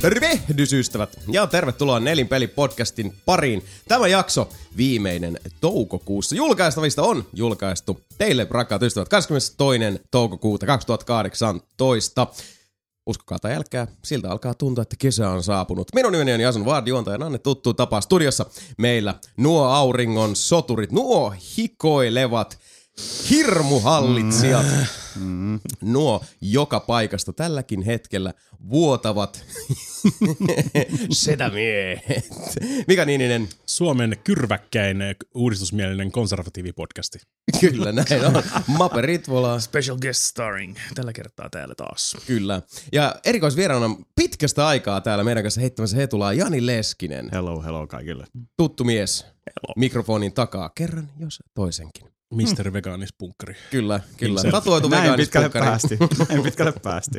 Tervehdys ystävät ja tervetuloa Nelinpeli-podcastin pariin. Tämä jakso viimeinen toukokuussa julkaistavista on julkaistu teille rakkaat ystävät 22. toukokuuta 2018. Uskokaa tai älkää, siltä alkaa tuntua, että kesä on saapunut. Minun nimeni on Jason Ward, juontajan Anne tuttuun tapaan studiossa. Meillä nuo auringon soturit, nuo hikoilevat hirmuhallitsijat, nuo joka paikasta tälläkin hetkellä vuotavat sedämiehet. Mika Niininen. Suomen kyrväkkäin uudistusmielinen konservatiivipodcasti. Kyllä näin on. Mape Ritvola. Special guest starring. Tällä kertaa täällä taas. Kyllä. Ja erikoisvieraana pitkästä aikaa täällä meidän kanssa heittämässä hetulaa Jani Leskinen. Hello, hello kaikille. Tuttu mies. Hello. Mikrofonin takaa kerran, jos toisenkin. Mr. Vegaanispunkkari. Kyllä, kyllä. Tatuoitu vegaanispunkkari. Näin pitkälle päästi.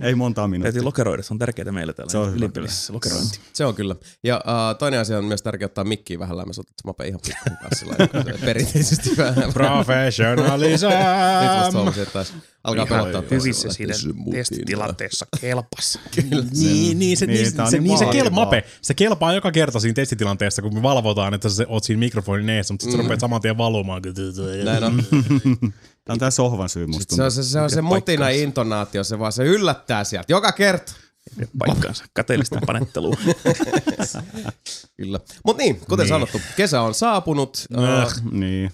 Ei montaa minuuttia. Täytyy lokeroida, se on tärkeää meillä täällä. Se on Ylimpelissä lokerointi. Se on kyllä. Ja toinen asia on myös tärkeää ottaa mikkiä vähän lämmössä. Otat Mape ihan pitkälle taas sillä tavalla. Perinteisesti vähän. Professionalism! Nyt vasta huomasin, että taas alkaa pelottaa. Hyvissä siinä testitilanteessa kelpas. Kyllä. Niin se Mape. Se kelpaa joka kerta siinä testitilanteessa, kun me valvotaan, että sä oot siinä mikrofonin eessä, mutta sitten sä rupeat saman tien valumaan. Näin on. Tämä on tää sohvan syy musta. Se on se mutina intonaatio, se vaan se yllättää sieltä joka kerta. Paikkaansa, kateellista panettelua. Kyllä. Mut niin, kuten sanottu, kesä on saapunut. Niin.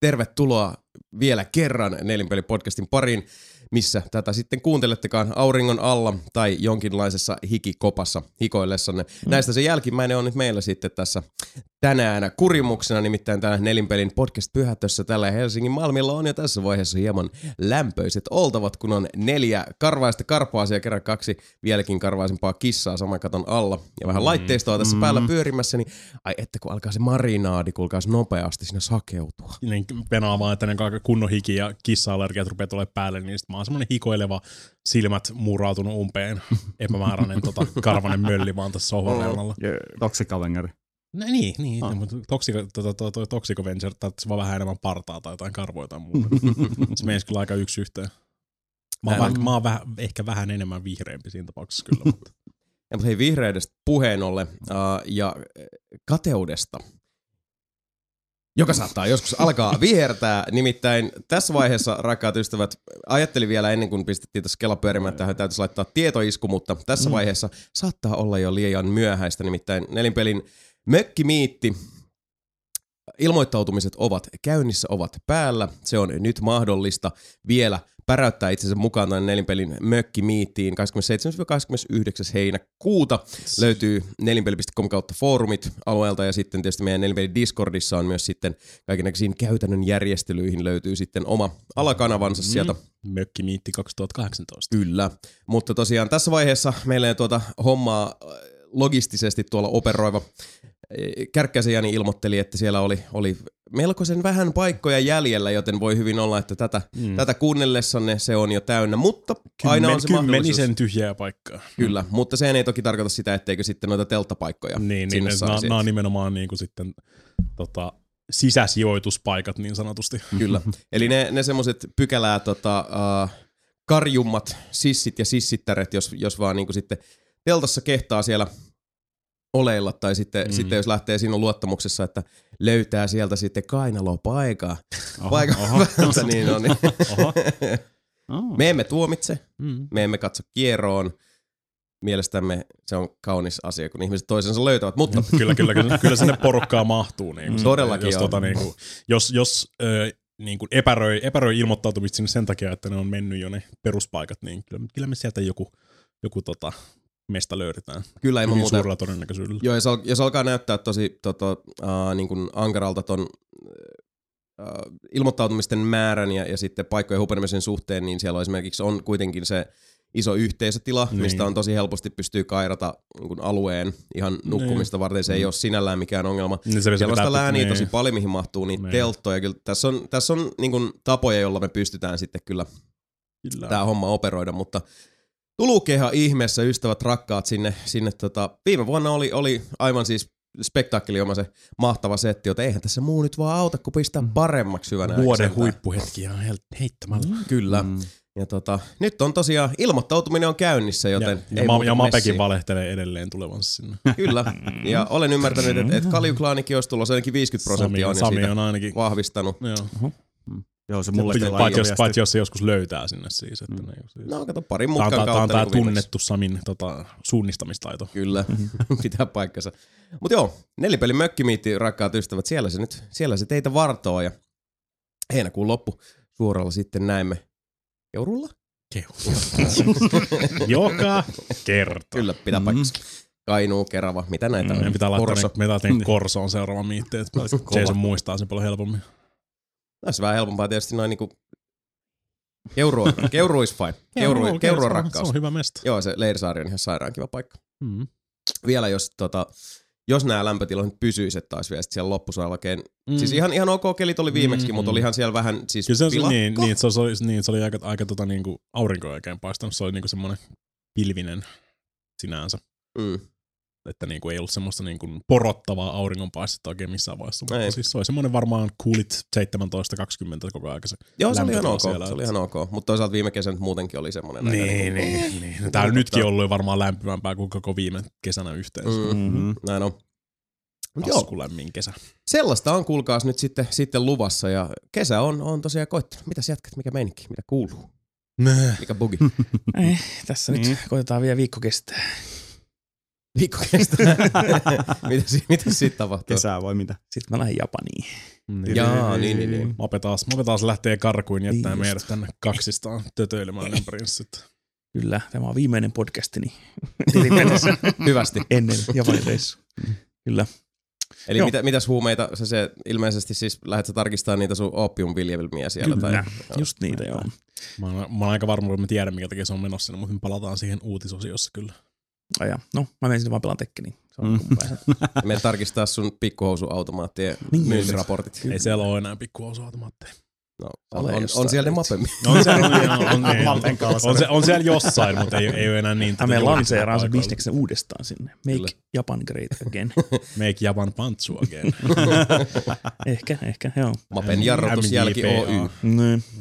Tervetuloa vielä kerran Nelinpeli-podcastin pariin, missä tätä sitten kuuntelettekaan auringon alla tai jonkinlaisessa hikikopassa hikoillessanne. Näistä se jälkimmäinen on nyt meillä sitten tässä tänään kurimuksena, nimittäin täällä Nelinpelin podcast-pyhätössä täällä Helsingin Malmilla on jo tässä vaiheessa hieman lämpöiset oltavat, kun on 4 karvaista karpaasia kerran 2 vieläkin karvaisempaa kissaa saman katon alla ja vähän laitteistoa tässä päällä pyörimässä, niin ai että kun alkaa se marinaadi, kulkaisi nopeasti siinä sakeutua. Niin penaa vaan, että ne kunnon hiki ja kissa-allergiat rupeaa tulemaan päälle, niin sitten mä oon semmonen hikoileva, silmät murautunut umpeen, epämääräinen karvanen mölli vaan tässä sohvan reunalla. Toksikavengeri. No niin. Toksikoventure, tarvitsisi vaan vähän enemmän partaa tai jotain karvoja tai muuta. Se menisi kyllä aika yksi yhteen. Mä oon ehkä vähän enemmän vihreämpi siinä tapauksessa kyllä. Mutta hei, vihreydestä puheen ollen ja kateudesta, joka saattaa joskus alkaa vihertää. Nimittäin tässä vaiheessa, rakkaat ystävät, ajattelin vielä ennen kuin pistettiin tässä kela pyörimään, että tähän täytyisi laittaa tietoisku, mutta tässä vaiheessa saattaa olla jo liian myöhäistä. Nimittäin Nelinpelin mökkimiitti. Ilmoittautumiset ovat käynnissä, ovat päällä. Se on nyt mahdollista vielä päräyttää itsensä mukaan tämän Nelinpelin mökkimiittiin 27-29. heinäkuuta. Löytyy nelinpeli.com/foorumit alueelta ja sitten tietysti meidän Nelinpelin Discordissa on myös sitten kaikennäköisiin käytännön järjestelyihin löytyy sitten oma alakanavansa sieltä. Mökkimiitti 2018. Kyllä, mutta tosiaan tässä vaiheessa meillä on hommaa logistisesti tuolla operoiva Kärkkäisen Jani ilmoitteli, että siellä oli melkoisen vähän paikkoja jäljellä, joten voi hyvin olla, että tätä kuunnellessanne se on jo täynnä, mutta aina on se mahdollisuus. Kymmenisen tyhjää paikkaa. Kyllä, mutta sehän ei toki tarkoita sitä, etteikö sitten noita telttapaikkoja sinne saisi. Nämä on nimenomaan niin kuin sitten sisäsijoituspaikat niin sanotusti. Kyllä, eli ne semmoiset pykälää karjummat sissit ja sissittäret, jos vaan niin kuin sitten teltassa kehtaa siellä oleilla tai sitten jos lähtee sinun luottamuksessa, että löytää sieltä sitten kainalopaikaa, niin on. Niin. Me emme tuomitse, me emme katso kieroon. Mielestämme se on kaunis asia, kun ihmiset toisensa löytävät, mutta kyllä sinne porukkaa mahtuu. Niin todellakin jos, jos epäröi ilmoittautumista sinne sen takia, että ne on mennyt jo ne peruspaikat, niin kyllä me sieltä joku mesta löydetään. Kyllä ilman muuta. Suurella todennäköisyydellä. Joo, jos alkaa näyttää tosi niin kuin ankaralta ton ilmoittautumisten määrän ja sitten paikkojen hupenemisen suhteen, niin siellä esimerkiksi on kuitenkin se iso yhteisötila, mistä on tosi helposti pystyy kairata niin kuin alueen ihan nukkumista varten. Se ei ole sinällään mikään ongelma. Siellä on sitä lääniä tosi paljon, mihin mahtuu niitä telttoja. Kyllä tässä on niin kuin tapoja, jolla me pystytään sitten kyllä tämä homma operoida, mutta tulukeha ihmeessä, ystävät rakkaat, sinne viime vuonna oli aivan siis spektaakkeliomaisen mahtava setti, joten eihän tässä muu nyt vaan auta, kun pistää paremmaksi hyvänä. Vuoden huippuhetkiä heittämällä. Kyllä. Ja nyt on tosiaan, ilmoittautuminen on käynnissä, joten... Ja Mapekin valehtelee edelleen tulevansa sinne. Kyllä, ja olen ymmärtänyt, että Kaljuklaanikin olisi tulossa ainakin 50% on Sami on ainakin vahvistanut. Joo. Joo, se mullekin laittoi. Paitsi jos se joskus löytää sinne siis. Että ne just... No kato, parin mutkan kautta. Tämä on tämä tunnettu Samin suunnistamistaito. Kyllä, pitää paikkansa. Mutta joo, Nelinpelin mökkimiitti, rakkaat ystävät, siellä se teitä vartoo. Ja heinäkuun loppu suoralla sitten näemme. Keurulla? Joka kerta. Kyllä, pitää paikassa. Kainuu, Kerava, mitä näitä on? Me pitää tehdä Korsoon seuraavan miitteen, että Jason muistaa sen paljon helpommin. Olisi vähän helpompaa tietysti noin niinku... Keuru is fine. Keuru on rakkaus. Se on hyvä mesta. Joo, se leirisaari on ihan sairaan kiva paikka. Vielä jos nämä lämpötilat pysyis, että taisi vielä siellä loppusuojelakeen. Siis ihan ok kelit oli viimeksikin, mutta oli ihan siellä vähän siis pilakko. Niin, se oli aika niinku aurinko oikein paistanut. Se oli niinku semmoinen pilvinen sinänsä. Että niinku ei ollut semmoista niinku porottavaa auringonpaistetta oikein missään vaiheessa. Mutta siis se oli semmoinen varmaan coolit 17-20 koko ajan se. Joo, se oli ihan ok. Siellä, se oli ihan ok. Mutta toisaalta viime kesänä muutenkin oli semmoinen. Niin. Tää on nytkin ollut varmaan lämpimämpää kuin koko viime kesänä yhteensä. Näin on. Taskulämmin kesä. Sellaista on kuulkaas nyt sitten luvassa ja kesä on tosiaan koittanut. Mitäs jätkät, mikä meininki, mitä kuuluu? Mikä bugi? Tässä nyt koitetaan vielä viikko kestää. Viikko kestää. Mitä siitä tapahtuu? Kesää vai mitä? Sitten mä lähden Japaniin. Niin. Mape taas lähtee karkuin jättää niin meidät tänne kaksistaan tötöilemään ympäriinsä. Kyllä, tämä on viimeinen podcastini. Hyvästi. Ennen Japanin reissua. Kyllä. Eli mitäs huumeita? Se ilmeisesti siis lähdet sä tarkistamaan niitä sun opiumviljelmiä siellä? Kyllä, tai, just niitä joo. Mä oon aika varma, että mä tiedän mikä takia se on menossa, mutta me palataan siihen uutisosiossa kyllä. Aja. No, mä menen sinne vaan pelaan Tekkeniin. Se on Mene tarkistaa sun pikkuhousuautomaattien myyntiraportit. Ei siellä ole enää pikkuhousuautomaatteja. No, on siellä ne Mapen. On siellä jossain, mutta ei ole enää niin. Me lanseeraan se bisneksen uudestaan sinne. Make Japan great again. Make Japan pantsu again. Ehkä, joo. Mapen jarrutusjälki Oy.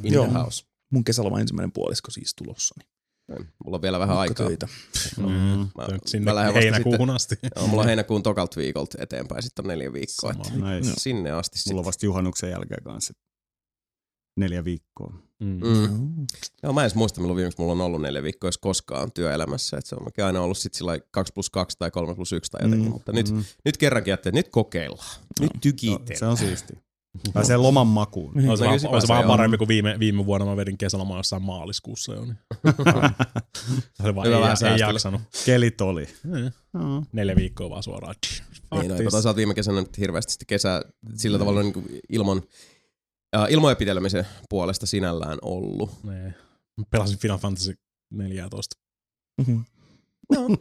In the house. Mun kesällä ensimmäinen puolisko siis tulossa. Mulla on vielä vähän aikaa. Mä lähden heinäkuuhun asti. Joo, mulla on heinäkuun tokalta viikolta eteenpäin, sitten on 4 viikkoa. Sinne asti. Mulla on vasta juhannuksen jälkeen kanssa 4 viikkoa. Joo, mä en edes muista, milloin viimeksi mulla on ollut 4 viikkoa, jos koskaan työelämässä. Et se on aina ollut sit sillä 2+2 tai 3+1 tai jotenkin, mutta nyt kerrankin ajattelin, että nyt kokeillaan. Nyt tykitellään. Se on siistiä. Pääsee loman makuun. Olisi vähän parempi kuin viime vuonna mä vedin kesälomaa jossain maaliskuussa jo. Niin. ei jaksanut. Kelit oli. 4 viikkoa vaan suoraan. Sä oot viime kesänä nyt hirveästi kesää sillä tavalla niin kuin ilmojen pitelemisen puolesta sinällään ollut. Pelasin Final Fantasy 14.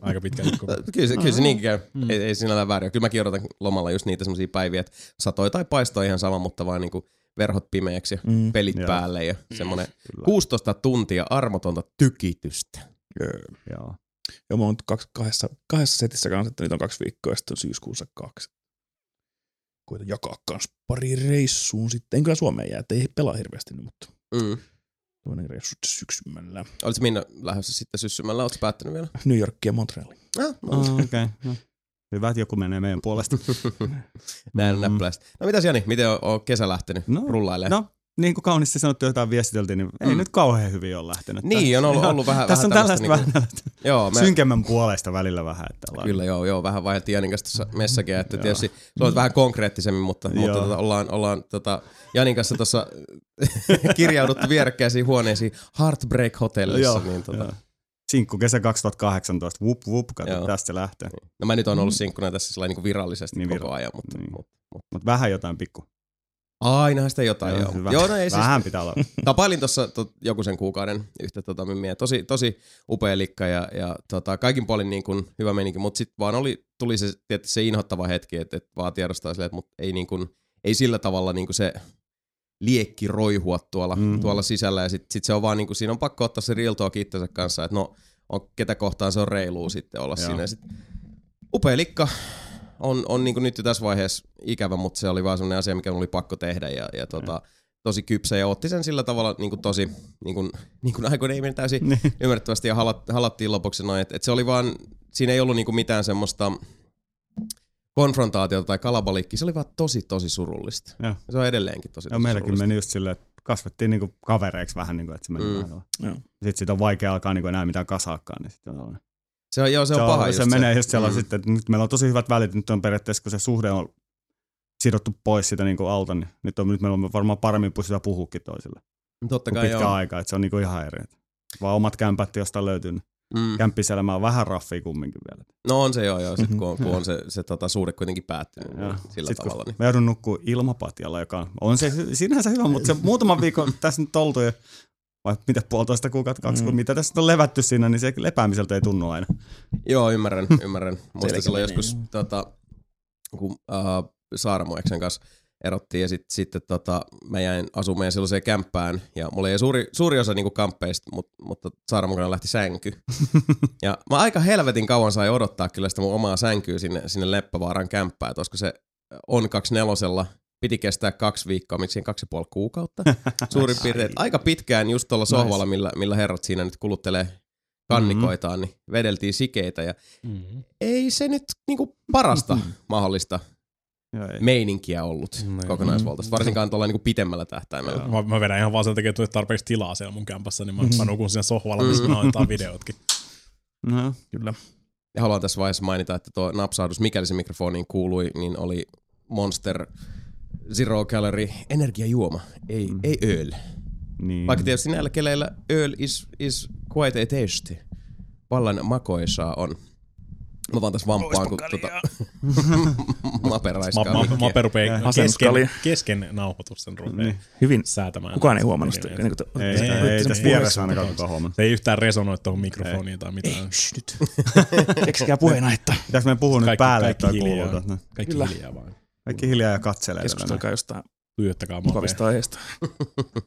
Aika pitkään. Kyllä se niinkin käy. Ei sinällään väärin. Kyllä mäkin odotan lomalla just niitä semmosia päiviä, että satoi tai paistoi ihan sama, mutta vaan niinku verhot pimeäksi ja pelit päälle ja semmonen 16 tuntia armotonta tykitystä. Joo, mä oon kahdessa setissä kanssa, että nyt on 2 viikkoa ja sitten on syyskuussa 2. Koitan jakaa kans pari reissuun sitten. En kyllä Suomeen jää, ettei pelaa hirveästi nyt, mutta... Toinen reissut syksymällä. Oletko Minna lähdössä sitten syssymällä? Oletko päättänyt vielä? New Yorkia ja Montrealiin. Okei. No. Hyvä, että joku menee meidän puolesta. Näin näppäläistä. No mitäs Jani, miten on kesä lähtenyt rullailemaan? No niin kuin kauniisti sanottu, jotain viestiteltiin, niin ei nyt kauhean hyvin ole lähtenyt. Niin, on ollut vähän tässä on tällaista vähän synkemmän puolesta välillä vähän. Että kyllä joo, vähän vaihdeltiin Janin kanssa tuossa messageja, että tietysti se on vähän konkreettisemmin, mutta ollaan Janin kanssa tuossa kirjauduttu vierekkäisiin huoneisiin Heartbreak Hotellissa. Niin, sinkku kesä 2018, wup wup, kato tästä se lähtee. No mä nyt on ollut sinkkuna tässä sillä niin kuin virallisesti niin, koko ajan, mutta vähän jotain pikku. Ainahan sitä jotain, joo. Joo, no ei vähän siis, pitää olla. Tapailin tuossa joku sen kuukauden yhtä mimmiä. Tosi upea likka ja kaikin puolin niin kuin hyvä meininki, mutta sitten vaan tuli se tietysti se inhottava hetki, että vaan tiedostaa silleen, että mut ei, niin kuin, ei sillä tavalla niin kuin se liekki roihua tuolla sisällä. Ja sit se on vaan niin kuin, siinä on pakko ottaa se real talk itsensä kanssa, että no ketä kohtaan se on reilua sitten olla siinä. Sit, upea likka. On niin kuin nyt jo tässä vaiheessa ikävä, mutta se oli vaan sellainen asia, mikä mun oli pakko tehdä. Ja tosi kypsä ja otti sen sillä tavalla niin kuin tosi, niin kuin aikoina ei meni täysin ymmärrettävästi ja halattiin lopuksi noin, että se oli vaan, siinä ei ollut niin kuin mitään semmoista konfrontaatiota tai kalabaliikkiä, se oli vaan tosi surullista. Ja se on edelleenkin tosi meilläkin surullista. Meilläkin meni just silleen, että kasvettiin niin kuin kavereiksi vähän, niin kuin, että se meni vähän. Sitten siitä on vaikea alkaa niin kuin enää mitään kasaakaan, niin sitten on sellainen. Se on paha just se. Se menee just sellainen sitten, että nyt meillä on tosi hyvät välit, nyt on periaatteessa, kun se suhde on sidottu pois sitä niin kuin alta, niin nyt meillä on varmaan paremmin pystytään puhuukin toisille. Totta kai joo. Pitkä aika, että se on niin kuin ihan eri. Vaan omat kämpät, jostain löytyy. Kämppiselämä on vähän raffia kumminkin vielä. No on se joo, sit kun on se suhde kuitenkin päättynyt sillä sit, tavalla. Niin. Mä joudun nukkuu ilmapatjalla, joka on se sinänsä hyvä, mutta se muutaman viikon tässä nyt oltu jo, vai mitä 1,5 kuukautta, 2, kun mitä tässä on levätty siinä, niin se lepäämiseltä ei tunnu aina. Joo, ymmärrän. Muistan silloin joskus, kun Saaramoeksen kanssa erottiin ja sitten mä jäin asumaan meidän sellaiseen kämppään ja mulla ei suuri osa niinku kamppeista, mutta Saaramokana lähti sänky. Ja mä aika helvetin kauan sain odottaa kyllä sitä mun omaa sänkyä sinne Leppävaaran kämppään, että olisiko se on 24:lla piti kestää 2 viikkoa, miksi 2,5 kuukautta suurin piirtein. Aika pitkään just tuolla sohvalla, millä herrat siinä nyt kuluttelee kannikoitaan, niin vedeltiin sikeitä ja ei se nyt niinku parasta mahdollista meininkiä ollut kokonaisvaltaisesti, varsinkaan tuolla niinku pitemmällä tähtäimellä. Mä vedän ihan vaan sen takia, että tulee tarpeeksi tilaa siellä mun kämpässä, niin mä nukun siinä sohvalla, missä mä otetaan videotkin. No, kyllä. Ja haluan tässä vaiheessa mainita, että tuo napsahdus, mikäli se mikrofoniin kuului, niin oli Monster Zero Calorie energiajuoma, ei öl. Niin. Vaikka tietysti näillä keleillä öl is quite a tasty. Vallan makoisaa on. Mä otan tässä vamppaan, kun Mape raiskaa mikkiä. Mape rupeaa kesken nauhoitusten rupeaa säätämään. Kukaan ei huomannut sitä. Ei tässä vieressä ainakaan kukaan huomannut. Se ei yhtään resonoi tuohon mikrofoniin tai mitään. Shhh nyt. Keksikää puheenaihetta. Pitääkö meidän puhua nyt päälle, että kuulutaan? Kaikki hiljaa vaan. Kaikki hiljaa ja katselee. Keskustelkaa jostain mukavista aiheista.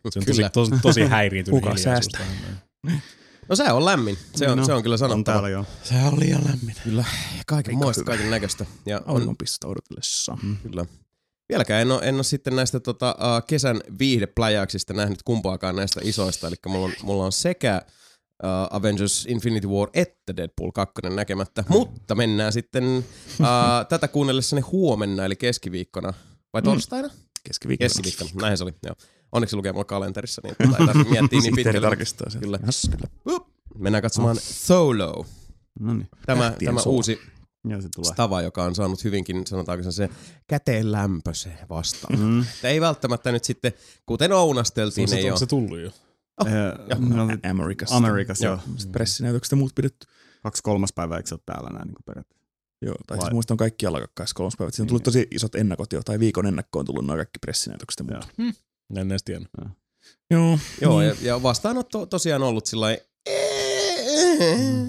Se on tosi häiriintynyt hiljaisuusta. No se on lämmin. Se on kyllä sanottava. Se on liian lämmin. Kyllä. Kaikenmoista, kaiken näköistä. Ja auringonpistosta odotellessa. Kyllä. Vieläkään en ole sitten näistä kesän viihdepläjäyksistä nähnyt kumpaakaan näistä isoista. Eli mulla on sekä Avengers Infinity War että Deadpool 2 näkemättä. Mutta mennään sitten tätä kuunnellessani huomenna, eli keskiviikkona. Vai torstaina? Keskiviikkona. Näinhän se oli, joo. Onneksi lukee mulla kalenterissa, niin ei tarvitse miettiä niin pitkälle. Tarkistaa sen. Kyllä. Mennään katsomaan Solo. Noniin. Tämä uusi Stava, joka on saanut hyvinkin, sanotaanko se käteen lämpöiseen vastaan. Ei välttämättä nyt sitten, kuten ounasteltiin, ei ole. Onko se tullut jo? Amerikasta. Joo. Sitten pressinäytökset ja muut pidetty. 2/3 päivää, eikö se ole täällä näin niin periaatteessa? Joo, tai siis muistan kaikki alkaa 2/3 päivää. Siinä on tullut tosi isot ennakot jo, tai viikon ennakko on tullut noin kaikki pressinäytökset ja muut. En edes tiennyt. Joo, ja vastaanotto tosiaan ollut sillain.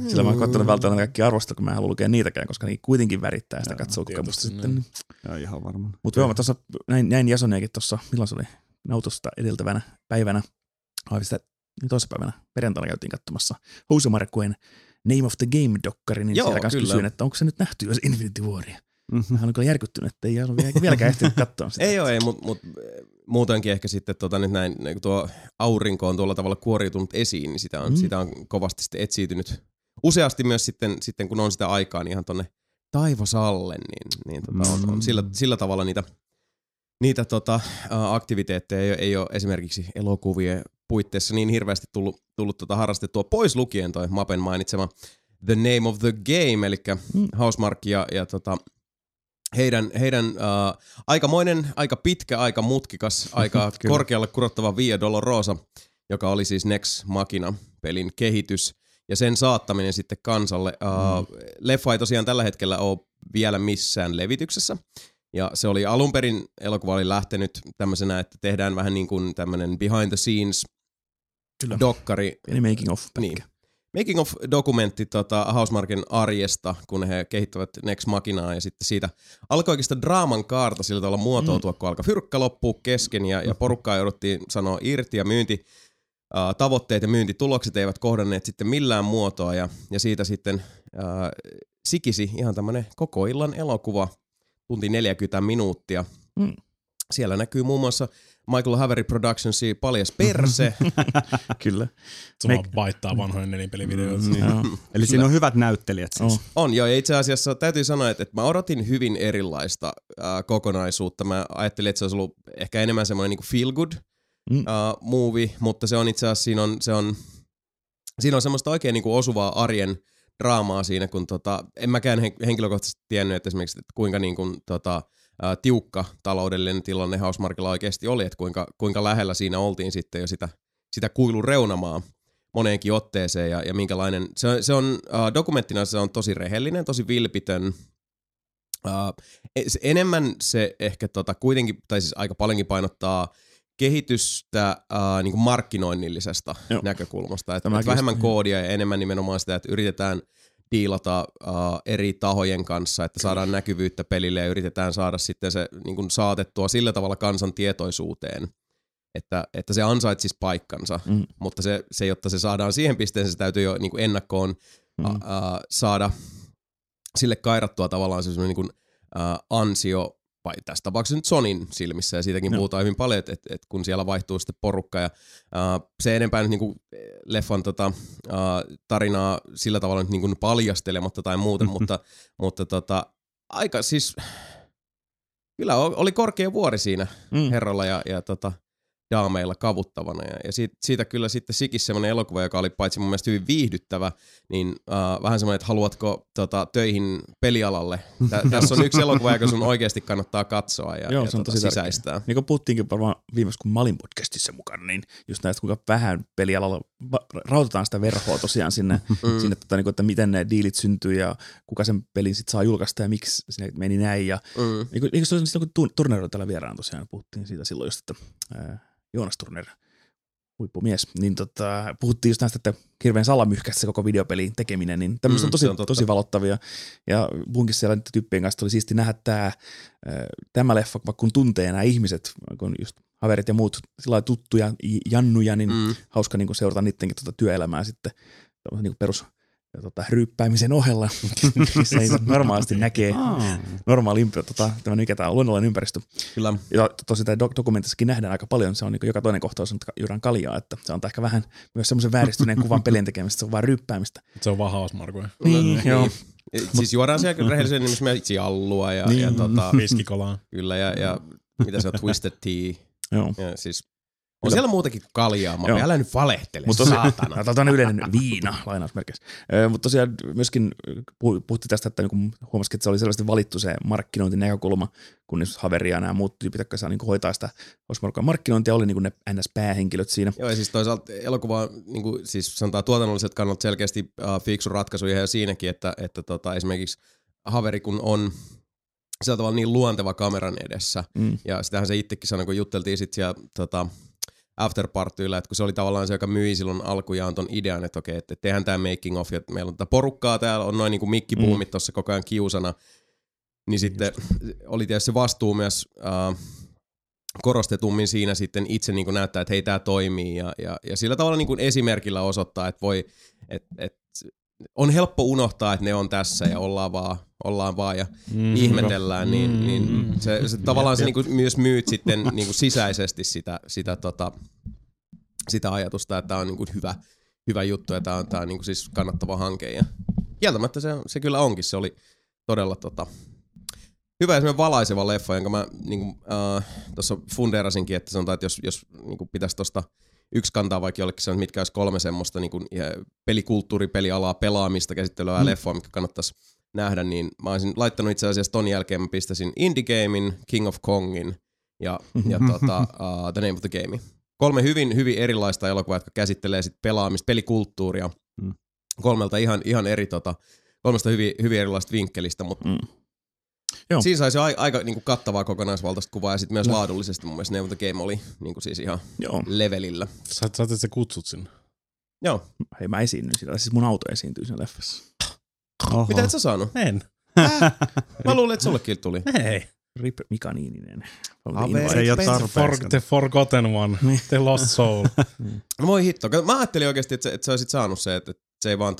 Sillä mä oon koettanut välttää kaikki arvostelua, kun mä en halua lukea niitäkään, koska ne kuitenkin värittää sitä katsomusta sitten. Joo, ihan varmaan. Mutta joo, mä tuossa näin Jasoniakin tuossa, milloin se oli nautosta edeltävänä päivänä, toissapäivänä perjantaina käytiin katsomassa Housemarquen Name of the Game-dokkari, niin siellä kanssa kysyin, että onko se nyt nähty jos Infinity Waria. Mä olen kyllä järkyttynyt, että ei ole vieläkään ehtinyt katsoa sitä. Ei, mutta muutenkin ehkä sitten nyt näin, tuo aurinko on tuolla tavalla kuoriutunut esiin, niin sitä on kovasti sitten etsiytynyt. Useasti myös sitten kun on sitä aikaa, niin ihan tuonne taivasalle, niin on sillä tavalla niitä aktiviteetteja ei ole esimerkiksi elokuvien puitteissa niin hirveästi tullut harrastettua, pois lukien toi Mapen mainitsema The Name of the Game, eli Housemarque ja heidän aikamoinen, aika pitkä, aika mutkikas, aika korkealle kurottava Via Dolorosa, joka oli siis Nex Machina-pelin kehitys ja sen saattaminen sitten kansalle. Leffa ei tosiaan tällä hetkellä ole vielä missään levityksessä. Ja se oli alun perin, elokuva oli lähtenyt tämmöisenä, että tehdään vähän niin kuin tämmöinen behind the scenes dokkari. Eli making of. Niin. Making of dokumentti Housemarquen arjesta, kun he kehittävät Nex Machinaa ja sitten siitä alkoi oikeastaan draaman kaarta sillä tavalla muotoutua, kun alkoi fyrkkä loppua kesken ja porukkaa jouduttiin sanoa irti ja myyntitavoitteet ja myyntitulokset eivät kohdanneet sitten millään muotoa ja siitä sitten sikisi ihan tämmönen koko illan elokuva, tunti 40 minuuttia. Siellä näkyy muun muassa Michael Haveri Productionsi paljas perse. Kyllä. Se vaan vaihtaa vanhojen nelinpelivideoita. Eli siinä on hyvät näyttelijät siis. Oh. On, joo. Ja itse asiassa täytyy sanoa, että mä odotin hyvin erilaista kokonaisuutta. Mä ajattelin, että se olisi ollut ehkä enemmän semmoinen niin kuin feel good movie, mutta se on itse asiassa, siinä on semmoista oikein niin kuin osuvaa arjen draamaa siinä, kun en mäkään henkilökohtaisesti tiennyt, että esimerkiksi että kuinka niin kuin, tiukka taloudellinen tilanne Housemarquella oikeasti oli, että kuinka lähellä siinä oltiin sitten jo sitä kuilun reunamaa moneenkin otteeseen ja minkälainen, se on dokumenttina se on tosi rehellinen, tosi vilpitön. Enemmän se ehkä kuitenkin, tai siis aika paljonkin painottaa kehitystä niin kuin markkinoinnillisesta Joo. näkökulmasta, että vähemmän koodia ja enemmän nimenomaan sitä, että yritetään diilata eri tahojen kanssa, että saadaan näkyvyyttä pelille ja yritetään saada sitten se niin kuin saatettua sillä tavalla kansan tietoisuuteen, että se ansaitsisi paikkansa, mutta se, jotta se saadaan siihen pisteeseen, se täytyy jo niin kuin ennakkoon saada sille kairattua tavallaan semmoinen niin kuin, ansio, vai tässä tapauksessa nyt Sonin silmissä, ja siitäkin puhutaan hyvin paljon, että kun siellä vaihtuu sitten porukka, ja se enempää nyt niinku leffan tarinaa sillä tavalla nyt niinku paljastelematta tai muuten, mutta aika siis, kyllä oli korkea vuori siinä herralla ja daameilla kavuttavana, ja siitä kyllä sitten sikisi semmoinen elokuva, joka oli paitsi mun mielestä hyvin viihdyttävä, niin vähän semmoinen, että haluatko töihin pelialalle. Tässä on yksi elokuva, joka sun oikeasti kannattaa katsoa ja sisäistää. Niin kuin puhuttiinkin varmaan viimeksi, kun mä olin podcastissa mukana, niin just näistä, kuinka vähän pelialalla rautetaan sitä verhoa tosiaan sinne niin kuin, että miten ne diilit syntyy ja kuka sen pelin sitten saa julkaista ja miksi sinne meni näin. Ja, niin kuin silloin, kun Turnerolla täällä vieraan tosiaan puhuttiin siitä silloin just, että Joonas Turner, huippumies, niin puhuttiin just näistä, että hirveän salamyhkäistä se koko videopelin tekeminen, niin tämmöistä on tosi valottavia. Ja munkin siellä nyt tyyppien kanssa oli siisti nähdä tämä leffa, vaikka kun tuntee nämä ihmiset, kun just haverit ja muut sillä lailla tuttuja, jannuja, niin hauska niin seurata niidenkin työelämää sitten niin perus ryyppäämisen ohella, missä ei normaalisti näkee normaali tämän luonnollinen ympäristö. Kyllä. Ja tosi tämä dokumentissakin nähdään aika paljon, se on niin joka toinen kohtaus, että juodaan kaljaa, että se antaa ehkä vähän myös semmoisen vääristyneen kuvan pelien tekemistä, se on vaan ryyppäämistä. Se on vaan Housemarquea. Niin, joo. Siis juodaan siellä kyllä rehellisen nimessä meitsi allua ja viskikolaa. Kyllä, ja mitä se on, Twisted Tea. Joo. Ja siis on siellä muutakin kuin kaljaa, mä älä nyt valehtele, saatana. Tämä on yleinen viina, lainausmerkeissä. Mutta tosiaan myöskin puhuttiin tästä, että niin huomasikin, että se oli selvästi valittu se markkinointinäkökulma, kun Haveri ja nämä muut tyypit, jotka saa niin hoitaa sitä markkinointia, oli niin ne NS-päähenkilöt siinä. Joo, ja siis toisaalta elokuva, niin kuin, siis sanotaan tuotannolliset kannalta selkeästi fiksu ratkaisu ihan jo siinäkin, että esimerkiksi Haveri kun on sillä tavalla niin luonteva kameran edessä, ja sitähän se itsekin sanoi, kun jutteltiin sitten siellä afterpartyillä, että kun se oli tavallaan se, joka myi silloin alkujaan ton idean, että okei, että tehdään tää making of, ja meillä on tätä porukkaa täällä, on noin niinku mikkibuumit tossa koko ajan kiusana, niin sitten oli tietysti se vastuu myös korostetummin siinä sitten itse niinku näyttää, että hei, tää toimii, ja sillä tavalla niinku esimerkillä osoittaa, että voi, että on helppo unohtaa, että ne on tässä ja ollaan vaan ja ihmetellään, niin se tavallaan se niinku myös myyt sitten niinku sisäisesti sitä ajatusta, että tämä on niinku hyvä juttu ja tämä on niinku siis kannattava hanke. Ja kieltämättä se kyllä onkin, se oli todella hyvä ja semmoinen valaiseva leffa, jonka mä niinku, tuossa fundeerasinkin, että sanotaan, että jos niinku pitäisi tuosta yksi kantaa vaikka jollekin se, mitkä olisi kolme semmoista niin kuin pelikulttuuri, pelialaa, pelaamista käsittelevää leffoa, mitkä kannattaisi nähdä, niin mä olisin laittanut itse asiassa ton jälkeen, mä pistäisin Indie Gamein, King of Kongin ja The Name of the Game. Kolme hyvin, hyvin erilaista elokuvaa, jotka käsittelee sit pelaamista, pelikulttuuria. Kolmelta ihan eri, kolmesta hyvin erilaista vinkkelistä, mutta siinä saisi aika niin kuin kattavaa kokonaisvaltaista kuvaa ja sitten myös laadullisesti mun mielestä Neuvonta Game oli niin kuin siis ihan levelillä. Saatte se kutsut sinne? Joo. Hei, mä esiinnyin sillä. Siis mun auto esiintyy siinä leffassa. Oho. Mitä et sä saanut? En. Mä luulin, että sullekin tuli. Ei. Rip Mika Niininen. Se ei ole tarpeeksi. The forgotten one. The lost soul. Voi hitto. Mä ajattelin oikeasti, että sä olisit saanut se, että se ei vaan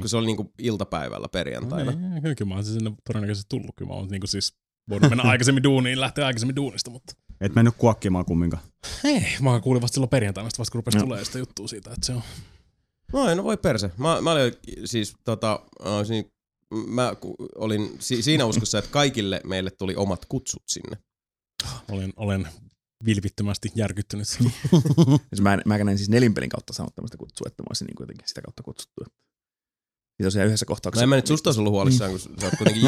kun se oli niinku iltapäivällä perjantaina. No, kyllä mä oon sinne todennäköisesti tullut, kyllä mä oon niinku siis voinut mennä aikaisemmin duuniin, lähteä aikaisemmin duunista, mutta Et mennyt kuokkimaan kumminkaan? Ei, mä kuulin vasta silloin perjantaina, vasta kun rupesi tulemaan sitä juttua siitä, että se on... No en voi perse. Mä olin siis siinä uskossa, että kaikille meille tuli omat kutsut sinne. Olen vilpittömästi järkyttynyt. Mä en siis Nelinpelin kautta saanut tämmöistä kutsua, että mä olisin niin kuitenkin sitä kautta kutsuttu. Ja tosiaan yhdessä kohtauksessa... No en mä nyt susta ollut huolissaan, kun sä oot kuitenkin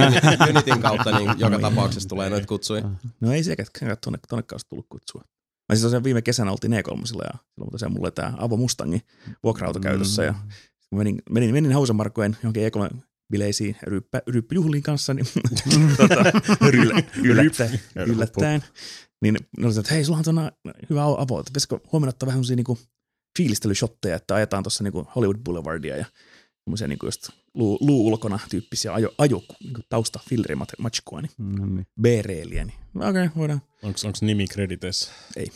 Unitin kautta, niin joka tapauksessa tulee noita kutsuja. No ei se tonne kautta tullut kutsua. Mä siis tosiaan viime kesänä oltiin E3:lla ja silloin tosiaan mulla oli tää Avo Mustangi vuokra-auto käytössä ja kun menin Housemarquen johonkin E3 bileisiin ryyppyjuhliin kanssa, niin yllättäen. Niin ne olivat, että hei, sulla on tuona hyvä Avo, että pitäisikö huomenna ottaa vähän sellaisia niinku fiilistelyshottteja, että ajetaan tuossa niinku Hollywood Boulevardia ja semmoisia niinku just luu ulkona tyyppisiä niinku tausta filrimatskua, niin B-reeliä, niin okei, voidaan. Onks nimi krediteissä? Ei.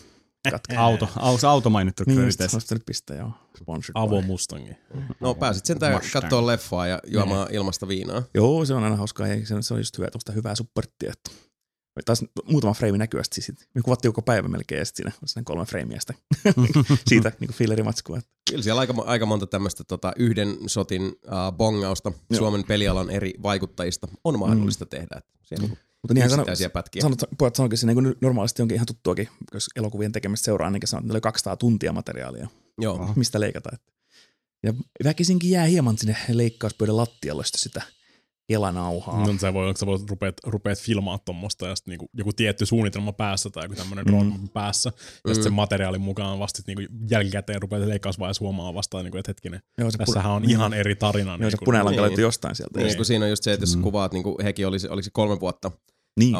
Auto mainittu krediteissä? Niin, nyt pistää, joo. Sponsored Avo Mustangi. No pääsit sentään katsoa leffaa ja juomaan ilmasta viinaa. Joo, se on aina hauskaa ja se on just hyvää supporttia. Taas muutama freimi näkyy, siis me kuvattiin joko päivä melkein ja sitten siinä 3 freimiä siitä niin fillerimatskua. Kyllä siellä aika monta tämmöistä yhden sotin bongausta Suomen pelialan eri vaikuttajista on mahdollista tehdä. Siellä mutta niinhän pojat sanoikin siinä, kun normaalisti onkin ihan tuttuakin, jos elokuvien tekemistä seuraa ainakin sanoo, että niillä oli 200 tuntia materiaalia, mistä leikataan. Ja väkisinkin jää hieman sinne leikkauspöydän lattialle sitä elanauhaa. No sä voit rupeat filmaa tommosta ja sitten niinku joku tietty suunnitelma päässä tai joku tämmönen roadmap päässä ja sitten sen materiaalin mukaan vasta niinku jälkikäteen rupeat leikkausvaiheessa huomaan vastaan niinku, että hetkinen, tässähän on ihan eri tarina. Joo, se punalanka löytyy jostain sieltä. Niin. Koska siinä on just se, että jos kuvaat, niinku hekin olisi 3 vuotta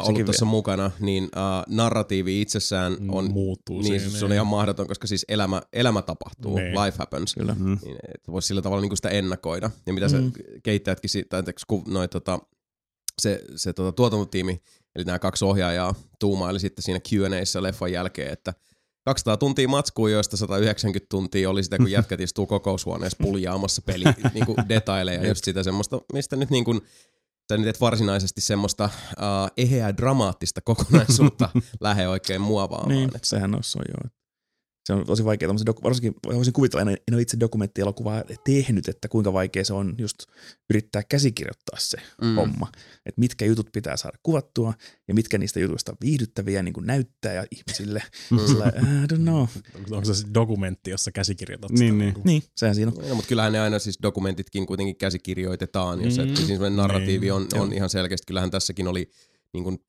ollut tuossa mukana, niin narratiivi itsessään on, muuttuu niin, se on ihan mahdoton, koska siis elämä tapahtuu, life happens, niin, että voisi sillä tavalla niin kuin sitä ennakoida. Ja mitä sä kehittäjätkin, se tuotantotiimi, eli nämä 2 ohjaajaa tuumaili sitten siinä Q&A:ssä leffan jälkeen, että 200 tuntia matskua, joista 190 tuntia oli sitä, kun jätkät istuu kokoushuoneessa puljaamassa pelin niin kuin detaileja, just sitä semmoista, mistä nyt niin kuin sä nyt et varsinaisesti semmoista eheää dramaattista kokonaisuutta lähde oikein muovaamaan. Niin, sehän on joo. Se on tosi vaikea tämmöisen, varsinkin voisin kuvitella, en ole itse dokumenttielokuvaa tehnyt, että kuinka vaikea se on just yrittää käsikirjoittaa se homma. Että mitkä jutut pitää saada kuvattua ja mitkä niistä jutuista on viihdyttäviä niin kuin näyttää ja ihmisille. I don't know. Onko se dokumentti, jossa käsikirjoitat sitä? Niin, sehän siinä on. No, mutta kyllähän ne aina siis dokumentitkin kuitenkin käsikirjoitetaan, jos semmoinen narratiivi on ihan selkeästi. Kyllähän tässäkin oli niin kuin,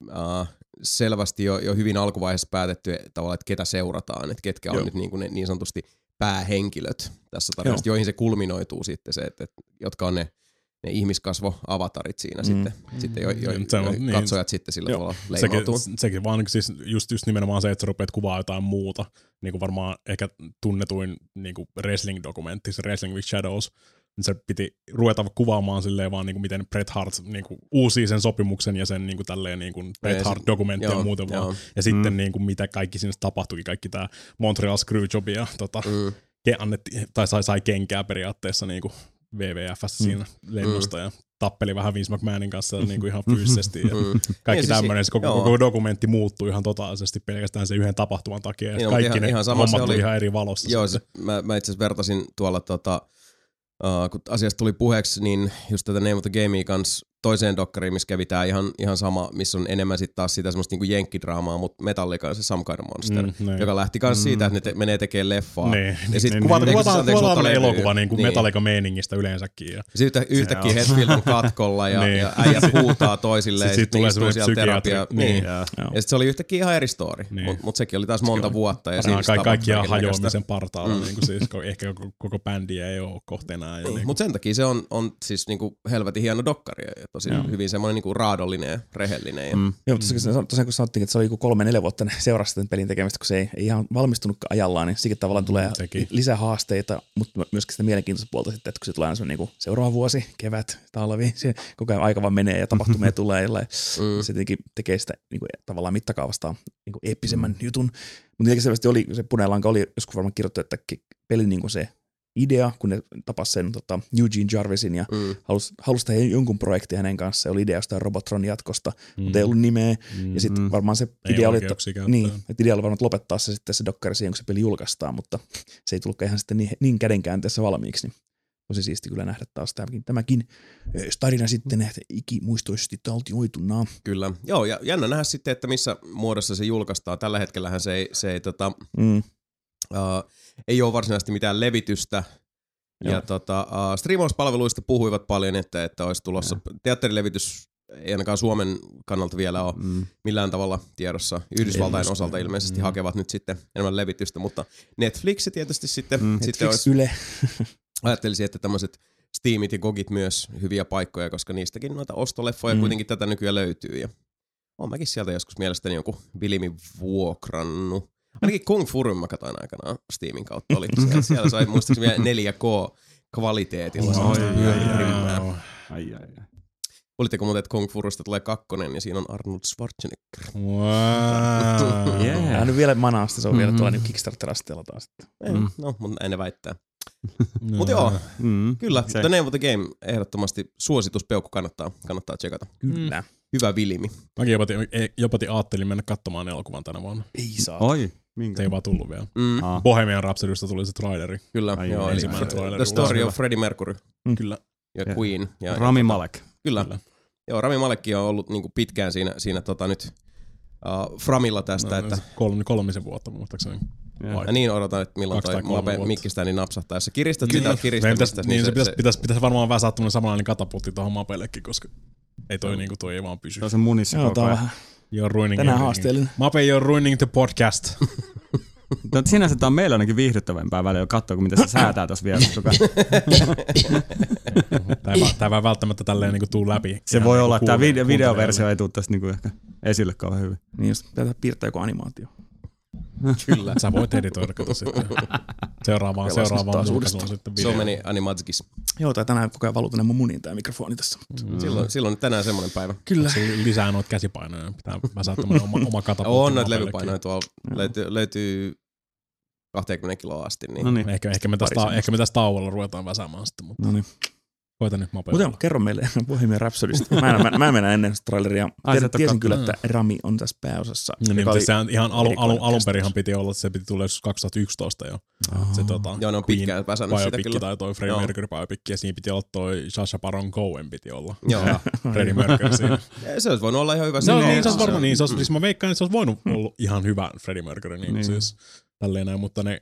selvästi jo hyvin alkuvaiheessa päätetty tavallaan, että ketä seurataan, että ketkä on nyt niin kuin ne niin sanotusti päähenkilöt tässä tarinassa, joihin se kulminoituu sitten se, että jotka on ne ihmiskasvo-avatarit siinä sitten jo katsojat sitten sillä tavalla leimautuu. Sekin vaan siis just nimenomaan se, että sä rupeat kuvaamaan jotain muuta, niin kuin varmaan ehkä tunnetuin niin kuin wrestling-dokumentti, se Wrestling with Shadows, niin se piti ruveta kuvaamaan silleen vaan niinku miten Bret Hart niinku uusii sen sopimuksen ja sen niinku tälleen niinku Bret Hart dokumenttia ja muuten vaan. Ja sitten niinku mitä kaikki siinä tapahtuikin, kaikki tää Montreal Screwjob ja sai kenkää periaatteessa niinku WWF:ssä siinä lennosta ja tappeli vähän Vince McMahonin kanssa niinku ihan fyysisesti ja kaikki tämmöinen, koko dokumentti muuttui ihan totaalisesti pelkästään sen yhden tapahtuman takia ja kaikki ihan ne hommat tuli ihan eri valossa. Joo, mä itse asiassa vertasin tuolla kun asiasta tuli puheeksi, niin just tätä Name of the Gamea kanssa toiseen dokkariin, missä kävi tää ihan sama, missä on enemmän sitten taas sitä semmoista niinku jenkkidraamaa, mutta Metallica on se Some Kind of Monster, joka lähti myös siitä, että ne menee tekemään leffaa. Ja sitten kuvataan elokuva niinku Metallica-meiningistä yleensäkin. Ja sitten yhtäkkiä Hetfield on katkolla ja äijät huutaa toisilleen. Sitten tulee semmoinen terapiaa. Ja sitten se oli yhtäkkiä ihan eri story, mutta sekin oli taas monta vuotta. Kaikki ihan hajoamisen partaalla, ehkä koko bändiä ei ole kohteena. Mutta sen takia se on siis helvetin hieno dokkari. Tosiaan hyvin semmoinen niinku raadollinen ja rehellinen. Ja. Joo, mutta tosiaan kun sanottiin, että se oli 3-4 vuotta seurasi tämän pelin tekemistä, kun se ei ihan valmistunutkaan ajallaan, niin sikin tavallaan tulee lisää haasteita, mutta myöskin sitä mielenkiintoista puolta sitten, että kun se tulee aina semmoinen niinku seuraava vuosi, kevät, talvi, se koko ajan aika vaan menee ja tapahtumia tulee, ja se tietenkin tekee sitä niinku, tavallaan mittakaavastaan niinku eeppisemmän jutun. Mutta tietenkin selvästi se punainen lanka oli joskus varmaan kirjoittu, että pelin niinku se idea, kun ne tapas sen Eugene Jarvisin ja halusi tehdä jonkun projekti hänen kanssaan. Oli idea jostain Robotron jatkosta, mutta ei ollut nimeä. Ja sitten varmaan se idea oli, varmaan lopettaa se sitten se dokkari siihen, kun se peli julkaistaan, mutta se ei tullutkaan ihan sitten niin kädenkäänteessä valmiiksi. Niin tosi siisti kyllä nähdä taas tämäkin tarina sitten, että ikimuistoisesti taltioituna. Kyllä. Joo, ja jännä nähdä sitten, että missä muodossa se julkaistaan. Tällä hetkellähän ei ole varsinaisesti mitään levitystä. Joo. Ja striimauspalveluista puhuivat paljon, että olisi tulossa. Teatterilevitys ei ainakaan Suomen kannalta vielä ole millään tavalla tiedossa. Yhdysvaltain osalta ilmeisesti hakevat nyt sitten enemmän levitystä, mutta Netflix tietysti sitten... sitten Netflix, Yle. Ajattelisin, että tämmöiset Steamit ja Gogit myös hyviä paikkoja, koska niistäkin noita ostoleffoja kuitenkin tätä nykyään löytyy. Ja olen mäkin sieltä joskus mielestäni joku Bilimin vuokrannut. Ainakin Kung Furun mä katsoin aikanaan Steamin kautta. Oli siellä sai muistaakseni vielä 4K-kvaliteetilla. Kuulitteko muuten, että Kung Furusta tulee 2, niin siinä on Arnold Schwarzenegger. Wow. Yeah. Hän on vielä manaasta, se on vielä tuolla Kickstarter-asteella taas. No, mutta näin ne väittää. No. Mutta joo, kyllä. The Name of the Game ehdottomasti suosituspeukku kannattaa tsekata. Kyllä. Hyvä Vilmi. Mäkin jopa ajattelin mennä katsomaan elokuvan tänä vuonna. Ei saa. Oi, minkä? Se ei vaan tullut vielä. Bohemian Rhapsodysta tuli se traileri. Kyllä. Joo, ensimmäinen traileri. The Story of Freddie Mercury. Kyllä. Ja Queen. Ja Rami Malek. Kyllä. Joo, Rami Malekki on ollut niinku pitkään siinä nyt framilla tästä. No, että... kolmisen vuotta muistaakseni. Ja niin odotan, että milloin toi Mape mikkistä niin napsahtaa. Jos sä kiristät sitä kiristämistä. Niin pitäisi varmaan vähän saada tämmönen samanlainen katapultti tuohon Mapellekin, koska ei toi niinku toi ei vaan pysy. Tää on se munissa koko ajan. Tänään haasteellinen. Mape, you're ruining the podcast. No sinänsä tää on meillä ainakin viihdyttävämpää välillä katsoa, kun mitä se säätää tossa vielä. Tää vaan välttämättä tälleen niinku tuu läpi. Se voi olla, että tää videoversio ei tuu tästä niinku ehkä esille kauhean hyvin. Niin jos pitää piirtää joku animaatio. Kyllä. Sä voit editoida kato sitten. Seuraavaan suunnitellaan sitten video. So many animatskis. Joo, tai tänään koko ajan valuutuneen mun muniin tää mikrofoni tässä. Silloin tänään semmoinen päivä. Kyllä. Lisää noita käsipainoja. Pitää mä saada tämmönen oma katapultti. On noita levypainoja tuolla. Löytyy 20 kiloa asti. Niin. No niin. Ehkä me tässä tauolla ruvetaan väsäämään sitten. Mutta... No niin. Koita nyt Mapeilla. Mutta kerro meille Bohemian Rhapsodista. Mä en mennä ennen traileria. Tiesin kyllä, että Rami on tässä pääosassa. No niin, sehän ihan alunperinhan piti olla, että se piti tulla 2011 jo. Oh. Se, joo, ne on pitkään pääsännyt sitä kyllä. Tai toi Freddie Mercury biopikki, ja siinä piti olla toi Sacha Baron Cohen piti olla. Joo. Freddie Mercury siinä. Se olisi voinut olla ihan hyvä. No niin, se olisi varmaan niin. Siis mä veikkaan, että se olisi voinut olla ihan hyvä Freddie Mercury. Niin siis... Näin, mutta ne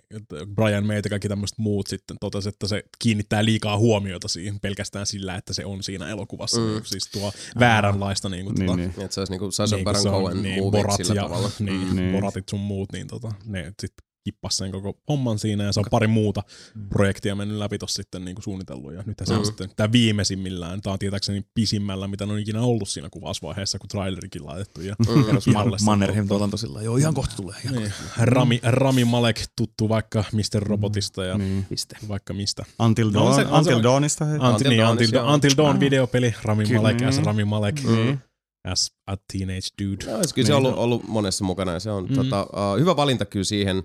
Brian May ja kaikki tämmöiset muut sitten totesi, että se kiinnittää liikaa huomiota siihen pelkästään sillä, että se on siinä elokuvassa. Siis tuo vääränlaista. Niin. Että se olisi niinku Sacha Baron Cohen muuvit sillä tavalla. Niin, Boratit sun muut, niin ne sitten kippas sen koko homman siinä ja se on pari muuta projektia mennyt läpi tossa sitten niinku suunnitellut. Ja nythän se on sitten tää viimeisimmillään, tää on tietääkseni pisimmällä, mitä ne on ikinä ollut siinä kuvausvaiheessa, kun trailerikin laitettu. Mannerheim tuotanto sillä, joo ihan kohta tulee. Niin. Rami Malek tuttu vaikka Mr. Robotista ja vaikka mistä. Until Dawnista. Until Dawn videopeli, Rami Malek. As a teenage dude. Kyllä se on ollut monessa mukana ja se on hyvä valinta kyllä siihen.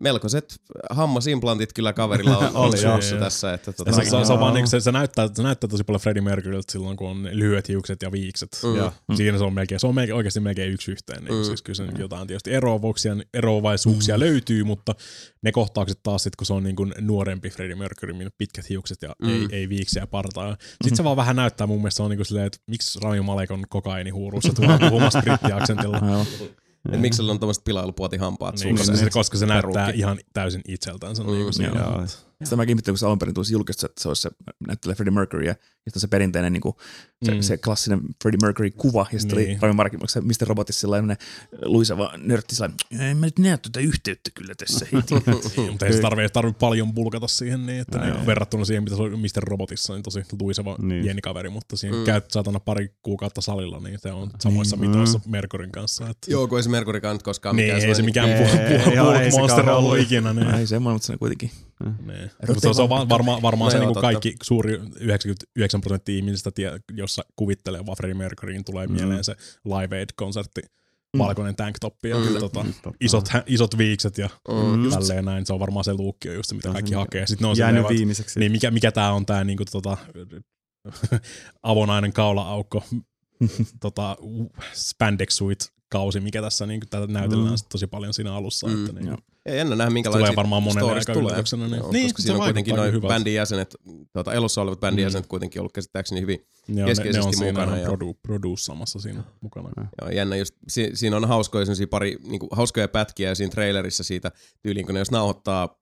Melkoiset hammasimplantit kyllä kaverilla on ollut tässä. Että se näyttää tosi paljon Freddie Mercuryltä silloin, kun on lyhyet hiukset ja viikset. Ja siinä se on oikeasti melkein yksi yhteen. Niin siis kyllä jotain tietysti eroavaisuuksia löytyy, mutta ne kohtaukset taas sit, kun se on niin kuin nuorempi Freddie Mercury, pitkät hiukset ja ei viiksiä ja partaa. Sitten se vaan vähän näyttää mun mielestä, se on niin kuin silleen, että miksi Rami Malek on kokaiinihuuruussa omasta brittiaksentilla. Et miksi sillä on tommoset pilailupuotihampaat suunnassa? Niin, koska se näyttää ihan täysin itseltänsä. Sitä mäkin ihmettelin, kun se alun perin tulisi julkista, että se olisi se näyttelee Freddie Mercury, ja sitten se perinteinen niinku, se klassinen Freddie Mercury-kuva, ja sitten oli Rami Malek, Mr. Robotissa sellainen luisava nörtti, sellainen, en mä nyt näe tätä yhteyttä kyllä tässä. Mutta ei se tarvitse paljon bulkata siihen, niin, että verrattuna siihen, mitä se oli Mr. Robotissa, niin tosi luisava pieni kaveri, mutta siinä käyt saatana pari kuukautta salilla, niin se on samoissa mitoissa Mercuryn kanssa. Joo, kun ei se Mercurykaan nyt koskaan mikään. Ei se mikään monster ollut ikinä. Ei semmoinen, mutta se kuitenkin. Mutta se on varmaan se niinku kaikki suuri 99% ihmisistä, jossa kuvittelee Freddie Mercuryin tulee mieleen se Live Aid-konsertti valkoinen tanktoppi ja isot viikset ja tälleen näin. Se on varmaan se luukki on just se, mitä kaikki hakee. Sitten ne on jäänyt viimeiseksi. Niin mikä tää on tää niinku avonainen kaula-aukko spandex-suit kausi, mikä tässä niinku tätä näytellään tosi paljon siinä alussa. Että niin, ei ennen nähdä minkälaisia tulee varmaan monen aika yllätyksenä. Niin, koska siinä on kuitenkin noin bändin jäsenet, elossa olevat bändin jäsenet kuitenkin ollut käsittääkseni hyvin keskeisesti mukana. Ne on siinä produussamassa siinä mukana. Joo, jännä. Just, siinä on hauskoja, pari niinku, hauskoja pätkiä ja siinä trailerissa siitä tyyliin, kun ne jos nauhoittaa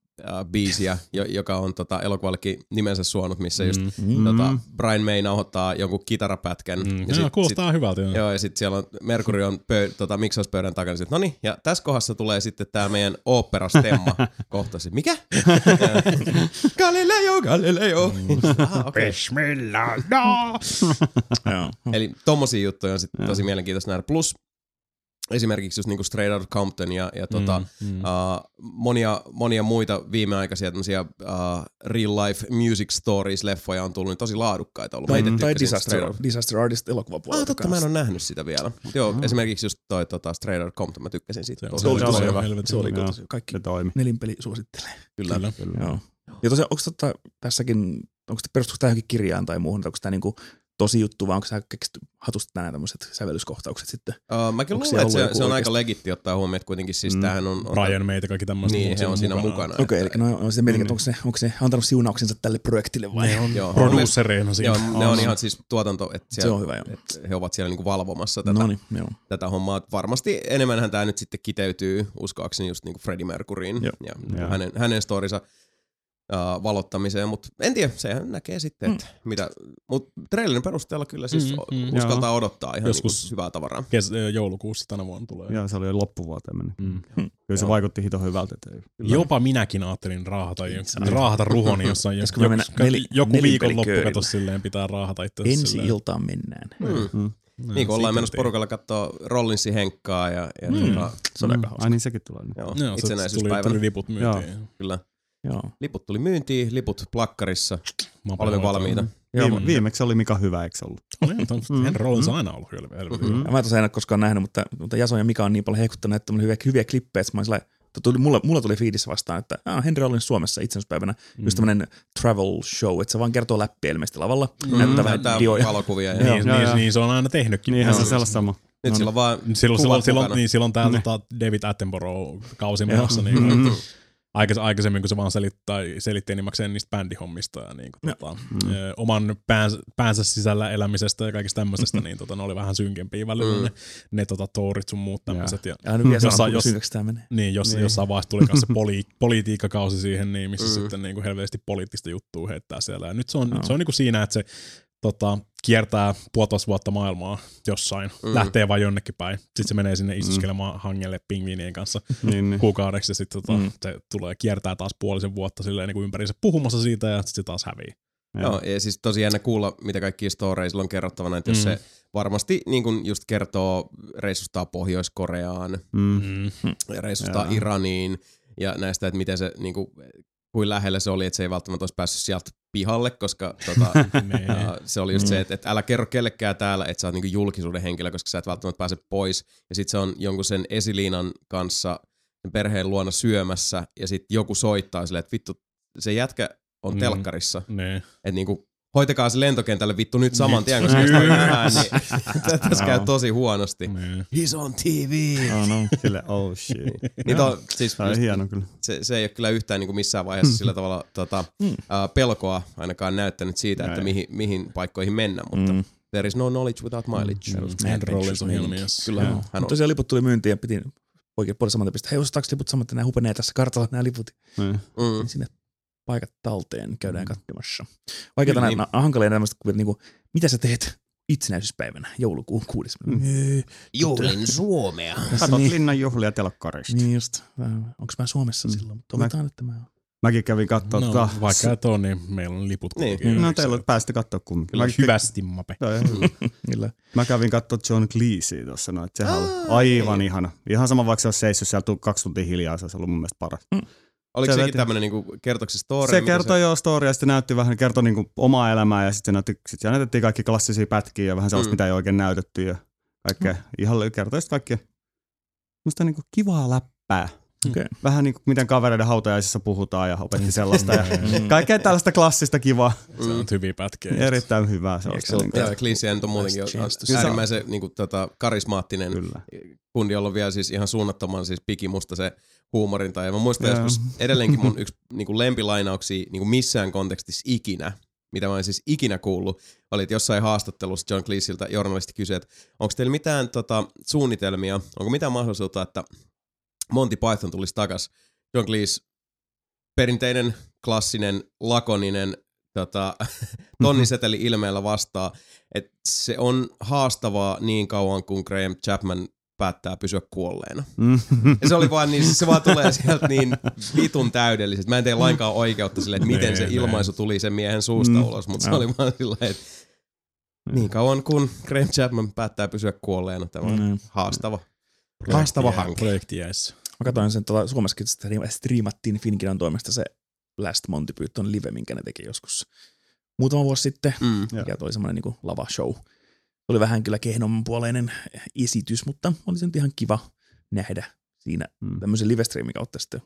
biisiä, joka on elokuvallekin nimensä suonut, missä just Brian May nauhoittaa jonkun kitarapätkän. Ja kuulostaa hyvältä. Joo, ja sitten siellä on Mercury on miksauspöydän takana, että noniin, ja tässä kohdassa tulee sitten tää meidän oopperastemma kohtasi. Mikä? Galileo! Bismillah! Eli tommosia juttuja on sitten tosi mielenkiintoista nähdä. Plus esimerkiksi just niinku Straight Outta Compton ja monia muita viimeaikaisia tämmöisiä real life music stories -leffoja on tullut, niin tosi laadukkaita ollut. Tai Disaster Artist -elokuvapuolelta. Totta, mä en ole nähnyt sitä vielä. Joo, esimerkiksi just toi Straight Outta Compton, mä tykkäsin siitä. Se oli hyvä. Se oli tosi kaikki. Nelinpeli suosittelee. Kyllä. Joo. Ja tosiaan, onko perustuuko tämä johonkin kirjaan tai muuhun, onko tämä niinku tosi juttu, vaan onko sä keksitty hatusta nämä tämmöiset sävellyskohtaukset sitten? Mäkin luulen, että se on aika legitti ottaa huomioon, että kuitenkin siis tämähän on... Brian Mayta kaikki tämmöistä. Niin, he on siinä mukana. Okei, eli onko se antanut siunauksensa tälle projektille vai? Ne on producereina siinä. Joo, ne on ihan siis tuotanto, että he ovat siellä niinku valvomassa tätä hommaa. Varmasti enemmänhän tämä nyt sitten kiteytyy, uskoakseni just niinku Freddie Mercuryin ja hänen storinsa valottamiseen, mutta en tiedä, sehän näkee sitten, että mitä, mutta trailerin perusteella kyllä siis uskaltaa odottaa ihan joskus niin hyvää tavaraa. Joulukuussa tänä vuonna tulee. Joo, se oli loppuvuoteen mennyt. Kyllä se vaikutti hito hyvältä. Jopa minäkin ajattelin raahata ruhoni, jossa on joku viikonloppu kato silleen, pitää raahata itse ensi silleen. Iltaan mennään. Niin kuin ollaan menossa porukalla katsoa Rollinsi Henkkaa ja ai niin sekin tulee. Joo, itsenäisyyspäivänä. Tuli liput myytiin. Kyllä. Joo. Liput tuli myyntiin, liput plakkarissa, olemme valmiita. Viimeksi oli Mika hyvä, eikö ollut? Rollins on aina ollut hyvä. Mä en tosiaan koskaan nähnyt, mutta Jason ja Mika on niin paljon hehkuttaneet, että on hyviä klippejä. Mulla tuli fiidissä vastaan, että Henry Rollins Suomessa itsenäisyyspäivänä just tämmönen travel show, että se vaan kertoo läppiä ilmeisesti lavalla. Näyttää vähän dioja. Valokuvia. Niin se on aina tehnytkin. Niinhän se on sama. Nyt sillä on vaan silloin tää David Attenborough-kausi muassa. Aikaisemmin, kun se vaan selitti enimmäkseen niistä bändihommista ja oman päänsä sisällä elämisestä ja kaikista tämmöisestä, niin ne oli vähän synkempiä välillä ne tourit sun muut tämmöiset. Jossain vaiheessa tuli myös se politiikkakausi siihen, niin missä sitten niinku helvetisti poliittista juttua heittää siellä. Ja nyt se on niinku siinä, että se kiertää 1,5 vuotta maailmaa jossain, lähtee vaan jonnekin päin. Sitten se menee sinne istuskelemaan hangelle pingviinien kanssa kuukaudeksi ja sitten se tulee kiertää taas puolisen vuotta silleen niin kuin ympäriinsä puhumassa siitä ja sitten se taas hävii. Joo, ja siis tosi jännä kuulla, mitä kaikkia storeilla on kerrottavana, että jos se varmasti niin kun just kertoo, reissustaa Pohjois-Koreaan, reissustaa Iraniin ja näistä, että miten se niin kuin lähellä se oli, että se ei välttämättä olisi päässyt sieltä pihalle, koska se oli just se, että älä kerro kellekään täällä, että sä oot niinku julkisuuden henkilö, koska sä et välttämättä pääse pois. Ja sit se on jonkun sen esiliinan kanssa sen perheen luona syömässä, ja sit joku soittaa silleen, että vittu, se jätkä on telkkarissa. Että niinku, hoitakaa se lentokentälle vittu nyt saman tien, koska sitä on vähän, niin tässä käy tosi huonosti. He's on TV! No, kyllä, oh shit. Se on hieno kyllä. Se ei ole kyllä yhtään niin kuin missään vaiheessa sillä tavalla pelkoa ainakaan näyttänyt siitä, että mihin paikkoihin mennä, mutta there is no knowledge without mileage. Rollins on hieno mies. Kyllä, hän on. Tosiaan liput tuli myyntiin ja piti oikein puolella samalta pistää, hei ostetaanko liput samalta, että nämä hupenee tässä kartalla, nämä liput. Sinne paikat talteen, käydään katsomassa. Vaikeita näitä hankalia tämmöistä, niinku, mitä sä teet itsenäisyyspäivänä joulukuun 6. Joulin Suomea. Katot linnan juhlia telkkarista. Niin just. Onks mä Suomessa silloin? Toivotaan, että mä oon. Mäkin kävin katsoa. No, vaikka et oo, niin meillä on liput kuitenkin. No teillä päästä katsoa kumminkin. Hyvästi, Mape. Mä kävin katsoa John Cleesea tossa noin. Sehän on aivan ihana. Ihan sama vaikka se olisi seissyt siellä 2 tuntia hiljaa, se olisi ollut mun mielestä paras. Oliko sekin tämmönen niinku kertoksi story? Se kertoi story ja sitten näytti vähän, kertoi niinku omaa elämää ja sitten se näytettiin kaikki klassisia pätkiä ja vähän sellaista, mitä ei oikein näytetty ja kaikkea. Ihan kertoi sitten kaikkea. musta niinku kivaa läppää. Okay. Vähän niin kuin miten kavereiden hautajaisissa puhutaan ja opetti sellaista ja kaikkea tällaista klassista kivaa. Se on hyviä pätkiä. Erittäin hyvää. Kliisien on muutenkin äärimmäisen niin kuin, karismaattinen kundi, jolla on vielä siis ihan suunnattoman siis pikimusta se huumorinta. Ja mä muistan joskus edelleenkin mun yksi niin kuin lempilainauksia niin kuin missään kontekstissa ikinä, mitä mä en siis ikinä kuullut, oli, että jossain haastattelussa John Cleeseiltä journalisti kysyi, että onko teillä mitään suunnitelmia, onko mitään mahdollisuutta, että Monty Python tulisi takas. John Cleese, perinteinen, klassinen, lakoninen, tonniseteli ilmeellä vastaa, että se on haastavaa niin kauan, kun Graham Chapman päättää pysyä kuolleena. Ja se oli vaan niin, se vaan tulee sieltä niin vitun täydellisesti. Mä en tee lainkaan oikeutta sille, että miten se ilmaisu tuli sen miehen suusta ulos, mutta se oli vaan sillä tavalla, että niin kauan, kun Graham Chapman päättää pysyä kuolleena, tämä on haastava. Haastava hanke. Mä katsoin sen, Suomessakin striimattiin Finkinan toimesta se Last Monty Python live, minkä ne teki joskus muutama vuosi sitten. Ja toi semmoinen niin kuin lava show. Oli vähän kyllä kehnompuoleinen esitys, mutta oli se nyt ihan kiva nähdä siinä tämmöisen live-striimin kautta sitten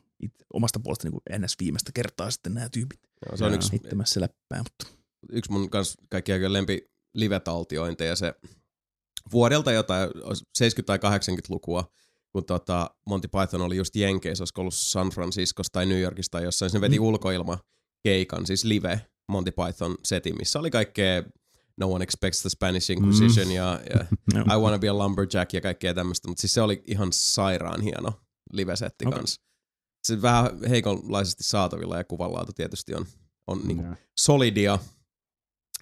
omasta puolesta niin ns. Viimeistä kertaa sitten nämä tyypit. Joo, se on yksi heittämässä läppää. Mutta. Yksi mun kanssa kaikkien lempi live-taltiointeja se vuodelta jotain 70- tai 80-lukua, kun Monty Python oli just Jenkeissä, olisiko ollut San Franciscossa tai New Yorkissa tai jossain, se veti ulkoilmakeikan, siis live Monty Python-seti, missä oli kaikkea No One Expects the Spanish Inquisition ja I Wanna Be a Lumberjack ja kaikkea tämmöistä, mutta siis se oli ihan sairaan hieno live-setti kanssa. Se vähän heikonlaisesti saatavilla ja kuvanlaatu tietysti on niinku solidia,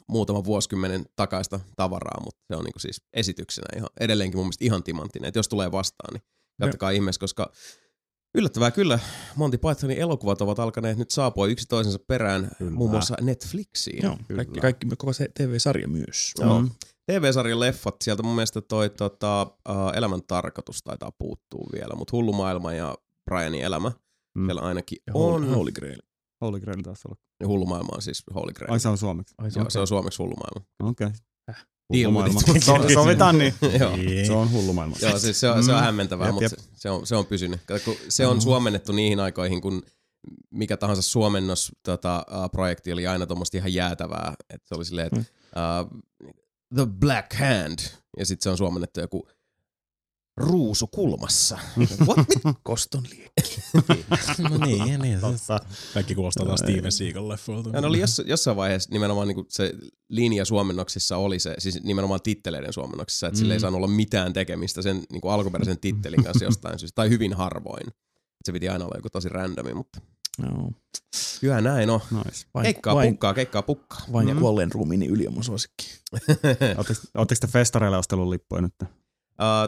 muutaman vuosikymmenen takaista tavaraa, mutta se on niinku siis esityksenä ihan, edelleenkin mun mielestä ihan timanttinen. Et jos tulee vastaan, niin jatkakaa ihmeessä, koska yllättävää kyllä Monty Pythonin elokuvat ovat alkaneet nyt saapua yksi toisensa perään, muun muassa Netflixiin. Joo, kaikki, koko se TV-sarja myös. Joo. TV-sarjan leffat, sieltä mun mielestä toi Elämän tarkoitus taitaa puuttuu vielä, mutta Hullu maailma ja Brianin elämä siellä ainakin on. Holy Grail. Holy Grail taas olla. Ja Hullu maailma on siis Holy Grail. Ai se on suomeksi. Joo, se on suomeksi Hullu maailma. Okei. Hullu maailma. Sovitaan niin. Se on Hullu maailma. Joo, siis se on hämmentävää, mutta se on pysynyt. Se on suomennettu niihin aikoihin, kun mikä tahansa suomennos projekti oli aina tuommoista ihan jäätävää. Että se oli silleen, että The Black Hand. Ja sitten se on suomennettu joku Ruusu kulmassa. Koston liekki. No niin. Kaikki kuulostaa taas Steven Seagal leffoilta. Ja oli jossain vaiheessa nimenomaan niin se linja suomennoksissa oli se, siis nimenomaan titteleiden suomennoksissa, että sillä ei saanut olla mitään tekemistä sen niin kuin alkuperäisen tittelin kanssa jostain syystä, tai hyvin harvoin. Se piti aina olla joku tosi randomi, mutta kyllä näin on. Nice. Keikkaa pukkaa. Vain kuolleen ruumiini yli on mun suosikki. Oletteko te festareille ostellut lippuja nyt?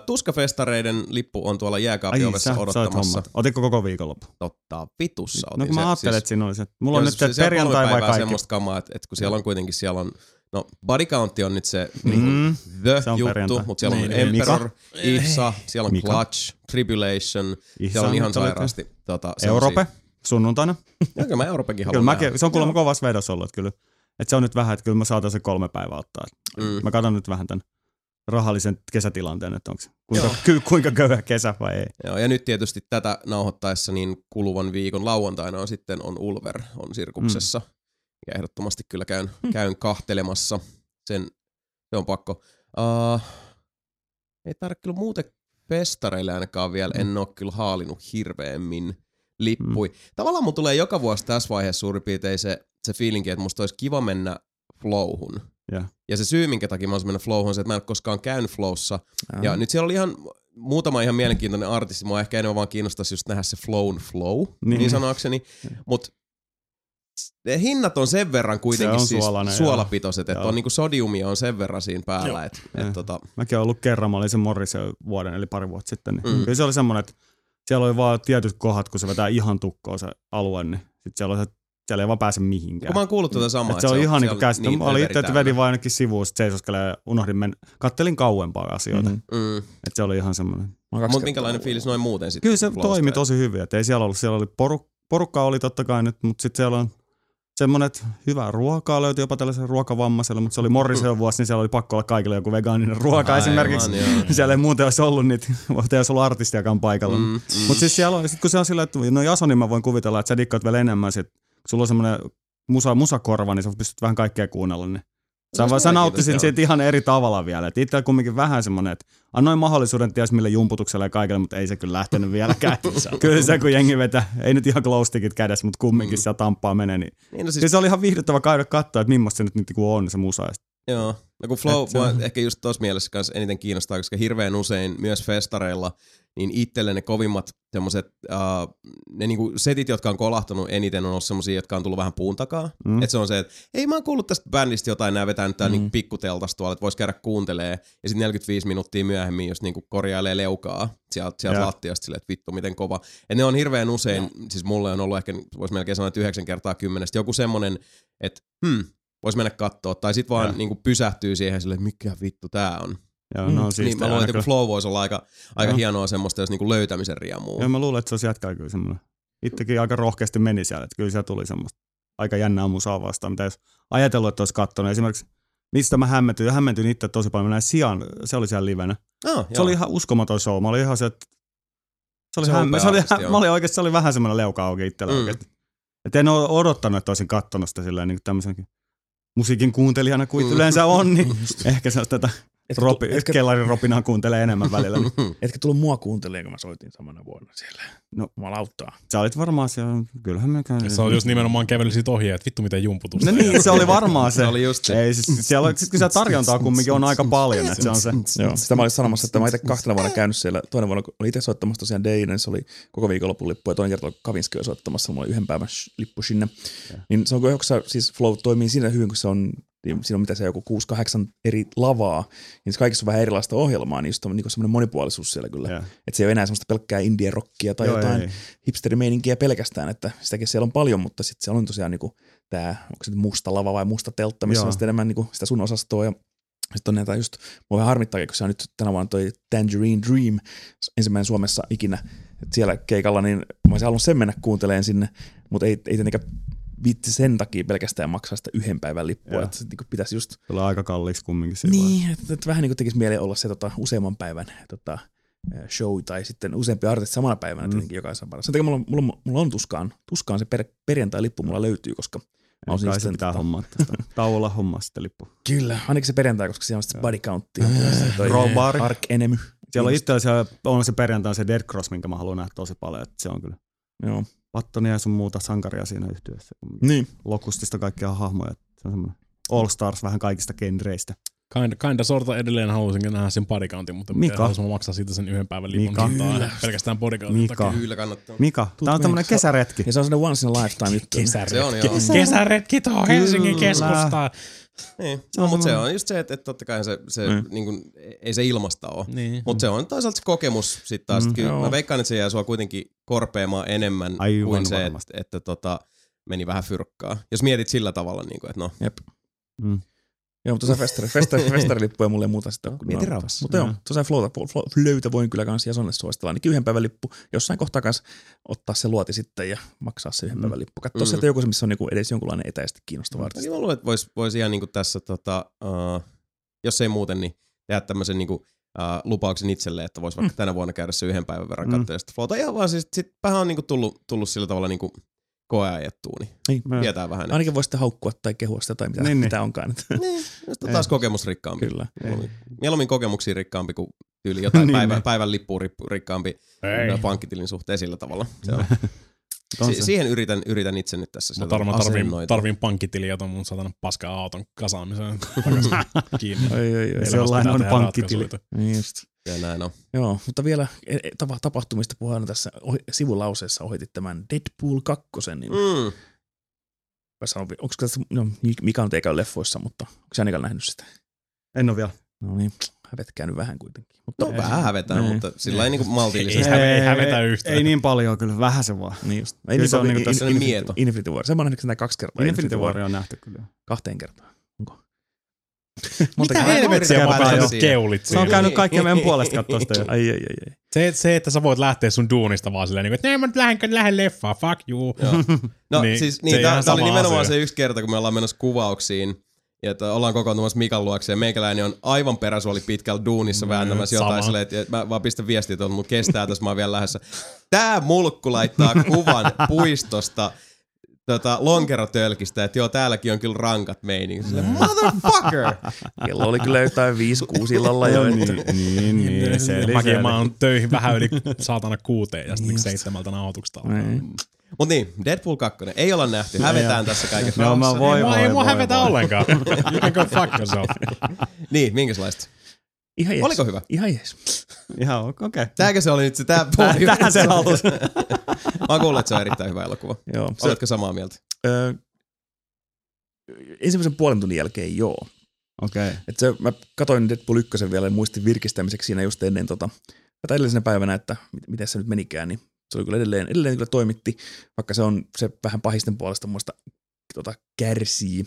Tuskafestareiden lippu on tuolla jääkaapiovessa odottamassa. Otitko koko viikonloppu? Totta, vitussa otin. No mä ajattelin, että siinä olisi. Mulla on nyt se perjantai vai kaikki. Semmoista kamaa, että kun siellä on kuitenkin, siellä on, no body countti on nyt se the se juttu, perjantai. Mutta siellä on Emperor, Ifsa, siellä on Mika. Clutch, Tribulation, Ihsan, siellä on ihan sairaasti. Europe, sunnuntaina. Kyllä mä Europekin haluan. Se on kuulemma kovassa vedossa ollut, kyllä. Että se on nyt vähän, että kyllä mä saatan se 3 päivää ottaa. Mä katson nyt vähän tän rahallisen kesätilanteen, että onko se kuinka köyhä kesä vai ei. Joo, ja nyt tietysti tätä nauhoittaessa niin kuluvan viikon lauantaina on sitten Ulver on sirkuksessa. Ja ehdottomasti kyllä käyn kahtelemassa. Se on pakko. Ei tarvitse kyllä muuten festareille ainakaan vielä. En ole kyllä haalinut hirveämmin lippui. Tavallaan mun tulee joka vuosi tässä vaiheessa suurin piirtein se fiilinki, että musta olisi kiva mennä flowhun. Ja se syy, minkä takia mä olisin mennä flowhun, on se, että mä en ole koskaan käynyt flowssa. Ja nyt siellä oli ihan muutama ihan mielenkiintoinen artisti. Mua ehkä enemmän vaan kiinnostaisi just nähdä se flown flow, niin sanoakseni. Mutta hinnat on sen verran kuitenkin siis suolapitoiset, että on niinku sodiumia on sen verran siinä päällä. Mäkin olen ollut kerran, mä olin sen Morrisen vuoden, eli pari vuotta sitten. Niin. Kyllä se oli semmoinen, että siellä oli vaan tietyt kohdat, kun se vetää ihan tukkoon se alue, niin sitten siellä ei vaan pääse mihinkään. Mä oon kuullut tätä samaa. Että se on ihan niinku käsittää. Mä olin itse, että vedin vaan ainakin sivuun, sit seisoskeleen, unohdin mennä. Kattelin kauempaa asioita. Että se oli ihan semmoinen. Mutta minkälainen fiilis noin muuten sitten? Kyllä se toimi tosi hyvin. Että ei siellä ollut. Siellä oli porukkaa oli totta kai nyt, mutta sitten siellä on semmoinen, että hyvää ruokaa löytyi jopa tällaisen ruokavammaiselle, mutta se oli Morrison vuosi, niin siellä oli pakko olla kaikille joku vegaaninen ruoka esimerkiksi. Aivan, siellä ei muuten olisi ollut niitä, ei olisi ollut artistiakaan paikalla. Mutta siis siellä on, sit kun se on sillä, että no Jasonin niin mä voin kuvitella, että sä dikkaat vielä enemmän, sit, kun sulla on semmoinen musakorva, niin sä pystyt vähän kaikkea kuunnella, niin sä nauttisit siitä ihan eri tavalla vielä. Et itsellä kumminkin vähän semmoinen, että annoin mahdollisuuden ties mille jumputukselle ja kaikille, mutta ei se kyllä lähtenyt vieläkään. Kyllä se kun jengi vetää, ei nyt ihan glowstickit kädessä, mutta kumminkin se tamppaa menee. Niin, siis se oli ihan viihdyttävä käydä katsoa, että millaista se nyt niinku on se musa. Joo, no kun flow mua ehkä just tossa mielessä kanssa eniten kiinnostaa, koska hirveän usein myös festareilla, niin itselle ne kovimmat semmoset, ne niinku setit, jotka on kolahtanut eniten, on ollut semmosia, jotka on tullut vähän puun takaa. Mm. Että se on se, että hei mä oon kuullut tästä bändistä jotain, nää vetää nyt tää niinku pikkuteltas tuolla, että vois käydä kuuntelee. Ja sit 45 minuuttia myöhemmin just niinku korjailee leukaa sieltä lattiasta silleen, että vittu miten kova. Et ne on hirveän usein, siis mulle on ollut ehkä, vois melkein sanoa, että 9/10, joku semmonen, että voisi mennä kattoo, tai sit vaan niinku pysähtyy siihen silleen, mikä vittu tää on. Joo, no siis niin mä luulen, että flow voisi olla aika hienoa semmoista, jos niinku löytämisen riemuu. Joo, mä luulen, että se olisi jätkää kyllä semmoinen. Itsekin aika rohkeasti meni siellä, että kyllä siellä tuli semmoista aika jännää musaa vastaan, mitä jos ajatellut, että olisi kattonut. Esimerkiksi mistä mä hämmentyin itse tosi paljon, mä näin Sian, se oli siellä livenä. Se oli ihan uskomaton show, mä olin ihan se, että se oli vähän semmoinen leuka auki itsellä oikeasti. Että en ole odottanut, että olisin kattonut sitä silleen niin tämmöisenkin musiikin kuuntelijana kuin yleensä on, niin ehkä se olisi tätä kellarin ropinaa kuuntelee enemmän välillä. Etkä tullut mua kuuntelemaan, kun mä soitin samana vuonna siellä. No, mä lauttaa. Sä olit varmaan siellä, kyllähän mä käyn. Se oli just nimenomaan kävely siitä ohi, että vittu miten jumputusta. No niin, se oli varmaan se. Se oli just se. Ei, siis, siellä, siis kun siellä tarjontaa kumminkin on aika paljon, että se on se. Joo. Sitä mä olin sanomassa, että mä itse 2 vuonna käynyt siellä. Toinen vuonna oli itse soittamassa tosiaan Deinen, niin se oli koko viikonlopun lippu, ja toinen kerta oli Kavinskyä soittamassa, mulla oli 1 päivän lippu sinne. Yeah. Niin se on, kun siis flow toimii siinä hyvin, kun se on. Siinä on mitä se joku 6-8 eri lavaa, niin kaikissa on vähän erilaista ohjelmaa, niin just niin semmoinen monipuolisuus siellä kyllä. Yeah. Että se ei ole enää semmoista pelkkää indie-rockia tai jotain hipsterimeininkiä pelkästään, että sitäkin siellä on paljon, mutta sitten siellä on tosiaan niin kuin tämä, onko se musta lava vai musta teltta, missä on sitten enemmän niin kuin sitä sun osastoa ja sitten on näitä just, mua vähän harmittaakin, kun se on nyt tänä vuonna toi Tangerine Dream, ensimmäinen Suomessa ikinä siellä keikalla, niin mä olisin halunnut sen mennä kuuntelemaan sinne, mutta ei tietenkään vitsi sen takia pelkästään maksaa sitä 1 päivän lippua, että niin kuin pitäisi just. Tulee aika kalliiksi kumminkin siinä. Niin, että vähän niin kuin tekisi mieleen olla se useamman päivän show tai sitten useampi artisti samana päivänä tietenkin jokaisen parassa. Sen takia mulla on tuskaan se perjantai-lippu mulla löytyy, koska mä oon siinä pitää hommaa tästä. Tauolla hommaa sitten lippu. Kyllä, ainakin se perjantai, koska siellä on sitten body countti. Robar. Ark Enemy. Siellä on itse asiassa on se perjantai se Dead Cross, minkä mä haluan nähdä tosi paljon, että se on kyllä. Joo. Pattonia ja sun muuta sankaria siinä yhtiössä. Niin. Lokustista kaikkia hahmoja. Se on semmoinen all stars vähän kaikista genreistä. Kinda sorta edelleen haluaisin nähdä sen body countin, mutta haluaisin maksaa siitä sen 1 päivän lipun kantaa pelkästään body countin takia. Kyllä kannattaa. Mika, tää on tämmönen kesäretki. Ja se on semmoinen once in a lifetime juttu. Kesäretki tuohon Helsingin keskustaan. Niin. No, mutta se on just se, että totta kai se niin kuin, ei se ilmasta ole, mutta se on toisaalta se kokemus sitten taas. Kyllä, mä veikkaan, että se jää sua kuitenkin korpeamaan enemmän kuin se, että meni vähän fyrkkaa. Jos mietit sillä tavalla, niin kuin, että no. Joo, mutta tosiaan festarilippuja mulle ei muuta sitä. Mietin rauhassa. Mutta joo, tosiaan flöytä voin kyllä kans Jasonille suositella ainakin 1 päivän lippu. Jossain kohtaa kans ottaa se luoti sitten ja maksaa se 1 päivän lippu. Katsoa sieltä joku se, missä on niinku edes jonkunlainen etäisesti kiinnostava artisti. Mä luulen, että voisi ihan niinku tässä, jos ei muuten, niin tehdä tämmöisen niinku lupauksen itselleen, että voisi vaikka tänä vuonna käydä se 1 päivän verran katsoa sitä flowta. Ihan vaan siis, sit vähän on niinku tullut sillä tavalla niinku koeajettua, niin tietää vähän. Ainakin voi sitten haukkua tai kehua sitä tai mitä onkaan. Niin, on taas kokemus rikkaampi. Kyllä. Mieluummin kokemuksia rikkaampi kuin tyyli jotain päivän lippuun rikkaampi pankkitilin suhteen sillä tavalla. Siihen yritän itse nyt tässä. Mä tarviin pankkitiliä tuon mun satanan paskaa auton kasaamiseen. Kiinni. Ei, sellainen on pankkitili. Ja näin on. Joo, mutta vielä tapahtumista puhutaan tässä sivulauseessa ohitit tämän Deadpool 2. Niin mä sanon, onko tässä, no Mika nyt ei käy leffoissa, mutta onko sä ainakaan nähnyt sitä? En ole vielä. No niin, hävetkää nyt vähän kuitenkin. Mutta no vähän hävetään, mutta sillä ei niinku maltillisesti. Ei hävetä yhtään. Ei niin paljon kyllä, vähän se vaan. Niin just. Ei se on niinku tässä mieto. Infinity War, se on nähnyt 2 kertaa. Infinity War on nähty kyllä. 2 kertaa. Onko? Mitä helvetsiä mä oon päästänyt keulit siihen. Se on käynyt kaikkea meidän puolesta katsoa sitä. Ai. Se, että sä voit lähteä sun duunista vaan silleen, että ei mä nyt lähden leffaan, fuck you. No niin, siis niin, tää oli nimenomaan asia. Se yksi kerta, kun me ollaan menossa kuvauksiin. Ja että ollaan kokoontumassa Mikan luokse ja meikäläinen on aivan peräsuoli pitkällä duunissa väännämässä jotain silleen, että mä vaan pistän viestiä, että mun kestää tässä, mä oon vielä lähdössä. Tää mulkku laittaa kuvan puistosta lonkerotölkistä, että joo, täälläkin on kyllä rankat meiningit. Motherfucker! Kello oli kyllä jotain 5-6 illalla jo. Niin. Se mä oon töihin vähän yli saatana 6 ja sitten 7 nauhoituksesta alkaa. Mut niin, Deadpool 2, ei olla nähty, hävetään tässä kaikessa. No mä voin. Ei mua hävetä ollenkaan. You can go fuck yourself. Niin, minkälaista? Ihan jees. Oliko hyvä? Ihan jees. Ihan okei. Tääkö se oli nyt se tää? Tähän se halus. Mä kuulen, että se on erittäin hyvä elokuva. Joo. Oletko samaa mieltä? Ensimmäisen puolen tunnin jälkeen joo. Okei. Okay. Mä katoin Deadpool 1 vielä muistin virkistämiseksi siinä just ennen edellisenä päivänä, että miten se nyt menikään, niin se oli kyllä edelleen kyllä toimitti, vaikka se on se vähän pahisten puolesta muista kärsii.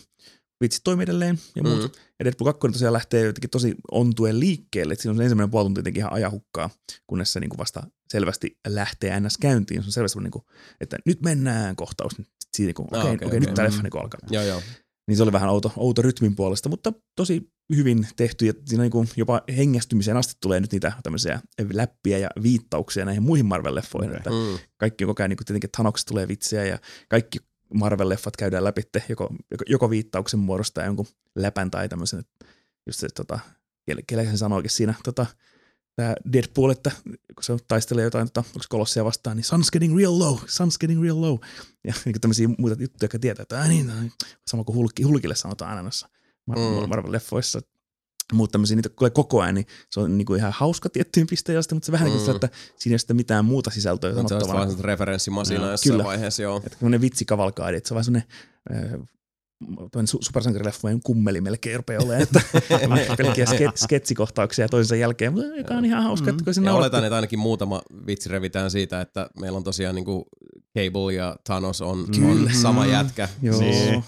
Vitsi toimii edelleen ja muut. Ja Deadpool 2 tosiaan lähtee jotenkin tosi ontuen liikkeelle, että siinä on se ensimmäinen puoli tunti jotenkin ihan ajahukkaa, kunnes se niin kuin vasta selvästi lähtee ns. Käyntiin. Se on selvästi niin kuin, että nyt mennään kohtaus. Siinä niin kuin, okei, nyt tämä leffa niin kuin alkaa. Joo. Niin se oli vähän outo rytmin puolesta, mutta tosi hyvin tehty ja siinä niin kuin jopa hengästymiseen asti tulee nyt niitä tämmöisiä läppiä ja viittauksia näihin muihin Marvel-leffoihin. Okay. Että kaikki koko ajan niin kuin tietenkin Thanoksesta tulee vitsiä ja kaikki Marvel-leffat käydään läpi joko viittauksen muodosta jonkun läpän tai tämmöisen, just se, kelle sen sanoo oikein siinä, tämä Deadpool, että kun se taistelee jotain, onko kolossia vastaan, niin sun's getting real low, sun's getting real low. Ja niin tämmöisiä muita juttuja, jotka tietää, että niin, sama kuin Hulkille sanotaan aina noissa Marvel-leffoissa. Mutta tämmöisiä niitä tulee koko ajan, niin se on niinku ihan hauska tiettyyn pisteen asti, mutta se vähän niin kuin että siinä ei ole sitä mitään muuta sisältöä. No, se on sellaista referenssimasina jossain vaiheessa, joo. Että semmoinen vitsikavalkaadi, että se on vaan semmoinen supersankarileffojen kummeli melkein rupeaa olemaan, että pelkkiä sketsikohtauksia toisensa jälkeen, mutta joka on ihan hauska. Että ja oletan, että ainakin muutama vitsi revitään siitä, että meillä on tosiaan niinku Cable ja Thanos on sama jätkä. Joo, niin.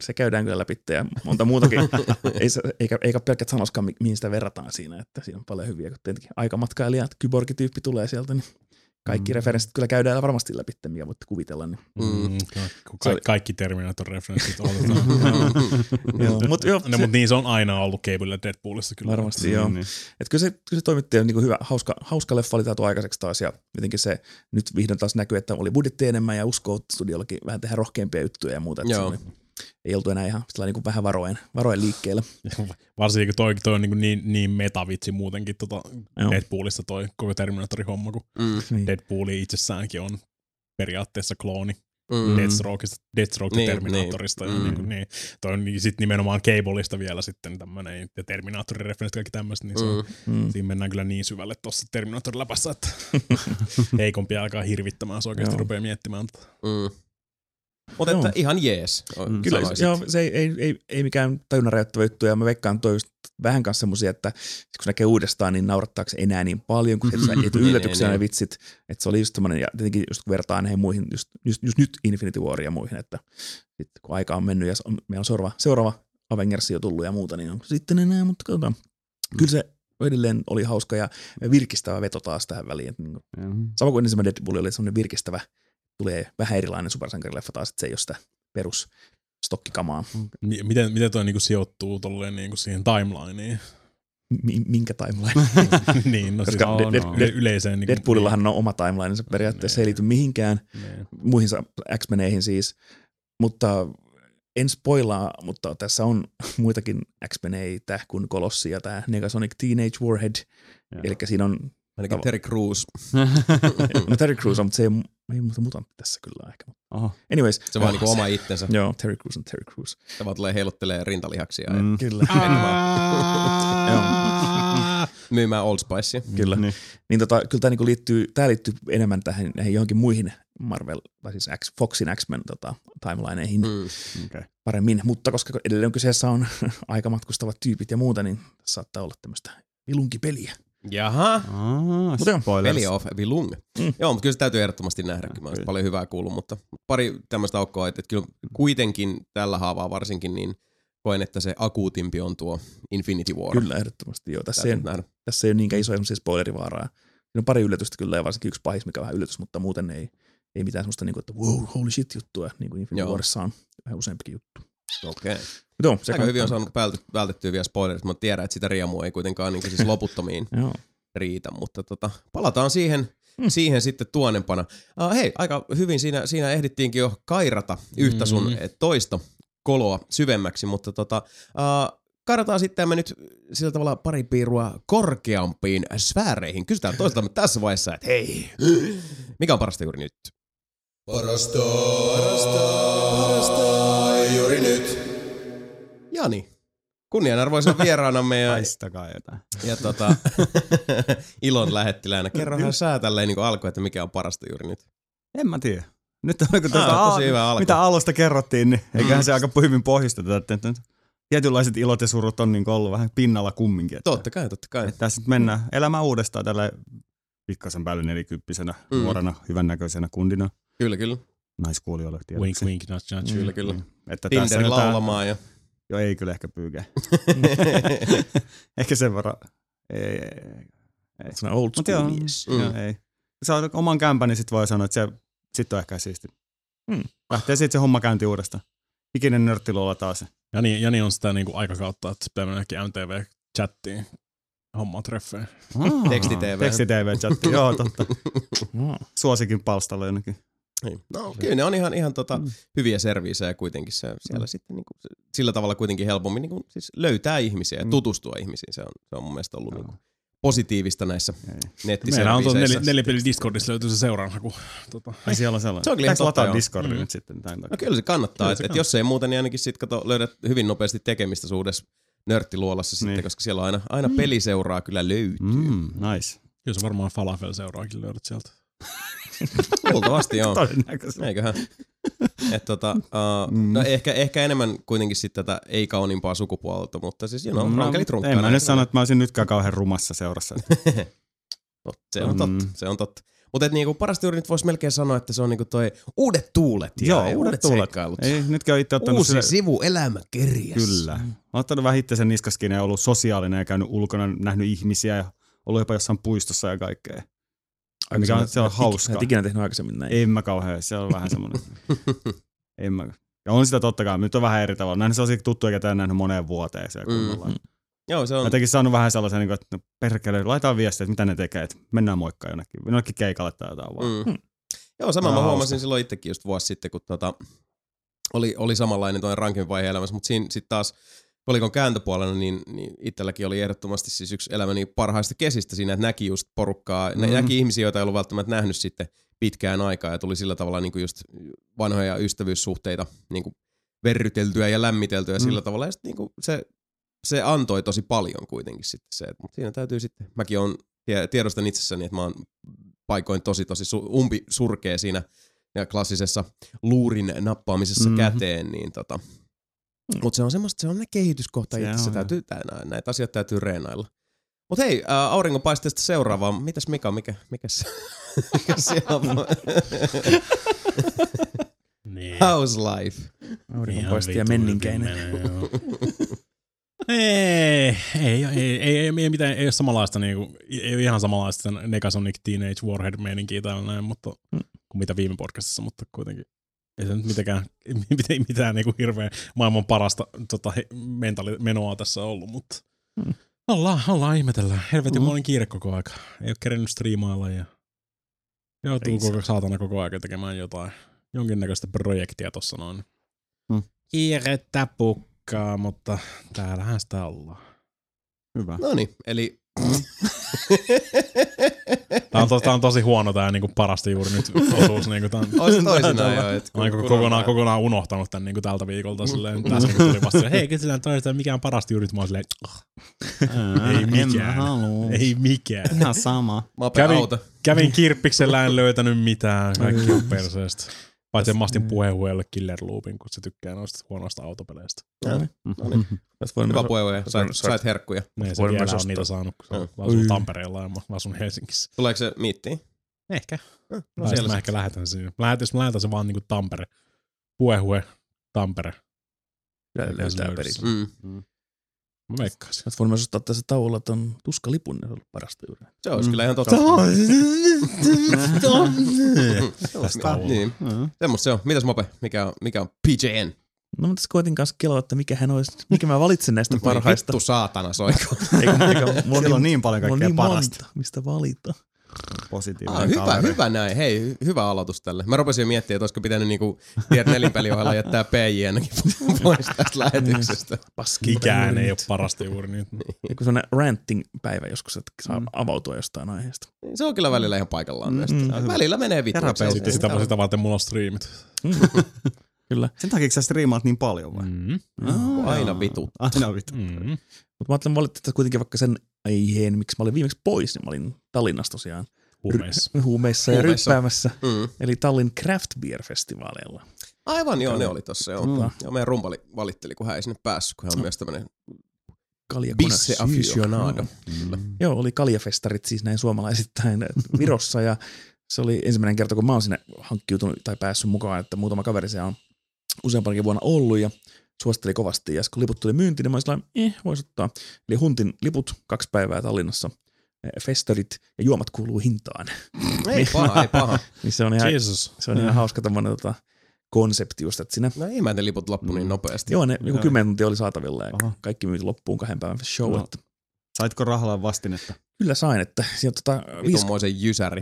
Se käydään kyllä läpi ja monta muutakin. eikä pelkkä Thanoskaan, mihin sitä verrataan siinä, että siinä on paljon hyviä, kun tietenkin aikamatkailija, kyborgityyppi tulee sieltä, niin kaikki referenssit kyllä käydään varmasti läpi, mitä voitte kuvitella. Niin. Kaikki Terminator-referenssit otetaan. Mutta niin se on aina ollut Cablella Deadpoolissa kyllä. Varmasti joo. Niin. Et kyllä se toimitti ja niin kuin hyvä, hauska leffa oli taatu aikaiseksi taas ja jotenkin se nyt vihdoin taas näkyy, että oli budjetti enemmän ja uskoo studiollakin vähän tehdä rohkeampia juttuja ja muuta. Ei oltu enää ihan niin kuin vähän varoen liikkeellä. Varsinkin toi on niin metavitsi muutenkin Deadpoolista toi koko Terminator-homma, kun Deadpooli itsessäänkin on periaatteessa klooni Deathstroke niin, Terminatorista. Niin. Ja niin. Toi on sitten nimenomaan Cableista vielä sitten tämmöinen Terminaatorin referenssit kaikki tämmöiset, niin se on, siinä mennään kyllä niin syvälle tuossa Terminator-läpässä, että heikompi alkaa hirvittämään, se oikeasti rupeaa miettimään. Mutta että ihan jees. Kyllä, joo, se ei mikään tajunnan rajoittava juttu, ja mä veikkaan toi just vähän kanssa semmosia, että kun näkee uudestaan, niin naurattaako se enää niin paljon, kun et yllätyksiä ne vitsit, että se oli just semmoinen, ja tietenkin just kun vertaa näihin muihin, just nyt Infinity War ja muihin, että sit kun aika on mennyt, ja meillä on seuraava Avengers jo tullut ja muuta, niin on sitten enää, mutta katsotaan. Kyllä se edelleen oli hauska ja virkistävä veto taas tähän väliin. Sama kuin ensimmäinen Deadpool oli semmoinen virkistävä, tulee vähän erilainen supersankarileffa taas, että se ei ole sitä perusstokkikamaa. Miten toi niinku sijoittuu tolleen niinku siihen timelineen? Minkä timeline? Niin, no koska siis yleiseen. Niinku, Deadpoolillahan on oma timelinensa periaatteessa, ei liity mihinkään muihin X-Meneihin siis. Mutta en spoilaa, mutta tässä on muitakin X-Meneitä kuin Kolossi ja tämä Negasonic Teenage Warhead. Eli siinä on ainakin Terry Crews. No Terry Crews on, mutta se ei mutantti tässä kyllä ehkä. Anyways. Se vaan niinku oma itsensä. Joo, Terry Crews on Terry Crews. Se vaan tulee heiluttelee rintalihaksia. Kyllä. Myymään Old Spicea. Kyllä. Niin kyllä tämä niinku liittyy enemmän tähän johonkin muihin Marvel, tai siis Foxin X-Men timelineihin paremmin. Mutta koska edelleen kyseessä on aikamatkustavat tyypit ja muuta, niin saattaa olla tämmöistä vilunkipeliä. Jaha. Peli off vilung. Joo, mutta kyllä se täytyy ehdottomasti nähdä. Mä oon paljon hyvää kuullut, mutta pari tämmöistä aukkoa, että kyllä kuitenkin tällä haavaa varsinkin niin koen, että se akuutimpi on tuo Infinity War. Kyllä, ehdottomasti joo. Tässä ei ole niinkään isoja semmoisia spoilerivaaraa. Siinä on pari yllätystä kyllä, ja varsinkin yksi pahis, mikä on vähän yllätys, mutta muuten ei mitään semmoista, niin kuin, että wow, holy shit juttua, niin kuin Infinity Warissa on vähän useampikin juttu. Okei. Okay. Joo, se aika hyvin on saanut vältettyä vielä spoilerit, mutta tiedän, että sitä riemua ei kuitenkaan niin kuin siis loputtomiin riitä, mutta palataan siihen sitten tuonempana. Hei, aika hyvin siinä ehdittiinkin jo kairata yhtä sun toistokoloa syvemmäksi, mutta kairataan sitten me nyt sillä tavalla pari piirua korkeampiin sfääreihin. Kysytään toistamme tässä vaiheessa, että hei, mikä on parasta juuri nyt? Parasta juuri nyt. Jani, kunnianarvoisena vieraanamme ja paistakaa jotain. Ja ilon lähettiläänä. Kerrohan sä tälleen niin alkuun, että mikä on parasta juuri nyt. En mä tiedä. Nyt on mitä alusta kerrottiin, niin eiköhän se aika hyvin pohjisteta, että tietynlaiset ilot ja surut on niin ollut vähän pinnalla kumminkin. Että, totta kai. Että tässä nyt mennään elämään uudestaan tällä pikkasen päälle 40-vuotiaana nuorena, hyvännäköisenä kundina. Kyllä. Naiskuulijoille tietysti. Wink wink, not judge. Kyllä. Että Tinderin laulamaan ja... Joo, ei kyllä ehkä pyykää. Ehkä sen verran. Ei. Se on old school mies. Ei. Se on oman kämpän, niin sit voi sanoa, että se sit on ehkä siisti. Lähtee sit se homma käyntiin uudestaan. Ikinen nörttiluola taas. Jani on sitä niinku aikakautta, että pitää mennäkin MTV-chattiin hommaa treffeen. Teksti-TV-chattiin, joo totta. Suosikin palstalla jonnekin. Niin. No, kyllä ne on ihan hyviä serviisejä kuitenkin se, siellä sitten niin kuin, sillä tavalla kuitenkin helpommin niin kuin, siis löytää ihmisiä ja tutustua ihmisiin. Se on mun mielestä ollut niin kuin, positiivista näissä nettiserviiseissä. Meillä on tuossa Nelinpeli Discordissa löytyy se seuranhaku. Siellä on sellainen. Se on kyllä lataa Discordia nyt sitten. No kyllä se kannattaa. Kyllä, että jos ei muuten, niin ainakin sit löydät hyvin nopeasti tekemistä suudessa nörttiluolassa sitten, koska siellä aina peliseuraa kyllä löytyy. Nice. Kyllä se varmaan falafel-seuraakin löydät sieltä. Luultavasti joo. Eiköhän. No ehkä enemmän kuitenkin sitten tätä ei kauniimpaa sukupuolta, mutta siis rankelit runkkaneet. En mä nyt sano, että mä olisin nytkään kauhean rumassa seurassa. Se on totta. Mutta niinku parasta juuri nyt voisi melkein sanoa, että se on niinku toi uudet tuulet. Joo, uudet tuulet. Ei, nytkään itse ottanut uusi sivu elämäkirjassa. Kyllä. Mä oon ottanut vähän itse sen niskaskin ja ollut sosiaalinen ja käynyt ulkona, nähnyt ihmisiä ja ollut jopa jossain puistossa ja kaikkea. Mikä on siellä hauskaa. Et ikinä tehnyt aikaisemmin näin. En mä kauhean, se on vähän semmoinen. Ja on sitä totta kai, nyt on vähän eri tavalla. Näin sellaisia tuttuja, ketä en nähnyt moneen vuoteen siellä kunnolla. Joo, se on. Jotenkin saanut vähän sellaisen, että no perkele, laitaan viestiä, että mitä ne tekee, että mennään moikkaan jonnekin keikalle tai jotain vaan. Joo, sama mä huomasin silloin itsekin just vuosi sitten, kun oli samanlainen toinen rankin vaihe elämässä, mutta siinä sitten taas kolikon kääntöpuolella, niin itselläkin oli ehdottomasti siis yksi elämäni parhaista kesistä siinä, että näki just porukkaa, näki ihmisiä, joita ei ollut välttämättä nähnyt sitten pitkään aikaa ja tuli sillä tavalla niin kuin just vanhoja ystävyyssuhteita niin kuin verryteltyä ja lämmiteltyä sillä tavalla ja sitten niin kuin se antoi tosi paljon kuitenkin sitten se, mutta siinä täytyy sitten, mäkin on tiedostan itsessäni, että mä oon paikoin tosi umpisurkea siinä ja klassisessa luurin nappaamisessa käteen, niin mutta se on semmoista, se on ne kehityskohta itse, täytyy näitä asioita täytyy reenailla. Mut hei, auringonpaisteesta seuraavaan. Mitäs Mika, mikä siellä on? House life. Auringonpaiste ja menninkäinen. Ei mitään, ei ole samanlaista, niinku, ei ole ihan samanlaista Negasonic Teenage Warhead-meininkiä täällä näin, mutta kuin mitä viime podcastissa, mutta kuitenkin. Ei se nyt mitään niinku hirveän maailman parasta menoa tässä ollut, mutta ollaan ihmetellään. Helvetin monen kiire koko aika. Ei ole kerennyt striimailla ja joutuu koko ajan tekemään jotain. Jonkinnäköistä projektia tossa noin. Kiirettä pukkaa, mutta täällähän sitä ollaan. Hyvä. Noniin, eli... Tää on tosi huono tää niinku parasta juuri nyt osuus niinku tän. Ois toisinaan jo et kokonaan unohtanut tän niinku tältä viikolta silleen tässä niinku tuli vasta hei kysytään toistaan mikä on parasta juuri nyt mä silleen. Ei mikään. Ihan sama. Kävin kirppiksellä en löytänyt mitään kaikki on perseestä. Paitsi Mastin puheenhueelle Killer Loopin, kun se tykkää noista huonoista autopeleistä. No niin. Hyvä puheenhueja. Sait herkkuja. Ei se vielä on niitä saanut, kun se on asunut Tampereella ja mä asun Helsingissä. Tuleeko se miittiin? Ehkä. No, siellä mä ehkä lähetän sen. Jos mä lähetän sen vaan niinku Tampere. Puheenhue, Tampere. löytää perit. Mä meikkaan sen. Olet voinut myös ottaa tässä tauolla ton tuskalipun, ne on ollut parasta juuri. Se olisi kyllä ihan totta. Niin. Semmosta se on. Mitäs Mape? Mikä on PJN? No mä tässä koetin kanssa kelaa, että mikä mä valitsen näistä parhaista. Vittu saatana soiko. Siellä on niin paljon kaikkea parasta. Mistä valita. Positiivinen kaveri. Hyvä näin. Hei, hyvä aloitus tälle. Mä rupesin jo miettimään, että olisiko pitänyt niinku Nelinpeliohjelma jättää PJ:näkin pois tästä lähetyksestä. Paskikään ei ole parasta juuri nyt. Joku sellainen ranting-päivä joskus, että saa avautua jostain aiheesta. Se on kyllä välillä ihan paikallaan myös. Välillä menee vittu. Sitten sitä varten mulla on striimit. Kyllä. Sen takia sä striimaat niin paljon vai? Aina vituttaa. Mutta mä ajattelin valitettavasti kuitenkin vaikka sen aiheen, miksi mä olin viimeksi pois, niin mä olin Tallinnassa tosiaan. Huumeissa ja ryppäämässä. Eli Tallinn Craft Beer -festivaaleilla. Aivan, joo, ne oli tossa. Joo. Ja meidän rumpali valitteli, kun hän ei sinne päässyt, kun hän on myös tämmöinen bisse aficionado. Joo, oli kaljafestarit siis näin suomalaisittain Virossa ja se oli ensimmäinen kerta, kun mä oon sinne hankkiutunut tai päässyt mukaan, että muutama kaveri se on useampanakin vuonna ollut ja suositteli kovasti. Ja kun liput tuli myyntiin, niin mä olin sellainen, vois ottaa. Eli Huntin liput 2 päivää Tallinnassa, festarit ja juomat kuuluu hintaan. Ei paha. Niin se on ihan, se on ihan hauska tämmöinen konsepti just, että siinä. No ei mä ne liput loppu niin nopeasti. Joo, ne joku 10 tuntia oli saatavilla ja kaikki myyti loppuun 2 päivän show. No. Saitko rahalla vastinetta? Kyllä sain, että sieltä Vitummoisen jysäri,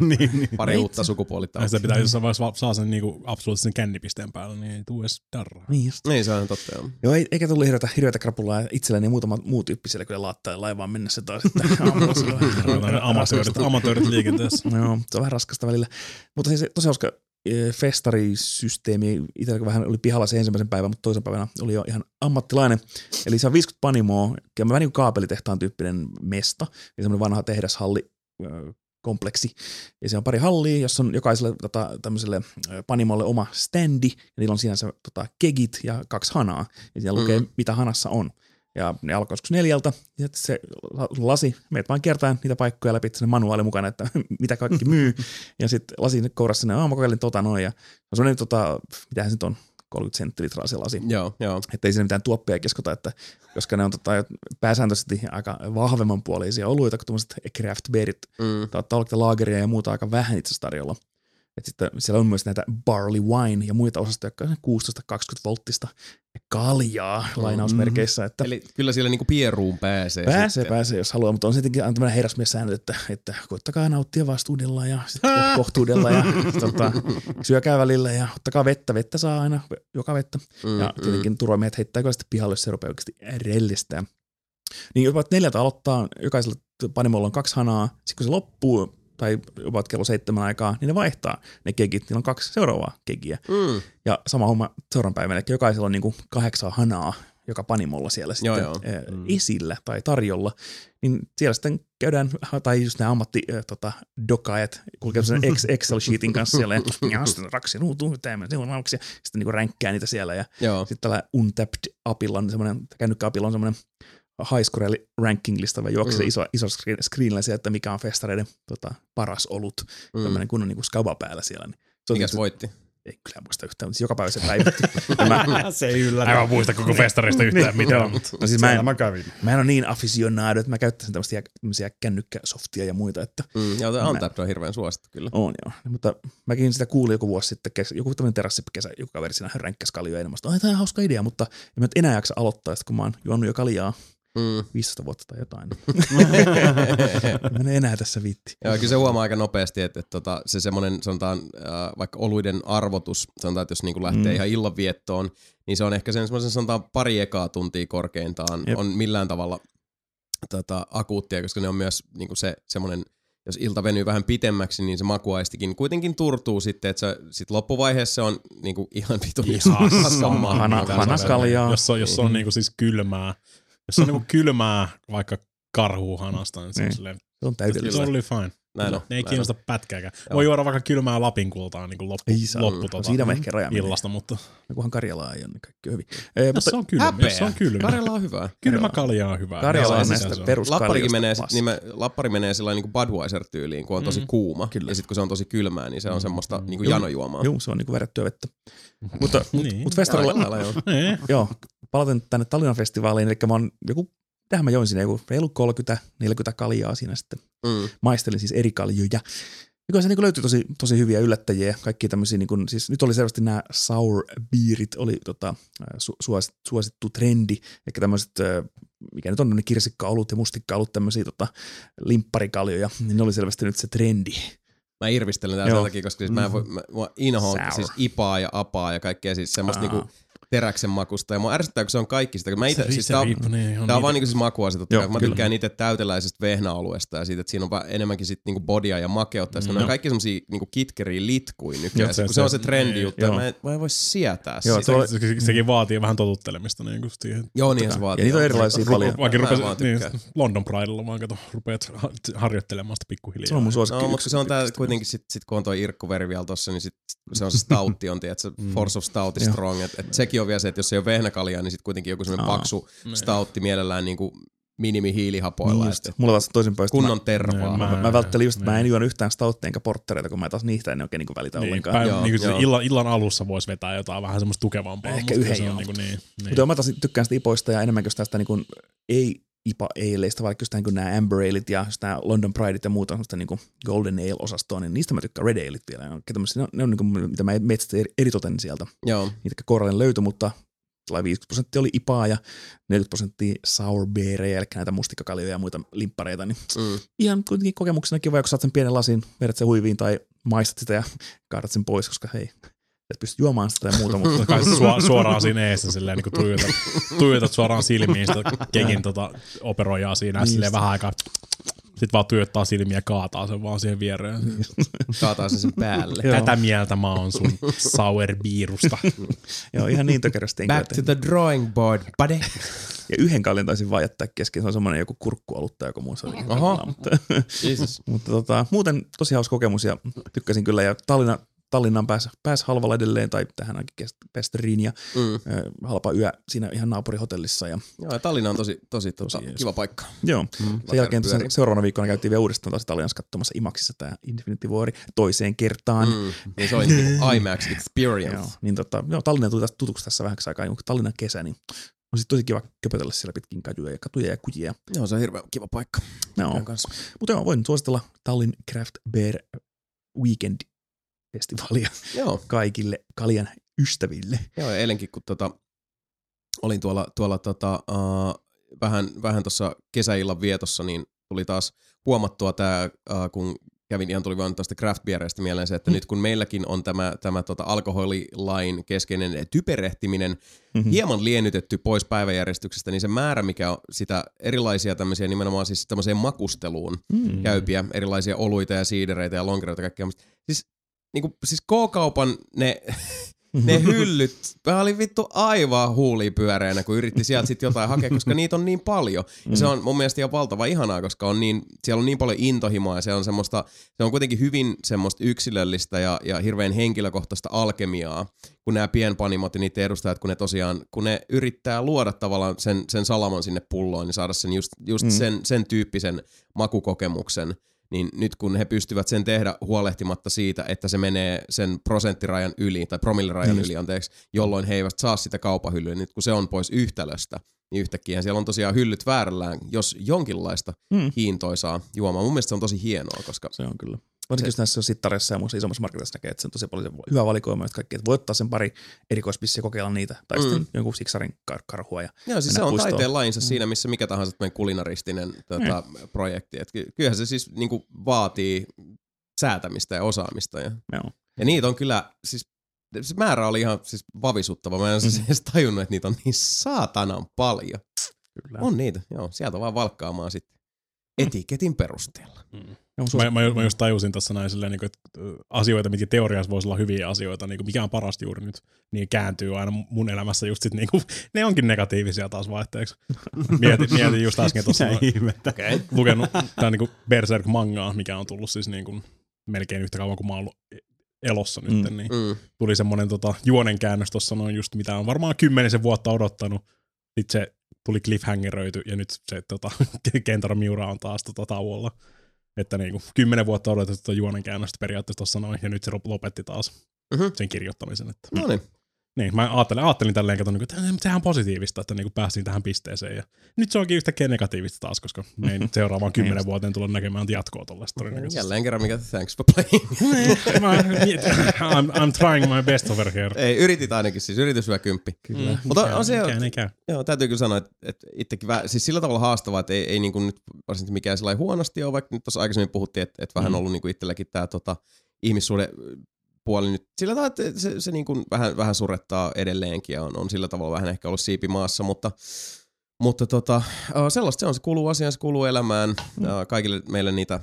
pari uutta sukupuolittaa. Sitä pitää, jos saa sen niinku absoluuttisen kännipisteen päällä, niin ei tuu edes darraa. Niin, se on totta, joo. Joo, eikä tullut hirveätä krapulaa itselleni ja muutama muu tyyppisellä kyllä laattaa laivaan mennessä taas. Amatöörit liikenteessä. Joo, se on vähän raskasta välillä. Mutta se tosi hauska festarisysteemi. Itsellä vähän oli pihalla se ensimmäisen päivän, mutta toisen päivänä oli jo ihan ammattilainen. Eli se on 50 panimoa, ja vähän niin kuin kaapelitehtaan tyyppinen mesta, ja semmoinen vanha tehdashalli kompleksi. Ja se on pari hallia, jossa on jokaiselle tämmöiselle panimolle oma standi, ja niillä on siinä se kegit ja 2 hanaa, ja siellä lukee, mitä hanassa on. Ja ne alkoi joskus 4, ja se lasi, meet vaan kertaan niitä paikkoja läpi, sinne manuaali mukana, että mitä kaikki myy, ja sitten lasi kourassa sinne, mä kokeilin noin, ja semmoinen mitähän se nyt on, 30 sentilitraa se lasi, että ei siinä mitään tuoppia keskota, että koska ne on pääsääntöisesti aika vahvemman puoleisia oluita, kun tuommoiset craft beerit, tauttaa olla laageria ja muuta aika vähän itse asiassa tarjolla. Et sitten siellä on myös näitä barley wine ja muita osasta, jotka on 16-20 volttista kaljaa lainausmerkeissä. Että eli kyllä siellä niinku pieruun pääsee, jos haluaa, mutta on se tietenkin tämmöinen herrasmies-säännöt, että koittakaa nauttia vastuudella ja kohtuudella ja syökää välillä ja ottakaa vettä saa aina, joka vettä. Ja tietenkin turvamiehet heittää kyllä sitten pihalle, jos se rupeaa oikeasti rellistää. Niin jopa 4 aloittaa, jokaisella panimolla on 2 hanaa, sitten kun se loppuu, tai jopa kello 7 aikaa, niin ne vaihtaa ne kegit. Niillä on 2 seuraavaa kegiä. Ja sama homma seuraavan päivänä, että jokaisella on niin kuin 8 hanaa joka panimolla siellä sitten esillä tai tarjolla. Niin siellä sitten käydään, tai just nämä ammattidokaajat kulkevat sen Excel-sheetin kanssa siellä, ja sitten raksinuutuu, tämmöinen seuraavaksi, ja sitten niin kuin ränkkää niitä siellä. Ja sitten tällä Untapped-apilla on semmoinen, kännykkäapilla on semmoinen highscore ranking-lista, vai juoksee iso screenillä sieltä, että mikä on festareiden paras olut. Tällainen kunnon niin kuin skaba päällä siellä. Niin mikäs voitti? Ei kyllä muista yhtään, mutta joka päivä se päivitti. Se ei yllätä. Mä en muista koko festarista yhtään mitään. No siis mä en ole niin aficionado, että mä käyttäisin tämmöisiä kännykkäsoftia ja muita. Että joo, tämä Antab on hirveän suosittu kyllä. On joo, mutta mäkin sitä kuulin joku vuosi sitten, joku tämmöinen terassipikesä, joku kaveri siinä ränkkäs kaljaa enemmän. Ai, tämä on hauska idea, mutta en mä enää jaksa aloittaa, kun mä oon juonut jo kaljaa 15 vuotta tai jotain. Mä en enää tässä viitti. Joo, kyllä se huomaa aika nopeasti, että se semmoinen, sanotaan, vaikka oluiden arvotus, sanotaan, että jos niin kuin lähtee ihan illanviettoon, niin se on ehkä semmoisen, sanotaan, 2 tuntia korkeintaan. Jep. On millään tavalla akuuttia, koska ne on myös niin kuin se semmoinen, jos ilta venyy vähän pitemmäksi, niin se makuaistikin kuitenkin turtuu sitten, että sit loppuvaiheessa on niin kuin ihan vitun paskammaa. Hanakaljaa. Jos on niin kuin siis kylmää. Jos on niinku kylmää vaikka karhuhanasta, niin se on silleen, totally fine. No, ne ei kiinnosta pätkääkään. Voi juoda vaikka kylmää Lapinkultaan niin loppu illasta, mutta jokuhan Karjalaa ei ole, niin kaikki on hyvin. Mutta se on kylmä. Se on kylmä. Karjala on hyvää. Kylmä kalja on hyvää. Karjala on näistä peruskaljoista. Lappari menee sellainen niin kuin Budweiser-tyyliin, kun on tosi kuuma. Kyllä. Ja sitten kun se on tosi kylmää, niin se on semmoista niin kuin janojuomaa. Joo, se on niin kuin värrättyä vettä. Mutta festarilla. Joo, palaten tänne Tallinnan festivaaliin, eli mä oon joku, tähän mä join sinne joku reilu 30-40 kaljaa siinä sitten. Mm. Maistelin siis eri kaljuja. Kyllä se niin löytyi tosi hyviä yllättäjiä, kaikki tämmöisiä, niin kuin, siis nyt oli selvästi nämä sour beerit, oli suosittu trendi, eli tämmöiset, mikä nyt on ne kirsikka-olut ja mustikka-olut, tämmöisiä limpparikaljoja, niin ne oli selvästi nyt se trendi. Mä irvistelen täällä sen takia, koska siis mä inhoon siis ipaa ja apaa ja kaikkea siis semmoista niinku teräksen makusta. Ja mä ärsyttää, kun se on kaikki sitä. Mä itse, siis tää on vaan niinku siis makua se totta kai. Mä tykkään niitä täyteläisestä vehnäoluesta ja siitä, että siinä on vaan enemmänkin sit niinku bodia ja makeutta. Ja on kaikki semmosia niinku kitkeriä litkuja nykyään. Kun se on se trendi juttu. Mä en voi sietää sitä. Joo, sekin vaatii vähän totuttelemista niinku siihen. Joo, niin se vaatii. Ja niitä on erilaisia paljon. Vaikin rupesin London Pridella vaan kato, rupeat harjoittelemaan sitä pikkuhiljaa. Se on mun suosikki. No, se on tää kuitenkin sit kun on toi irkkuveri vielä tossa, niin sit se on se stoutti on tiedätkö, force of stout is strong, että sekin on vielä se, että jos ei ole vehnäkaljaa, niin sit kuitenkin joku semmoinen paksu stoutti mielellään niinku minimihiilihapoilla. Niin mulla taas toisinpäin. Kunnon tervaa. Mä välttelin just, että mä en juon yhtään stautteja enkä porttereita, kun mä taas niihtään ne oikein niinku välitä ollenkaan. Illan alussa voisi vetää jotain vähän semmoista tukevampaa. Ehkä yhden joo. Mutta mä taas tykkään sitä ipoista ja enemmänkin sitä niinku ei ipa eileistä, vaikka just niin nämä Amber Aleit ja just nämä London Prideit ja muuta semmoista niin Golden Ale-osastoa, niin niistä mä tykkään Red Aleit vielä. Ne on niin kuin, mitä mä metsästän eritoten sieltä. Joo. Niitä koiralle löytyi, mutta 50% oli ipaa ja 40% sour beerejä, eli näitä mustikkakaljoja ja muita limppareita. Niin ihan kuitenkin kokemuksena kiva, kun saat sen pienen lasin, vedät sen huiviin tai maistat sitä ja kaadat sen pois, koska hei, et pysty juomaan sitä ja muuta, mutta kai suoraan siinä eessä silleen niinku tuijotat suoraan silmiin sitä kekin operoijaa siinä silleen vähän aikaa. Sitten vaan tuijottaa silmiä ja kaataa sen vaan siihen viereen. Kaataa sen päälle. Tätä mieltä mä oon sun sour-biirusta. Joo, ihan niin tökerästi. Back to the drawing board, buddy. Ja yhden kaljan taisin vaan jättää kesken. Se on semmoinen joku kurkkuolut tai joku muu. Mutta muuten tosi hauska kokemus ja tykkäsin kyllä. Ja Tallinnan pääsi halvalla edelleen, tai tähän ainakin Pesteriin ja halpa yö siinä ihan naapurihotellissa. Joo, ja Tallinna on tosi kiva paikka. Joo, sen jälkeen seuraavana viikkona käytiin vielä uudestaan taas Tallinnassa katsomassa IMAXissa tämä Infinity War toiseen kertaan. Niin se oli IMAX experience. Joo, niin Tallinna tuli taas tutuksi tässä vähäksi aikaa, kun Tallinnan kesä, niin on sitten tosi kiva köpötellä siellä pitkin kaduja ja kujia. Joo, se on hirveän kiva paikka. No. Mutta joo, voin suositella Tallinn Craft Beer Weekend festivaalia kaikille kaljan ystäville. Joo, eilenkin kun olin tuolla vähän tuossa kesäillan vietossa, niin tuli taas huomattua tämä, kun kävin ihan tuli vaan tästä craft beeristä mieleen se, että nyt kun meilläkin on tämä alkoholilain keskeinen typerehtiminen hieman liennytetty pois päiväjärjestyksestä, niin se määrä, mikä on sitä erilaisia tämmöisiä nimenomaan siis tämmöiseen makusteluun käypiä, erilaisia oluita ja siidereitä ja lonkeroita ja kaikkea, siis niinku siis K-kaupan ne hyllyt, mä olin vittu aivan huuliin pyöreänä, kun yritti sieltä sit jotain hakea, koska niitä on niin paljon. Ja se on mun mielestä ihan valtava ihanaa, koska on siellä on niin paljon intohimoa ja se on kuitenkin hyvin semmoista yksilöllistä ja hirveän henkilökohtaista alkemiaa, kun nämä pienpanimot ja niiden edustajat, kun ne yrittää luoda tavallaan sen salaman sinne pulloon, niin saada sen just sen tyyppisen makukokemuksen. Niin nyt kun he pystyvät sen tehdä huolehtimatta siitä, että se menee sen prosenttirajan yli, tai promillerajan yli, anteeksi, jolloin he eivät saa sitä kaupahyllyä, nyt kun se on pois yhtälöstä, niin yhtäkkiä siellä on tosiaan hyllyt väärällään, jos jonkinlaista hiintoisaa juomaa. Mun mielestä se on tosi hienoa, koska se on kyllä. Varsinkin jos näissä sittareissa ja muissa isommassa marketissa näkee, että se on tosi paljon hyvä valikoima, että kaikki, että voi ottaa sen pari erikoispissiä ja kokeilla niitä, tai sitten jonkun siksarin karhua. Joo, siis se on puistoon. Taiteen lajinsa siinä, missä mikä tahansa meidän kulinaristinen projekti. Et kyllähän se siis niinku vaatii säätämistä ja osaamista. Ja niitä on kyllä, siis se määrä oli ihan siis vavisuttava. Mä en siis tajunnut, että niitä on niin saatanan paljon. Kyllä. On niitä, joo. Sieltä vaan valkkaamaan sitten. Etiketin perusteella. Mä just tajusin tässä näin silleen, että asioita, mitkä teoriassa voisi olla hyviä asioita, mikä on parasta juuri nyt, niin kääntyy aina mun elämässä just sit niinku, ne onkin negatiivisia taas vaihteeksi. Mietin just äsken tuossa lukenut tää niinku Berserk-mangaa, mikä on tullut siis niinku melkein yhtä kauan kuin mä oon ollut elossa nyt, niin tuli semmonen juonenkäännös tuossa noin just mitä on varmaan 10 vuotta odottanut. Sit se tuli cliffhangeröity ja nyt se Kentaro Miura on taas tauolla. Että niinku 10 vuotta odotettu juonenkäännöstä periaatteessa tuossa noin ja nyt se lopetti taas sen kirjoittamisen. Että. No niin. Niin, mä ajattelin tälleen, että sehän on positiivista, että niin päästiin tähän pisteeseen. Ja nyt se onkin yhtäkkiä negatiivista taas, koska me ei seuraavaan 10 vuoteen tulla näkemään jatkoa tuollaista todennäköisesti. Jälleen kerran mikä thanks for playing. I'm trying my best over here. Ei, yritit ainakin siis, yritys hyvä 10. Kyllä. Mutta on se, joo, täytyy kyllä sanoa, että itsekin siis sillä tavalla haastavaa, että ei niin kuin nyt varsinkin mikään sellainen huonosti ole, vaikka nyt tuossa aikaisemmin puhuttiin, että vähän ollut niin kuin itselläkin tämä ihmissuhde puoli nyt sillä tavalla, että se niin kuin vähän surettaa edelleenkin ja on sillä tavalla vähän ehkä ollut siipi maassa, mutta sellaista se on, se kuuluu asiaan, se kuuluu elämään, kaikille meille niitä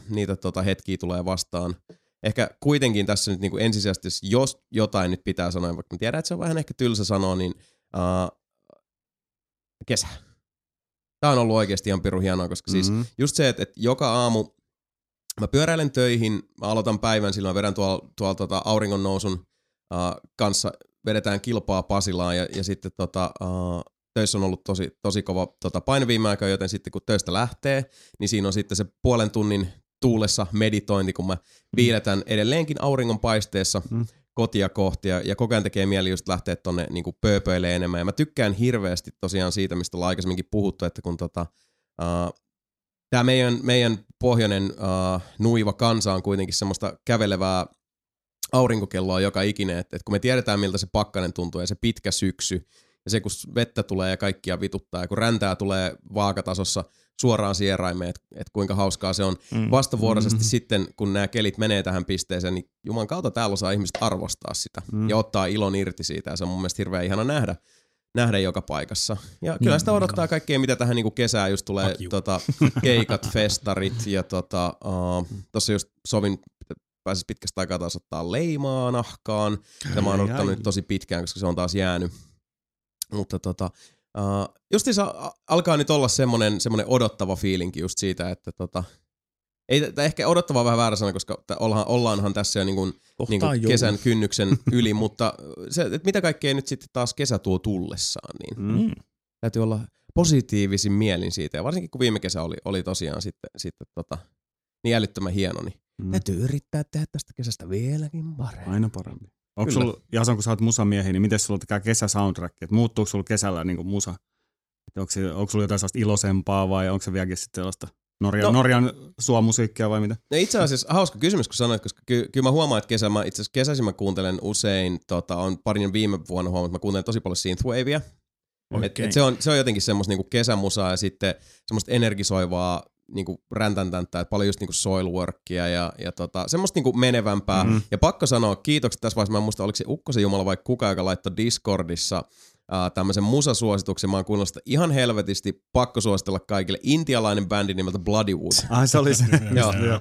hetkiä tulee vastaan. Ehkä kuitenkin tässä nyt niin kuin ensisijaisesti, jos jotain nyt pitää sanoa, vaikka mä tiedän, että se on vähän ehkä tylsä sanoa, niin kesä. Tää on ollut oikeasti ihan pirun hienoa, koska siis just se, että joka aamu mä pyöräilen töihin, mä aloitan päivän, silloin mä vedän tuolla auringonnousun kanssa, vedetään kilpaa Pasilaan ja sitten töissä on ollut tosi kova paine viime aikaa, joten sitten kun töistä lähtee, niin siinä on sitten se puolen tunnin tuulessa meditointi, kun mä viiletän edelleenkin auringonpaisteessa kotia kohti ja koko ajan tekee mieli just lähteä tonne niin kuin pööpöilee enemmän ja mä tykkään hirveästi tosiaan siitä, mistä ollaan aikaisemminkin puhuttu, että kun tämä meidän pohjoinen nuiva kansa on kuitenkin semmoista kävelevää aurinkokelloa joka ikinen, että kun me tiedetään miltä se pakkanen tuntuu ja se pitkä syksy ja se kun vettä tulee ja kaikkia vituttaa ja kun räntää tulee vaakatasossa suoraan sieraimeen, että kuinka hauskaa se on. Vastavuoroisesti sitten, kun nämä kelit menee tähän pisteeseen, niin juman kautta täällä saa ihmiset arvostaa sitä ja ottaa ilon irti siitä ja se on mun mielestä hirveän ihana nähdä joka paikassa. Ja kyllä sitä odottaa kaikkea, mitä tähän niinku kesään just tulee keikat, festarit ja tossa just sovin, pääsis pitkästä aikaa taas ottaa leimaa nahkaan. Tämä on odottanut nyt tosi pitkään, koska se on taas jäänyt. Mutta justiinsa alkaa nyt olla semmoinen odottava fiilinki just siitä, että ei ehkä odottavaa vähän väärä sana, koska ollaanhan tässä jo niin kuin kesän kynnyksen yli, mutta se, että mitä kaikkea nyt sitten taas kesä tuo tullessaan, niin täytyy olla positiivisin mielin siitä. Ja varsinkin kun viime kesä oli tosiaan sitten niin älyttömän hieno, niin täytyy yrittää tehdä tästä kesästä vieläkin paremmin. Aina paremmin. Onko sulla, Jason, kun sä oot musamiehiä, niin miten sulla tekee kesä-soundtrack? Et muuttuuko sulla kesällä niin kuin musa? Onko sulla jotain sellaista iloisempaa vai onko se vieläkin sitten sellaista Norjan suomusiikkia vai mitä? No itse asiassa hauska kysymys, kun sanoit, koska kyllä mä huomaan, että itse asiassa kesäisin mä kuuntelen usein, on parin viime vuonna huomannut, mä kuuntelen tosi paljon synthwavea. Okay. Et se on jotenkin semmoista niinku kesämusaa ja sitten semmoista energisoivaa niinku räntänttää, että paljon just niinku soilworkia ja semmoista niinku menevämpää. Ja pakko sanoa kiitokset tässä vaiheessa, mä en muista oliko se Ukkosen Jumala vai kuka, joka laittoi Discordissa tämmöisen musasuosituksen. Mä oon kuunnellut sitä ihan helvetisti, pakko suositella kaikille. Intialainen bändi nimeltä Bloodywood. Ai se oli se.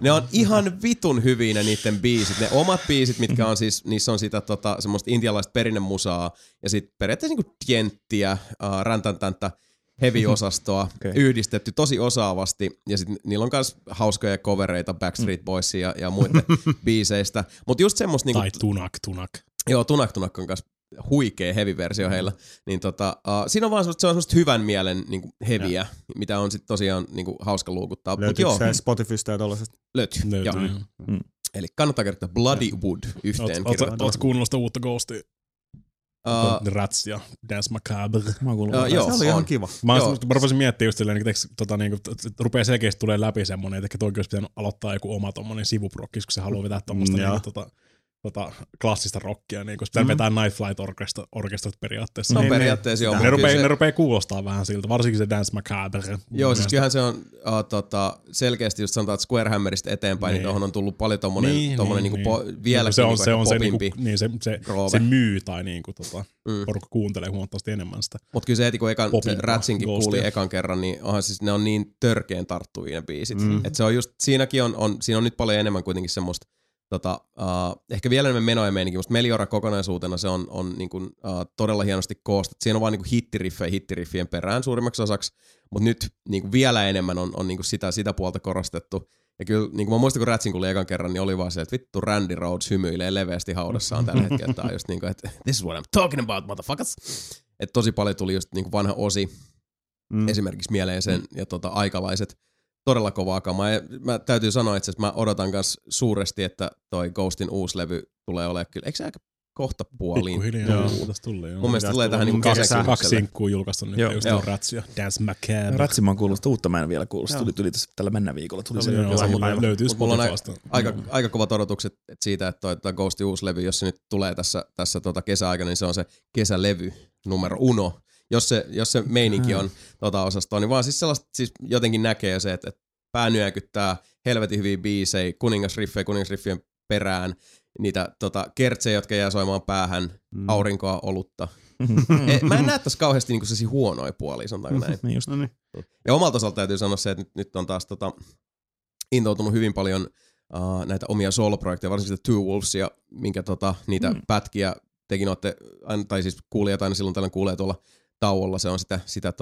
Ne on ihan vitun hyviä ne niiden biisit. Ne omat biisit, mitkä on siis, niissä on sitä semmoista intialaista perinnemusaa ja sit periaatteessa niinku tienttiä, räntäntänttä, heavy-osastoa yhdistetty tosi osaavasti ja sit niillä on myös hauskoja covereita Backstreet Boysia ja muiden biiseistä. Mut just semmoista niinku... Tai Tunak. Joo, Tunak on myös huikea heavy-versio heillä. Niin siinä on vaan semmoista hyvän mielen niinku heavyä, mitä on sit tosiaan niinku hauska luukuttaa. Löytyykö se Spotifysta ja tollaisesta? Löytyy. Eli kannattaa kertoa Bloodywood yhteen kirjoittaa. Oletko kuunnellut sitä uutta Ghostia? Rats ja Dance Macabre. Mä oon kuullut. Se oli ihan kiva. Mä rupesin miettimään just silleen, että rupeaa selkeästi tulee läpi semmonen, että toikin olisi pitänyt aloittaa joku oma tommonen sivuprokkis, kun se haluaa vetää tommoista klassista rockia, niin kun se vetää Night Flight orkestrat periaatteessa. No, periaatteessa joo. Ne rupeaa kuulostaa vähän siltä, varsinkin se Dance Macabre. Joo, siis kyllähän se on selkeästi just sanotaan, että Squarehammerista eteenpäin, niin tuohon on tullut paljon tommonen vieläkin popimpi. Niin, se myy tai niinku porukka kuuntelee huomattavasti enemmän sitä. Mut kyllä se heti, kun se Ratsinkin kuuli ekan kerran, niin onhan siis ne on niin törkeen tarttuvia ne biisit. Et se on just, siinäkin siinä on nyt paljon enemmän kuitenkin semmoista, ehkä vielä enemmän menoja meininkin, musta Meliora kokonaisuutena se on niin kuin, todella hienosti koostettu. Siinä on vaan niin kuin hittiriffien perään suurimmaksi osaksi, mutta nyt niin kuin vielä enemmän on niin kuin sitä puolta korostettu. Ja kyllä, niin kuin mä muistan, kun Ratsin kuulin ekan kerran, niin oli vaan se, että vittu Randy Rhodes hymyilee leveästi haudassaan tällä hetkellä. Tää on just niin kuin, että this is what I'm talking about, motherfuckers. Että tosi paljon tuli just niin kuin vanha Osi esimerkiksi mieleen sen ja aikalaiset. Todella kovaa kamaa. Mä täytyy sanoa itse asiassa, mä odotan myös suuresti, että toi Ghostin uusi levy tulee olemaan kyllä. Eikö se aika kohta puoliin. Pikkuhiljaa muutos tulee. Mun mielestä tulee tähän niinku kasekseen. 2 sinkkuu julkaistu nyt, just on Ratsia. Dance Macabre. Ratsia mä oon kuullut, uutta mä en vielä kuullut. Tuli tässä tällä mennä viikolla. Tuli se löytyy Spotifysta. Aika kovat odotukset siitä, että Ghostin uusi levy, jos se nyt tulee tässä kesäaikana, niin se on se kesälevy numero uno. Jos se meininki on osastoa, niin vaan siis jotenkin näkee se, että pää nyökyttää helvetin hyviä biisejä, kuningasriffien perään, niitä kertsejä, jotka jää soimaan päähän, aurinkoa, olutta. Mä en näe tässä kauheasti niinku sellaisia huonoja puolia, sanotaanko näin. Ja omalta osalta täytyy sanoa se, että nyt on taas intoutunut hyvin paljon näitä omia soloprojekteja, varsinkin Two Wolvesia, minkä niitä pätkiä tekin olette, tai siis kuulijat aina silloin tällöin kuulee tuolla tauolla, se on sitä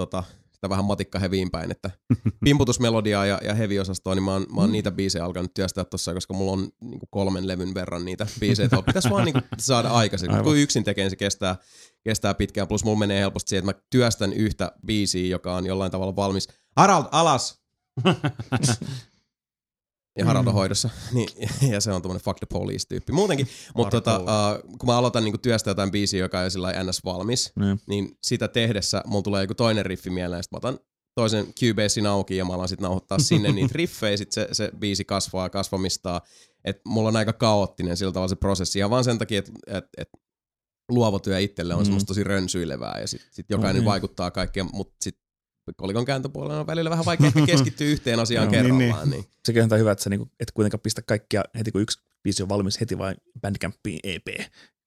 vähän matikka heviin päin, että pimputusmelodiaa ja heavy-osastoa, niin mä oon niitä biisejä alkanut työstää tossa, koska mulla on niinku 3 levyn verran niitä biisejä. Pitäisi vaan niinku saada aikaisemmin, kun yksin tekee, se kestää pitkään, plus mulla menee helposti siihen, että mä työstän yhtä biisiä, joka on jollain tavalla valmis. Harald, alas! Ja Harald on hoidossa, niin, ja se on tommonen fuck the police-tyyppi muutenkin, mutta kun mä aloitan niinku työstä jotain biisiä, joka on sillä ns. Valmis, niin sitä tehdessä mulla tulee joku toinen riffi mieleen, ja sit mä otan toisen Cubasein auki, ja mä alan sit nauhoittaa sinne niitä riffejä, sit se biisi kasvaa kasvamistaan, että mulla on aika kaoottinen sillä tavalla se prosessi, ihan vaan sen takia, että et luova työ itselle on semmoista tosi rönsyilevää, ja sit jokainen vaikuttaa kaikkeen, mutta sit kolikon kääntöpuolella on välillä vähän vaikea keskittyä yhteen asiaan kerrallaan. Niin. Sekin on hyvä, että sä et kuitenkaan pistä kaikkia heti, kun yksi biisi on valmis, heti vain Bandcampiin EP.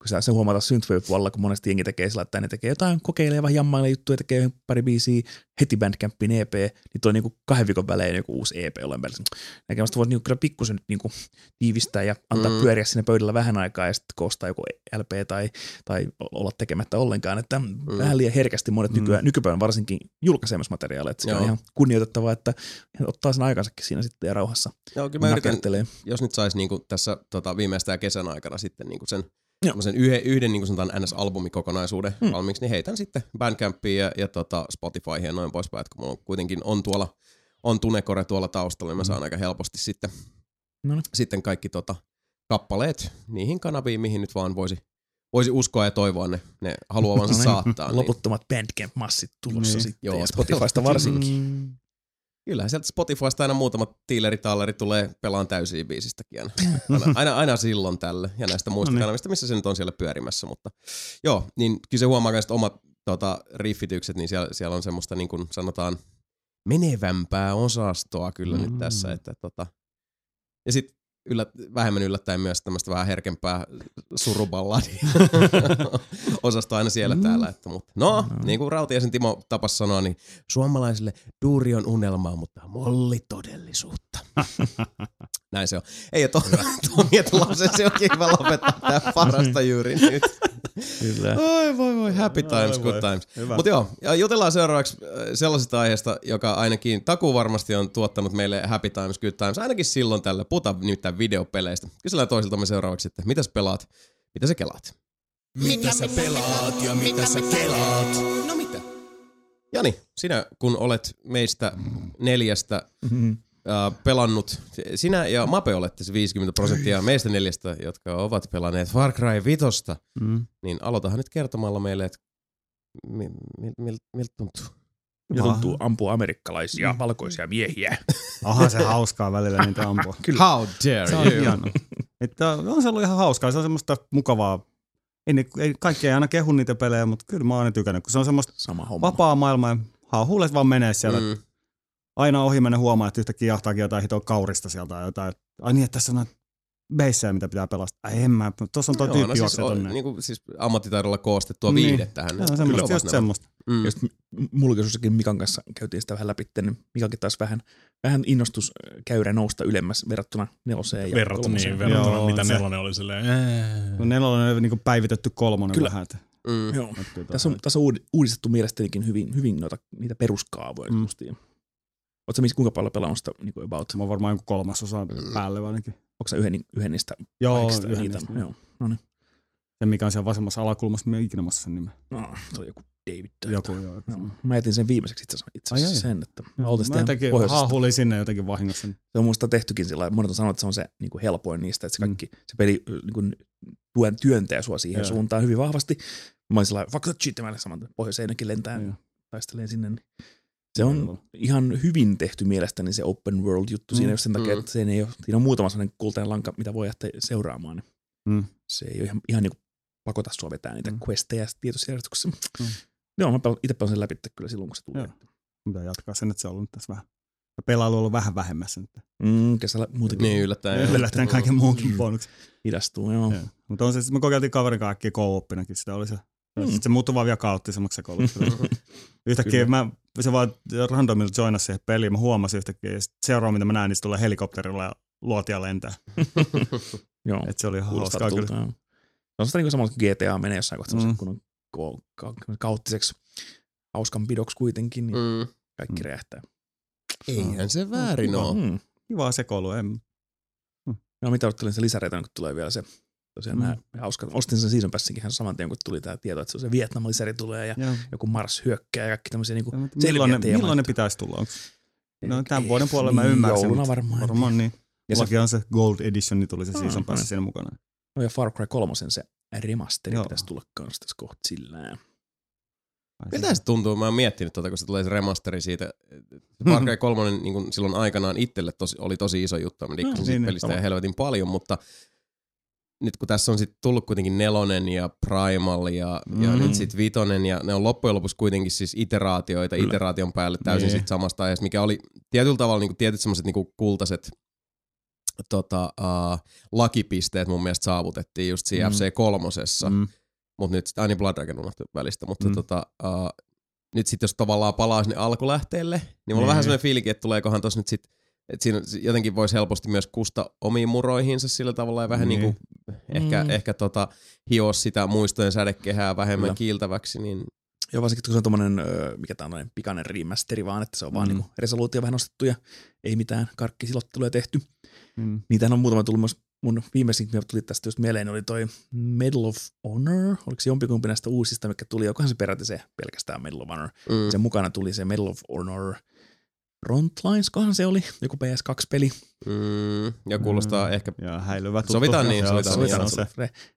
Kun sä huomataan synthwave-puolella, kun monesti jengi tekee sillä, että ne tekee jotain, kokeilee vähän jammailee juttuja, tekee pari biisiä, heti Bandcampiin EP, niin toi niinku 2 viikon välein joku uusi EP ollen päälle. Näkemästä voit niinku kyllä pikkusen nyt niinku tiivistää ja antaa pyöriä sinne pöydällä vähän aikaa ja sitten koostaa joku LP tai olla tekemättä ollenkaan. Että vähän liian herkästi monet nykypäivän varsinkin julkaisemassa materiaaleja, että se on ihan kunnioitettavaa, että ottaa sen aikansakin siinä sitten ja rauhassa. Joo, kyllä mä yritän, jos nyt saisi niinku tässä viimeistään kesän aikana sitten niinku sen yhden niin kuin sanotaan NS-albumikokonaisuuden valmiiksi, niin heitän sitten Bandcampiin ja Spotifyhin ja noin poispäin, että kun mulla kuitenkin on Tunecore tuolla taustalla, niin mä saan aika helposti sitten kaikki kappaleet niihin kanaviin, mihin nyt vaan voisi uskoa ja toivoa ne haluavansa saattaa. Loputtomat niin. Bandcamp-massit tulossa sitten ja Spotifysta varsinkin. Kyllähän sieltä Spotifysta aina muutamat tiileritaalleri tulee pelaan täysiä biisistäkin aina silloin tällöin ja näistä muista kanavista, missä se nyt on siellä pyörimässä, mutta joo, niin kyllä se huomaa myös omat riffitykset, niin siellä on semmoista niin kuin sanotaan menevämpää osastoa kyllä nyt tässä, että ja sitten vähemmän yllättäen myös tämmöistä vähän herkempää suruballadia osastoa aina siellä täällä. Että, mutta niin kuin Rautiaisen Timo tapas sanoa, niin suomalaisille duuri on unelmaa, mutta molli todellisuutta. Näin se on. Ei ole mietelausen, se on kiva lopettaa tämä parasta juuri nyt. Kyllä. Oi voi, happy times, good times. Mutta joo, ja jutellaan seuraavaksi sellaisesta aiheesta, joka ainakin takuvarmasti on tuottanut meille happy times, good times, ainakin silloin tällä puta nyt tämän videopeleistä. Kysellään toisiltamme seuraavaksi, että mitä sä pelaat, mitä sä kelaat? Mitä sä pelaat ja mitä sä kelaat? No mitä? Jani, sinä kun olet meistä 4 pelannut, sinä ja Mape olette se 50% meistä 4, jotka ovat pelanneet Far Cry 5, niin aloitahan nyt kertomalla meille, että miltä tuntuu. Ja tuntuu ampua amerikkalaisia valkoisia miehiä. Onhan se hauskaa välillä niitä ampua. How dare you? Että on se ollut ihan hauskaa. Se on semmoista mukavaa. Kaikki ei aina kehu niitä pelejä, mutta kyllä mä oon aina tykännyt, kun se on semmoista vapaa maailma. Ja huulet vaan menee siellä. Aina ohi menen huomaa, että yhtäkkiä jahtaakin jotain hitoa kaurista sieltä. Jotain. Ai niin, että tässä on noin beissejä, mitä pitää pelastaa. Ai en mä. Tuossa on toi tyyppi juokse tonne. Niin siis ammattitaidolla koostettua viihdettä hän. Joo, semmoista. Just semmoista. Just mulkisuussakin Mikan kanssa käytiin sitä vähän läpi, niin Mikakin taas vähän innostuskäyrä nousta ylemmäs verrattuna 4:een. Verrattuna mitä 4 oli silleen. 4 on niin päivitetty 3 vähän. Joo. Tässä on uudistettu mielestänikin hyvin niitä peruskaavoja. Oletko missä kuinka paljon pelannut sitä niin about? Mä oon varmaan joku 3/4 päälle ainakin. Onko sä yhden niistä? Joo, yhden niistä. Joo. No niin. Ja mikä on siellä vasemmassa alakulmassa, mä en ikinä muista sen nimen. No, se oli joku David. Joku, joo. No, mä jätin sen viimeiseksi itse asiassa sen, että mä jotenkin haahuilin sinne jotenkin vahingossa. Se on musta tehtykin sillä lailla. Monet on sanonut, että se on se niin kuin helpoin niistä, että se peli niin kuin työntää sua siihen suuntaan hyvin vahvasti. Mä olin sellainen, fuck that shit, mä olen saman pohjoiseinäkin lentää ja taistelee sinne. Se on ihan hyvin tehty mielestäni se open world juttu siinä, jos sen takia, että se ei ole, siinä on muutama sellainen kultainen lanka, mitä voi jättää seuraamaan. Se ei ole ihan niin kuin pakota sua vetää niitä questeja tietosjärjestyksessä. Joo, mä itse pelaan sen läpi kyllä silloin, kun se tulee. Mitä jatkaa sen, että se on ollut tässä vähän. Pelailu on ollut vähän vähemmässä nyt. Kesällä muutenkin. Niin, yllättäen kaiken muunkin bonuksen. Hidastuu, joo. Mutta on se, me kokeiltiin kaverin kaikkia co-oppinakin, sitä oli se. Sitten se muuttui vaan vielä kaoottisemmaksi se koulutus. Yhtäkkiä se vaan randomilla joinasi siihen peliin. Mä huomasin yhtäkkiä, ja seuraa mitä mä näen, niin se tulee helikopterilla ja luotia lentää. Joo. Et se oli hauskaa kyllä. Se on sitä niin samalla kuin GTA menee jossain kohtaa, kun on kaoottiseksi hauskanpidoksi kuitenkin, niin kaikki räjähtää. Eihän se väärin oo. Kivaa sekoilua. No mitä odottelen sen lisäreitä, kun tulee vielä se. Tosiaan mä ostin sen season passinkin ihan saman tien, kun tuli tää tieto, että se Vietnam-lisäri tulee ja joku Mars hyökkää ja kaikki tämmöisiä niinku selviä teemoja. Milloin ne pitäisi tulla? No tämän vuoden puolella mä ymmärsin. Jouluna varmaan. Niin. Ja se on se Gold Edition, niin tuli se season passi siinä mukana. No ja Far Cry 3 se remasteri pitäisi tulla kanssa tässä kohta sillään. Miltä se tuntuu? Mä oon miettinyt tuota, kun se tulee se remasteri siitä. Far Cry 3 niin silloin aikanaan itselle oli tosi iso juttu. Mä dikkasin siitä pelistä ja helvetin paljon, mutta nyt kun tässä on sitten tullut kuitenkin 4 ja Primal ja nyt sitten 5 ja ne on loppujen lopuksi kuitenkin siis iteraatioita iteraation päälle täysin sitten samasta aiheesta, mikä oli tietyllä tavalla niinku tietyt semmoiset niinku kultaiset lakipisteet mun mielestä saavutettiin just siinä FC3:ssa, mutta nyt sitten aina Bloodragon unohti välistä, mutta nyt sitten jos tavallaan palaa sinne alkulähteelle, niin mulla on vähän semmoinen fiilikin, että tuleekohan tossa nyt sitten, että siinä jotenkin voisi helposti myös kusta omiin muroihinsa sillä tavalla ja vähän niinku ehkä hioa sitä muistojen sädekehää vähemmän kiiltäväksi. Niin. Joo, varsinkin kun se on tommonen, mikä tää on, pikainen remasteri vaan, että se on vaan niinku resoluutio vähän nostettu ja ei mitään karkkisilotteluja tehty. Niitähän on muutama tullut myös, mun viimeisin, kun tuli tästä just mieleen, oli toi Medal of Honor, oliko se jompikumpi näistä uusista, mikä tuli, onkohan se peräti se pelkästään Medal of Honor. Sen mukana tuli se Medal of Honor Frontlines, kohan se oli? Joku PS2-peli. Ja kuulostaa ehkä... Ja häilyvä tuttu. Sovitaan niin.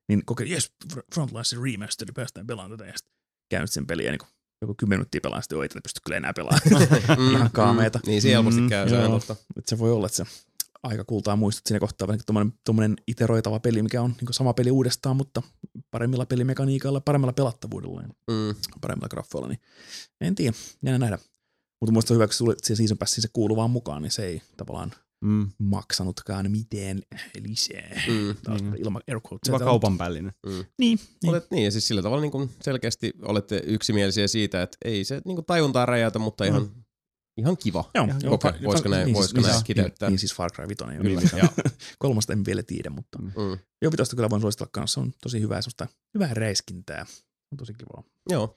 Niin kokeilin, jes, Frontlines remastered, päästään pelaan tätä. Ja sitten käynyt sen peliä, niin joku 10 minuuttia pelaan, sitten ei tätä pysty kyllä enää pelaamaan. Ihan kaameita. Niin, se helposti käy. Se voi olla, että se aika kultaa muistut siinä kohtaa. Tuommoinen iteroitava peli, mikä on niin sama peli uudestaan, mutta paremmilla pelimekaniikalla, paremmilla pelattavuudella, paremmilla graffoilla. Niin en tiedä, jäänä nähdä. Mutta muista hyvä, kun se season passiin se kuuluu vaan mukaan, niin se ei tavallaan maksanutkaan mitään lisää. Ilman air quotes. Vaan kaupan päällinen. Niin. Olet niin, ja siis sillä tavalla niin selkeästi olette yksimielisiä siitä, että ei se niin tajuntaa räjäytä, mutta ihan kiva. Voisiko näin kiteyttää? Niin siis Far Cry 5 ei ole. 3 en vielä tiedä, mutta joo, 5 kyllä voin suositella kanssa. Se on tosi hyvää, semmoista hyvää räiskintää. On tosi kivaa. Joo.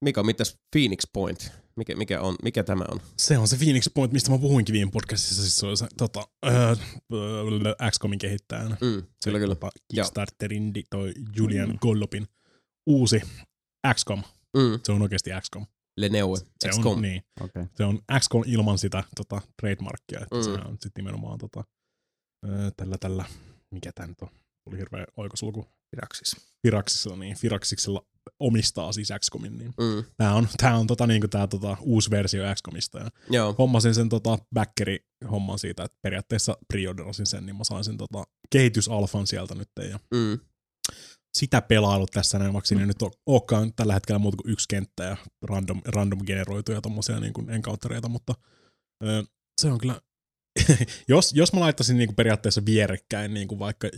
Mika, mitäs Phoenix Point? Mikä tämä on? Se on se Phoenix Point, mistä mä puhuinkin viime podcastissa. Siis se on se XCOMin kehittäjänä. Kyllä. Kickstarterin toi Julian Gollopin uusi XCOM. Se on oikeasti XCOM. Leneue. XCOM. Niin. Okay. Se on XCOM ilman sitä trademarkia. Että se on sit nimenomaan tällä. Mikä tää nyt on? Tuli hirveä oikosulku. Firaxisilla, niin Firaxiksella omistaa siis XCOMin, niin tää on niinku tää uusi versio XCOMista. Ja hommasin sen backeri homman siitä, että periaatteessa preorderasin sen, niin mä sain sen kehitysalfan sieltä nyt ja sitä pelailut tässä näin, vaikka siinä nyt olekaan tällä hetkellä muuta kuin yksi kenttä ja random generoituja tommosia niin kuin encountereita, mutta se on kyllä jos mä laittaisin niinku periaatteessa vierekkäin niinku vaikka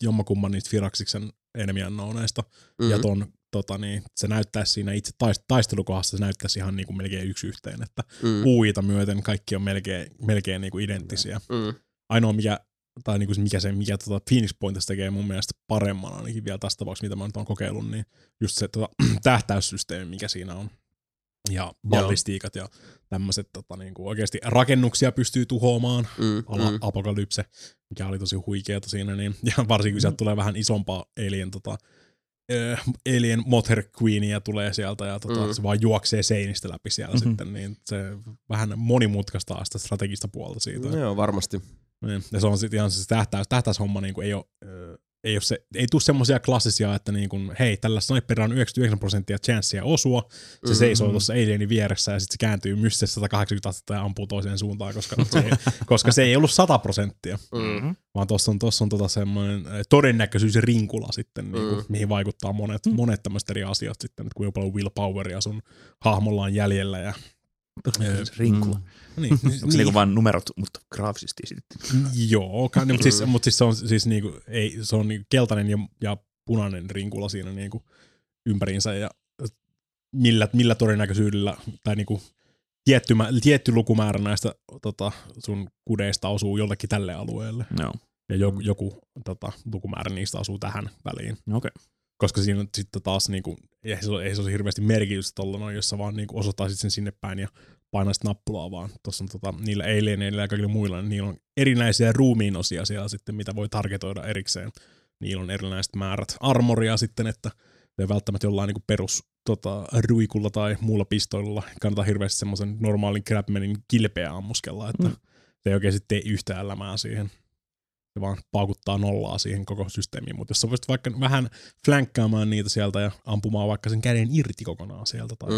jommakumman niistä Firaksiksen Enemy Unknowneista ja ton se näyttäisi siinä itse taistelukohdassa, se näyttäisi ihan niinku melkein yksi yhteen, että UI:ta myöten kaikki on melkein niinku identtisiä. Ainoa mikä Phoenix Pointista tekee mun mielestä paremman ainakin vielä tässä tapauksessa, mitä mä nyt oon kokeillut, niin just se tähtäyssysteemi, mikä siinä on. Ja ballistiikat ja tämmöiset niinku oikeasti rakennuksia pystyy tuhoamaan, Apokalypse, mikä oli tosi huikeata siinä, niin, ja varsinkin sieltä tulee vähän isompaa Alien, Alien Mother Queenia tulee sieltä ja se vaan juoksee seinistä läpi siellä sitten, niin se vähän monimutkaistaa sitä strategista puolta siitä. Joo, varmasti. Ja se on sitten ihan se tähtäyshomma, niin kuin ei ole ei tule semmoisia klassisia, että niin kun, hei, tällä sniperilla on 99% chanssiä osua, se seisoo tuossa alienin vieressä ja sitten se kääntyy mysteessä 180 astetta ja ampuu toiseen suuntaan, koska se ei ollut 100%, vaan tuossa on tota semmoinen todennäköisyysrinkula sitten, niin kun, mihin vaikuttaa monet tämmöiset eri asiat sitten, että kuinka paljon willpoweria sun hahmolla on jäljellä ja rinkula. Niin, onko se niinku vaan numerot, mutta graafisesti sitten? Joo, mutta siis se on, siis niinku, ei, se on niinku keltainen ja punainen rinkula siinä niinku ympäriinsä ja millä todennäköisyydellä tai niinku tietty lukumäärä näistä sun kudeista osuu jollekin tälle alueelle. No. Ja joku lukumäärä niistä asuu tähän väliin. Okei. Okay. Koska siinä on sitten taas, niinku, ei se ole hirveästi merkitystä tuolla noin, jos sä vaan niinku osoittaisit sen sinne päin ja painaisit nappulaa, vaan tuossa on niillä alieneillä ja kaikilla muilla, niin niillä on erinäisiä ruumiinosia siellä sitten, mitä voi targetoida erikseen. Niillä on erilaiset määrät armoria sitten, että ei välttämättä jollain niinku perus ruikulla tai muulla pistoilla kannata hirveästi semmoisen normaalin crabmanin kilpeä ammuskella, että se ei oikein tee yhtä elämää siihen. Se vaan paukuttaa nollaa siihen koko systeemiin, mutta jos sä voisit vaikka vähän flänkkäämään niitä sieltä ja ampumaan vaikka sen käden irti kokonaan sieltä tai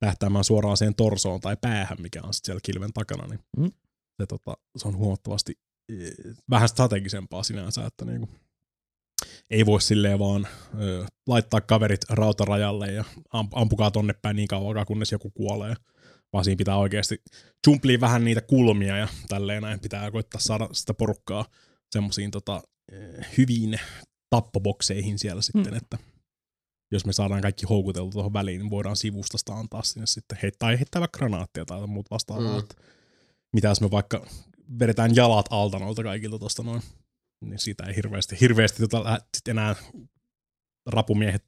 tähtäämään suoraan siihen torsoon tai päähän, mikä on sitten siellä kilven takana, niin se on huomattavasti vähän strategisempaa sinänsä, että niinku ei voi silleen vaan laittaa kaverit rautarajalle ja ampukaa tonne päin niin kauan, kunnes joku kuolee. Vaan siinä pitää oikeasti jumpliin vähän niitä kulmia ja tälleen näin pitää koittaa saada sitä porukkaa semmoisiin hyviin tappobokseihin siellä sitten, että jos me saadaan kaikki houkuteltu tuohon väliin, niin voidaan sivustasta antaa sinne sitten heittää vaikka granaattia tai muut vastaavaa. Mitä jos me vaikka vedetään jalat alta noilta kaikilta tuosta noin, niin siitä ei hirveästi enää rapumiehet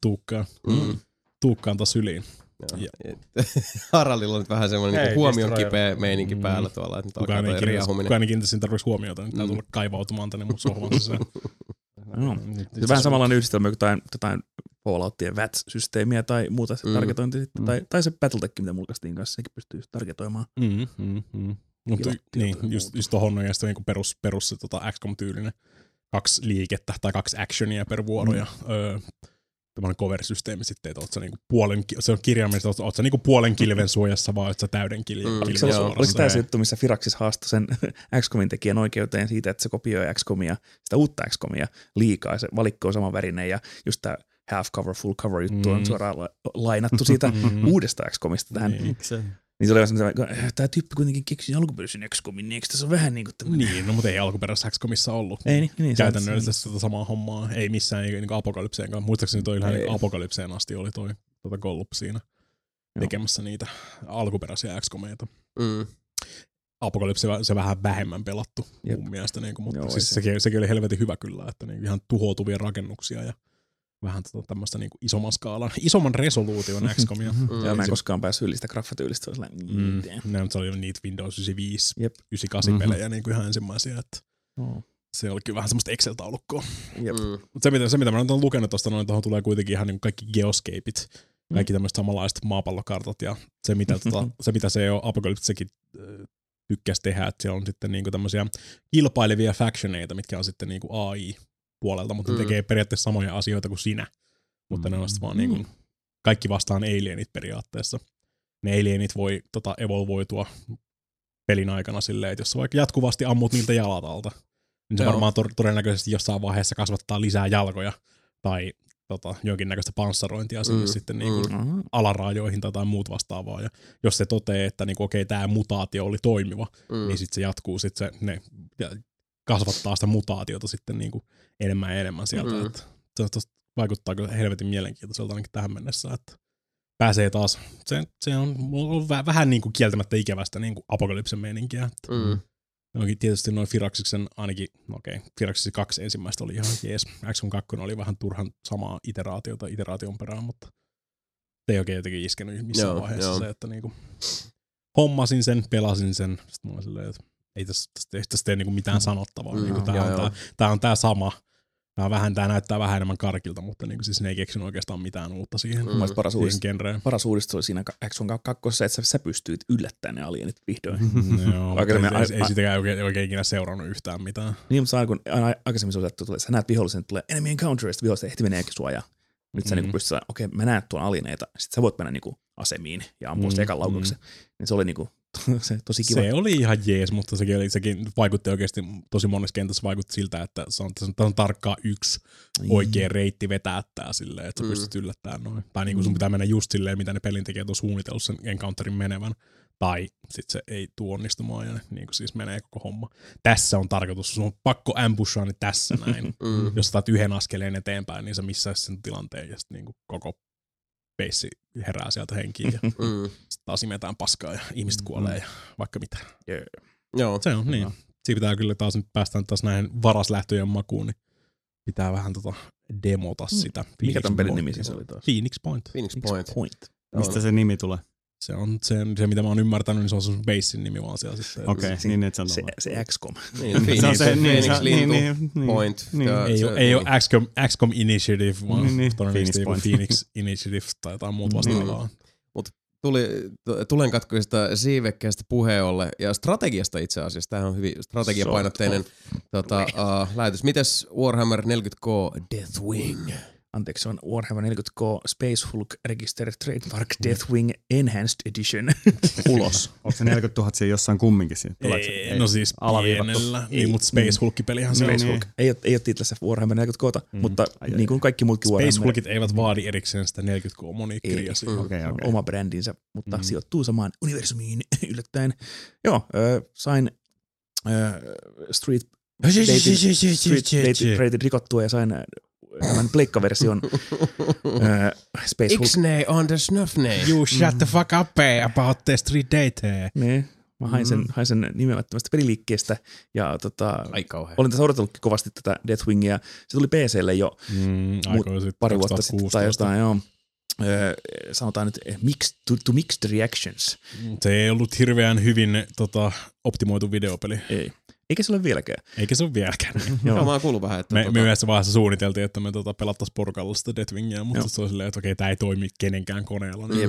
tuukkaan tuossa yliin. Harallilla on nyt vähän semmoinen niin huomion kipeä meininki päällä tuolla, että nyt alkaa toi riahuminen. Kukaan ei kiinnittäisi tarpeeksi huomiota, nyt tää tulee kaivautumaan tänne mun sohvan sisään. No, se vähän samanlainen yhdistelmä kuin jotain Falloutien VATS-systeemiä tai muuta targetointia sitten, tai se Battletech, mitä mulkaistiin kanssa, sekin pystyy targetoimaan. Mutta niin, just tohon on jäästä perus XCOM-tyylinen 2 liikettä tai 2 actionia per vuoro ja tämmöinen cover-systeemi sitten, että oot sä niinku puolen, se on kirjaimellisesti, että oot sä niinku puolen kilven suojassa vai oot sä täyden kilven suorassa. Oliko tämä se juttu, missä Firaxis haastoi sen XCOMin tekijän oikeuteen siitä, että se kopioi XCOMia, sitä uutta XCOMia liikaa, se valikko on samanvärinen ja just tämä half cover, full cover juttu on suoraan lainattu siitä uudesta XCOMista tähän. Niin se oli semmoinen, että tämä tyyppi kuitenkin keksii alkuperäisen XCOMin, niin eikö tässä ole vähän niin kuin tämmöinen? Niin, no mutta ei alkuperäisessä XCOMissa ollut. Ei niin. Käytännössä tätä samaa hommaa, ei missään niin apokalypseenkaan. Muistaakseni toi ihan apokalypseen asti oli toi Gollup siinä tekemässä niitä alkuperäisiä XCOMeita. Apokalypsi se vähän vähemmän pelattu mun mielestä, niin kuin, mutta joo, siis sekin oli helvetin hyvä kyllä, että niin ihan tuhoutuvia rakennuksia ja vähän tämmöistä niinku isomman skaalan, isomman resoluution XCOMia. Ja mä en koskaan päässyt yli sitä graffatyylistä. Se oli niitä Windows 95, 98 pelejä niinku ihan ensimmäisiä. Että se oli kyllä vähän semmoista Excel-taulukkoa. Mutta se mitä mä nyt olen lukenut tuosta, noin tuohon tulee kuitenkin ihan niinku kaikki geoscapeit, kaikki tämmöiset samanlaiset maapallokartat ja se mitä se on apokalyptisekin tykkäsi tehdä, että siellä on sitten niinku tämmöisiä kilpailevia factioneita, mitkä on sitten niinku AI puolelta, mutta ne tekee periaatteessa samoja asioita kuin sinä, mutta ne on vaan niin kuin kaikki vastaan alienit periaatteessa. Ne alienit voi evolvoitua pelin aikana silleen, että jos sä vaikka jatkuvasti ammut niiltä jalat alta, niin se varmaan todennäköisesti jossain vaiheessa kasvattaa lisää jalkoja tai jonkinnäköistä panssarointia sinne sitten niin kuin alaraajoihin tai muut vastaavaa. Ja jos se toteaa, että niin kuin, okei, tämä mutaatio oli toimiva, niin sitten se jatkuu, sitten se ne kasvattaa sitä mutaatiota sitten niin kuin enemmän ja enemmän sieltä. Se vaikuttaa kyllä helvetin mielenkiintoiselta ainakin tähän mennessä, että pääsee taas. Se on vähän niin kuin kieltämättä ikävästä niin kuin apokalypsen meininkiä. Tietysti noin Firaxiksen ainakin, Firaxiksen 2 ensimmäistä oli ihan jees. XCOM 2 oli vähän turhan samaa iteraation perään, mutta se ei oikein jotenkin iskenyt missään vaiheessa. Se, että niin kuin hommasin sen, pelasin sen, sitten mulla oli silleen, että ei tässä tee mitään sanottavaa. Tämä on tämä sama Tämä näyttää vähän enemmän karkilta, mutta niin siis ne ei keksinyt oikeastaan mitään uutta siihen. Paras uudistus oli siinä X2, että sä pystyit yllättämään ne alienit vihdoin. Joo, ei sitäkään oikein ikinä seurannut yhtään mitään. Niin, mutta aikaisemmin se oli, että sä näet vihollisen, että tulee enemy encounter, ja vihollisen ehti meneekin suojaan. Nyt sä pystyt sanoa, okei, mä näen tuon alieneita, sit sä voit mennä asemiin ja ampua sitä ekan laukauksen. Niin se oli se tosi kiva. Se oli ihan jees, mutta sekin vaikutti oikeasti tosi monessa kentässä vaikutti siltä, että se on tarkkaan yksi oikea reitti vetää tää silleen, että sä pystyt yllättämään noin. Tai niin kuin sun pitää mennä just silleen, mitä ne pelintekijät on suunnitellut sen encounterin menevän. Tai sit se ei tuu onnistumaan ja niin kuin siis menee koko homma. Tässä on tarkoitus, sun on pakko ambushaa niin tässä näin. Jos sä taat yhden askeleen eteenpäin, niin sä missäis sen tilanteen ja sit niin kuin koko peissi herää sieltä henkiin ja sitten taas imetään paskaa ja ihmiset kuolee ja vaikka mitä. Yeah. Joo. Se on niin. Siinä pitää kyllä taas nyt päästään taas näihin varaslähtöjen makuun, niin pitää vähän demota sitä. Mikä tämän pelin nimi siis oli taas? Phoenix Point. Mistä se nimi tulee? Se on se mitä mä oon ymmärtänyt, niin se on sun basin nimi vaan siellä. Okei, niin et sanoo. Se XCOM. Niin, se on se Phoenix Point. Ei ole XCOM Initiative, vaan todennäköisesti Phoenix Initiative tai jotain muuta vastaavaa. Mut tulenkatkuista siivekkeestä puheolle ja strategiasta itse asiassa. Tämähän on hyvin strategiapainotteinen lähetys. Mites Warhammer 40K Deathwing? Anteeksi, on Warhammer 40K Space Hulk Register Trademark Deathwing Enhanced Edition ulos. Onko se 40 000 siellä jossain kumminkin? Ei, no siis pienellä. Ei, mutta Space Hulk-pelihan se on. Ei ole titlässä Warhammer 40K:ta, mutta niin kuin kaikki muutkin Warhammer. Space Hulkit eivät vaadi erikseen sitä 40K-monikirjaa. Okay. Oma brändinsä, mutta sijoittuu samaan universumiin yllättäen. Joo, sain Street Rated rikottua ja sain tämän pleikkaversion Space Hulk. Ixnay on the snuffnay. You shut the fuck up about the street date. Nee, mä hain sen nimemättömästä peliliikkeestä. Ja, olin tässä odotellut kovasti tätä Deathwingia. Se tuli PC:lle jo pari vuotta sitten tai jotain. Joo. Sanotaan nyt mixed reactions. Se ei ollut hirveän hyvin optimoitu videopeli. Ei. Eikä se ole vieläkään. Joo, mä oon kuullut vähän, että... Me yhdessä vaiheessa suunniteltiin, että me pelattaisiin porukalla sitä Deathwingia, mutta se on silleen, että okei, tää ei toimi kenenkään koneella. Niin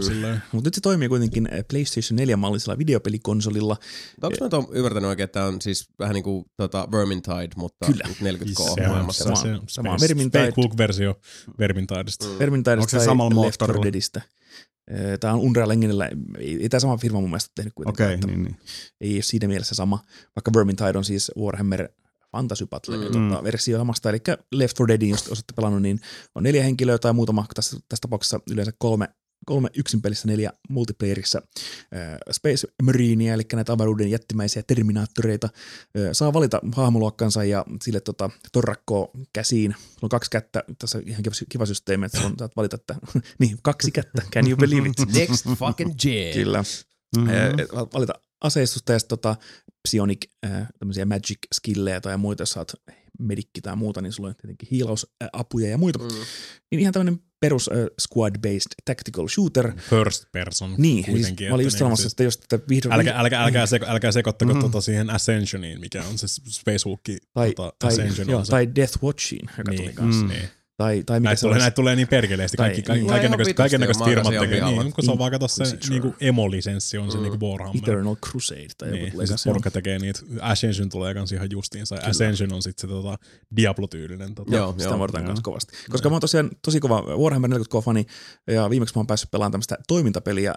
mutta nyt se toimii kuitenkin PlayStation 4-mallisella videopelikonsolilla. Onko mä ymmärtänyt oikein, että tää on siis vähän niin kuin Vermintide, mutta 40K maailmassa. Sama Vermintide. Cook-versio Vermintidesta. Onko se samalla moottorilla? Tämä on Unreal Enginellä, ei tämä sama firma mun mielestä tehnyt kuitenkaan, okay, niin. Ei ole siinä mielessä sama, vaikka Vermintide on siis Warhammer Fantasy Battle versio samasta, eli Left 4 Deadin, jos olette pelannut, niin on 4 henkilöä tai muutama, tässä tapauksessa yleensä 3 yksin pelissä, 4 multiplayerissa. Space Marinea, eli näitä avaruuden jättimäisiä terminaattoreita, saa valita hahmoluokkansa ja sille torrakkoa käsiin. Sulla on 2 kättä, tässä on ihan kiva systeemi, että saat valita, että niin, 2 kättä, can you believe it? Next fucking jam. Kyllä. Valita aseistusta ja sitten psionic, tämmöisiä magic skillejä tai muita, jos saat medikki tai muuta, niin sulla on tietenkin hiilausapuja ja muita. Niin ihan tämmöinen perus squad-based tactical shooter. First person niin, kuitenkin. Niin, mä olin just sanomassa, että jos tätä vihdoin... Älkää sekoittako siihen Ascensioniin, mikä on se Space Hulkin Ascension. Tai Death Watchiin, joka tuli kanssa. Tai näitä tulee niin perkeleesti, kaikennäköiset firmat tekee, niin, kun se on vaan kato se niinku emo-lisenssi on se niinku Warhammer. Eternal Crusade tai joku tulee. Niin, porukka tekee niitä, Ascension tulee kans ihan justiinsa, Ascension on sit se Diablo-tyylinen. Joo, sitä vartaan kans kovasti. Koska mä oon tosiaan tosi kova Warhammer 40K-fani, ja viimeksi mä oon päässyt pelaamaan tämmöstä toimintapeliä,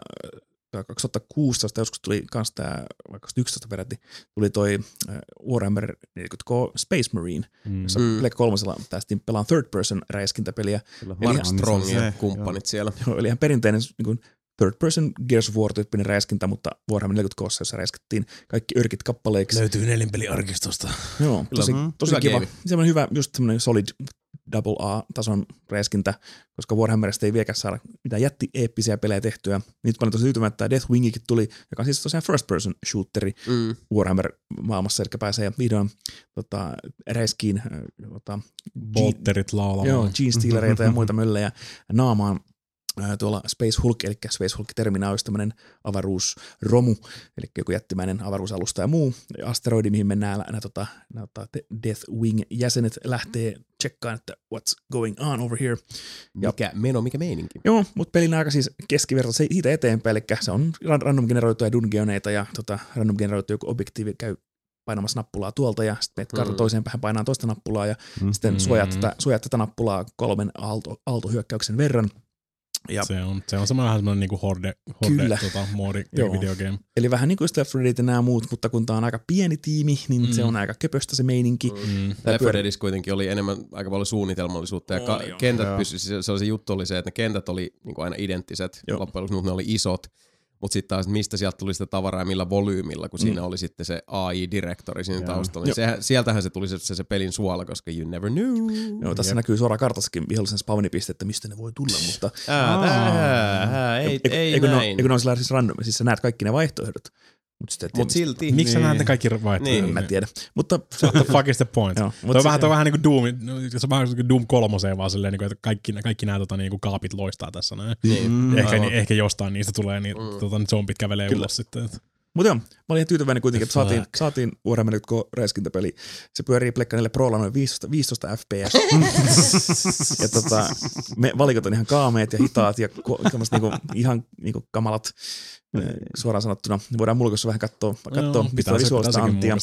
2016 joskus tuli kans tää, vaikka 11 peräti, tuli toi Warhammer 40K Space Marine, jossa Black 3:lla päästiin pelaamaan third person räiskintäpeliä. Mark Strong ja kumppanit siellä. Joo, eli ihan perinteinen niin kuin third person Gears of War -tyyppinen räiskintä, mutta Warhammer 40K:ssa, jossa räiskittiin kaikki örkit kappaleiksi. Löytyy nelinpeliarkistosta. Joo, tosi kiva. Semmoinen hyvä, just semmoinen solid double A-tason räiskintä, koska Warhammerista ei vieläkään saada mitään jättieeppisiä pelejä tehtyä. Nyt paljon tosi tyytymään, että Deathwingikin tuli, joka on siis tosiaan first person shooteri Warhammer-maailmassa, eli pääsee vihdoin räiskiin bolterit laulamaan. Joo, jean stealereita ja muita möllejä naamaan. tuolla Space Hulk, eli Space Hulk-terminä olisi tämmöinen avaruusromu, eli joku jättimäinen avaruusalusta ja muu asteroidi, mihin mennään, nämä Deathwing-jäsenet lähtee tsekkaan, että what's going on over here. Ja, mikä meno, mikä meininki. Joo, mutta pelin aika siis keskiverto siitä eteenpäin, eli se on random generoituja dungeoneita ja random generoitu joku objektiivi käy painamassa nappulaa tuolta ja sitten menet kartan toiseen päähän, painaa toista nappulaa ja sitten suojaat tätä nappulaa 3 aaltohyökkäyksen verran. Ja se on vähän semmoinen niinku horde moodi videogame. Eli vähän niin kuin Left 4 Dead ja nämä muut, mutta kun tämä on aika pieni tiimi, niin se on aika köpöstä se meininki. Left 4 Deadissä kuitenkin oli enemmän aika paljon suunnitelmallisuutta ja kentät pystyivät, sellaisen juttu oli se, että ne kentät oli niinku aina identtiset, loppujen lopuksi ne oli isot. Mutta sitten taas, mistä sieltä tuli sitä tavaraa ja millä volyymilla, kun siinä oli sitten se AI-direktori siinä taustalla. Niin sieltähän se tuli se pelin suola, koska you never knew. Joo, tässä näkyy suoraan kartassakin vihollisen spawnipiste, että mistä ne voi tulla, mutta... ei näin. Eikö ne on siis random, siis sä näet kaikki ne vaihtoehdot. Mutta silti. Miksi sä näet ne kaikki vaihtoehdot? Niin. Mä en tiedä. Mutta... What the fuck is the point? Tuo on vähän niin kuin Doom. Se on vähän niin kuin Doom 3:een vaan silleen, että kaikki nämä kaapit loistaa tässä. Ehkä jostain niistä tulee, niin zombit kävelee ulos sitten. Mutta joo, mä olin ihan tyytyväinen kuitenkin, että saatiin Warhammer 40K-räiskintäpeli. Se pyörii Pleikka 4 Prolla noin 15 fps. Ja me valikot on ihan kaameet ja hitaat ja ihan niinku kamalat suoraan sanottuna. Voidaan mulkossa vähän katsoa visuaalista antia.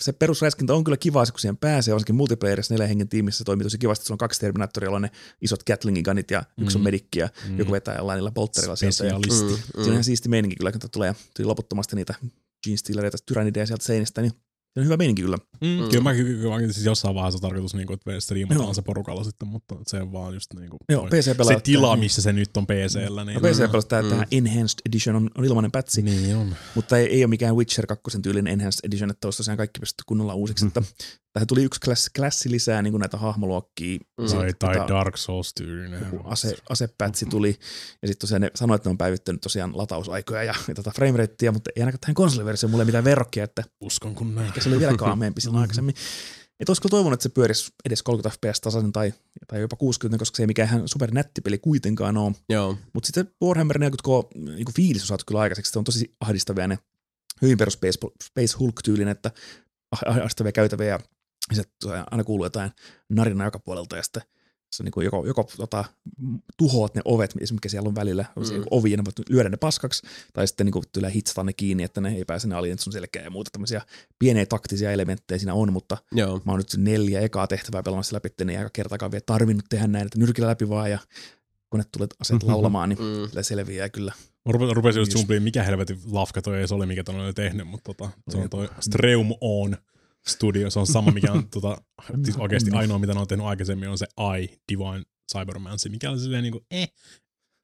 Se perusräiskintä on kyllä kivaa, kun siihen pääsee, varsinkin multiplayerissa 4 hengen tiimissä se toimii tosi kivasti. Sulla on 2 Terminatoria, jolla on ne isot Gatlingin kanit ja yksi on medikki ja joku vetää jollain niillä poltterilla. Spesialisti. Se on ihan siisti meininki kyllä, kun tulee loputtomasti niitä Gene Stealereita, tyrannideja sieltä seinistä, niin se on hyvä meininki kyllä. Kyllä mä siis jossain vaiheessa tarkoitus, että me striimataan se porukalla sitten, mutta se on vaan just niin kuin se tila, missä se nyt on PC:llä. Niin. No, PC-pelasta tämä Enhanced Edition on ilmainen pätsi, niin on. Mutta ei ole mikään Witcher 2 tyylin Enhanced Edition, että olisi tosiaan kaikki pystytty kunnolla uusiksi. Tähän tuli yksi klassi lisää, niin kuin näitä hahmoluokkia. Tai Dark Souls tyylinen. Asepätsi tuli, ja sitten tosiaan ne sanoi, että ne on päivittänyt tosiaan latausaikoja ja frameratea, mutta ei ainakaan tähän konsoliversioon mulle mitään verrokkia, että uskon kun näin. Se oli vielä kaameempi silloin aikaisemmin. Et olisiko toivonut, että se pyörisi edes 30 fps tasaisen tai jopa 60, koska se ei mikään supernätti peli kuitenkaan ole. Mutta sitten Warhammer 40K niin kuin fiilis on saatu kyllä aikaiseksi. Se on tosi ahdistavia ne hyvin perus Space Hulk-tyylin, että ahdistavia käytäviä ja sitten aina kuuluu jotain narinaa joka puolelta ja sitten se on niin kuin joko tuhoat ne ovet, mikä siellä on välillä, oviin, ne voit lyödä ne paskaksi, tai sitten niin tulee hitsataan ne kiinni, että ne ei pääse ne aliin, että sun selkeä ja muuta tämmöisiä pieniä taktisia elementtejä siinä on, mutta mä oon nyt 4 ekaa tehtävää pelaamassa läpi, niin ei aika kertaakaan vielä tarvinnut tehdä näin, että nyrkillä läpi vaan ja kun ne tulee aseet laulamaan, niin kyllä selviää kyllä. Mä rupesin just sumpliin, mikä helvetin lafka toi ei se ole, mikä ton oli tehnyt, mutta se on toi Streum On. Studio, se on sama, mikä on siis oikeasti ainoa, mitä ne on tehnyt aikaisemmin, on se I, Divine Cybermancy, mikä oli silleen niinku,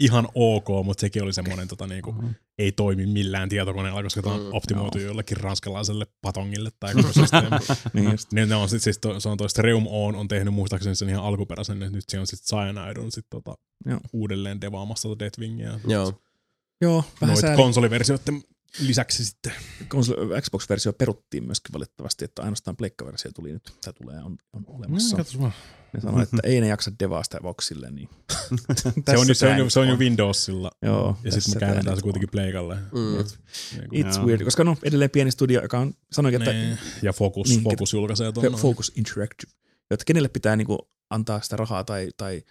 ihan ok, mutta sekin oli semmoinen, niinku, ei toimi millään tietokoneella, koska tämä on optimoitu jollekin ranskalaiselle patongille tai koko systeemi. Se on toi Streum on tehnyt muistaakseni sen ihan alkuperäisen, että nyt se on sitten Cyanide on sitten uudelleen devaamassa Deathwingia. Joo, vähän sääli. Noit konsoliversioiden lisäksi sitten. Xbox-versio peruttiin myöskin valitettavasti, että ainoastaan pleikkaversio tuli nyt. Tämä tulee, on olemassa. Ne sanoi, että ei ne jaksa devaa sitä Voxille. Niin. se on jo Windowsilla. Joo, ja sitten me käännetään se kuitenkin pleikalle. It's weird, koska no edelleen pieni studio, joka on sanoikin, että... Ja Focus julkaisee tuon. Focus Interactive. Jotta kenelle pitää niinku antaa sitä rahaa tai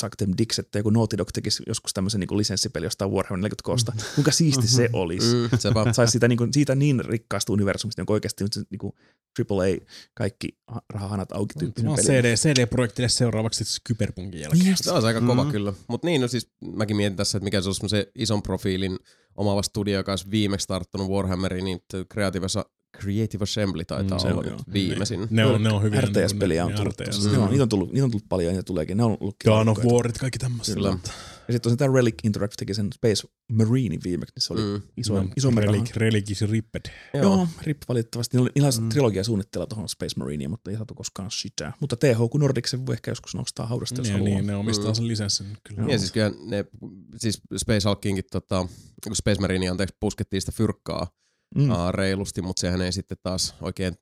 Suck Them Dicks, että joku Naughty Dog tekisi joskus tämmöisen niin lisenssipeli jostain Warhammer 40K:sta. Kuinka siisti se olisi. Saisi siitä niin rikkaasta universumista, jonka oikeasti niin AAA kaikki rahahanat auki tyyppinen peli. CD-projektille seuraavaksi Cyberpunkin jälkeen. Yes. Se on aika kova kyllä. Mutta niin, no siis mäkin mietin tässä, että mikä se olisi se ison profiilin omaava studio, joka olisi viimeksi starttanut Warhammeriin, niin Creative Assembly taitaa olla viimeisin. Ne on hyviä. RTS-peliä on tullut. Niitä on tullut paljon ja tuleekin. Ne on ollut Dawn of Warit, kaikki tämmöiset. Ja sitten tosiaan tämä Relic Interactive teki sen Space Marine viimeksi, niin se oli iso merkki. Relic is ripped. Joo, rip valitettavasti. Niillä on trilogia suunnitteilla tuohon Space Marineen, mutta ei saatu koskaan sitä. Mutta THQ Nordic se voi ehkä joskus nostaa haudasta, jos haluaa. Niin, ne omistaa sen lisenssin. Ja siis kyllä ne, siis Space Hulkinkin, Space Marineen anteeksi, puskettiin sitä fyrkkaa reilusti, mutta sehän ei sitten taas oikein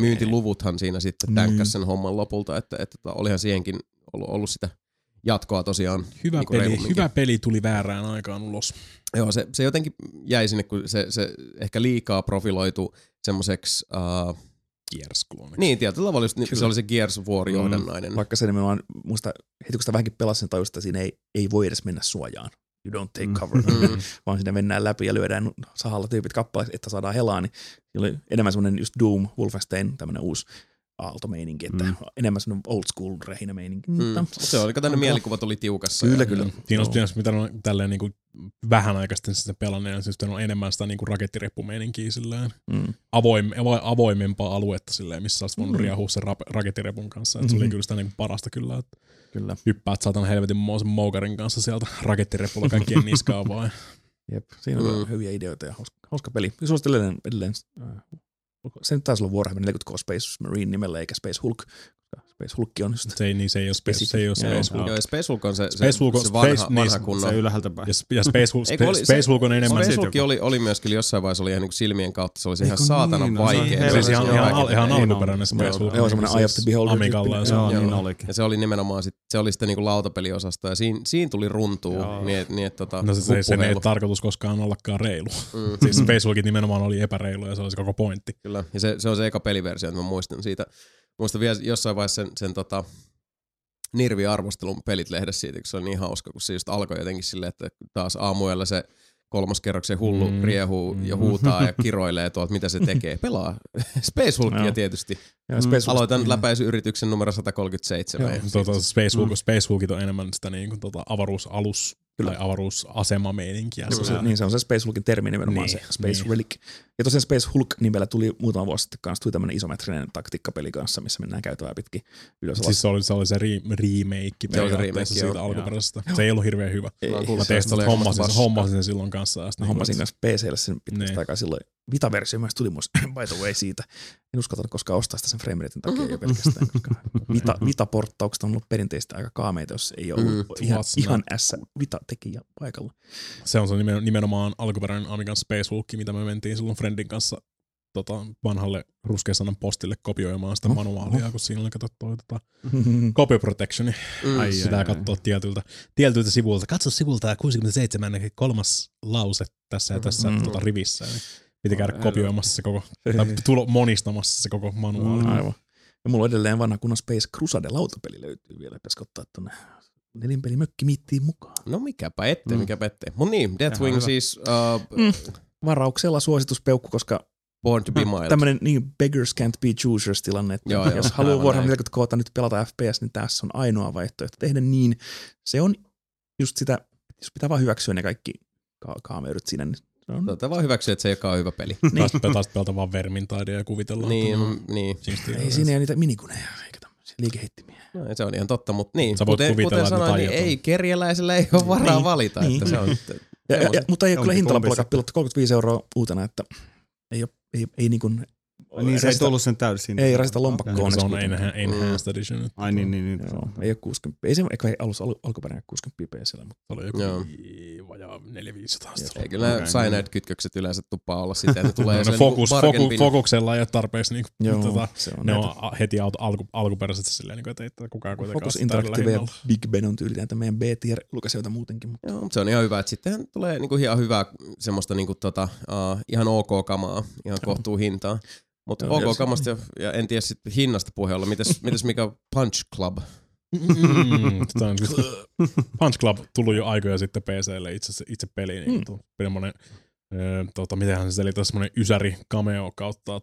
myyntiluvuthan siinä sitten tänkkäs sen homman lopulta, että olihan siihenkin ollut sitä jatkoa tosiaan. Hyvä, niin peli. Hyvä peli tuli väärään aikaan ulos. Joo, se jotenkin jäi sinne, kun se ehkä liikaa profiloitu semmoiseksi... Gears-klooneksi. Niin, tietyllä tavalla just, se oli se Gears of War -johdannainen. Vaikka se nimenomaan, musta heti kun sitä vähänkin pelasi, sen tajusta, että siinä ei voi edes mennä suojaan. You don't take cover. Vaan sinne mennään läpi ja lyödään sahalla tyypit kappaleeksi, että saadaan helaa. Niin oli enemmän semmoinen just Doom, Wolfenstein, tämmöinen uusi aaltomeininki, että enemmän semmoinen old school rehinä meininki. Se oli, tänne mielikuvat oli tiukassa. Kyllä. Siinä on tietysti tälleen niin kuin vähän aikaisesti sitä pelanneena, siis on enemmän sitä niin kuin rakettireppumeininkiä silleen. Avoimempaa aluetta silleen, missä olisi voinut riahua sen rakettirepun kanssa. Et se oli kyllä sitä niin kuin parasta kyllä, että hyppäät saatan helvetin muun moukarin kanssa sieltä rakettirepulla kaikkien niskaa vaan. Jep, siinä on hyviä ideoita ja hauska peli. Suosittelen edelleen. Se nyt taisi olla Warhammer 40K Space Marine -nimellä, eikä Space Hulk. Space Hulk on just... Se ei ole Space Hulk. Joo, Space Hulk on se vanha kunnon. Se ylhäältä päin. Ja Space Hulk on enemmän... Space Hulk oli myös kyllä jossain vaiheessa, oli ihan niin kuin silmien kautta, se oli ihan saatanan vaikea. Se oli ihan alkuperäinen Space Hulk. Joo, semmoinen Eye of the Beholder. Amikalla ja se olikin. Ja se oli nimenomaan sitten lautapeliosasta, ja siinä tuli runtuu. No sen ei tarkoitus koskaan ollakaan reilu. Siis Space Hulkit nimenomaan oli epäreilu, ja se oli se koko pointti. Kyllä, ja se on se eka peliversio, että mä muistan siitä. Muistan vielä jossain vaiheessa sen Nirvi-arvostelun Pelit-lehdessä siitä, kun se oli niin hauska, kun se just alkoi jotenkin silleen, että taas aamuyöllä se kolmoskerroksen hullu riehuu ja huutaa ja kiroilee tuolta, mitä se tekee. Pelaa Space Hulkia tietysti. Aloitan läpäisyyrityksen numero 137. Space Hulkit on enemmän sitä avaruusalus- tai avaruusasemameininkiä. Niin, se on se Space Hulkin termi nimenomaan, se Space Relic. Ja tosiaan Space Hulk -nimellä tuli muutama vuosi sitten kanssa, tuli tämmöinen isometrinen taktiikkapeli kanssa, missä mennään käytävää pitkin ylös. Siis se oli se remake periaatteessa siitä alkuperäisestä. Se ei ollut hirveän hyvä. Mä teistin, että hommasin sen silloin kanssa. Hommasin kanssa PC:lle sen pitkästä aikaa silloin. Vita-versio myös tuli musta, by the way, siitä. En uskalla koskaan ostaa sitä sen frameraten takia jo pelkästään, koska Vita-porttaukset on ollut perinteisesti aika kaameita, jos ei ole ollut ihan Vita-tekijä paikalla. Se on se nimenomaan alkuperäinen Amigan Space Hulk, mitä me mentiin silloin friendin kanssa vanhalle ruskean sanan postille kopioimaan sitä manuaalia, kun siinä oli katsottu copy protectioni. Sitä katsoo tietyltä sivulta. Katso sivulta 67 kolmas lause tässä ja tässä rivissä. Piti käydä kopioimassa se koko, tai monistamassa se koko manuaali. Aivan. Ja mulla on edelleen vanha kunnon Space Crusade-lautapeli löytyy vielä. Pitäisikö ottaa tuonne Nelinpeli-mökkimiittiin mukaan? No mikäpä ettei. Mut niin, Deathwing siis... Varauksella suosituspeukku, koska... Born to be mild. Tämmönen niin beggars can't be choosers -tilanne. Jos haluaa Warhammer 40K:ta nyt pelata FPS, niin tässä on ainoa vaihtoehto tehdä niin. Se on just sitä, jos pitää vaan hyväksyä ne kaikki kaameudet siinä, niin... Tätä vaan hyväksyä, että se eka on hyvä peli. Taas pelata vaan Vermintidea ja kuvitellaan. Niin. Ei siinä ole niitä minikuneja eikä tämmöisiä liikeheittimiä. No, se on ihan totta, mutta niin. Kuten sanoin, niin ei kerjäläisellä ei ole varaa valita. Että se on, mutta ei ole kyllä hintalapulkaa pilottu 35 € uutena, että ei niin kuin... Niin se ei tullut sen täysin. Ei rasita lompakkoon. Se on enhanced edition. Ai niin. Ei ole 60. Ei se alkuperäinen 60 PC:llä, mutta oli joku vajaa 400-500. Ei kyllä cyanide kytkökset yleensä tupaa olla sitä, että tulee sen fokuksella ja tarpeeksi niinku ne on heti alkuperäisesti silleen niinku, että ei kukaan kuitenkaan. Focus Interactive ja Big Ben on tyyli näitä meidän B-tier -julkaisijoita muutenkin, mutta se on ihan hyvä, että sitten tulee niinku ihan hyvää semmoista niinku ihan ok kamaa, ihan kohtuu hintaa. Mutta OK kamasta ja en tiedä sitten hinnasta puheella. Mites mikä Punch Club? Punch Club tuli jo aikoja sitten PC:lle itse peliin. Niin mitähän se selittää, semmoinen ysäri cameo kautta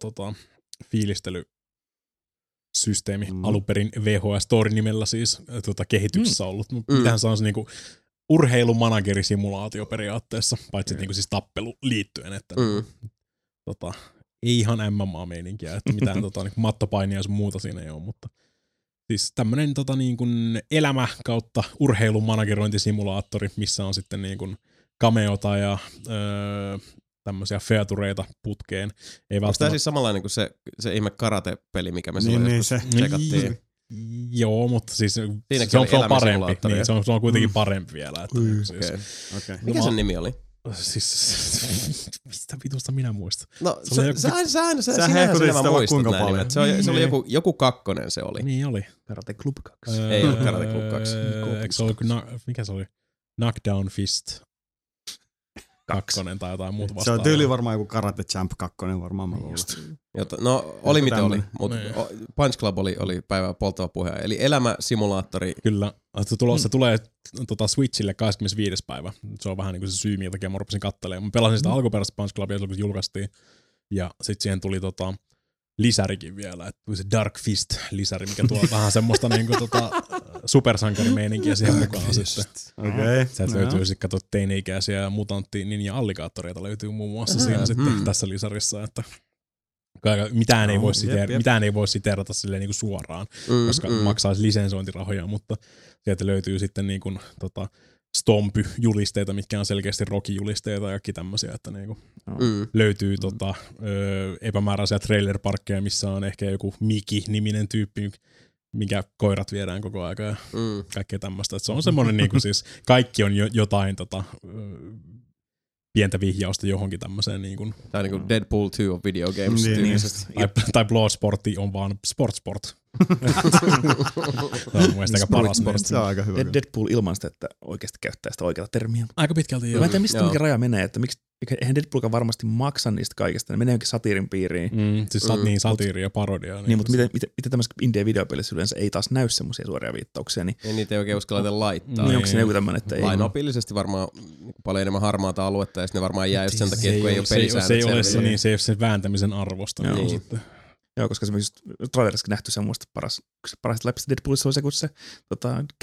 fiilistelysysteemi. Alunperin VHS-tori-nimellä siis kehityksessä ollut. Mitähän se on se niinku urheilumanager-simulaatio periaatteessa, paitsi niinku siis tappelu liittyen. Että ei ihan MMA-meininkiä, että mitään niinku mattopainia ja muuta siinä ei ole, mutta siis tämmönen niin kuin elämä kautta urheilumanagerointisimulaattori, missä on sitten niin kuin cameota ja tämmöisiä featureita putkeen. Onko tämä siis samanlainen kuin se ihme karate-peli, mikä me silloin tsekattiin? Joo, mutta siis se on parempi. Se on kuitenkin parempi vielä. Mikä sen nimi oli? Siis, mistä vitusta minä muistan? No, sä hehkutit sitä vaan kuinka paljon. Se oli joku kakkonen se oli. Niin oli. Karate Club 2. Ei ollut Karate Club 2. Mikä se oli? Knockdown Fist. Kakkonen tai jotain muuta vastaan. Se on tyyli varmaan joku Karate Champ kakkonen varmaan mä luulen. No oli mitä oli, mutta Punch Club oli päivää polttava puhe. Eli elämäsimulaattori. Kyllä. Se tulee Switchille 25. päivä. Se on vähän niin kuin se syy, minkä takia mä rupesin kattelemaan. Mä pelasin sitä alkuperäistä Punch Clubia, kun se julkaistiin. Ja sit siihen tuli lisärikin vielä. Tuli se Dark Fist-lisäri, mikä tuo vähän semmoista niinku supersankarimeininkiä siihen mukaan sitten. Okay. Sieltä löytyy sitten katsoa teini-ikäisiä mutantti ninja alligaattoreita löytyy muun muassa siinä sitten tässä lisarissa, että mitään ei voi siteerata silleen niinku suoraan, koska maksaisi lisensointirahoja, mutta sieltä löytyy sitten niinku Stompy-julisteita, mitkä on selkeästi Rocky-julisteita ja kaikki tämmöisiä, että niinku löytyy epämääräisiä trailerparkkeja, missä on ehkä joku Miki-niminen tyyppi, minkä koirat viedään koko aika ja kaikkea tämmöistä. Se on semmoinen niinku siis, kaikki on jotain pientä vihjausta johonkin tämmöiseen niinku. Tai niinku Deadpool 2 on video games tyylisesti. Tai Bloodsportti on vaan Sportsport. Tämä on mielestäni aika paras sportti. Se on aika hyvä. Deadpool ilman sitä, että oikeasti käyttää sitä oikeaa termiä. Aika pitkälti joo. Mä en tiedä, mistä mikä raja menee, että miksi eihän Deadpoolkaan varmasti maksa niistä kaikista, ne menee johonkin satiirin piiriin. Siis niin satiiri ja parodia. Niin, mutta miten tämmöisessä indie-videopelissä yleensä ei taas näy semmoisia suoria viittauksia. Niin ei niitä ei oikein uskalla laittaa. Niin, onko se joku tämmöinen, että ei. Lainopillisesti varmaan paljon enemmän harmaata aluetta ja sitten ne varmaan jää just sen takia, kun ei ole pelisäännöt. Se ei ole sen vääntämisen arvosta. Joo, koska esimerkiksi trailerissakin nähty semmoista parasta läpistä Deadpoolissa on se, kun se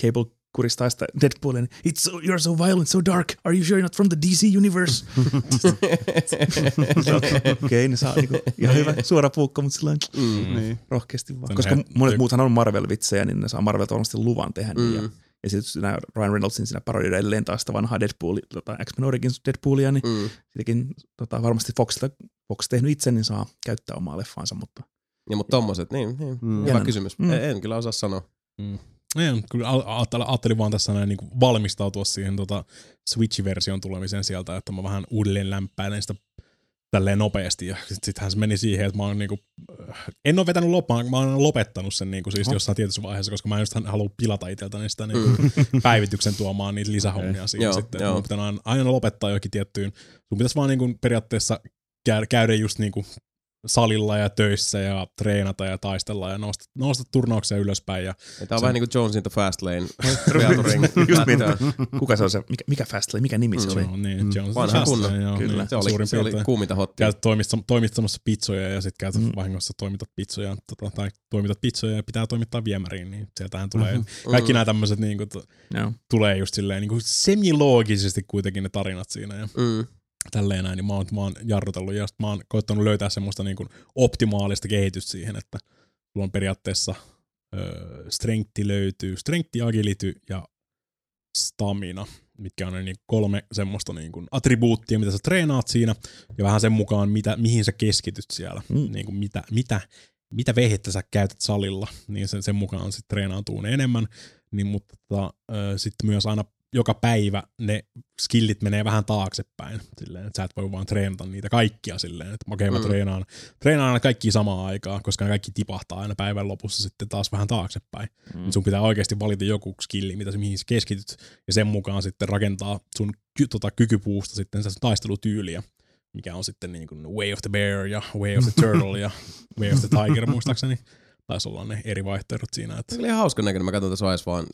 Cable kuristaa sitä Deadpoolin. You're so violent, so dark. Are you sure you're not from the DC universe? Okei, ne saa niinku ihan hyvä suora puukko, mutta sillain rohkeasti vaan. Koska monet muuthan on Marvel-vitsejä, niin ne saa Marvelta varmasti luvan tehdä niitä. Ja sitten Ryan Reynoldsin siinä parodioida edelleen taas sitä vanhaa Deadpoolia, X-Men Origins Deadpoolia, niin siitäkin varmasti Fox tehnyt itse, niin saa käyttää omaa leffaansa, mutta ja mutta tommoset, niin. Hyvä kysymys. En kyllä osaa sanoa. Kyllä ajattelin vaan tässä näin niin valmistautua siihen Switch-version tulemiseen sieltä, että mä vähän uudelleen lämpäilen sitä tälleen nopeasti. Ja sittenhän se meni siihen, että mä oon niinku, en oo vetänyt loppaan, mä oon lopettanut sen niinku siis jossain tietyssä vaiheessa, koska mä en just halua pilata itseltäni sitä niinku päivityksen tuomaan niitä lisähommia siihen sitten. Mun pitää aina lopettaa johonkin tiettyyn. Sun pitäisi vaan niinku periaatteessa käydä just niinku salilla ja töissä ja treenata ja taistella ja nousta turnauksia ylöspäin. Ja tämä on vähän niin kuin Jones in the Fast Lane. Kuka se on se? Mikä Fast Lane? Mikä nimi se oli? Vanha kunnon. Kyllä. Se oli kuuminta hottia. Toimit samassa pizzoja ja sitten käytät vahingossa toimitat pizzoja ja pitää toimittaa viemäriin. Niin sieltähän tulee kaikki nämä tämmöiset niinku, tulee just silleen niinku semiloogisesti kuitenkin ne tarinat siinä. Ja tälleen näin, niin mä oon jarrutellut ja mä oon koittanut löytää semmoista niin kuin optimaalista kehitystä siihen, että sulla on periaatteessa strengthi löytyy, strengthi, agility ja stamina, mitkä on niin kolme semmoista niin kuin attribuuttia, mitä sä treenaat siinä ja vähän sen mukaan, mihin sä keskityt siellä, niin kuin mitä vehjettä sä käytät salilla, niin sen mukaan sit treenaantuu enemmän, niin, mutta sitten myös aina joka päivä ne skillit menee vähän taaksepäin, silleen, että sä et voi vaan treenata niitä kaikkia silleen, että okei mä treenaan aina kaikki samaan aikaan, koska ne kaikki tipahtaa aina päivän lopussa sitten taas vähän taaksepäin. Sun pitää oikeasti valita joku skilli, mihin sä keskityt, ja sen mukaan sitten rakentaa sun kykypuusta sitten sitä taistelutyyliä, mikä on sitten niin kuin Way of the Bear ja Way of the Turtle ja Way of the Tiger muistaakseni. Taisi olla ne eri vaihtoehdot siinä. Että se oli hauska näköinen, mä katson tässä vaiheessa vaan.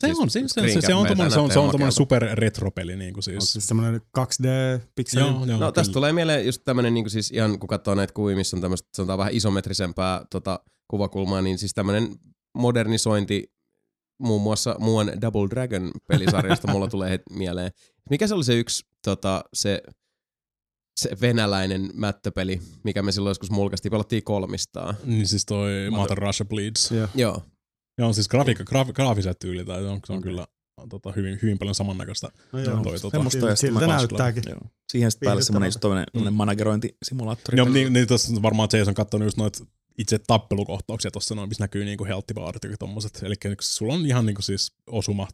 Se on tommoinen superretropeli. Niin siis. Onko se semmoinen 2D-pikseli? Joo, no tästä tulee mieleen just tämmöinen, niin siis ihan kun katsoo näitä kuvia, missä on tämmöistä sanotaan vähän isometrisempää kuvakulmaa, niin siis tämmöinen modernisointi muun muassa muuan Double Dragon-pelisarjasta mulla tulee mieleen. Mikä se oli se yksi, se venäläinen mättöpeli, mikä me silloin joskus mulkaistiin, pelattiin 300. Niin siis toi Mother Russia Bleeds. Yeah. Joo. Joo, siis graafiset tyyli, tai se on kyllä hyvin paljon samannäköistä. No joo, siltä näyttääkin. Siihen sitten päälle semmoinen managerointisimulaattori. Joo, niin tuossa varmaan Jason katsoi just noita itse tappelukohtauksia tuossa noin, missä näkyy niinku health baarit ja tommoset. Elikkä sulla on ihan niinku siis osumat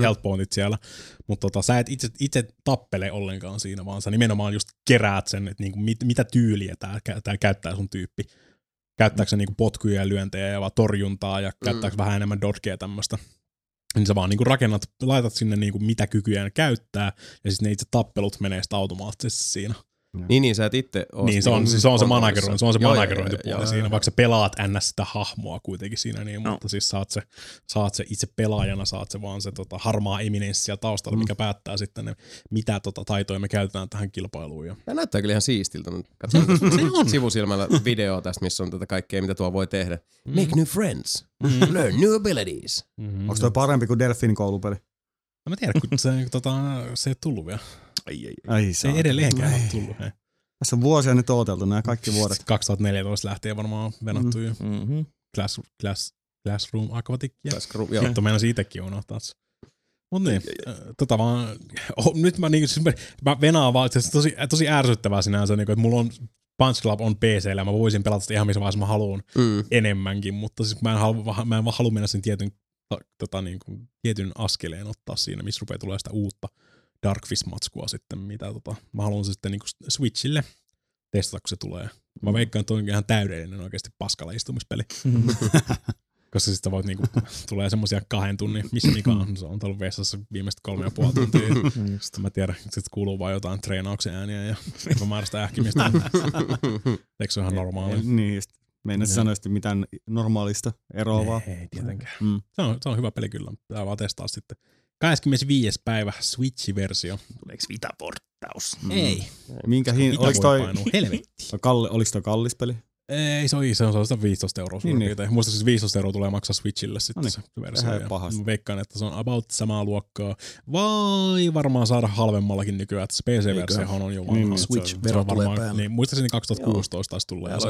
healthpointit siellä, mutta sä et itse tappele ollenkaan siinä, vaan sä nimenomaan just keräät sen, että niinku mitä tyyliä tää käyttää sun tyyppi. Käyttääkö se niinku potkuja ja lyöntejä ja torjuntaa ja käyttääkö vähän enemmän dodgea tämmöistä. Niin sä vaan niinku laitat sinne niinku mitä kykyjään käyttää ja sitten ne itse tappelut menee sitä automaattisesti siinä. Niin, sä et itse ole. Niin, se on se managerointipuoli siinä, vaikka sä pelaat ns. Sitä hahmoa kuitenkin siinä, niin, mutta siis saat se itse pelaajana, saat se vaan se harmaa eminenssi taustalla, mikä päättää sitten ne, mitä taitoja me käytetään tähän kilpailuun. Ja. Tämä näyttää kyllä ihan siistiltä. Katsotaan sivusilmällä videoa tästä, missä on tätä kaikkea, mitä tuo voi tehdä. Make new friends, learn new abilities. Onko toi parempi kuin Delfin koulupeli? Mä tiedän, kun se ei tullut vielä. Ai, se ei edelleenkään ole tullut. Hei. Tässä on vuosia nyt ooteltu nämä kaikki vuodet. 2014 lähtee varmaan venattu jo. Classroom Aquaticia. Hitto meinasi itsekin unohtaa. Mut niin, nyt mä venaan vaan, että tosi ärsyttävää sinänsä, että mulla on Punch Club on PC:llä, mä voisin pelata sitä ihan missä vaiheessa mä haluan enemmänkin, mutta siis mä en vaan halua mennä sen tietyn askeleen ottaa siinä, missä rupeaa tulee sitä uutta Dark Fist-matskua sitten, mitä mä haluan sitten niinku Switchille testata, kun se tulee. Mä veikkaan, että on ihan täydellinen oikeasti paskalla istumispeli. Koska sitten voit niinku, tulee semmosia 2 tunnin, missä Mika on, se on ollut vessassa viimeiset 3,5 tuntia. Mä tiedän, sit kuuluu vaan jotain treenauksen ääniä ja epämääräistä ähkimistä. Eikö se ole ihan normaali? Niin just. Meidän sanoista mitään normaalista eroavaa. Ei tietenkään. Se on hyvä peli kyllä, pitää vaan testaa sitten. 25. päivä Switch-versio. Tuleeko vitaporttaus? Ei. Minkä hinta? Oliko toi? Helvetti. Oliko toi kallis peli? Ei, se on 15 € suurin piirtein. Muista siis 15 € tulee maksaa Switchille sitten se versio. Mä veikkaan, että se on about samaa luokkaa. Vai varmaan saada halvemmallakin nykyään. PC-versiohan on jo vanha. Niin, Switch-vero tulee päälle. Niin, muistaisin 2016 taisi tulla. Ja se,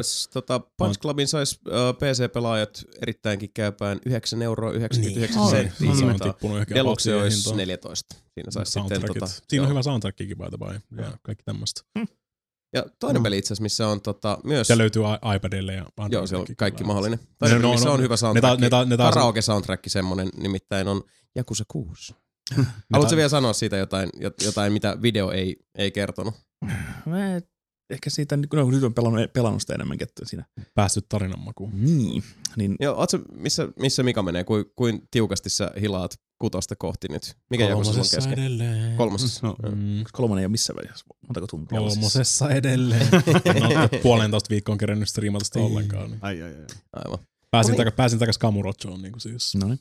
Punch Clubin saisi PC-pelaajat erittäinkin käypään 9,99 €. Se on tippunut ehkä. Deluxe olisi 14. Siinä saisi sitten Siinä on hyvä soundtrackikin by the by. Ja kaikki tämmöistä. Ja toinen peli itse asiassa, missä on myös... Se löytyy iPadille ja... Joo, se on kaikki mahdollinen. Toinen peli, missä on hyvä soundtrack. Karaoke-soundtrack semmonen, nimittäin on Yakuza 6. Haluatko vielä sanoa siitä jotain, mitä video ei kertonut? Ehkä siitä, kun nyt on pelannut sitä enemmän kettyä siinä. Päässyt tarinanmakuun. Niin. Joo, ootko missä Mika menee? Kuin tiukasti sä hilaat 6 kohti nyt? Mikä Yakuza on kesken? Edelleen. Kolmosessa. Kolmonen ei ole missään välissä. Montako tuntia? Kolmosessa edelleen. En 1,5 viikkoa on kerennyt striimata sitä ollenkaan. Niin. Ai. Aivan. Pääsin takas Kamurochoon. Niin siis. No niin.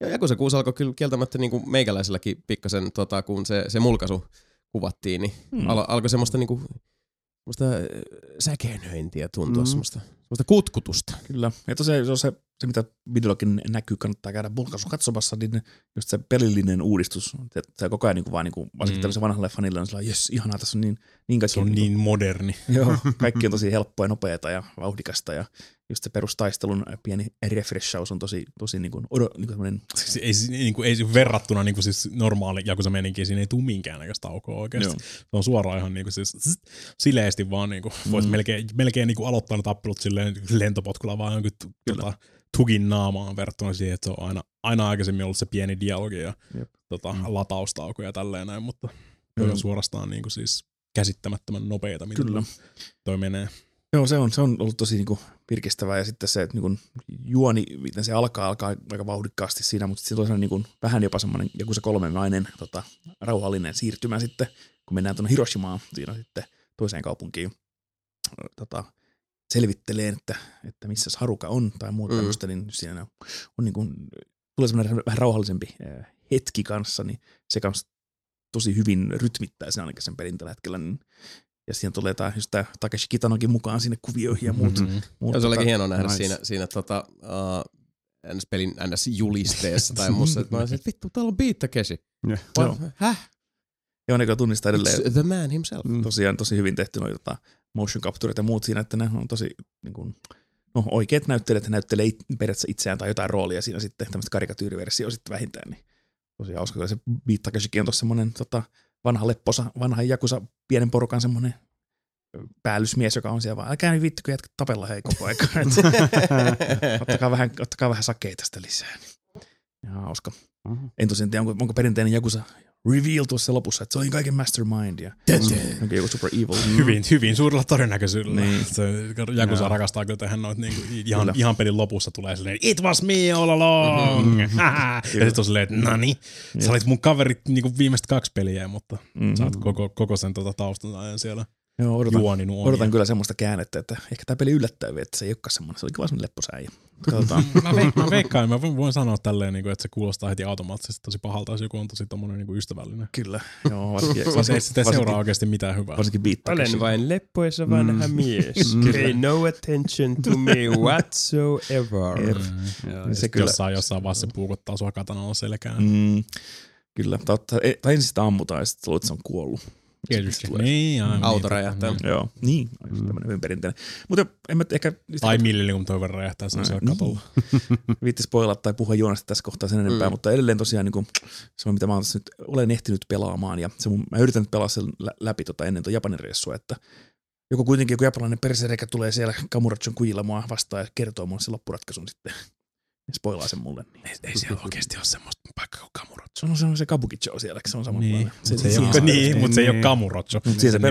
Ja Yakuza 6 alkoi kyllä kieltämättä niin meikäläiselläkin pikkasen, kun se mulkaisu kuvattiin, niin alkoi semmoista... Niin musta säkenöintiä tuntuu, semmoista kutkutusta. Kyllä. Ja tosiaan se mitä videollakin näkyy, kannattaa käydä mulkaisun katsomassa, niin just se pelillinen uudistus. Se koko ajan niin kuin vaan, niin kuin, varsinkin tämmöisen vanhalle fanille on sellainen, jes, ihanaa, tässä on niin kaikki. Se on niin moderni. Joo, kaikki on tosi helppoa ja nopeata ja vauhdikasta ja just se perustaistelun pieni refreshaus on tosi niin kuin semmoinen. Ei verrattuna niin kuin siis normaali Yakuza-meninkiin, siinä ei tule minkäännäköistä taukoa oikeasti. Joo. Se on suoraan ihan niin kuin siis sileesti vaan niin kuin voisi melkein niin kuin aloittaa ne tappelut silleen lentopotkulla vaan jonkin tugin naamaan verrattuna siihen, että se on aina aikaisemmin ollut se pieni dialogi ja lataustauko ja tälleen näin, mutta toi on suorastaan niin kuin siis käsittämättömän nopeita, miten toi menee. Joo, se on ollut tosi niinku virkistävää ja sitten se että niinku juoni, miten se alkaa aika vauhdikkaasti siinä, mutta sitten on niinku vähän jopa semmoinen joku se kolmenainen rauhallinen siirtymä sitten, kun mennään tuonne Hiroshimaan siinä sitten toiseen kaupunkiin selvittelee, että missä Haruka on tai muuta tämmöistä, niin siinä on niinku, tulee semmoinen vähän rauhallisempi hetki kanssa, niin se kanssa tosi hyvin rytmittää sen ainakin sen pelin tällä hetkellä, niin ja siinä tulee just tämä Takeshi Kitanokin mukaan sinne kuvioihin ja muut. Ja se olikin hienoa nähdä siinä NS-pelin NS-julisteessa tai muussa. Mä olisin, että vittu, täällä on Beat Takeshi. Häh? Joo, ne tunnistaa edelleen. It's the man himself. Tosiaan tosi hyvin tehty noita motion capturet ja muut siinä, että ne on tosi niin kuin, oikeat näyttelijät näyttelee periaatteessa itseään tai jotain roolia siinä sitten. Tämmöistä karikatyyriversiota sitten vähintään. Niin tosiaan uskon, se Beat Takeshikin on tossa semmoinen... Vanha lepposa, vanha Yakuza, pienen porukan semmoinen päällysmies, joka on siellä vaan, älkää nyt vittu, kun jätkä tapella hei koko aikaa. ottakaa vähän sakkeita tästä lisää. Niin. Jaa, usko. En tosiaan tiedä, onko perinteinen Yakuza reveal tuossa lopussa, että se oli kaiken mastermind ja joku super evil. Hyvin suurella todennäköisyydellä. Niin. Yakuza rakastaa kyllä tähän noin, niin ihan pelin lopussa tulee silleen, it was me all along! Ja sitten on silleen, että nani, sä olit mun kaverit niin viimeiset kaksi peliä, mutta sä oot koko sen taustan ajan siellä. Joo, odotan kyllä semmoista käännettä, että ehkä tämä peli yllättää, että se ei olekaan semmoinen, se oli kiva semmoinen lepposääjä. Mä veikkaan, mä voin sanoa tälleen, että se kuulostaa heti automaattisesti tosi pahalta, jos joku on tosi tommoinen ystävällinen. Kyllä, joo. Varsinkin, sitä seuraa oikeasti mitään hyvää. Varsinkin biittakäsi. Olen vain leppoisa vanha mies. Pay no attention to me whatsoever. Jossain vaan se puukottaa sua katanalla selkään. Kyllä, tai ensin sitä ammutaan ja sitten luulet, että se on kuollut. Tietysti. Niin, auto räjähtää. Joo, niin. Tämmöinen hyvin perinteinen. Mutta en mä ehkä... Tai milliliumtoin verran räjähtää sen siellä katolla. Viittis poilata tai puhua juonesta tässä kohtaa sen enempää, mutta edelleen tosiaan se, mitä mä olen ehtinyt pelaamaan, ja mä yritän nyt pelaa sen läpi ennen tuon Japanin reissua, että joku kuitenkin joku japanilainen persereikä tulee siellä Kamuratsun kujilla mua vastaan ja kertoo mulle sen loppuratkaisun sitten. Spoilaa sen mulle. Niin. Ei siellä oikeasti ole semmoista paikkaa kuin Kamurocho. No se on se Kabukicho siellä, se on samanlainen. Niin, mutta se ei ole Kamurocho.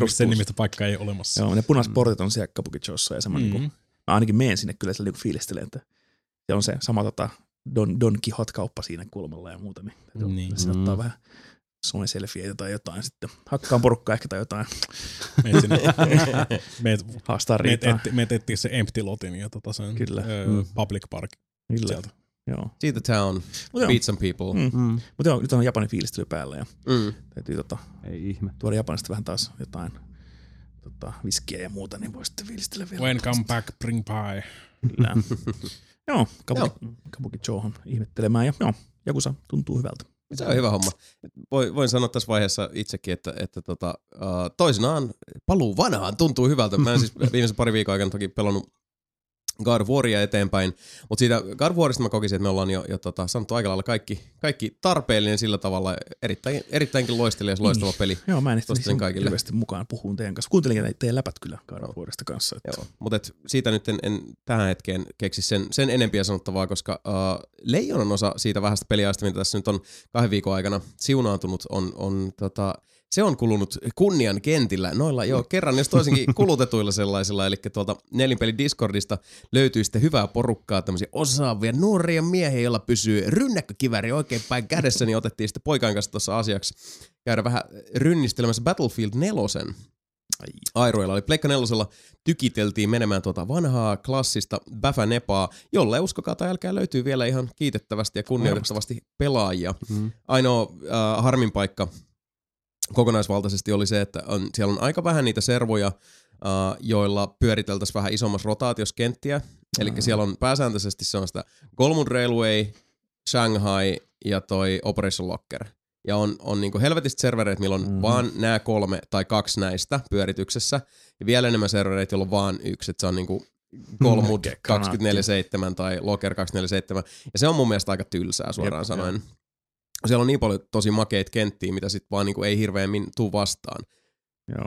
Sen nimistä paikkaa ei ole olemassa. Joo, ne punaiset portit on siellä Kabukichossa. Ja mä ainakin menen sinne kyllä sillä fiilistelen, että se on se sama Don Quixote-kauppa siinä kulmalla ja muuta. Niin. Se ottaa vähän some-selfieitä tai jotain sitten. Hakkaan porukkaa ehkä tai jotain. Haastaa riitaa. Me tehtiin se empty lotin ja sen public park. Sieltä. Joo. See the town, meet some people. Mutta joo, nyt on Japanin fiilistely päällä ja täytyy ei ihme. Tuoda Japanista vähän taas jotain viskiä ja muuta, niin voi sitten fiilistellä vielä. When come back, bring pie. Kyllä. Joo, Kabukichoon ihmettelemään ja Yakuza tuntuu hyvältä. Se on hyvä homma. Voin sanoa tässä vaiheessa itsekin, että toisinaan paluu vanhaan tuntuu hyvältä. Mä en siis viimeisen pari viikon aikana toki pelannut God of Waria eteenpäin, mutta siitä God of Warista mä kokisin, että me ollaan jo sanottu aika lailla kaikki tarpeellinen sillä tavalla, erittäinkin loistelias, loistava peli. Joo, mä en ehtinyt hyvästi mukaan puhuun teidän kanssa. Kuuntelin teidän läpät kyllä God of Warista kanssa. Joo, mutta siitä nyt en tähän hetkeen keksi sen enempiä sanottavaa, koska leijonan osa siitä vähästä peliajasta, mitä tässä nyt on 2 viikon aikana siunaantunut, on se on kulunut kunnian kentillä, noilla kerran jos toisinkin kulutetuilla sellaisilla, eli tuolta Nelinpeli Discordista löytyy sitten hyvää porukkaa, tämmöisiä osaavia nuoria miehiä, joilla pysyy rynnäkkökiväri oikein päin kädessä, niin otettiin sitten poikaan kanssa tuossa asiaksi käydä vähän rynnistelemässä Battlefield 4. Airoilla, eli Pleikka 4 tykiteltiin menemään tuota vanhaa klassista Bäfänepaa, jolle uskokaa tai älkää löytyy vielä ihan kiitettävästi ja kunnioitettavasti pelaajia. Ainoa harmin paikka kokonaisvaltaisesti oli se, että siellä on aika vähän niitä servoja, joilla pyöriteltäisiin vähän isommassa rotaatioskenttiä. Eli siellä on pääsääntöisesti se on sitä Golmud Railway, Shanghai ja toi Operation Locker. Ja on niinku helvetistä servereitä, millä on vaan nämä 3 tai 2 näistä pyörityksessä. Ja vielä enemmän servereitä, joilla on vaan yksi. Että se on niinku Golmud 24/7 tai Locker 24/7. Ja se on mun mielestä aika tylsää suoraan sanoen. Siellä on niin paljon tosi makeita kenttiä, mitä sitten vaan niinku ei hirveämmin tuu vastaan.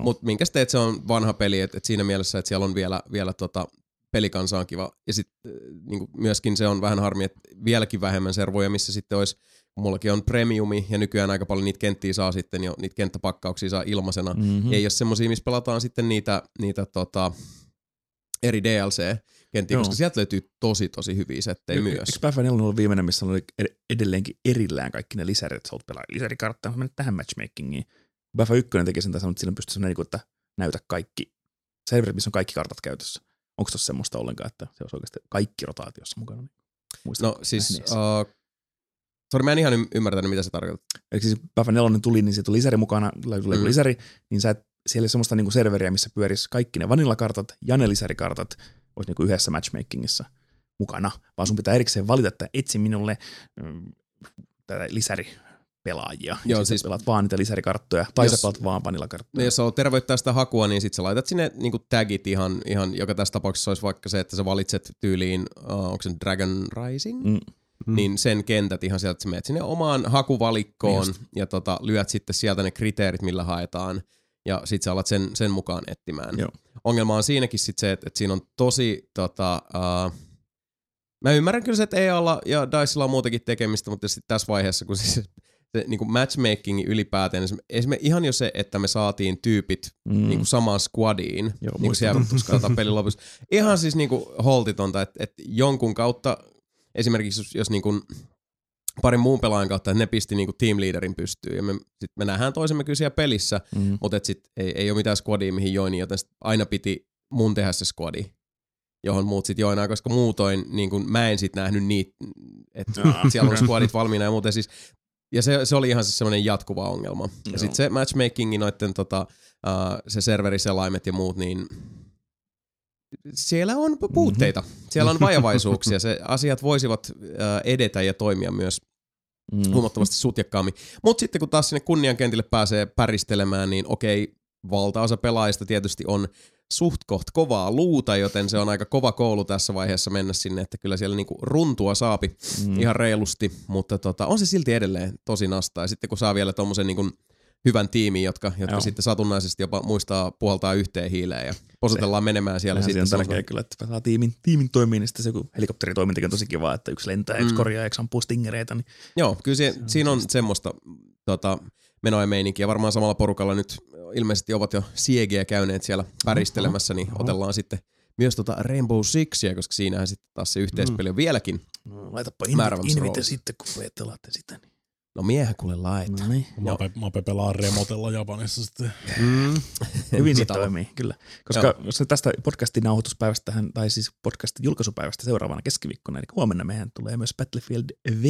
Mutta minkäs teet, se on vanha peli, että siinä mielessä, että siellä on vielä pelikansa on kiva. Ja sitten niinku myöskin se on vähän harmi, että vieläkin vähemmän servoja, missä sitten olisi, mullakin on premiumi, ja nykyään aika paljon niitä kenttiä saa sitten jo, niitä kenttäpakkauksia saa ilmaisena. Ei ole semmosia, missä pelataan sitten niitä eri DLC-kenttiä, koska sieltä löytyy tosi hyviä settejä myös. Eikö Päivä 4 ollut viimeinen, missä oli edelleenkin erillään kaikki ne lisärit, sä olet pelaa lisärikarttaan, mutta mennä tähän matchmakingiin. Päivä 1 teki sen, että sillä pystyy semmoinen, että näytä kaikki serverit, missä on kaikki kartat käytössä. Onko tuossa semmoista ollenkaan, että se olisi oikeasti kaikki rotaatiossa mukana? Muistan, no siis, sori, mä en ihan ymmärtänyt, mitä se tarkoittaa. Eli siis Päivä 4 tuli, niin se tuli lisäri mukana, tuli lisäri, niin sä siellä ei semmoista niinku serveriä, missä pyörisi kaikki ne vanillakartat ja ne lisärikartat olisi niinku yhdessä matchmakingissa mukana, vaan sun pitää erikseen valita, että etsi minulle tätä lisäripelaajia. Joo, siis pelaat vaan niitä lisärikarttoja tai jos, sä pelaat vaan vanillakarttoja. Jos on terveyttää sitä hakua, niin sit sä laitat sinne niinku tagit ihan, joka tässä tapauksessa olisi vaikka se, että sä valitset tyyliin, onko se Dragon Rising? Niin sen kentät ihan sieltä, että sä menet sinne omaan hakuvalikkoon ja lyöt sitten sieltä ne kriteerit, millä haetaan. Ja sit sä alat sen mukaan etsimään. Ongelma on siinäkin sit se, että siinä on tosi Mä ymmärrän kyllä se, että EA:lla ja DICElla on muutakin tekemistä, mutta sitten tässä vaiheessa, kun siis se niin kuin matchmaking ylipäätään, esimerkiksi ihan jo se, että me saatiin tyypit niin kuin samaan squadiin, niin kuin siellä tuskataan pelin lopussa. Ihan siis niin kuin holtitonta, että jonkun kautta, esimerkiksi jos niin kuin parin muun pelaajan kautta, että ne pisti niinku team leaderin pystyyn ja me nähdään toisemme kyllä siellä pelissä, mutta et sit ei ole mitään squadia mihin joinin, joten aina piti mun tehdä se squadi, johon muut sit joinaa, koska muutoin niin kun mä en sit nähnyt niitä, että siellä on squadit valmiina ja muuten siis, ja se oli ihan siis semmoinen jatkuva ongelma. Ja sit se matchmakingi noitten se serveriselaimet ja muut, niin siellä on puutteita. Siellä on vajavaisuuksia. Se asiat voisivat edetä ja toimia myös huomattavasti sutjakkaammin. Mutta sitten kun taas sinne kunniankentille pääsee päristelemään, niin okei, valtaosa pelaajista tietysti on suht koht kovaa luuta, joten se on aika kova koulu tässä vaiheessa mennä sinne, että kyllä siellä niinku runtua saapi ihan reilusti, mutta on se silti edelleen tosi nastaa. Ja sitten kun saa vielä tommosen niinku hyvän tiimiin, jotka sitten satunnaisesti jopa muistaa puhaltaa yhteen hiileen ja posutellaan menemään siellä. Sitten se näkee kyllä, että saa tiimin toimii, niin sitten se kun helikopteritoimintakin on tosi kiva, että yksi lentää, yksi korjaa, yksi ampuu stingereitä. Niin joo, kyllä siinä on semmoista menoa ja meininkiä. Varmaan samalla porukalla nyt ilmeisesti ovat jo Siegeä käyneet siellä päristelemässä, niin otellaan sitten myös Rainbow Sixia, koska siinähän sitten taas se yhteispeli on vieläkin määrävämmässä roolissa. Sitten, kun pelaatte sitä, niin no miehän kuule laita. No niin. Mape pelaa remotella Japanissa sitten. Hyvin se toimii, kyllä. Koska tästä podcastin nauhoituspäivästähän, tai siis podcastin julkaisupäivästä seuraavana keskiviikkona, eli huomenna mehän tulee myös Battlefield V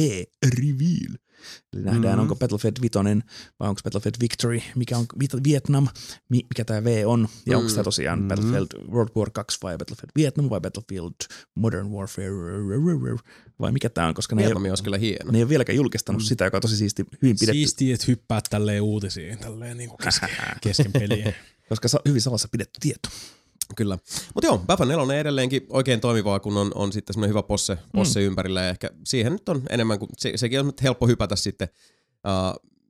reveal. Eli nähdään, onko Battlefield 5 vai onko Battlefield Victory, mikä on Vietnam, mikä tämä V on, ja onko tämä tosiaan Battlefield World War 2 vai Battlefield Vietnam vai Battlefield Modern Warfare, vai mikä tämä on, koska Vietnami olisi kyllä hieno. Ne ei ole vieläkään julkistanut sitä, joka on tosi siisti, hyvin pidetty. Siistiä, että hyppää tälleen uutisiin, tälleen niin kuin kesken peliä. Koska hyvin salassa pidetty tieto. Kyllä. Mutta joo, Battlefield 4 on edelleenkin oikein toimivaa, kun on sitten semmoinen hyvä posse ympärillä. Ja ehkä siihen nyt on enemmän, kuin sekin on nyt helppo hypätä sitten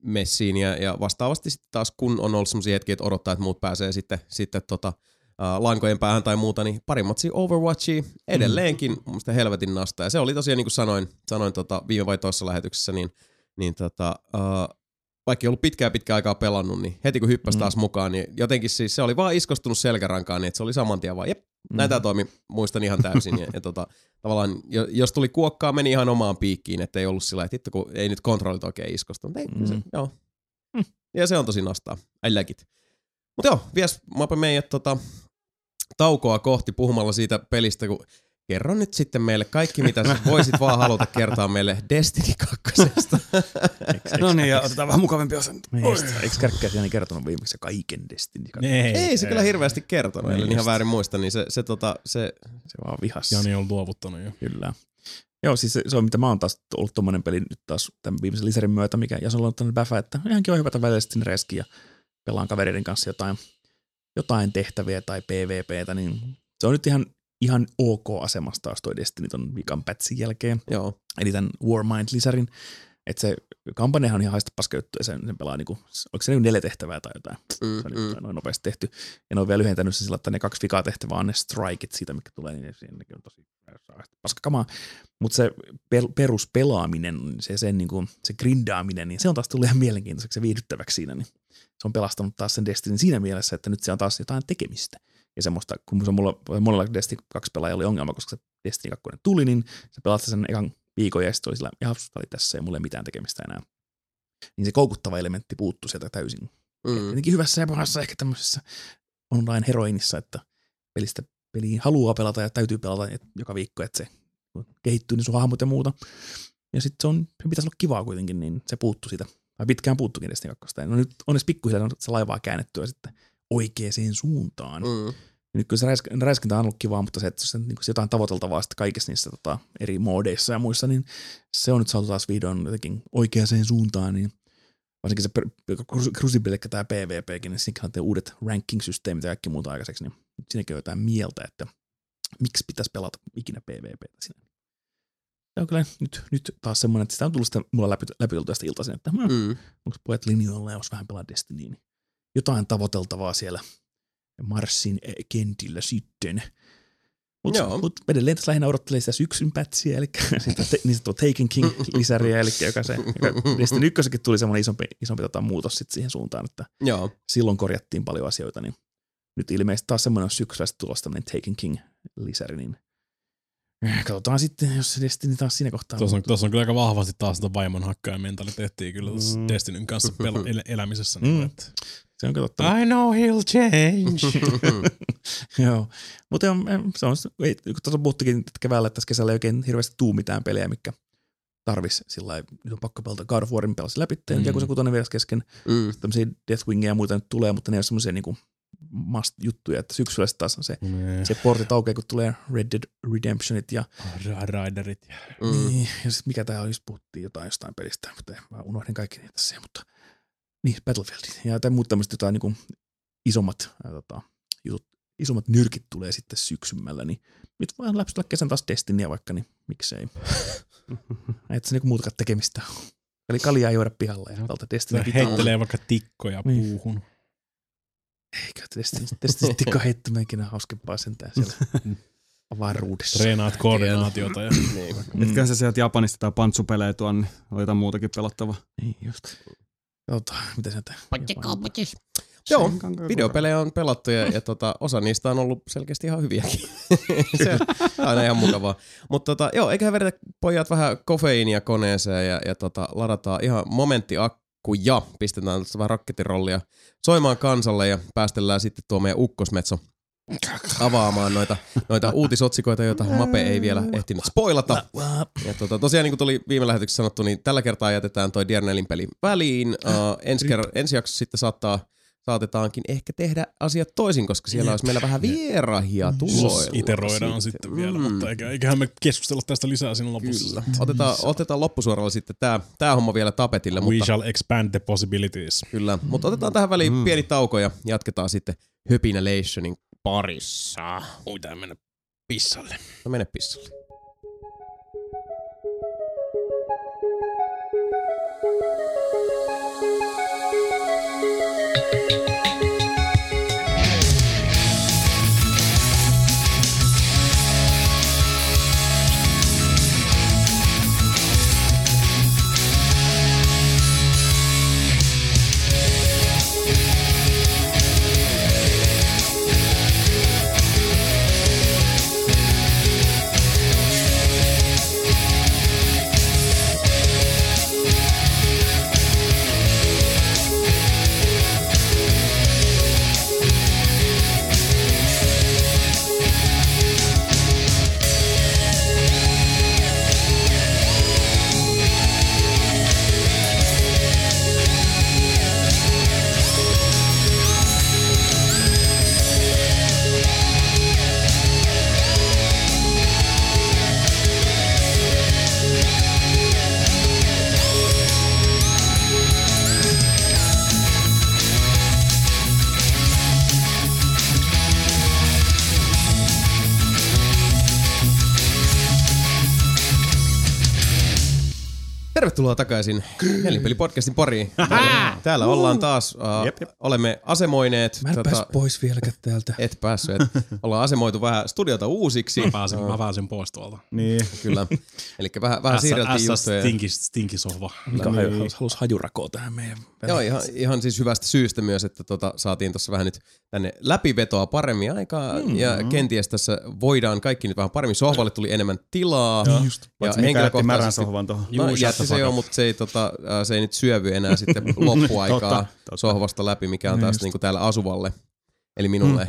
messiin. Ja vastaavasti sitten taas, kun on ollut semmoisia hetkiä, että odottaa, että muut pääsee sitten lankojen päähän tai muuta, niin pari matsia Overwatchia edelleenkin musta helvetin nasta. Ja se oli tosiaan, niin kuin sanoin viime vai toisessa lähetyksessä, vaikka ei ollut pitkään aikaa pelannut, niin heti kun hyppäsi taas mukaan, niin jotenkin siis se oli vaan iskostunut selkärankaan, niin että se oli saman tien vaan, näin tämä toimi, muistan ihan täysin. ja tavallaan, jos tuli kuokkaa, meni ihan omaan piikkiin, ettei ollut sillä, että hitto, kun ei nyt kontrollit oikein iskostunut. Ja se on tosi nastaa. I like it. Mutta joo, vies Mape meidät taukoa kohti puhumalla siitä pelistä, kun kerro nyt sitten meille kaikki, mitä voisit vaan haluta kertoa meille Destiny 2. No niin, ja otetaan vähän mukavampi osa nyt. Eikö Kärkkäs Jani kertonut viimeksi kaiken Destiny 2? Ei se kyllä hirveästi kertonut, eli ihan väärin muista, niin se vaan vihassa. Jani on luovuttanut jo. Kyllä. Joo, siis se on mitä mä oon taas ollut tommonen peli nyt taas tämän viimeisen lisärin myötä, mikä Jason on ottanut bäfä, että ihan kiva hypätä välillä sinne reski ja pelaan kavereiden kanssa jotain tehtäviä tai PvPtä, niin se on nyt ihan ok asemassa taas toi Destiny ton vikan pätsin jälkeen. Joo. Eli tämän Warmind-lisärin. Että se kampanjahan on ihan haista paskajuttu ja sen pelaa niinku, oliko se niinku 4 tehtävää tai jotain. Se on niinku noin nopeasti tehty. Ja ne on vielä lyhentänyt se sillä, että ne 2 vikaa tehtävää on ne strikeit siitä, mikä tulee, niin siinäkin on tosi paskakamaa. Mutta se peruspelaaminen, sen niinku, se grindaaminen, niin se on taas tullut ihan mielenkiintoiseksi ja viihdyttäväksi siinä. Niin se on pelastanut taas sen Destiny siinä mielessä, että nyt se on taas jotain tekemistä. Ja semmoista, kun se monella Destiny 2 pelaajalla oli ongelma, koska se Destiny 2 tuli, niin se pelasi sen ekan viikon ja sitten oli sillä, jaha, oli tässä ja mulla ei mitään tekemistä enää. Niin se koukuttava elementti puuttui sieltä täysin. Jotenkin hyvässä ja pahassa ehkä tämmöisessä online heroinissa, että pelistä peliin haluaa pelata ja täytyy pelata joka viikko, että se kehittyy niin sun hahmot ja muuta. Ja sitten se pitäisi olla kivaa kuitenkin, niin se puuttui siitä. Tai pitkään puuttukin Destiny 2. No nyt onnes pikkuhiljaa se laivaa käännettyä sitten oikeaan suuntaan. Nyt kyllä se räiskintä on ollut kivaa, mutta se, että se on niin jotain tavoiteltavaa sitten kaikissa niissä eri modeissa ja muissa, niin se on nyt saatu taas vihdoin jotenkin oikeaan suuntaan. Niin varsinkin se Crucible, eli tämä PvPkin, niin siinäkin on ne uudet ranking-systeemit ja kaikki muuta aikaiseksi, niin siinäkin on jotain mieltä, että miksi pitäisi pelata ikinä PvPtä siinä. Se on kyllä nyt taas semmoinen, että sitä on tullut sitä mulla läpitulta sitä iltaisin, että onko pojat linjoilla ja olisi vähän pelaa Destinyyn. Jotain tavoiteltavaa siellä Marsin kentillä sitten. Mutta edelleen tässä lähinnä odottelee sitä syksyn pätsiä, eli niin sanottua Taken King-lisäriä, eli Destiny 1:kin tuli semmoinen isompi muutos sit siihen suuntaan, että joo, silloin korjattiin paljon asioita, niin nyt ilmeisesti taas semmoinen syksyllä tulossa tämmöinen Taken King-lisäri, niin katsotaan sitten, jos Destiny taas siinä kohtaa. Tuossa on kyllä aika vahvasti taas vaimon hakkaajan mentaliteettiä kyllä Destinyn kanssa elämisessä. Niin se on I know he'll change. Joo, mutta kun tuossa puhuttikin keväällä, että tässä kesällä ei oikein hirveästi tuu mitään pelejä, mikä tarvisi sillä nyt on pakko pelata God of Warin pelasi läpi, ja kun se kutonen vielä kesken, tämmöisiä Deathwingeja ja muita nyt tulee, mutta ne ei ole semmoisia niinku must-juttuja, että syksyllä sitten taas on se portit aukeaa, kun tulee Red Dead Redemptionit ja Riderit. Niin, ja sitten mikä tää on, jos puhuttiin jostain pelistä, mutta mä unohdin kaikki niitä tässä, mutta niin, Battlefieldit ja muut tämmöiset jotain niin kuin isommat nyrkit tulee sitten syksymällä, niin nyt vaan läpsytellä kesän taas Destinyä vaikka, niin miksei. Ei tässä niin kuin muutakaan tekemistä. Eli kaljaa juoda pihalla ja tältä Destinyä pitää. Heittelee vaikka tikkoja puuhun. Eikä Destinyä tikka heittämäänkin hauskempaa sentään siellä avaruudessa. Treenaat koordinaatiota. Ja mitkä se sieltä Japanista tai pantsupelejä tuon, oli jotain muutakin pelattavaa. Niin just. Mitä sieltä? Joo, videopelejä on pelattu ja osa niistä on ollut selkeästi ihan hyviäkin. Se on aina ihan mukavaa. Mutta joo, eiköhän vedetä pojat vähän kofeiinia koneeseen ja ladataan ihan momenttiakku ja pistetään tuosta vähän rakettirollia soimaan kansalle ja päästellään sitten tuo meidän ukkosmetso avaamaan noita uutisotsikoita, joita Mape ei vielä ehtinyt spoilata. Ja tosiaan niin kuin tuli viime lähetyksessä sanottu, niin tällä kertaa jätetään toi Dear Nelinpeli väliin. Ensi jaksossa sitten saatetaankin ehkä tehdä asiat toisin, koska siellä olisi meillä vähän vierahia tuloilla. Iteroidaan sitten vielä, mutta eiköhän me keskustella tästä lisää siinä lopussa. Kyllä. Otetaan loppusuoralla sitten tää homma vielä tapetille. We shall expand the possibilities. Kyllä, mutta otetaan tähän väliin pieni tauko ja jatketaan sitten Höpinälationin parissa. Voidaan mennä pissalle. No mene pissalle. Tervetuloa takaisin Nelinpeli-podcastin pariin. Täällä ollaan taas, olemme asemoineet. Mä en pääs pois vieläkään täältä. Et päässyt. Ollaan asemoitu vähän studiota uusiksi. Mä pääsen pois tuolta. Niin. Kyllä. Elikkä vähän siirreltiin juttuja. Stinkisohva. Mika halusi hajurakoa tähän meidän. Joo, ihan siis hyvästä syystä myös, että saatiin tuossa vähän nyt tänne läpivetoa paremmin aikaa. Ja kenties tässä voidaan kaikki nyt vähän paremmin. Sohvalle tuli enemmän tilaa. Just. Mika jätti märän sohvan tuohon. Se on, mutta se ei nyt syövy enää sitten loppuaikaa sohvasta läpi, mikä on taas niinku täällä asuvalle, eli minulle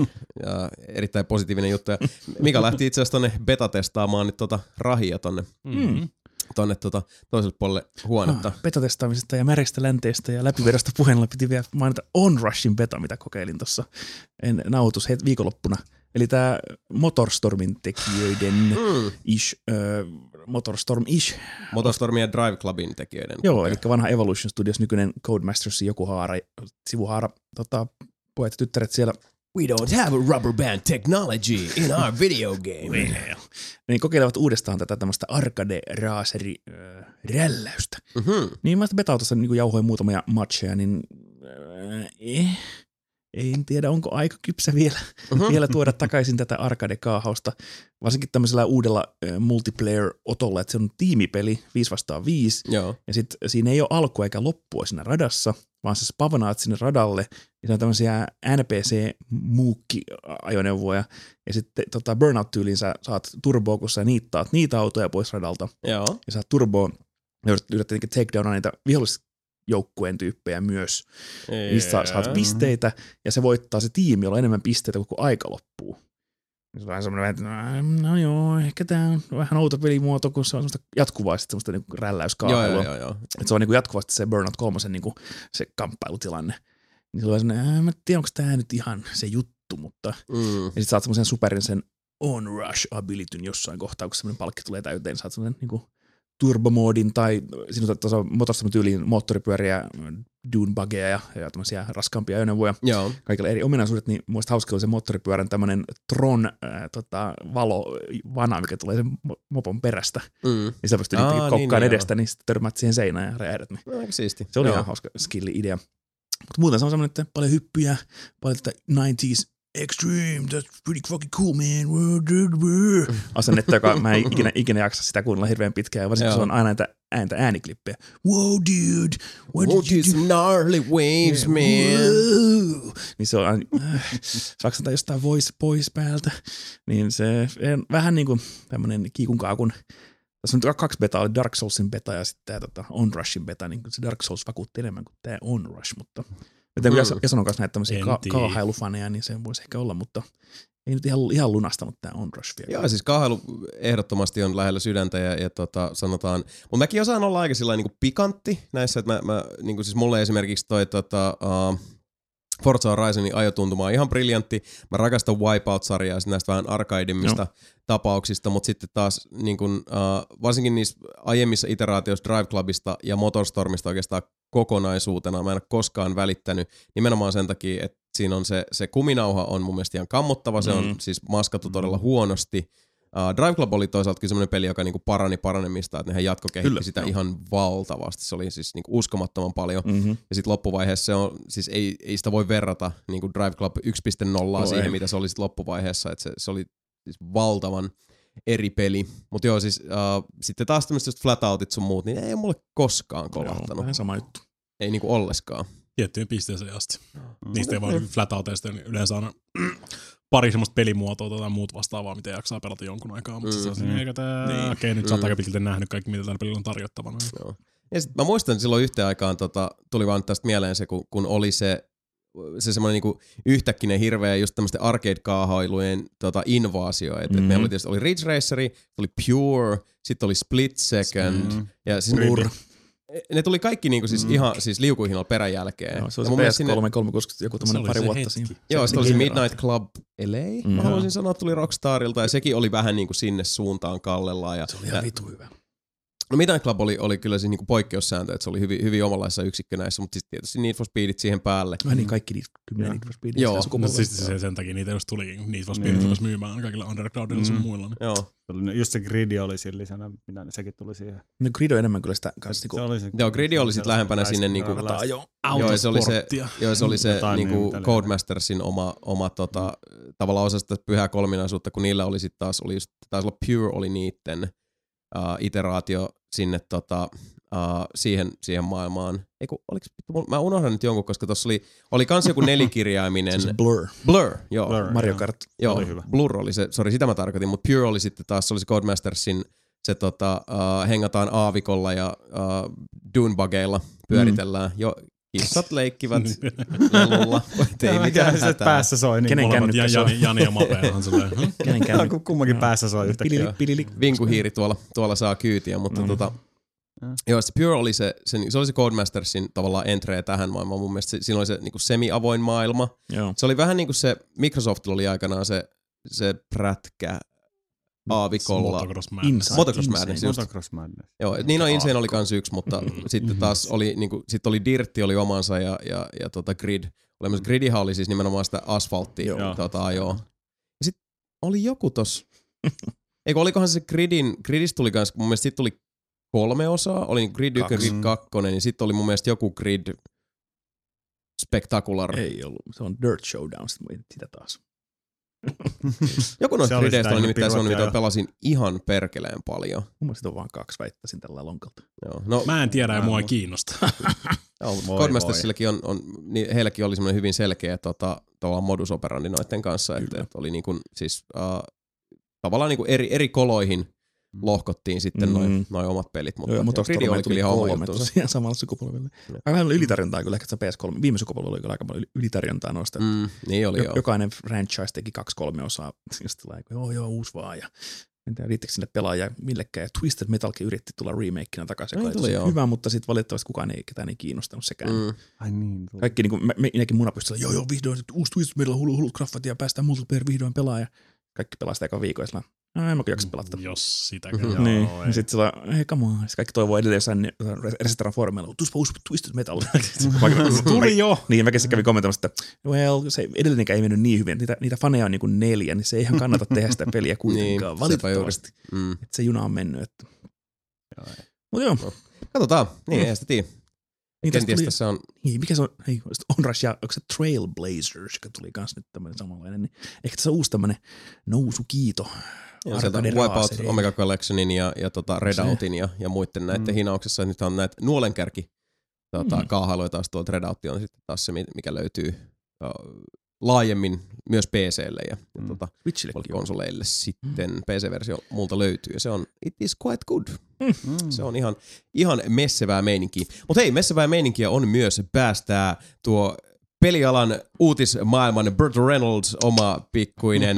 erittäin positiivinen juttu. Ja Mika lähti itse asiassa tonne beta-testaamaan nyt rahia tonne toiselle puolelle huonetta. Beta-testaamisesta ja märistä länteistä ja läpivedosta puheenjolla piti vielä mainita Onrushin beta, mitä kokeilin tuossa nauhoitus viikonloppuna. Eli tämä Motorstormin tekijöiden Motorstorm ja Drive Clubin tekijöiden. Joo, okay. Eli vanha Evolution Studios, nykyinen Codemastersin joku sivuhaara. Pojat ja tyttäret siellä. We don't have a rubber band technology in our video game. Niin kokeilevat uudestaan tätä tämmöistä arcade-raaseri-rälläystä. Niin mä sitä betautossa niin jauhoin muutamia matcheja, niin en tiedä, onko aika kypsä vielä tuoda takaisin tätä arcade-kaahausta, varsinkin tämmöisellä uudella multiplayer-otolla, että se on tiimipeli 5 vastaan 5, joo, ja sitten siinä ei ole alkua eikä loppua siinä radassa, vaan sä spavanaat sinne radalle, ja se on tämmöisiä NPC-muukki-ajoneuvoja, ja sitten Burnout-tyyliin sä saat turboa, kun sä niittaat niitä autoja pois radalta, joo, ja saat turboa, ja yrität tietenkin takedowna niitä vihollisia joukkueen tyyppejä myös, mistä saat pisteitä, ja se voittaa se tiimi, jolla on enemmän pisteitä, kun aika loppuu. Se on vähän semmoinen, että no joo, ehkä tämä on vähän outo pelimuoto, kun se on semmoista jatkuvaa semmoista niinku rälläyskaailua. Että se on niinku jatkuvasti se Burnout 3:n niinku se kamppailutilanne. Niin se on semmoinen, mä en tiedä, onko tämä nyt ihan se juttu, mutta ja sit saat semmoisen superin sen on-rush-abilityn jossain kohtaa, kun semmoinen palkki tulee täyteen, saat semmoinen niinku turbomoodin tai sinun motorstamme tyyliin moottoripyöriä, dunebugeja ja tämmöisiä raskaampia ajoneuvoja. Joo. Kaikilla eri ominaisuudet, niin muista hauska oli se moottoripyörän tämmöinen Tron valovana, mikä tulee sen mopon perästä. Ja sä pystyt kokkaan edestä, niin sitten törmät siihen seinään ja räjähdät. No, aika siisti. Se oli ihan hauska skilli-idea. Mutta muuten se on semmoinen, että paljon hyppyjä, paljon tätä 90s extreme, that's pretty fucking cool, man. Asennetta, joka mä en ikinä jaksa sitä kuunnella hirveän pitkään, varsinkin se on aina näitä ääniklippejä. Wow, dude, what did you do? Gnarly waves, man. Wow. Niin se on aina, saksantaa jostain voice pois päältä. Niin se vähän niin kuin tämmönen kiikunkaakun. Tässä on nyt kaksi betaa, oli Dark Soulsin beta ja sitten tämä Onrushin beta. Niin se Dark Souls vakuutti enemmän kuin tämä Onrush, mutta joten kun Jason on kanssa näitä tämmöisiä kaahailufaneja, niin se voisi ehkä olla, mutta ei nyt ihan lunastanut tämä Onrush vielä. Joo, siis kaahailu ehdottomasti on lähellä sydäntä ja sanotaan, mutta mäkin osaan olla aika sillain niinku pikantti näissä, että mä niinku siis mulle esimerkiksi toi Forza Horizonin ajotuntuma on ihan briljantti. Mä rakastan Wipeout-sarjaa ja näistä vähän arkaidemmista tapauksista, mutta sitten taas niin kun, varsinkin niissä aiemmissa iteraatioissa Drive Clubista ja Motorstormista oikeastaan kokonaisuutena mä en ole koskaan välittänyt nimenomaan sen takia, että siinä on se kuminauha on mun mielestä ihan kammottava, se on siis maskattu todella huonosti. Drive Club oli toisaalta kyllä semmoinen peli, joka niinku parani paranemista, että nehän jatkokehitti sitä ihan valtavasti. Se oli siis niinku uskomattoman paljon. Ja sitten loppuvaiheessa se on, siis ei sitä voi verrata niinku Drive Club 1.0 siihen, mitä se oli sitten loppuvaiheessa. Että se oli siis valtavan eri peli. Mutta joo, siis sitten taas tämmöiset flatoutit sun muut, niin ei ole mulle koskaan kolahtanut. Joo, vähän sama juttu. Ei niinku olleskaan. Tiettyyn pisteeseen asti. Niistä ei vaan flatouteista, niin yleensä on pari semmoista pelimuotoa tai muut vastaavaa, mitä jaksaa pelata jonkun aikaa, mutta se on siinä, eikä tää. Niin. Okei, nyt sä oot aika pitkälti nähnyt kaikki, mitä tällä pelillä on tarjottavana. Joo. Ja sit mä muistan, että silloin yhteen aikaan tuli vaan tästä mieleen se, kun oli se semmoinen niinku yhtäkkinen hirveä just tämmöisten arcade-kaahailujen invaasio. Että et meillä oli tietysti Ridge Raceri, oli Pure, sitten oli Split Second, ja siis ne tuli kaikki niinku siis ihan siis liukuhinnalla peräjälkeen. No, se oli PS3 360 joku tämmöinen pari vuotta siinä. Joo, se oli se Midnight Club LA. Mä haluaisin sanoa, tuli Rockstarilta ja sekin oli vähän niinku sinne suuntaan kallellaan. Ja se oli ihan vitu hyvä. No Midnight Club oli kyllä siis niinku poikkeussääntö, että se oli hyvin omanlaissa yksikkö näissä, mutta sitten tietysti Need for Speedit siihen päälle. No niin, kaikki Need for Speedit. Joo, no, siis sen takia niitä just tulikin. Need for Speedit rupesi myymään kaikilla undergroundilla sun muilla. Joo. Just se gridi oli siinä lisänä, sekin tuli siihen. No gridi on enemmän kyllä sitä kanssa. Joo, gridi oli sitten lähempänä sinne niinku. Joo, se oli se niinku Codemastersin oma tavallaan osasta pyhää kolminaisuutta, kun niillä oli sitten taas, taisi olla Pure oli niitten iteraatio sinne siihen maailmaan. Eiku, mä unohdan nyt jonkun, koska tossa oli kans joku nelikirjaiminen. Blur, joo. Blur, Mario Kart. Joo, oli hyvä. Blur oli se, sori sitä mä tarkoitin, mutta Pure oli sitten taas, se oli se Codemastersin, se hengataan aavikolla ja dunebugeilla pyöritellään. Jo, kissat leikkivät lelulla. Ei mitään hätää. Päässä soi. Niin Jani ja Mape on silleen. Kenen kännykkä? Kummankin päässä soi yhtäkkiä. Vinkuhiiri tuolla saa kyytiä, mutta joo, se Pure oli se oli se Codemastersin tavallaan entree tähän maailmaan. Mun mielestä siinä oli se niinku semi-avoin maailma. Joo. Se oli vähän niinku se, Microsoftilla oli aikanaan se prätkä aavikolla. Motocross Madness. Joo, Nino Insane oli kans yksi, mutta sitten taas oli niinku, sit oli Dirtti oli omansa ja Grid. Oli myös Gridihan oli siis nimenomaan sitä asfalttia. Joo. Ja sit oli joku tos. Eikö olikohan se Gridistä tuli kans, mun mielestä sit tuli 3 osaa, oli Grid 1, Grid 2, niin sitten oli mun mielestä joku Grid Spectacular. Ei ollut, se on Dirt Showdown, sitä taas. Joku noista rideistä oli nimittäin sellainen, mitä pelasin ihan perkeleen paljon. Mun mielestä on vaan kaksi, väittäisin tällä lonkalta. Joo. No, mä en tiedä ja mua ei kiinnosta. Codemastersilläkin on niin heilläkin oli semmoinen hyvin selkeä tavallaan modus operandi noiden kanssa, että oli niin kuin, siis tavallaan niin kuin eri koloihin lohkottiin sitten noi omat pelit, mutta Gridi oli kyllä ihan oma juttu. Siinä samalla sukupolvella. Aika vähän ylitarjontaa kyllä, ehkä PS3, viime sukupolvella oli kyllä aika paljon ylitarjontaa noista. Niin oli joo. Jokainen franchise teki 2-3 osaa, just like, joo, uusi vaan, ja en tiedä, riittekö sinne pelaajia millekään. Twisted Metalkin yritti tulla remakeinä takaisin, joka oli hyvä, mutta sitten valitettavasti ketään ei kiinnostanut sekään. Ai niin. Kaikki niin kuin, minäkin munapystyllä, joo, vihdoin, uusi Twisted Metal, hullut graffat, ja päästään multiplayer vihdoin pelaaja. Kaikki pelaa sitä joka viikolla, sillä en mä jaksa pelata. Jos sitäkään. Niin, ja sitten sillä hei come on, kaikki toivoo edelleen jossain Resetran foorumeilla, tuuspa uusi Twisted Metal. Tuli jo! Niin, mä kävin kommentoimassa, että well, se edellinenkään ei mennyt niin hyvin, niitä faneja on niin kuin 4, niin se ei ihan kannata tehdä sitä peliä kuitenkaan, niin, valitettavasti. Että se juna on mennyt. Että mutta joo. No. Katsotaan, niin ei sitä tiedä. Niin, kenties tässä on niin, mikä se on? Hei, on Russia, onko se Trailblazers, joka tuli kans nyt tämmöinen samanlainen. Niin ehkä tässä on uusi tämmöinen nousukiito. Ja sieltä Wipeout Omega Collectionin ja Redoutin ja muiden näiden hinauksessa. Nyt on näitä nuolenkärki kaahailuja taas tuolta Redoutti on sitten taas se, mikä löytyy laajemmin myös PC:lle ja konsoleille sitten. PC-versio multa löytyy ja se on it is quite good. Se on ihan messevää meininkiä. Mutta hei, messevää meininkiä on myös päästää tuo pelialan uutismaailman Burt Reynolds, oma pikkuinen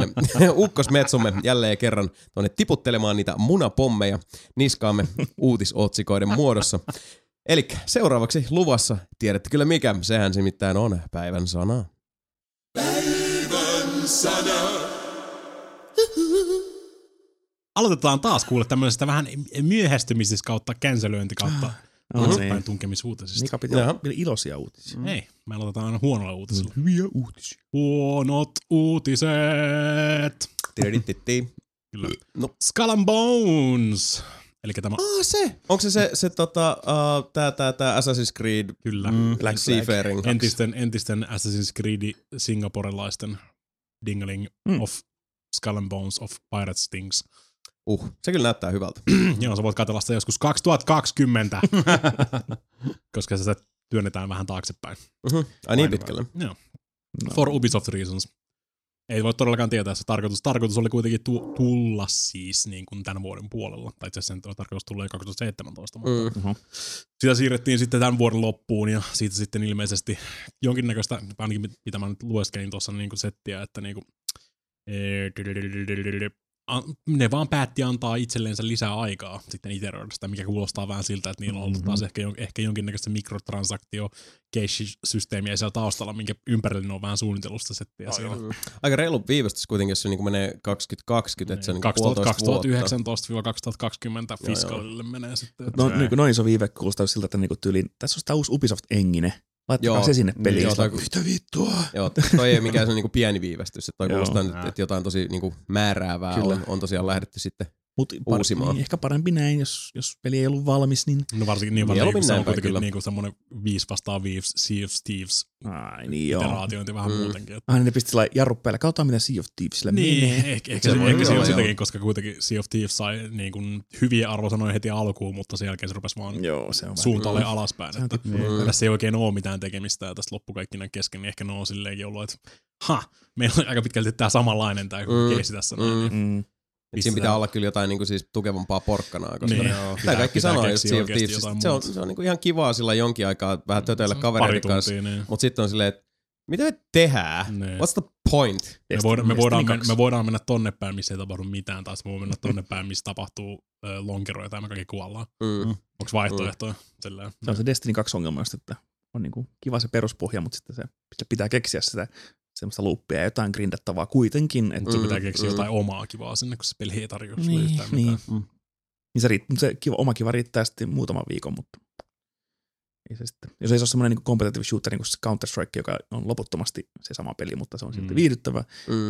ukkosmetsomme jälleen kerran tuonne tiputtelemaan niitä munapommeja niskaamme uutisotsikoiden muodossa. Elikkä seuraavaksi luvassa, tiedätte kyllä mikä, sehän nimittäin on päivän sana. Päivän sana. Aloitetaan taas kuule tämmöisestä vähän myöhästymisestä kautta, känselöinti kautta. Alaspäin tunkemisuutisista. Mika pitää iloisia uutisia. Ei, me aloitetaan aina huonolla uutisilla. Hyviä uutisia. Huonot uutiset. Tididitti. Kyllä. No. Skull and Bones. Elikkä tämä se! Onko se Assassin's Creed? Kyllä. Black Seafaring. Entisten Assassin's Creed singaporelaisten Dingling of Skull and Bones of Pirates Things. Se kyllä näyttää hyvältä. Joo, sä voit katsella sitä joskus 2020, koska sitä työnnetään vähän taaksepäin. Ai niin pitkälle. Joo. For Ubisoft reasons. Ei voi todellakaan tietää, se tarkoitus oli kuitenkin tulla siis niin kuin tämän vuoden puolella. Tai itse asiassa sen tarkoitus tulee 2017, mutta sitä siirrettiin sitten tämän vuoden loppuun ja siitä sitten ilmeisesti jonkinnäköistä, ainakin mitä mä nyt lueskelin tuossa niin kuin settiä, että niin kuin ne vaan päätti antaa itselleensä lisää aikaa sitten iteroida sitä, mikä kuulostaa vähän siltä, että niillä on ollut taas ehkä jonkinnäköistä mikrotransaktio-cash-systeemiä siellä taustalla, minkä ympärillä ne on vähän suunnitelusta settiä siellä. Aika reilu viivästys kuitenkin, jos se niin menee 2020, että se on niin 2019-2020 fiskalille menee sitten. No niin kuin noin iso viive kuulostaa siltä, että niinku tyyliin, tässä on sitä uusi Ubisoft-engine. Laittakaa se sinne peliin. Mitä vittua? Joo, toi ei ole mikään se niinku pieni viivästys. Toi kuulostaa nyt, että jotain tosi niinku määräävää on tosiaan lähdetty sitten uusimaan. Niin, ehkä parempi näin, jos peli ei ollut valmis. Niin. No varsinkin niin, kun se on kuitenkin niinku semmoinen 5-5 Sea of Thieves iteraatiointi vähän muutenkin. Aina ne pisti sillä jarru päällä, katsotaan mitä Sea of Thievesillä menee. Ehkä se on sitäkin, koska kuitenkin Sea of Thieves sai niin kuin hyviä arvosanoja heti alkuun, mutta sen jälkeen se rupesi vaan suuntaalle alaspäin. Tässä ei oikein ole mitään tekemistä ja tässä loppu kaikki näin kesken, niin ehkä ne on silleenkin ollut, että meillä on aika pitkälti tämä samanlainen tämä keissi tässä. Siinä pitää olla kyllä jotain niinku siis tukevampaa porkkanaa, koska pitää kaikki sanoa, että se on niinku ihan kivaa sillä jonkin aikaa vähän tötöillä kavereiden kanssa, mutta sitten on silleen, että mitä me tehdään? Ne. What's the point? Me voidaan mennä tonne päin, missä ei tapahdu mitään, tai me voidaan mennä tonne päin, missä tapahtuu lonkeroja tai me kaikki kuollaan. Onko vaihtoehtoja? Se on se Destiny 2 ongelma, että on niinku kiva se peruspohja, mutta sitten se pitää keksiä sitä semmoista loopia ja jotain grindattavaa kuitenkin. Että se pitää keksiä jotain omaa kivaa sinne, kun se peli ei tarjoa sulle yhtään mitään. Niin se oma kiva riittää sitten muutaman viikon, mutta ei se sitten. Jos ei se ole semmoinen niin competitive shooter, niin kuin se Counter-Strike, joka on loputtomasti se sama peli, mutta se on silti viihdyttävä.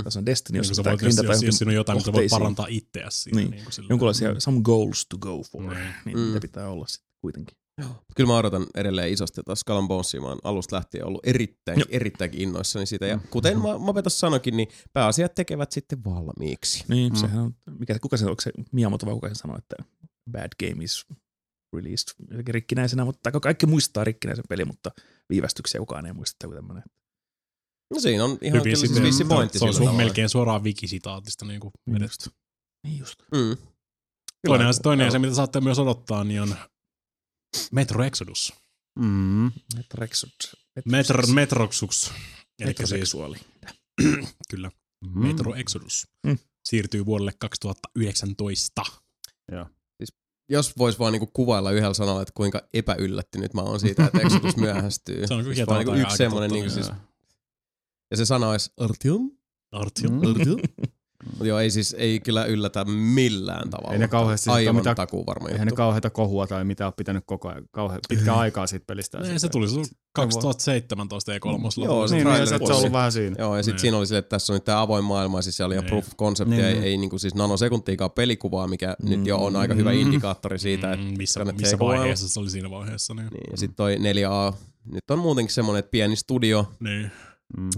Tässä on Destiny, jos pitää grindata johonkin kohteisiin. Jos jotain, mitä voit parantaa itseäsi. Niin. Jonkunlaisia some goals to go for. Niitä pitää olla sitten kuitenkin. Kyllä mä odotan edelleen isosti, että Skull and Bonesia mä oon alusta lähtien ollut erittäinkin innoissani siitä. Ja kuten Mape tuossa sanoikin, niin pääasiat tekevät sitten valmiiksi. Niin, sehän on, kuka se on, onko se Miyamoto vai kuka se sanoi, että bad game is released rikkinäisenä, mutta kaikki muistaa rikkinäisen peli, mutta viivästyksiä kukaan ei muista, kuten mä näin. No siinä on ihan kyllä siis viisi pointti. Se on melkein suoraan wikisitaatista niin kuin edestä. Niin just. Mm. Toinen se, mitä saatte myös odottaa, niin on Metro Exodus. Mm. Metro Exodus. Metroxus. Metroseksuaali. Kyllä. Mm. Metro Exodus siirtyy vuodelle 2019. Joo. Siis, jos vois vaan niinku kuvailla yhdellä sanalla, että kuinka epäyllättynyt mä oon siitä, että Exodus myöhästyy. Se on kyllä hienoa. Niinku yksi semmoinen niinku siis. Ja se sana olisi Artyom. Joo, ei siis, ei kyllä yllätä millään tavalla. Ei ne kauheasti aivan takuu varmaan juttu. Eihän ne kauheita kohua tai mitä ole pitänyt koko ajan, pitkää aikaa siitä pelistä. Ne, se tuli 2017 E3. Joo, se on ollut vähän siinä. Joo, ja sitten siinä oli sille, että tässä on nyt tämä avoin maailma, ja siis siellä oli jo proof concept, ei niinku siis nanosekuntiikaan pelikuvaa, mikä nyt jo on aika hyvä indikaattori siitä, että missä vaiheessa se oli siinä vaiheessa. Ja sitten toi 4A, nyt on muutenkin semmoinen, että pieni studio. Niin.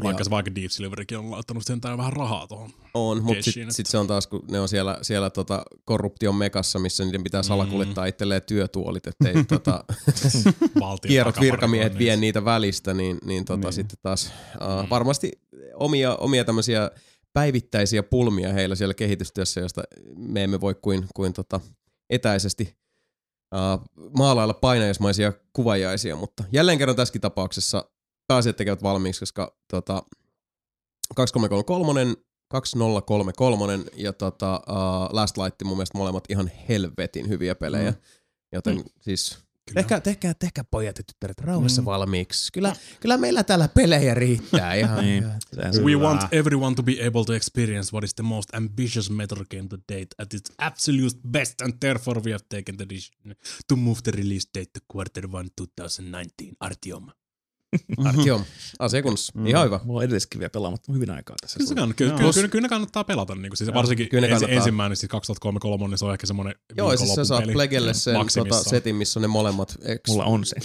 Vaikka Deep Silverikin on laittanut sentään vähän rahaa tuohon. On, mutta sitten se on taas, kun ne on siellä korruption mekassa, missä niiden pitää salakuljettaa itselleen työtuolit, ettei kierrot virkamiehet vie niitä välistä, niin. Sitten taas varmasti omia tämmöisiä päivittäisiä pulmia heillä siellä kehitystyössä, josta me emme voi kuin etäisesti maalailla painajaismaisia kuvajaisia, mutta jälleen kerran tässäkin tapauksessa pääasiat tekevät valmiiksi, koska 2333, 2033 ja Last Light mun mielestä molemmat ihan helvetin hyviä pelejä. Joten siis tehkää pojat ja tyttäret rauhassa valmiiksi. Kyllä meillä täällä pelejä riittää ihan. We want everyone to be able to experience what is the most ambitious Metro game to date at its absolute best, and therefore we have taken the decision to move the release date to Q1 2019. Artyom. Artyom, asia kunnossa. Ihan hyvä. Mulla on edelliskin vielä pelaamatta hyvin aikaa tässä. Kyllä ne kannattaa pelata. Niin siis varsinkin ensimmäinen, siis 2033, niin se on ehkä semmoinen viikonloppupeli. Joo, siis sä saat Plegelle sen setin, missä on ne molemmat. Mulla on se.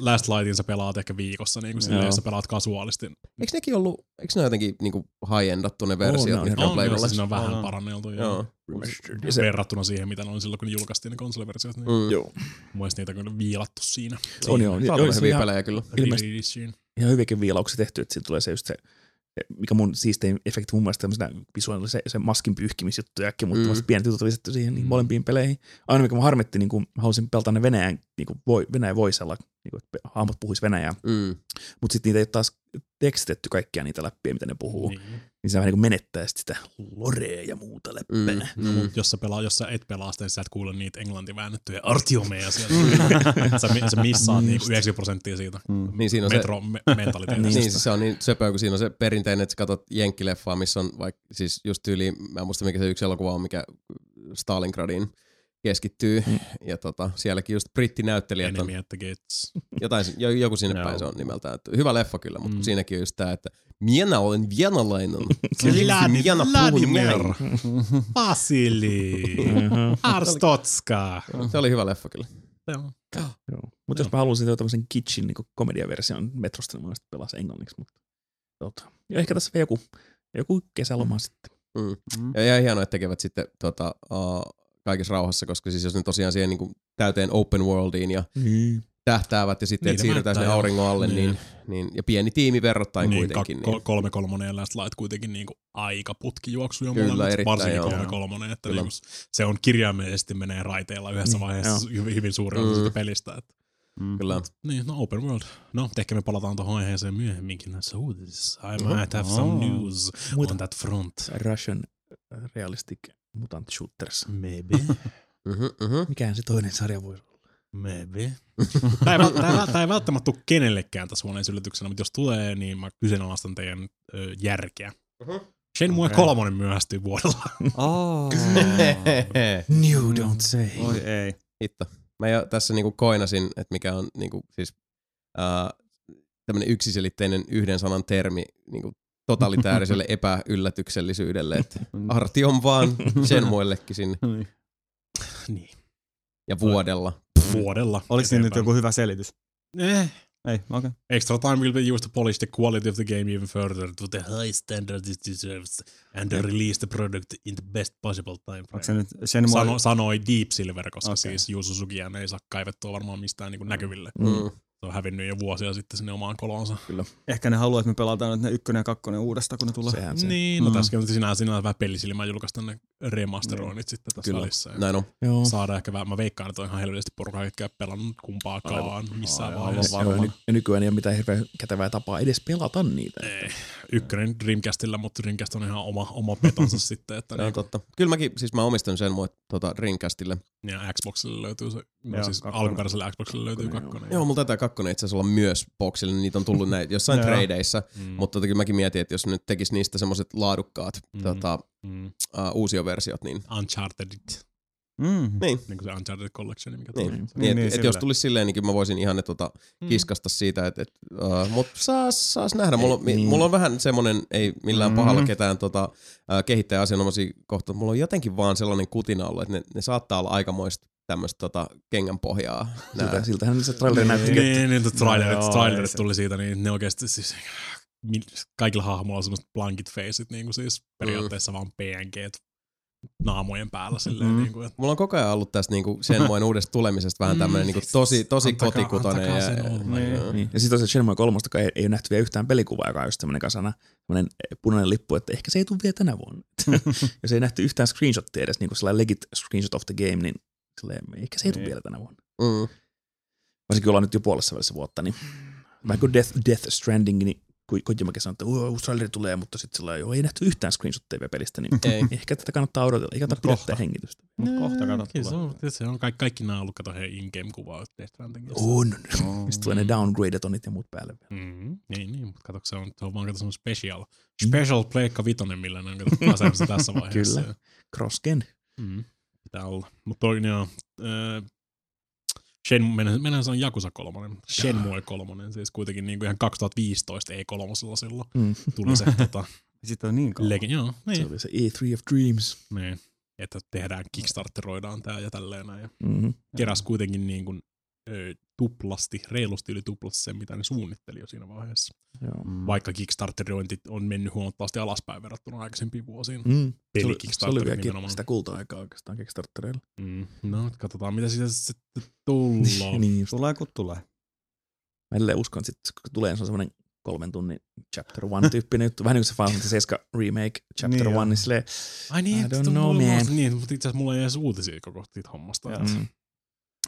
Last Lightin sä pelaat ehkä viikossa, niin silleen, jos sä pelaat kasuaalisti. Eikö nekin ollut, eikö ne jotenkin high-endattu ne versiot, mitkä on Plegelle? On, siis ne on vähän paranneltu. Joo. Verrattuna siihen, mitä ne on silloin, kun ne julkaistiin ne konsoliversiot. Joo. Mun mielestä niitä on viilattu siinä. On. Tää on hyviä pelejä kyllä. Ilmeisesti ihan hyviäkin viilauksia tehty, että siinä tulee se just se, mikä mun siistein efekti mun mielestä tämmöisenä visuaalinen, se maskin pyyhkimisjuttu ja mutta pienet jutut on lisätty siihen niin molempiin peleihin. Aina mikä mun harmitti, niin kun halusin pelata ne Venäjän, niin kun Venäjän voisella, niin kun hahmot puhuis venäjää. Mutta sitten niitä ei ole taas tekstitetty kaikkia niitä läppiä, mitä ne puhuu. Niin se vähän niin kuin menettää sitä lorea ja muuta läppänä. Jos sä et pelaa sitä, niin sä et kuule niitä englantiväännettyjä artiomeja siellä. Sä missaat niin 90% siitä metromentaliteetista. Niin se on niin söpöä, kun siinä on se perinteinen, että sä katsot jenkkileffaa, missä on vaikka siis just tyyli, mä en muista mikä se yksi elokuva on, mikä Stalingradiin keskittyy. Ja sielläkin just brittinäyttelijät on. Jotain, joku sinne päin se on nimeltään. Hyvä leffa kyllä, mutta siinäkin on just tää, että minä olen vienalainen. Minä puhun näin. Vasili. Arstotska. Se oli hyvä leffa kyllä. Mutta jos mä haluaisin tehdä tämmöisen kitschin niin komediaversion Metrosta, niin mä olisin pelaa sen englanniksi. Mutta. Ja ehkä tässä joku kesäloma sitten. Ja hienoa, että tekevät sitten kaikessa rauhassa, koska siis jos ne tosiaan siihen niin kuin täyteen open worldiin ja tähtäävät ja sitten että siirrytään sinne auringon alle, niin, ja pieni tiimi verrattain kuitenkin. Niin 3-3 ja Last Light kuitenkin niin kuin aika putkijuoksuja mulla, varsinkin 3-3, että niin se on kirjaimellisesti menee raiteilla yhdessä vaiheessa hyvin suurin osa pelistä. Että. Kyllä. Niin, no open world. No, ehkä me palataan tuohon aiheeseen myöhemminkin näissä uutisissa. I might have some news on that front. Russian realistic mutant shooters. Maybe. Mikähän se toinen sarja voi olla? Maybe. Tämä ei välttämättä tule kenellekään tässä huoneen yllätyksenä, mutta jos tulee, niin mä kyseenalaistan teidän järkeä. Shenmue 3 myöhästyi vuodella. New don't say. Oi ei. Hitto. Mä jo tässä niinku koinasin, että mikä on niinku siis tämmönen yksiselitteinen yhden sanan termi niinku totalitääriselle epäyllätyksellisyydelle, että Artyom vaan Shenmuellekin sinne. Niin. Ja vuodella. vuodella. Oliko siinä nyt joku hyvä selitys? Ei, okay. Extra time will be used to polish the quality of the game even further to the high standard it deserves and release the product in the best possible time frame. Sanoi Deep Silver, koska okay. Siis Yu Suzukiään ei saa kaivettua varmaan mistään niin näkyville. Mm. Se on hävinnyt jo vuosia sitten sinne omaan kolonsa. Kyllä. Ehkä ne haluaa, että me pelataan nyt ne ykkönen ja kakkonen uudestaan, kun ne tulee. Sehän se. Niin, no tässäkin sinä on vähän pelisilmää julkaista ne remasteroinnit sitten tässä välissä. Näin on. Joo. Saadaan ehkä vähän, mä veikkaan, että on ihan helveellisesti porukkaa, ketkä ei pelannut kumpaakaan missään vaiheessa. Ja nykyään ei ole mitään hirveän kätevää tapaa edes pelata niitä. Ei. Ykkönen Dreamcastilla, mutta Dreamcast on ihan oma petonsa sitten. Että niin. Totta. Kyllä mäkin, siis mä omistan sen Dreamcastille. Ja Xboxille löytyy se, siis alkuperäiselle Xboxille löytyy kakkonen. Joo, mulla tätä kakkonen itse asiassa olla myös boxille, niitä on tullut näitä jossain tradeissa, mutta toki mäkin mietin, että jos nyt tekisi niistä semmoiset laadukkaat uusioversiot, niin... Unchartedit. Mm. Niin. Niin kuin se Uncharted Collection, mikä tuli. Niin, jos tulisi silleen, niin mä voisin ihan tota kiskasta siitä, että... mutta saas nähdä, mulla on vähän semmonen, ei millään pahalla ketään kehittäjä asianomaisia kohtaan, mulla on jotenkin vaan sellainen kutina ollut, että ne saattaa olla aikamoista tämmöistä kengän pohjaa. Siltähän se traileri näytti. Niin, trailerit tuli siitä, niin ne oikeasti siis... Kaikilla hahmoilla on semmoiset blankit faceit, niin kuin siis periaatteessa vaan PNG:t naamojen päällä silleen. Niin kuin, mulla on koko ajan ollut tästä niin kuin Shenmuen uudesta tulemisesta vähän tämmöinen niin kuin tosi kotikutoinen. Ja sitten on se Shenmue 3, joka ei ole nähty vielä yhtään pelikuvaa, joka on just tämmöinen kasana, tämmöinen punainen lippu, että ehkä se ei tule vielä tänä vuonna. Jos ei nähty yhtään screenshottia edes, niin kuin sellainen legit screenshot of the game, niin ehkä se ei tule vielä tänä vuonna. Varsinkin ollaan nyt jo puolessa välissä vuotta, niin vaikka Death Stranding, niin Kojimakin sanoi, että uusi traileri tulee, mutta sitten sillä ei nähty yhtään screenshotteja pelistä, niin ehkä tätä kannattaa odotella, eikä kannattaa pidättää hengitystä. Kohta kannattaa tulla. Se on kaikki nämä ollut, kato heidän in-game-kuvaa. Sitten tulee ne downgradetonit ja muut päälle vielä. Niin, mutta kato, se on vaan kato special pleikka vitonen, millä ne on kato asemassa tässä vaiheessa. Kyllä, cross-gen. Pitää olla. Mutta toinen joo. Mennään sanoa Yakuza 3. Shenmue 3, siis kuitenkin niinku ihan 2015 E3 silloin tuli se Sitten on niin kauan. Joo, niin. Se oli se E3 of Dreams. Niin, että tehdään, kickstarteroidaan tää ja tälleen näin. Keräs kuitenkin niinku tuplasti, reilusti yli tuplasti sen, mitä ne suunnitteli jo siinä vaiheessa. Joo. Vaikka kickstarterointit on mennyt huomattavasti alaspäin verrattuna aikaisempiin vuosiin. Se oli vielä sitä kulta-aikaa oikeastaan kickstartereilla. No, katsotaan mitä siitä sitten tulee. Niin, tulee kun tulee. Mä edelleen uskon, että sit, kun tulee semmoinen 3 tunnin chapter 1 tyyppinen juttu. Vähän niin kuin se Final Fantasy VII Remake chapter 1, niin silleen, I don't know man. Niin, mutta itse asiassa mulla ei edes uutisia koko siitä hommasta.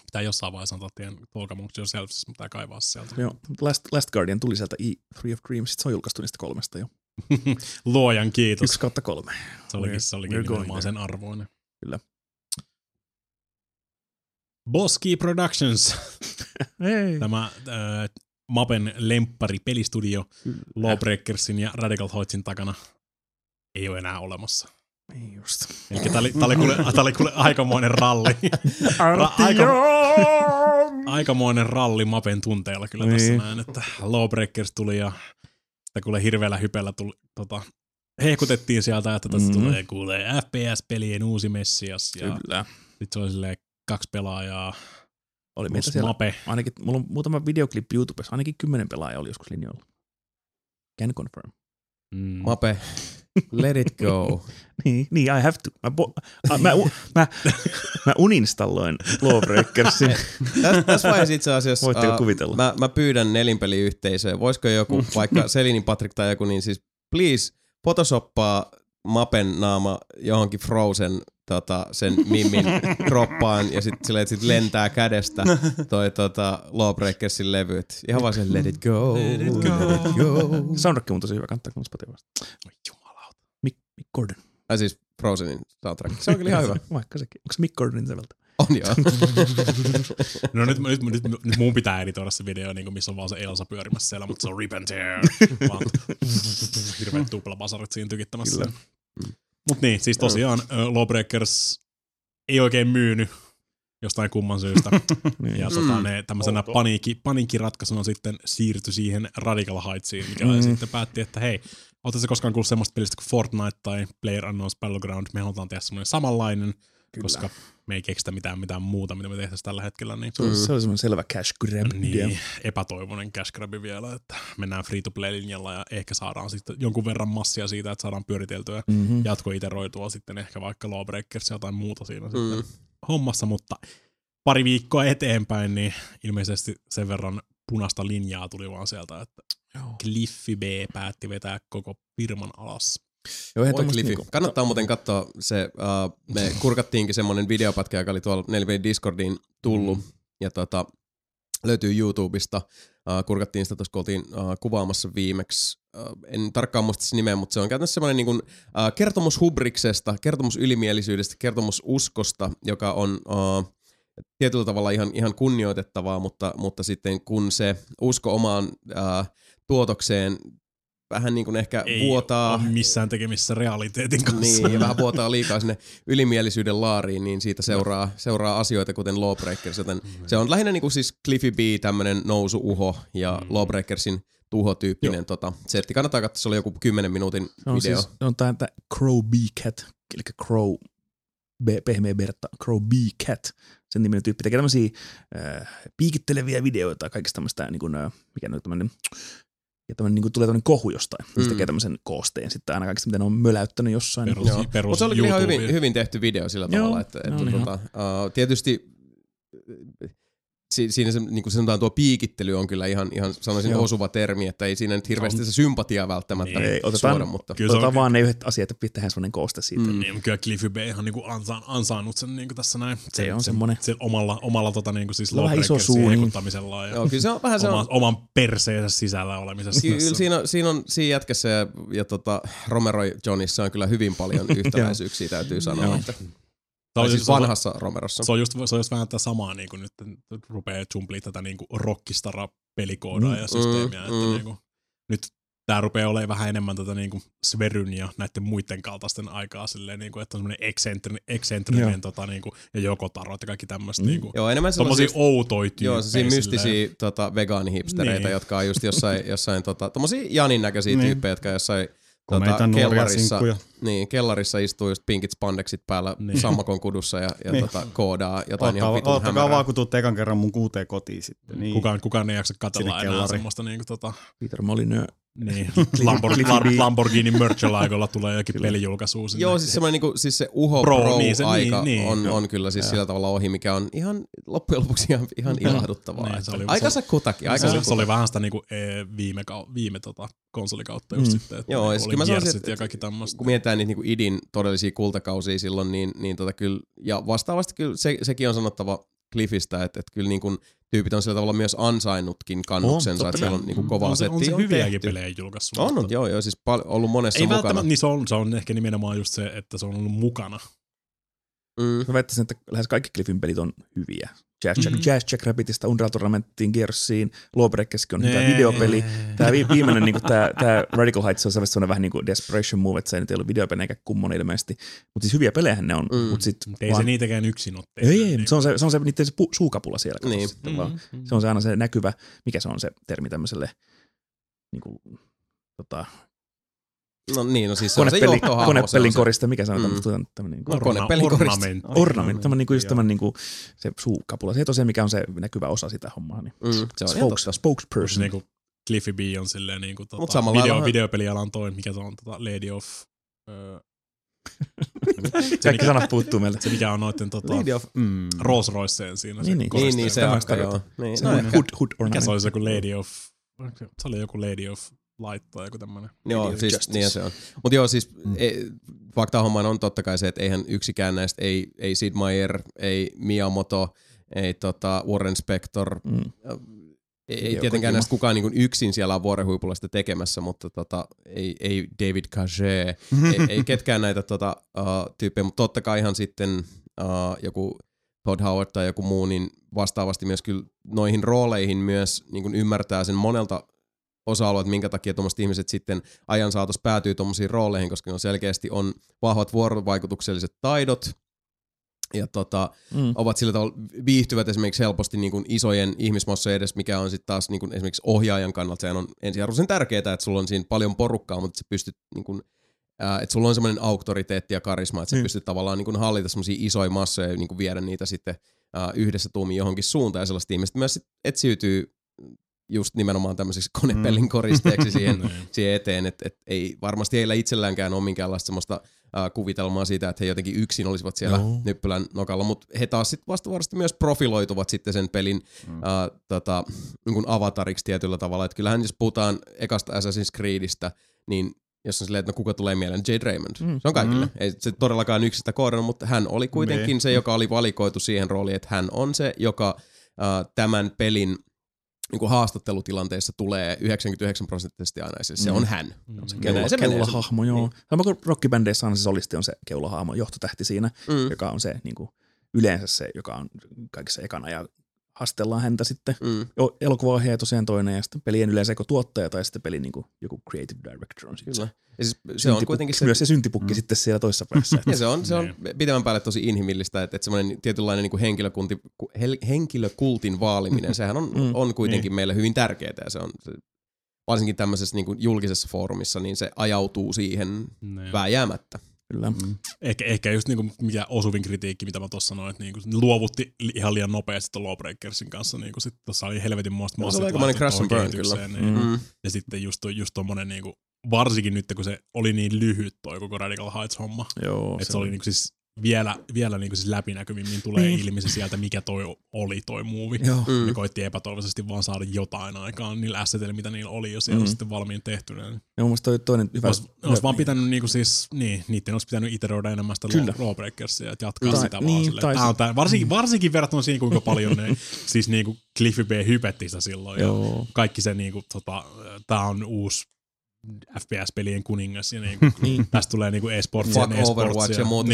Pitää jossain vaiheessa antaa teidän Talk Amongst Yourselves, mutta pitää kaivaa se sieltä. Joo, Last Guardian tuli sieltä E3 of Dreams, sit se on julkaistu niistä 3 jo. Luojan kiitos. 1/3. Se olikin nimenomaan sen arvoinen. Kyllä. Boski Productions. Tämä Mapen lemppari pelistudio Lawbreakersin ja Radical Heightsin takana ei ole enää olemassa. Just. Elikkä tää oli kuule aikamoinen ralli. Aikamoinen ralli Mapen tunteilla kyllä tässä näin, että Lawbreakers tuli ja sitä kuule hirveällä hypellä tuli, hehkutettiin sieltä, että tässä tulee kuule FPS-pelien uusi messias. Ja kyllä. Sit se oli silleen 2 pelaajaa. Oli meitä siellä, Mape. Ainakin, mulla on muutama videoklippi YouTubessa, ainakin 10 pelaajaa oli joskus linjoilla. Can confirm. Mape. Let it go. Niin, I have to. Mä uninstalloin Lawbreakersin. Tässä vaiheessa itse asiassa mä pyydän Nelinpeli-yhteisöä. Voisiko joku, vaikka Selinin Patrick tai joku, niin siis please photoshoppaa Mapen naama johonkin Frozen sen mimin kroppaan ja sit lentää kädestä toi Lawbreakersin levyt. Ihan vaan sen let it go. Soundtrack on tosi hyvä, kannattaa kun Spotifysta. Mick Gordon. Siis Frozenin soundtrack. Se on kyllä ihan hyvä. Vaikka sekin. Onko se Mick Gordonin säveltä? On joo. No nyt mun pitää editoida se video, niin missä on vaan se Elsa pyörimässä siellä, mutta se on Rip and Tear. Hirveet tuplapasarit siinä tykittämässä. Mut niin, siis tosiaan Lawbreakers ei oikein myynyt jostain kumman syystä. Ja ne tämmöisenä paniikkiratkaisuna sitten siirtyi siihen Radical Heightsiin, mikä sitten päätti, että hei, oletko se koskaan kuullut semmoista pelistä kuin Fortnite tai PlayerUnknown's Battleground? Me halutaan tehdä semmoinen samanlainen, Kyllä. Koska me ei keksitä mitään muuta, mitä me tehtäisiin tällä hetkellä. Niin se on semmoinen selvä cash grab. Niin, epätoivoinen cash grabi vielä, että mennään free-to-play-linjalla ja ehkä saadaan sitten jonkun verran massia siitä, että saadaan pyöriteltyä, jatkoiteroitua sitten ehkä vaikka Lawbreakers ja jotain muuta siinä sitten hommassa, mutta pari viikkoa eteenpäin, niin ilmeisesti sen verran punaista linjaa tuli vaan sieltä, että Cliffy B päätti vetää koko firman alas. Joo, niinku. Kannattaa muuten katsoa se, me kurkattiinkin semmoinen videopätkä, joka oli tuolla Nelinpelin Discordiin tullut, ja löytyy YouTubesta, kurkattiin sitä tuossa, kun oltiin kuvaamassa viimeksi, en tarkkaan muista sen nimeä, mutta se on käytännössä semmoinen niin kuin, kertomus hubriksesta, kertomus ylimielisyydestä, kertomus uskosta, joka on tietyllä tavalla ihan kunnioitettavaa, mutta sitten kun se usko omaan tuotokseen vähän niin kuin ehkä ei vuotaa missään tekemissä realiteetin kanssa. Niin, vähän vuotaa liikaa sinne ylimielisyyden laariin, niin siitä seuraa asioita kuten Lawbreakers, joten se on lähinnä niin kuin siis Cliffy B tämmönen nousuuho ja Lawbreakersin tuhotyyppinen setti. Kannattaa katsoa, se oli joku 10 minuutin video. Siis, on tämä Crow B Cat, eli Crow pehmeä Bertta, Crow B Cat, sen niminen tyyppi tekee tämmöisiä piikitteleviä videoita, kaikista tämmöistä, niin kuin, mikä nyt tämmöinen, ja tämmöinen niin tulee tämmöinen kohu jostain, mistä tekee tämmöisen koosteen sitten aina kaikista, mitä ne on möläyttänyt jossain. Perus mutta se oli ihan hyvin tehty video sillä tavalla, että tietysti siinä se, niin kuin sanotaan, tuo piikittely on kyllä ihan sanoisin osuva termi, että ei siinä nyt hirveästi se sympatiaa välttämättä suoda, mutta otetaan vaan ne yhdet asiat ja pitää tehdä semmoinen kooste siitä. Niin, kyllä Cliffy B ihan niin kuin ansainnut sen niin kuin tässä näin. Se on semmoinen. Se omalla niin kuin siis Lawbreakersin hekuttamisellaan ja oman perseensä sisällä olemisessa. Kyllä siinä jätkässä ja Romero Johnissa on kyllä hyvin paljon yhtäläisyyksiä, täytyy sanoa. Tai siis vanhassa Romerossa. Se on just vähän tätä samaa, niin kuin nyt rupeaa jumpliin tätä niin rockistara-pelikoodaa ja systeemiä. Että niin kuin, nyt tämä rupeaa olemaan vähän enemmän tätä niin kuin Sveryn ja näiden muiden kaltaisten aikaa, silleen, niin kuin, että on semmoinen eksentrinen niin kuin, ja jokotaro ja kaikki tämmöistä. Niin kuin, joo, enemmän tommosia outoja tyyppejä. Joo, siis mystisiä vegaanihipstereitä, niin, jotka on just jossain tommosia Janin näköisiä tyyppejä, jotka jossain kellarissa istuu just pinkit spandexit päällä sammakon kudussa ja koodaa jotain ihan vitun hämärää. Oottakaa vaan, kun tuutte ekan kerran mun kuuteen kotiin sitten. Niin. Kukaan ei jaksa katsella enää semmoista niinku Peter Molyneux. Niin. Lamborghinin merch-laikolla tulee jokin pelijulkaisuus sinne. Joo, siis semmoinen niinku, siis se uho pro-aika on kyllä siis sillä tavalla ohi, mikä on ihan loppujen lopuksi ihan ilahduttavaa. Aikansa kutakin. Se oli vähän sitä niinku viime konsolikautta just sitten, että oli Gearsit ja kaikki tämmöistä. Kun mietitään niitä niinku idin todellisia kultakausia silloin, niin kyllä, ja vastaavasti kyllä sekin on sanottava Cliffistä, että kyllä niin kuin tyypit on sillä tavalla myös ansainnutkin kannuksensa, että siellä on niin kuin kova setti. On se hyviäkin pelejä julkaissut. On, joo, siis ollut monessa ei mukana. Niin se on ehkä nimenomaan just se, että se on ollut mukana. Mä väittäisin, että lähes kaikki Cliffin pelit on hyviä. Jazz Jack Rabbitista, Unreal Tournamenttiin, Gearsiin, Lawbreakerskin on hyvä videopeli. Tämä viimeinen, niin tämä Radical Heights on sellainen vähän niin kuin desperation move, että se ei nyt ollut videopelejä eikä kummonen ilmeisesti. Mutta siis hyviä pelejähän ne on. Mutta ei se niitäkään yksin ole. Ei, se on se niiden se suukapula siellä. Niin. Sitten, vaan. Se on se aina se näkyvä, mikä se on se termi tämmöiselle niin kuin, no niin, no siis se on se johtohahmo. Konepellin koriste, mikä sanotaan? Tämmöinen konepellin koriste. Ornamentti. Tämä on just tämän niinku se suukapula. Se ei tosiaan mikä on se näkyvä osa sitä hommaa. Niin. Se on spokesperson. Niinku Cliffy B on silleen niinku videopelialan toi, mikä se on Lady of... Kaikki sanat puuttuu meiltä. Se mikä on noiden Rolls Royceen siinä. Niin, se akka joo. Se on hood ornament. Mikä se oli se joku Lady of... Se oli joku Lady of... laittaa joku tämmönen. Joo, siis niin se on. Mutta joo, siis fakta homman on totta kai se, että eihän yksikään näistä, ei Sid Meier, ei Miyamoto, ei Warren Spector, ei tietenkään näistä kukaan niin kuin yksin siellä on vuorenhuipulla sitä tekemässä, mutta ei David Cage, ei ketkään näitä tyyppejä, mutta totta kai ihan sitten joku Todd Howard tai joku muu, niin vastaavasti myös kyllä noihin rooleihin myös niin kuin ymmärtää sen monelta osa-alueet, minkä takia tuommoiset ihmiset sitten ajan saatossa päätyy tuommoisiin rooleihin, koska ne on selkeästi on vahvat vuorovaikutukselliset taidot ja ovat sillä tavalla viihtyvät esimerkiksi helposti niin kuin isojen ihmismassojen edes, mikä on sitten taas niin kuin esimerkiksi ohjaajan kannalta. Sehän on ensiarvoisen tärkeää, että sulla on siinä paljon porukkaa, mutta sä pystyt niin kuin että sulla on semmoinen auktoriteetti ja karisma, että sä pystyt tavallaan niin kuin hallita semmoisia isoja massoja ja niin kuin viedä niitä sitten yhdessä tuumiin johonkin suuntaan, ja sellaiset ihmiset myös etsiytyy just nimenomaan tämmöiseksi konepellin koristeeksi siihen eteen, että ei, varmasti heillä itselläänkään ole minkäänlaista semmoista kuvitelmaa siitä, että he jotenkin yksin olisivat siellä nyppylän nokalla, mutta he taas sitten vastavuoroisesti myös profiloituvat sitten sen pelin niin kuin avatariksi tietyllä tavalla, että kyllähän jos puhutaan ekasta Assassin's Creedistä, niin jos on silleen, että no kuka tulee mieleen, Jade Raymond. Se on kaikille. Ei se todellakaan yksistä kohdannut, mutta hän oli kuitenkin se, joka oli valikoitu siihen rooliin, että hän on se, joka tämän pelin niin kuin haastattelutilanteessa tulee 99% aina. Siis se on hän. Se keulahahmo, joo. Sama kuin rockibändeissä aina se solisti on se keulahahmo, johtotähti siinä, joka on se niin kuin, yleensä se, joka on kaikissa ekana ja hastellaan häntä sitten. Elokuva-ohjaaja tosiaan toinen ja sitten pelien yleensä joko tuottaja tai sitten pelin niin kuin, joku creative director on sitten. Se on kuitenkin se... Myös se syntipukki sitten siellä toisessa päässä. Ja se on pitemmän päälle tosi inhimillistä, että semmoinen tietynlainen niin henkilökultin vaaliminen, sehän on kuitenkin meille hyvin tärkeää. Ja se on varsinkin tämmöisessä niin kuin julkisessa foorumissa, niin se ajautuu siihen vääjäämättä. Ehkä just niinku mikä osuvin kritiikki, mitä mä tuossa sanoin, että niinku luovutti ihan liian nopeasti tuon Lawbreakersin kanssa. Niinku sit tossa oli helvetin muista maasta laittu tuohon kehitykseen. Ja sitten just tommonen niinku, varsinkin nyt kun se oli niin lyhyt toi koko Radical Heights-homma. Että se oli niinku siis vielä niinku siis läpinäkyvimmin tulee ilmi se sieltä, mikä toi oli toi muuvi. Ne koitti epätoivoisesti vaan saada jotain aikaan niillä asseteilla, mitä niillä oli jo siellä sitten valmiin tehtynä. Joo, musta toi toinen hyvä. Olisi vaan pitänyt niinku siis, niitten olisi pitänyt iteroida enemmän sitä Lawbreakersia, että jatkaa sitä vaan silleen. Varsinkin verrattuna siihen, kuinka paljon ne siis niinku Cliffy B hypetti sitä silloin. Ja kaikki se niinku, tää on uusi FPS-pelien kuningas ja niin, tästä tulee niinku e-sportsia ja e-sportsia. Overwatch ja muuta.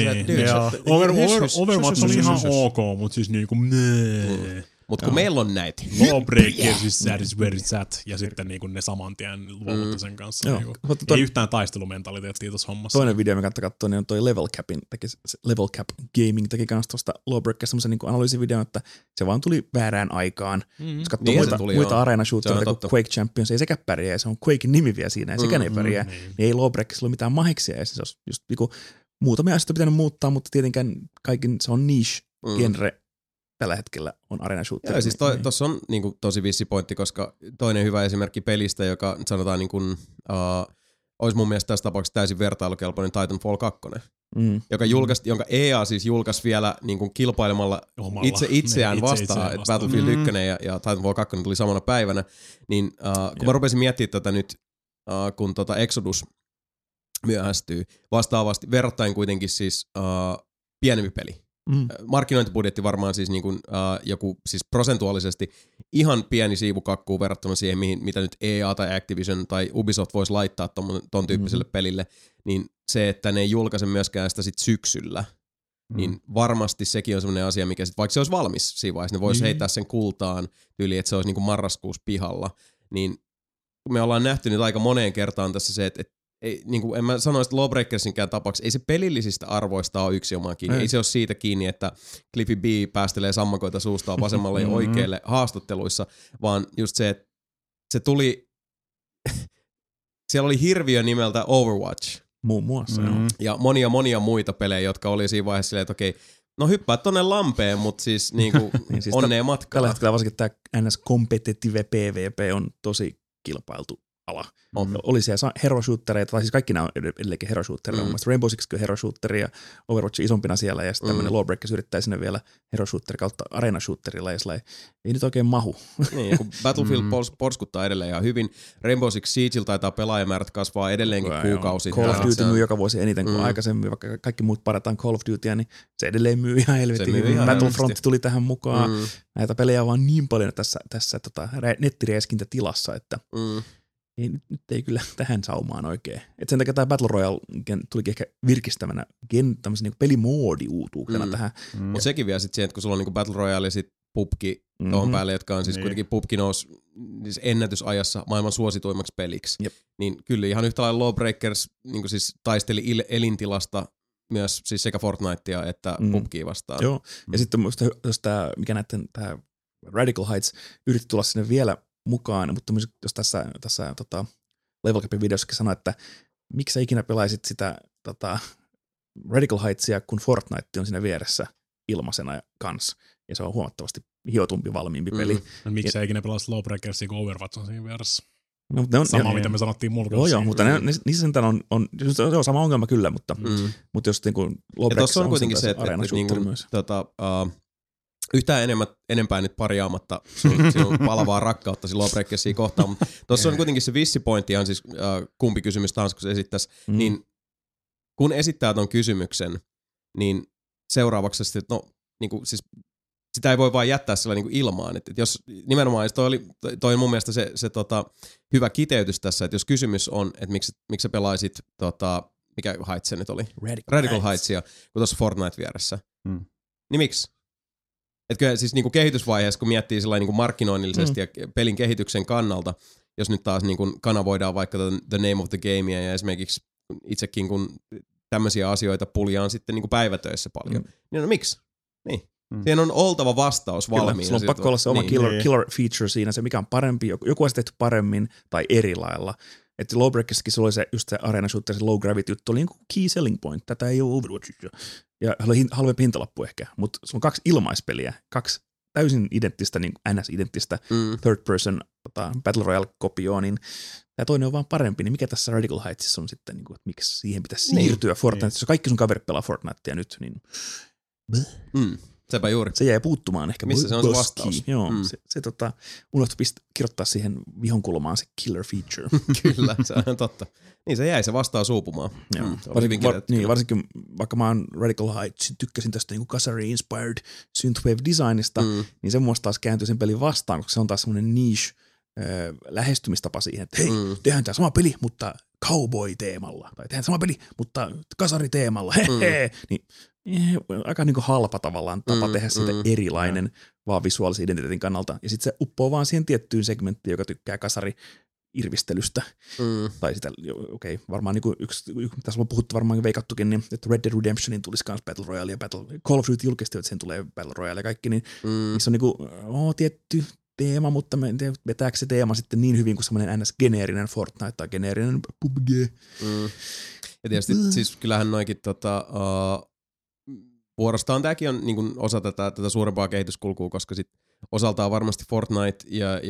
Overwatch on ihan ok, mutta siis niinku nee. Mutta kun meillä on näitä Lawbreakers, siis that is where it's at, ja sitten niinku ne samantien luovutti sen kanssa. Niinku. Ei yhtään taistelumentaliteettia tuossa hommassa. Toinen video, mikä katsoa, niin on toi Level Cap Gaming teki kanssa tuosta Lawbreakers semmoisen niinku analyysivideon, että se vaan tuli väärään aikaan. Jos katsoo muita arena-shootereita kuin Quake Champions, ei sekään pärjää, se on Quake-nimi vielä siinä, ei sekään ei pärjää. Ei Lawbreakersilla ole mitään maheksia, ja se olisi just niinku muutamia asioita pitänyt muuttaa, mutta tietenkään kaikin se on niche-genre. Tällä hetkellä on arena shooter. Joo, siis tuossa on niin kuin, tosi vissi pointti, koska toinen hyvä esimerkki pelistä, joka sanotaan niin kuin, olisi mun mielestä tässä tapauksessa täysin vertailukelpoinen Titanfall 2, joka jonka EA siis julkaisi vielä niin kuin kilpailemalla itseään vastaan, että Battlefield 1 ja Titanfall 2 tuli samana päivänä, niin kun mä rupesin miettimään tätä nyt, kun Exodus myöhästyy, vastaavasti verrattain kuitenkin siis pienempi peli. Markkinointibudjetti varmaan siis niin kuin, joku siis prosentuaalisesti ihan pieni siivukakkuu verrattuna siihen, mitä nyt EA tai Activision tai Ubisoft voisi laittaa ton tyyppiselle pelille, niin se, että ne ei julkaise myöskään sitä sit syksyllä, niin varmasti sekin on semmoinen asia, mikä sit, vaikka se olisi valmis siinä vaiheessa, ne voisi heittää sen kultaan tyyliin, että se olisi niin kuin marraskuussa pihalla, niin me ollaan nähty nyt aika moneen kertaan tässä se, että ei, niin kuin en mä sanoisi Lawbreakersinkään tapauksessa, ei se pelillisistä arvoista ole yksi omaa kiinni. Ei se ole siitä kiinni, että Cliffy B päästelee sammakoita suustaan vasemmalle ja oikealle haastatteluissa, vaan just se, että se tuli, siellä oli hirviö nimeltä Overwatch. Muun muassa, ja monia muita pelejä, jotka oli siinä vaiheessa silleen, että okei, no hyppää tonne lampeen, mutta siis, niinku, niin siis onnea matkaa. Tällä hetkellä varsinkin tämä NS-kompetitive PvP on tosi kilpailtu ala. Oli siellä hero-shootereita, tai siis kaikki nämä on edelleenkin hero-shootereita, mun mielestä Rainbow Six on hero-shooteri ja Overwatch isompina siellä, ja sitten tämmöinen Lawbreakers yrittää sinne vielä hero-shooter kautta arena-shooterilla, ja sellainen ei nyt oikein mahu. Niin, kun Battlefield porskuttaa edelleen ihan hyvin, Rainbow Six Siegellä taitaa pelaajamäärät kasvaa edelleenkin kuukausi. Call of Duty myy joka vuosi eniten kuin aikaisemmin, vaikka kaikki muut parataan Call of Dutyä, niin se edelleen myy ihan helvetin. Battlefront tuli tähän mukaan. Näitä pelejä on vaan niin paljon tässä nettireiskintätilassa, että ei, nyt ei kyllä tähän saumaan oikein. Et sen takia tämä Battle Royale tulikin ehkä virkistävänä tämmöisen niin pelimoodi uutuutena tähän. Mutta sekin vielä sitten siihen, että kun sulla on niin Battle Royale ja sitten PUBG tuohon päälle, jotka on siis kuitenkin PUBG nousi siis ennätysajassa maailman suosituimmaksi peliksi, niin kyllä ihan yhtä lailla Lawbreakers niin siis taisteli elintilasta myös siis sekä Fortnitea että PUBGia vastaan. Joo, ja sitten jos tämä, mikä näiden tämä Radical Heights yritti tulla sinne vielä mukaan, mutta jos tässä Level Capin videossakin sanoi, että miksi sä ikinä pelaisit sitä Radical Heightsia, kun Fortnite on siinä vieressä ilmaisena kanssa, ja se on huomattavasti hiotumpi, valmiimpi peli. No, miksi sä ikinä pelaisit Lawbreakersia, kun Overwatch on siinä vieressä? No, on, sama, mitä me sanottiin mulkassa. Joo, joo, mutta niissä sentään on sama ongelma kyllä, mutta jos niinku Lawbreakers on kuitenkin se, että yhtään enempää nyt parjaamatta sinun palavaa rakkautta silloin Lawbreakersia kohtaan, mutta tuossa on kuitenkin se vissipointti, ihan siis kumpi kysymys tahansa, kun se esittäisi, niin kun esittää ton kysymyksen, niin seuraavaksi sitten, että no, niin kuin, siis sitä ei voi vaan jättää sillä niin kuin ilmaan, että jos nimenomaan, toi on mun mielestä se hyvä kiteytys tässä, että jos kysymys on, että miksi sä pelaisit, mikä Heights se nyt oli? Radical Heightsia, kun tuossa Fortnite vieressä. Niin miksi? Että kyllä siis niinku kehitysvaiheessa, kun miettii niinku markkinoinnillisesti ja pelin kehityksen kannalta, jos nyt taas niinku kanavoidaan vaikka The Name of the Gamea ja esimerkiksi itsekin kun tämmöisiä asioita puljaan sitten niinku päivätöissä paljon, niin no miksi? Niin. Siihen on oltava vastaus valmiina. Sulla on pakko olla se oma killer feature siinä, se mikä on parempi, joku on tehty paremmin tai eri lailla. Että Lawbreakerskin se oli se just se arena shooter, se low gravity juttu, oli niin kuin key selling point, tätä ei ole Overwatchia. Ja halvempi hintalappu ehkä, mutta se on kaksi ilmaispeliä, kaksi täysin identtistä, niin NS-identtistä third person Battle Royale-kopioon, niin tämä toinen on vaan parempi, niin mikä tässä Radical Heightsissa on sitten, niin kuin, että miksi siihen pitäisi siirtyä Fortnite, jos kaikki sun kaverit pelaa Fortnitea nyt, niin sepä juuri. Se jäi puuttumaan ehkä. Missä se on se vastaus? Joo, se unohtui kirjoittaa siihen vihonkulmaan se killer feature. Kyllä, se on totta. Niin se jäi se vastaus uupumaan. Varsinkin vaikka mä oon Radical Heights, tykkäsin tästä niin kasari-inspired synthwave-designista, niin se muassa taas kääntyy sen pelin vastaan, koska se on taas semmoinen niche lähestymistapa siihen, että hei, tehdään tämä sama peli, mutta cowboy-teemalla. Tai tehdään sama peli, mutta kasari-teemalla. Niin aika niinku halpa tavallaan tapa tehdä siitä erilainen, vaan visuaalisen identiteetin kannalta. Ja sitten se uppoo vaan siihen tiettyyn segmenttiin, joka tykkää kasari-irvistelystä. Tai sitä, varmaan niinku tässä on puhuttu varmaan veikattukin, niin, että Red Dead Redemptionin tulisi myös Battle Royale ja Call of Duty julkisti, että sen tulee Battle Royale ja kaikki, niin se on niinku tietty teema, mutta vetääkö se teema sitten niin hyvin kuin semmoinen NS-geneerinen Fortnite tai geneerinen PUBG. Ja tietysti siis kyllähän noikin vuorostaan tämäkin on niin kuin osa tätä suurempaa kehityskulkua, koska sit osaltaan varmasti Fortnite ja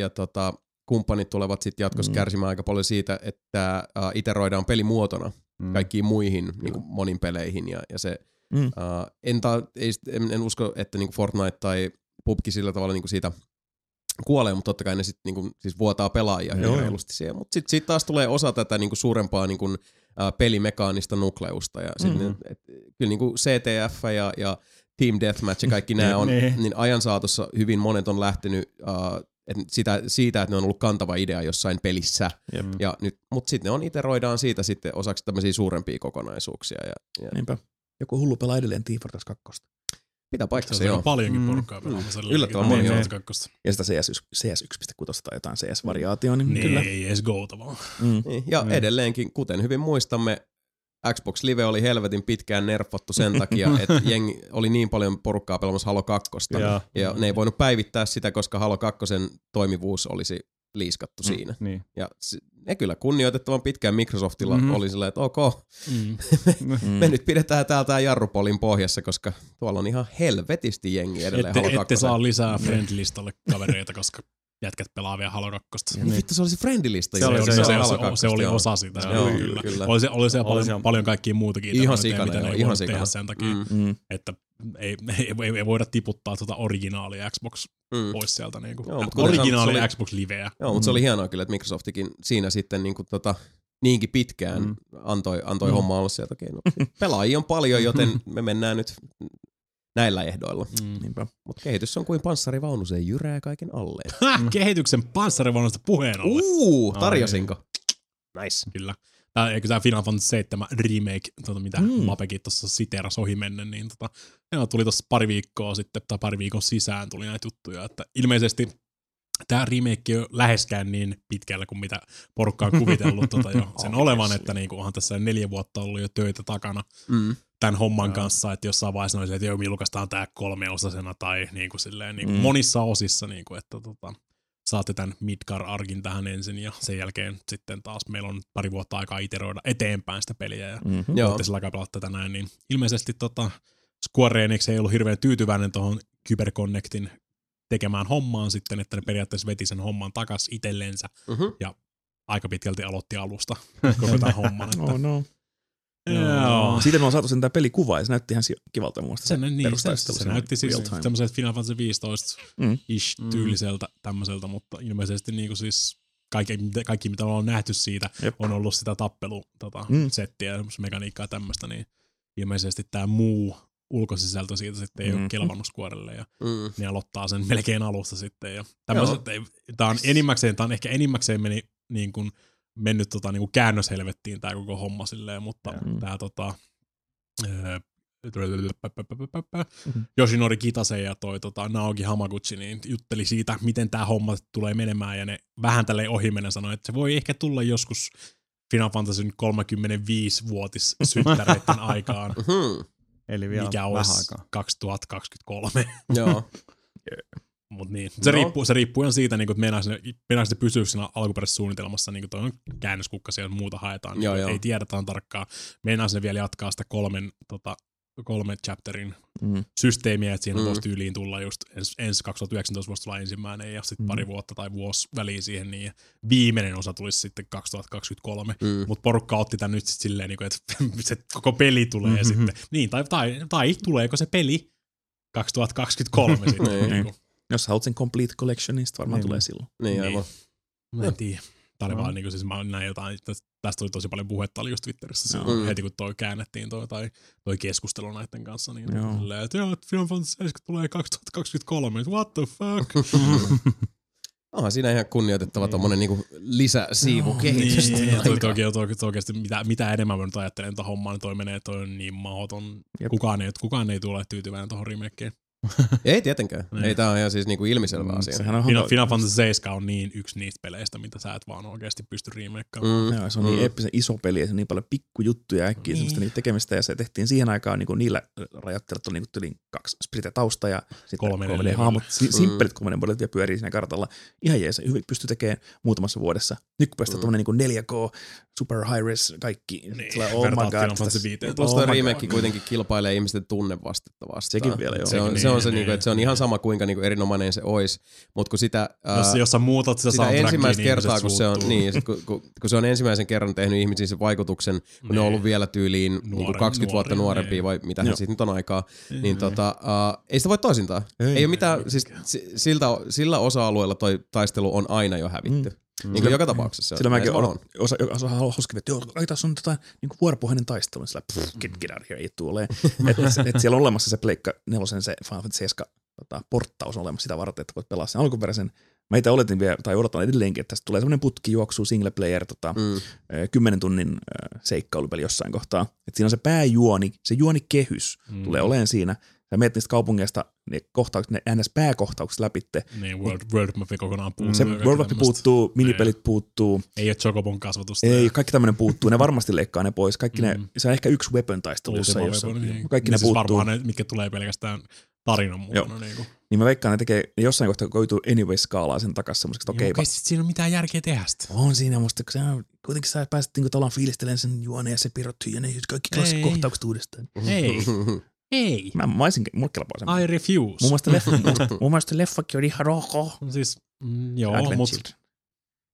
kumppanit tulevat sit jatkossa kärsimään aika paljon siitä, että iteroidaan pelimuotona kaikkiin muihin niin kuin monin peleihin. Ja se, en usko, että niin kuin Fortnite tai PUBG sillä tavalla niin kuin siitä kuolee, mutta totta kai ne sitten niinku, siis vuotaa pelaajia reilusti siihen. Mutta sitten sit taas tulee osa tätä niinku suurempaa niinku, pelimekaanista nukleusta. Ja sit kyllä niinku CTF ja Team Deathmatch ja kaikki nämä on, niin ajan saatossa hyvin monet on lähtenyt siitä, että ne on ollut kantava idea jossain pelissä. Mutta sitten ne iteroidaan siitä sitten osaksi tämmöisiä suurempia kokonaisuuksia. Niinpä. Joku hullu pelaa edelleen Team Fortress 2. Pitää paikkansa, joo. On paljonkin porukkaa pelaamassa. Yllättävän moni, joo. Ja sitä CS1.6 tai jotain CS-variaatioa, niin kyllä. Ei edes go-ta vaan. Ja edelleenkin, kuten hyvin muistamme, Xbox Live oli helvetin pitkään nerfattu sen takia, että jengi oli niin paljon porukkaa pelaamassa Halo 2. Ja ne ei voinut päivittää sitä, koska Halo 2 toimivuus olisi liiskattu siinä. Niin. Ja ne kyllä kunnioitettavan pitkään Microsoftilla oli silleen, että ok, me nyt pidetään täällä jarrupolin pohjassa, koska tuolla on ihan helvetisti jengi edelleen Halo 2. Ette saa lisää friendlistalle kavereita, koska jätkät pelaa vielä Halo 2. Niin. Vittu, se oli se friendlista. Se oli osa sitä. Joo, kyllä. Oli siellä paljon kaikkia muutakin. Ihan sikana. Mitä ne ei voinut tehdä sen takia, että ei voida tiputtaa tuota originaalia Xbox pois sieltä. Niin kuin. Joo, originaalia Xbox Liveä. Joo, mutta se oli hienoa kyllä, että Microsoftikin siinä sitten niin kuin, niinkin pitkään antoi hommaa olla sieltä. Okay, no, pelaajia on paljon, joten me mennään nyt näillä ehdoilla. Mutta kehitys on kuin panssarivaunu, se jyrää kaiken alleen. Kehityksen panssarivaunusta puheen alle. Tarjosinko? Nice. Kyllä. Eikö tämä Final Fantasy VII Remake, mitä Mapekin tuossa siteerasi ohimennen, niin tuli tuossa pari viikon sisään tuli näitä juttuja, että ilmeisesti tämä remake ei ole läheskään niin pitkällä kuin mitä porukka on kuvitellut jo sen olevan, että niinku, onhan tässä 4 vuotta ollut jo töitä takana tämän homman kanssa, että jossain vaiheessa olisi, että me julkaistaan tämä 3-osasena tai niinku, silleen, niinku, monissa osissa, niinku, että saatte tämän Midgar-arkin tähän ensin ja sen jälkeen sitten taas meillä on pari vuotta aikaa iteroida eteenpäin sitä peliä ja olette sillä aikaa pelata tätä näin. Niin ilmeisesti Square Enix ei ollut hirveän tyytyväinen tuohon Cyberconnectin tekemään hommaan sitten, että ne periaatteessa veti sen homman takaisin itsellensä ja aika pitkälti aloitti alusta koko tämän homman. Että... Oh no. No. Siitä me on saatu sen tämä pelikuva ja se näytti ihan kivalta muista. Se näytti siis tämmöiseltä Final Fantasy 15-ish tyyliseltä tämmöiseltä, mutta ilmeisesti niinku siis kaikki mitä ollaan nähty siitä on ollut sitä tappelusettiä ja mekaniikkaa ja tämmöistä, niin ilmeisesti tämä muu ulkosisältö siitä sitten ei ole kelvannut Squarelle ja ne aloittaa sen melkein alusta sitten. Ja tämä on ehkä enimmäkseen meni niin kuin mennyt niinku käännöshelvettiin tää koko homma silleen, mutta tää Yoshinori Kitase ja toi Naoki Hamaguchi niin jutteli siitä, miten tää homma tulee menemään ja ne vähän tälleen ohimenen sanoi, että se voi ehkä tulla joskus Final Fantasyn 35-vuotis synttäreiden aikaan, eli vielä mikä olisi 2023. Joo. Mut niin. Se riippuu ihan siitä, niin että meinaisi se pysyä siinä alkuperäisessä suunnitelmassa, niin kuin on käännöskukkasia ja muuta haetaan. Joo, niin, ei tiedetä tarkkaan. Meinaisi ne vielä jatkaa sitä kolmen chapterin systeemiä, että siihen voisi tyyliin tulla just ensi 2019 voisi tulla ensimmäinen ja sitten pari vuotta tai vuosi väliin siihen, niin viimeinen osa tulisi sitten 2023. Mutta porukka otti tämän nyt sitten silleen, niin että se koko peli tulee sitten. Niin, tai tuleeko se peli 2023 sitten. Niin. Jos sä haluat sen Complete Collectionista, varmaan tulee silloin. Niin, aivan. Mä en tiedä. Tää oli vaan niinku, siis mä näin jotain, tästä oli tosi paljon puhetta, oli just Twitterissä heti kun toi käännettiin toi keskustelu näiden kanssa, niin silleen, että joo, Final Fantasy 70 tulee 2023, what the fuck? Onhan siinä ihan kunnioitettava tommonen niinku lisäsiivu kehitystä. Oikeasti mitä enemmän mä nyt ajattelen tätä hommaa, niin toi on niin mahdoton. Kukaan ei tule tyytyväinen tohon remakeen. Ei tietenkään. Ei, tää on ihan siis niinku ilmiselvä asia. Final Fantasy 7 on niin yksi niistä peleistä, mitä sä et vaan oikeesti pysty remakeilemaan. Joo, se on niin eeppisen iso peli, ja se on niin paljon pikkujuttuja äkkiä semmoista niitä tekemistä, ja se tehtiin siihen aikaan niinku niillä rajoitteilla niinku yli 2 splittä tausta, ja sitten 3D hahmot, simppelit 3D-modelit ja pyörii siinä kartalla. Ihan jees, hyvin pystyy tekemään muutamassa vuodessa. Nyt kun päästään tommonen niinku 4K, super high-res, kaikki. Niin, vertaat Final Fantasy 5. Tuosta remake kuitenkin kilpailee ihmisten tunnevastetta vastaan. Sekin vielä, joo. Se on että se on ihan sama kuinka niinku erinomainen se olisi, mut kun sitä jos sä muutat sitä ensimmäistä kertaa niin, kun se on niin kun se on ensimmäisen kerran tehnyt ihmisiin sen vaikutuksen, kun ne on ollut vielä tyyliin niinku 20 vuotta nuorempia vai mitä hän siitä nyt on aikaa, niin ei sitä voi toisintaa. Ei ole mitään, siis sillä osa-alueella toi taistelu on aina jo hävitty. Niin kuin joka tapauksessa. Sillä mäkin olen hoskin, että tässä on niin kuin vuoropuheinen taistelu, niin sillä get out here, ei tule. Että siellä on olemassa se pleikka nelosen, se Final Fantasy 7 porttaus on olemassa sitä varten, että voit pelaa sen alkuperäisen. Mä itse oletin vielä, tai odotan edelleenkin, että tästä tulee semmoinen putkijuoksu, single player, 10 tunnin seikkailupeli jossain kohtaa. Että siinä on se pääjuoni, se juonikehys tulee oleen siinä. Sä menet niistä kaupungeista ne kohtaukset, ne ns. Pääkohtaukset läpitte. Niin, World Mapi kokonaan puuttuu. Se World Mapi puuttuu, minipelit puuttuu. Ei ole Chocobon kasvatusta. Ei, kaikki tämmöinen puuttuu. Ne varmasti leikkaa ne pois. Kaikki ne, se on ehkä yksi weapon taistelussa. Kaikki ne siis puuttuu. Varmaan ne, mitkä tulee pelkästään tarinan muutona. Niin mä veikkaan, ne tekee jossain kohtaa, kun koituu anyway-skaalaa sen takas semmoiseksi. Okei, siinä on mitään järkeä tehdä sitä. On siinä musta, kun kuitenkin sä pääset tavallaan fiilistelemaan sen juoneen ja se pirottyy ja ne kaikki klassikkohtaukset uudestaan. Ei. Mä olisin kelpaa. I refuse. Mun mielestä leffakin on ihan roko. Siis, joo, mutta...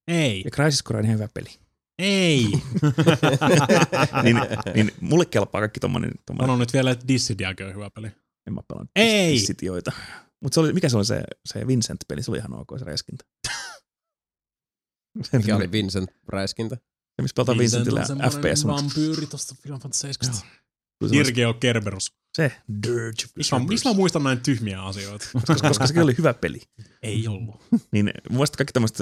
Ei. Ja Crisis Core on ihan hyvä peli. Ei. niin mulle kelpaa kaikki tommonen... Sano nyt vielä, että Dissidiakin on hyvä peli. En mä pelannut Dissidioita. Mutta mikä se oli se Vincent-peli? Se oli ihan ok, se räiskintä. Mikä oli Vincent-räiskintä? Se, missä pelataan Vincentillä FPS. Vincent on vampyyri tosta Final Fantasy 7. Dirgeo Kerberus. Se. Miksi mä muistan näin tyhmiä asioita? Koska sekin oli hyvä peli. Ei ollut. Niin mun mielestä kaikki tämmöiset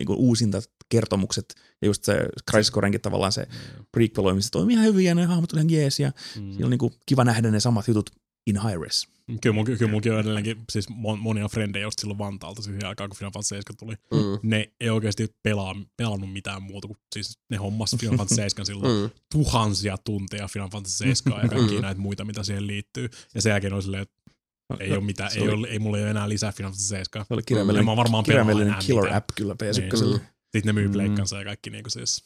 niin uusinta kertomukset ja just se Crisis Corenkin tavallaan se prequeloimista toimii ihan hyvin ja ne hahmot oli ihan jees ja siinä on niin kuin kiva nähdä ne samat jutut in high res. Kyllä mulkin on edelleenkin siis monia frendejä just silloin Vantaalta siihen aikaan, kun Final Fantasy 7 tuli. Ne ei oikeasti pelannut mitään muuta kuin siis ne hommassa Final Fantasy 7 silloin tuhansia tunteja Final Fantasy 7 ja kaikkia näitä muita, mitä siihen liittyy. Ja sen jälkeen oli silleen, että Ei ole mitään, ei mulla ole enää lisää Final Fantasy 7. Se oli kirjaimellinen killer app kyllä PS1. Sitten ne myy pleikkansa ja kaikki niinku siis.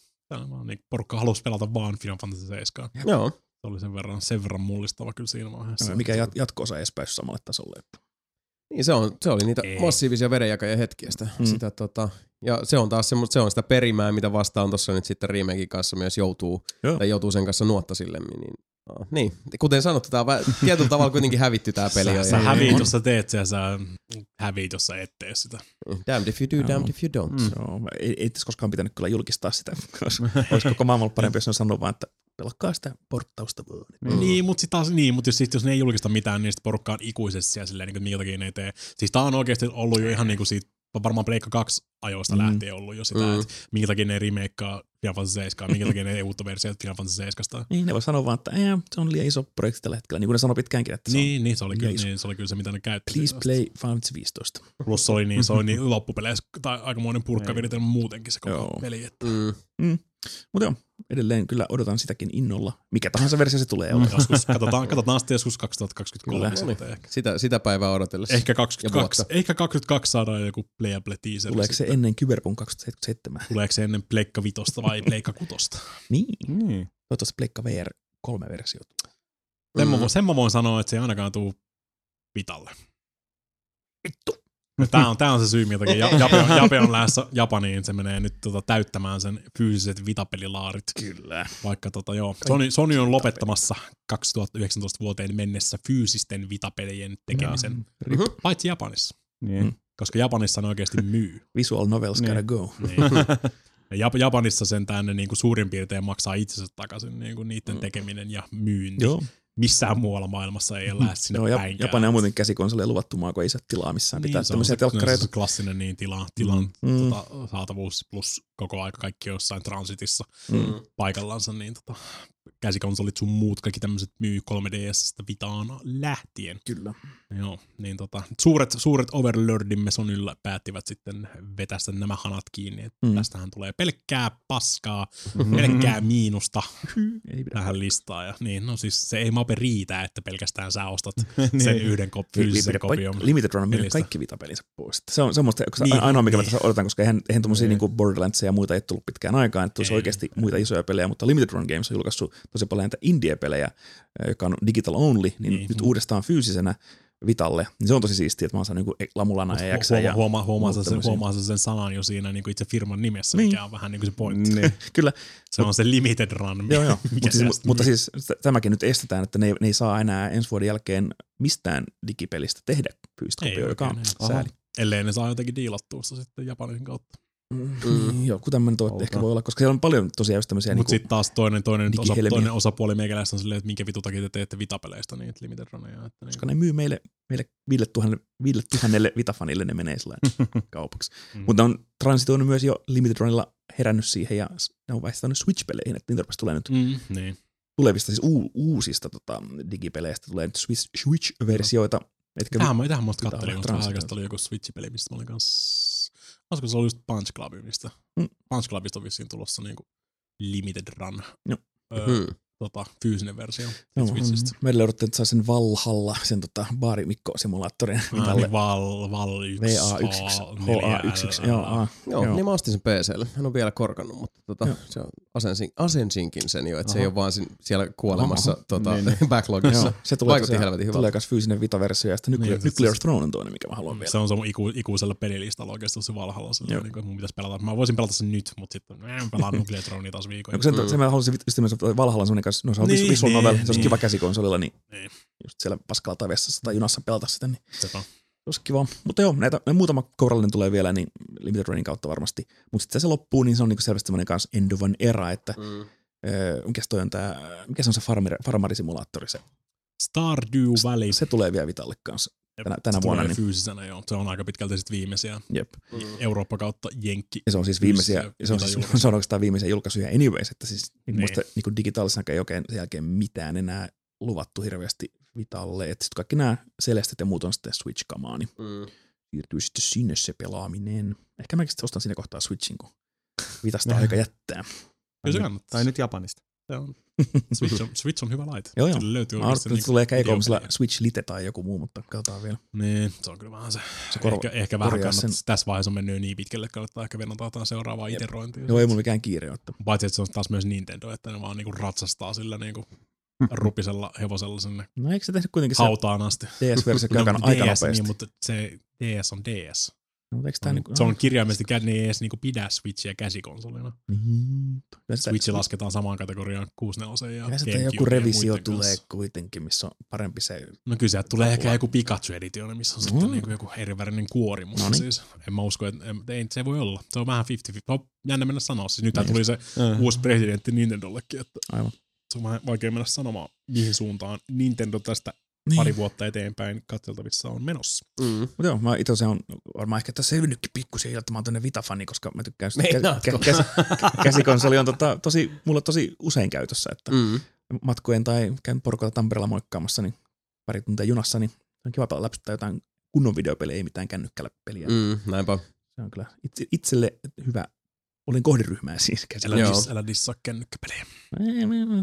Niin porukka halusi pelata vaan Final Fantasy 7. Joo. Se oli sen verran mullistava kyllä siinä vaiheessa. Mikä jatko-osa edes päässyt samalle tasolle. Niin se oli niitä massiivisia vedenjakajia hetkiä sitä ja se on taas se on sitä perimää, mitä vastaan tuossa nyt sitten Remaken kanssa myös joutuu sen kanssa nuottasillemmin. Niin, kuten sanottu, tämä on tietyllä tavalla kuitenkin hävitty tämä peli. Sä häviit, jos sä teet sen, sä häviit, jos sä et tee sitä. Damned if you do, damned if you don't. Ei tässä koskaan pitänyt kyllä julkistaa sitä. Olisi koko maailmalla parempi, jos ne on sanonut vaan, että pelkkaa sitä porttausta. Niin, mutta taas niin, mutta jos ne ei julkista mitään, niin sitten porukka on ikuisesti siellä silleen, niin miltäkin ne ei tee. Siis tää on oikeasti ollut jo ihan niin kuin siitä, varmaan Pleikka 2 ajoista lähtien ollut jo sitä, että minkä takia ne remakeaa Final Fantasy 7, minkä takia ne uutta versiota Final Fantasy 7. Niin, ne voi sanoa vaan, että se on liian iso projekti tällä hetkellä, niin kuin ne sanoi pitkäänkin, että se on se oli kyllä se, mitä ne käytti. Please play Final Fantasy 15. Plus se oli niin loppupeleissä, tai aikamoinen purkkaviritelmä muutenkin se koko peli. Että. Mutta joo, edelleen kyllä odotan sitäkin innolla. Mikä tahansa versio se tulee olla. Katsotaan sitten joskus 2023. Sitä päivää odotellessa. Ehkä 22 saadaan joku playable teaser. Tuleeko se ennen Cyberpunk 2077? Tuleeko se ennen Pleikka 5 vai Pleikka 6? Niin. Toivottavasti Pleikka VR 3 versio. Sen mä voin sanoa, että se ei ainakaan tule vitalle. Vittu. Tää on se syy, minkä takia Jape on lähdössä Japaniin. Se menee nyt täyttämään sen fyysiset vitapelilaarit. Kyllä. Vaikka Sony on lopettamassa 2019 vuoteen mennessä fyysisten vitapelien tekemisen. Paitsi Japanissa. Niin. Koska Japanissa ne oikeasti myy. Visual novels gotta go. Niin. Japanissa sentään ne niinku suurin piirtein maksaa itsensä takaisin niinku niiden tekeminen ja myynti. Joo. Missään muualla maailmassa ei lähde sinne päinkään. Japani on muuten käsikonsoleja luvattu maa, kun ei saa tilaa missään pitää tämmöisiä telkkareita. Se klassinen tilan saatavuus plus koko aika kaikki jossain transitissa paikallansa, niin käsikonsolit sun muut, kaikki tämmöiset myy 3DS:stä Vitaan lähtien. Kyllä. Joo, niin suuret overlordimme Sonylla päättivät sitten vetästä nämä hanat kiinni, että tästähän tulee pelkkää paskaa, pelkkää miinusta tähän listaan. Ja niin, no siis se ei Mape riitä, että pelkästään sä ostat sen yhden fyysisen kopion. Limited Run on mennyt kaikki vitapelinsä pois. Se on semmoista, ainoa mikä mä tässä odotan, koska eihän tommosia niinku Borderlandsia ja muita ei tullut pitkään aikaan, että olisi oikeasti muita isoja pelejä, mutta Limited Run Games on julkaissut tosi paljon näitä indie-pelejä, joka on digital only, niin nyt uudestaan fyysisenä Vitalle. Niin se on tosi siistiä, että mä oon saanut niinku Lamulana EX. Huomaa sen sanan jo siinä niinku itse firman nimessä, mikä on vähän niinku se pointti. Niin. Kyllä. Se on se limited run. Joo. Mutta siis tämäkin nyt estetään, että ne ei saa enää ensi vuoden jälkeen mistään digipelistä tehdä fyysistä, joka on sääli. Ellei ne saa jotenkin diilattua sitten Japanin kautta. Joku tämmöinen ehkä voi olla, koska siellä on paljon tosiaan just tämmöisiä. Mutta sitten taas toinen osapuoli meikäläistä on silleen, että minkä vitu takia te teette vitapeleistä niitä limited runeja. Koska ne myy meille 5 000 vitafanille, ne menee kaupaksi. Mutta on transitoinut myös jo limited runilla herännyt siihen ja ne on vaihtanut Switch-peleihin, että niitä rupesi tulee nyt. Tulevista siis uusista digipeleistä tulee nyt Switch-versioita. Tähän mä oon kattelin, kun aikaisemmin oli joku Switch-peli, mistä mä olin kanssa. Olisiko se ollut just Punch Clubista? Punch Clubista on vissiin tulossa niinku limited run. No. Fyysinen versio. No, meillä odottiin, että saa sen Valhalla, sen baarimikko-simulaattorin. Niin Val1. VA1. HA1. Joo. Niin mä ostin sen PC:lle. Hän on vielä korkannut, mutta se asensinkin sen jo, että se ei ole vaan siellä kuolemassa backlogissa. Se tulee myös fyysinen vitaversio ja sitten Nuclear Throne on toinen, mikä mä haluan vielä. Se on ikuisella pelilistalla oikeastaan se Valhalla. Se on niin mun pitäisi pelata. Mä voisin pelata sen nyt, mutta sitten pelaan Nuclear Thronea taas viikoin. Sen mä haluaisin Valhalla on semmoinen kanssa, se on visual novel, se olisi kiva käsikonsolilla, niin just siellä paskalla tai vessassa tai junassa pelata sitä, niin se olisi kiva. Mutta joo, näitä muutama kourallinen tulee vielä, niin Limited Runin kautta varmasti. Mutta sitten se loppuu, niin se on niinku selvästi semmoinen kanssa end of an era, että mikä se on se farmarisimulaattori se? Stardew Valley. Se tulee vielä Vitalle kanssa. Tänä vuonna niin fyysisenä joo. Se on aika pitkälti sit viimeisiä. Jep. Eurooppa kautta jenkki. Ja se on siis viimeisiä. Se on oikeastaan viimeisiä julkaisuja anyways, että siis muista niinku digitaalisena ei oikein sen jälkeen mitään enää luvattu hirveästi Vitalle, että sit kaikki nämä Celestet ja muut on sitten Switch-kamaa, niin siirtyy sitten sinne se pelaaminen. Ehkä mäkin sitten ostan siinä kohtaa Switchin, kun Vitasta aika jättää. Tai nyt Japanista. Switch on hyvä laite. Joo. Sille löytyy oikeasti. Nyt tulee ehkä ekomisella Switch Lite tai joku muu, mutta katsotaan vielä. Niin, se on kyllä vähän se. Ehkä vähän kannattaa. Tässä vaiheessa on mennyt niin pitkälle, kannattaa ehkä vennotaa seuraavaan iterointiin. Joo, ei mulla mikään kiire ole. Paitsi, että se on taas myös Nintendo, että ne vaan niinku ratsastaa sillä niinku rupisella hevosella sinne. No eikö se tehdä kuitenkin hautaan asti? DS-versio käykään aika nopeasti. Niin, mutta se DS on DS. No, se on kirjaimellisesti ei edes niinku pidä Switchiä käsikonsolina. Mm-hmm. Switchi lasketaan samaan kategoriaan 64 ja GameCube. Joku revisio tulee kuitenkin, missä on parempi se. No kyllä sieltä tulee ehkä joku Pikachu-editioni, missä on sitten niinku joku erivärinen kuori. Mutta siis en mä usko, että ei se voi olla. Se on vähän 50-50. Jännä mennä sanoa. Siis nythän tuli se uusi presidentti Nintendollekin. Että se on vähän vaikea mennä sanomaan, mihin suuntaan Nintendo tästä pari vuotta eteenpäin katseltavissa on menossa. Mutta joo, mä itse on varmaan ehkä tässä selvinnytkin pikkusen ilta, mä oon tämmönen Vita-fani, koska mä tykkään käsikonsoli on mulla tosi usein käytössä, että matkojen tai käyn porukalla Tampereella moikkaamassa, niin pari tuntia junassa, niin on kiva läpsyttää jotain kunnon videopelejä, ei mitään kännykkällä peliä. Näinpä. Se on kyllä itselle hyvä. Olin kohderyhmää siis käsillä. Älä dissaa kännykkäpelejä.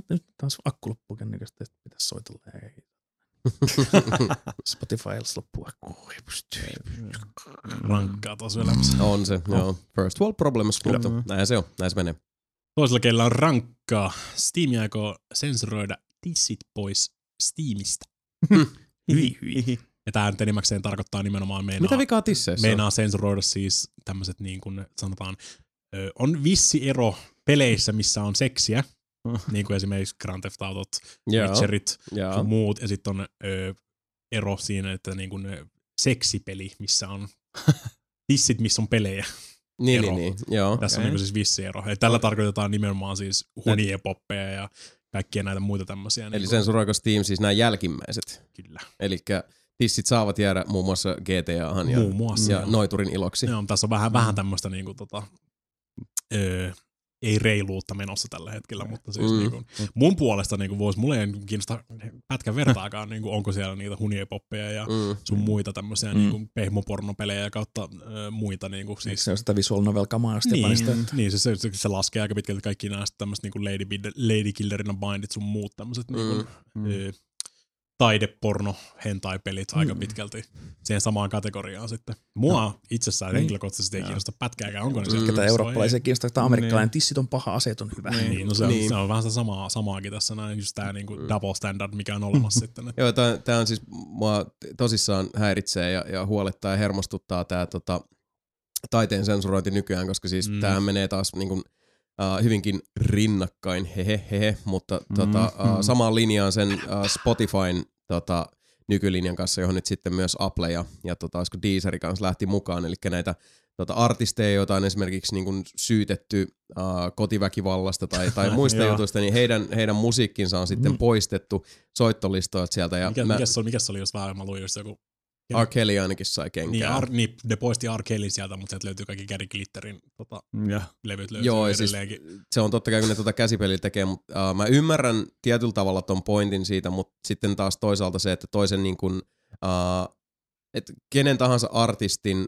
Nyt taas akku loppuu kännykästä, että pitäisi soitella ja Spotifyls loppuu akku. Rankkaa taas elämässä. On se, joo. First world problems, mutta näin se on, näin se menee. Toisella keillä on rankkaa. Steam aikoo sensuroida tissit pois Steamista. Hyi. Ja tää nyt enimmäkseen tarkoittaa nimenomaan meinaa. Mitä vikaa tisseissä on? Meinaa sensuroida siis tämmöset niin kuin sanotaan, on vissi ero peleissä, missä on seksiä. Niin kuin esimerkiksi Grand Theft Autot, Witcherit ja muut. Ja sitten on ero siinä, että niin kuin seksipeli, missä on tissit, missä on pelejä. Niin. Joo, tässä on niin kuin siis vissi ero. Ja tällä tarkoitetaan nimenomaan siis huniepoppeja ja kaikkia näitä muita tämmöisiä. Eli niin sensuroiko Steam siis nämä jälkimmäiset? Kyllä. Elikkä tissit saavat jäädä muun muassa GTAhan ja noiturin iloksi. Joo, tässä on vähän tämmöistä niin kuin ei reiluutta menossa tällä hetkellä, mutta siis niinku, mun puolesta niinku vois, mulle ei kiinnosta pätkän vertaakaan, niinku, onko siellä niitä huniepoppeja ja sun muita tämmöisiä niinku, pehmopornopelejä kautta muita. Niinku, siis. Se on sitä visual novel kamaa Stepanista. Niin, se laskee aika pitkälti kaikki nämä tämmöiset niinku Lady Killerina bindit sun muut tämmöiset niinku, taideporno, hentai-pelit aika pitkälti siihen samaan kategoriaan sitten. Mua itsessään henkilökohtaisesti ei kiinnosta pätkääkään. Onko ne ketä eurooppalaisia kiinnostaa, että amerikkalainen tissit on paha, aseet on hyvä. Niin, no se on vähän sitä samaakin tässä, just tää niinku double standard, mikä on olemassa sitten. Joo, tää on siis, mua tosissaan häiritsee ja huolettaa ja hermostuttaa tää taiteen sensurointi nykyään, koska siis tää menee taas niinku hyvinkin rinnakkain, mutta samaan linjaan sen Spotifyn nykylinjan kanssa, johon nyt sitten myös Apple ja olisiko Deezer kanssa lähti mukaan, eli näitä artisteja, joita on esimerkiksi niin kuin syytetty kotiväkivallasta tai muista jutuista, niin heidän musiikkinsa on sitten poistettu soittolistoilta sieltä. Ja mikä se oli, jos vähän mä luin just joku? R. Kelly ainakin sai kenkää. Niin, ne poisti R. Kellyn sieltä, mutta sieltä löytyy kaikki Gary Glitterin levyt löytyy. Joo, siis se on totta kai, kun ne käsipeliä tekee, mutta mä ymmärrän tietyllä tavalla ton pointin siitä, mutta sitten taas toisaalta se, että toisen niin kuin, että kenen tahansa artistin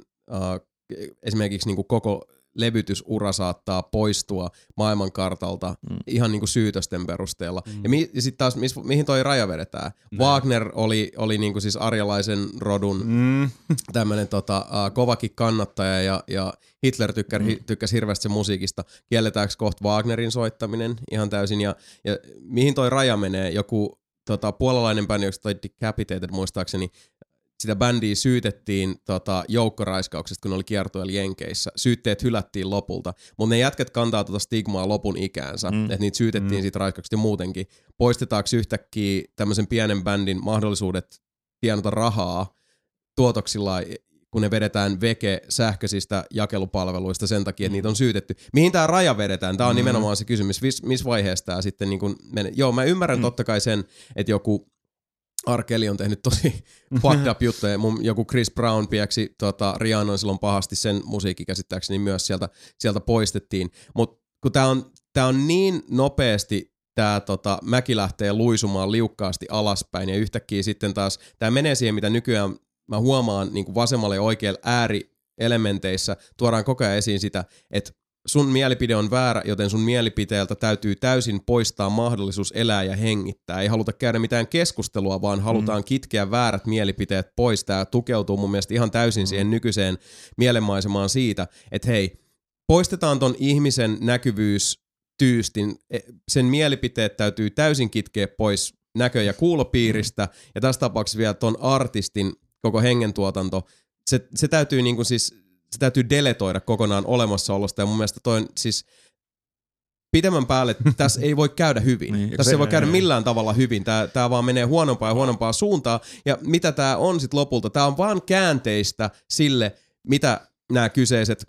esimerkiksi niin kuin koko levytysura saattaa poistua maailmankartalta ihan niinku syytösten perusteella. Ja sitten taas, mihin toi raja vedetään? Wagner oli niinku siis arjalaisen rodun tämmönen kovakin kannattaja ja Hitler tykkäsi hirveästi sen musiikista. Kielletäänkö kohta Wagnerin soittaminen ihan täysin? Ja mihin toi raja menee? Joku puolalainen bändi, joku toi Decapitated muistaakseni, sitä bändiä syytettiin joukkoraiskauksesta, kun ne oli kiertueella Jenkeissä. Syytteet hylättiin lopulta, mutta ne jätket kantaa stigmaa lopun ikäänsä, että niitä syytettiin siitä raiskauksesta ja muutenkin. Poistetaanko yhtäkkiä tämmöisen pienen bändin mahdollisuudet tienata rahaa tuotoksilla, kun ne vedetään veke sähköisistä jakelupalveluista sen takia, että niitä on syytetty. Mihin tämä raja vedetään? Tämä on nimenomaan se kysymys. Missä vaiheessa tämä sitten niin kun menee? Joo, mä ymmärrän totta kai sen, että joku R. Kelly on tehnyt tosi fucked up juttuja. Joku Chris Brown pieksi Rihannan silloin pahasti, sen musiikki käsittääkseni myös sieltä poistettiin. Mutta kun tää on niin nopeasti, tää mäki lähtee luisumaan liukkaasti alaspäin ja yhtäkkiä sitten taas tää menee siihen, mitä nykyään mä huomaan niin kuin vasemmalle ja oikealle äärielementeissä tuodaan koko ajan esiin sitä, että sun mielipide on väärä, joten sun mielipiteeltä täytyy täysin poistaa mahdollisuus elää ja hengittää. Ei haluta käydä mitään keskustelua, vaan halutaan kitkeä väärät mielipiteet pois. Tämä tukeutuu mun mielestä ihan täysin siihen nykyiseen mielenmaisemaan siitä, että hei, poistetaan ton ihmisen näkyvyys tyystin. Sen mielipiteet täytyy täysin kitkeä pois näkö- ja kuulopiiristä. Ja tässä tapauksessa vielä ton artistin koko hengentuotanto. Se täytyy niinku siis... Se täytyy deletoida kokonaan olemassaolosta ja mun mielestä toi on siis pitemmän päälle, tässä ei voi käydä hyvin. Niin, tässä ei voi käydä millään tavalla hyvin. Tää vaan menee huonompaa ja huonompaa suuntaan. Ja mitä tää on sit lopulta? Tää on vaan käänteistä sille, mitä nämä kyseiset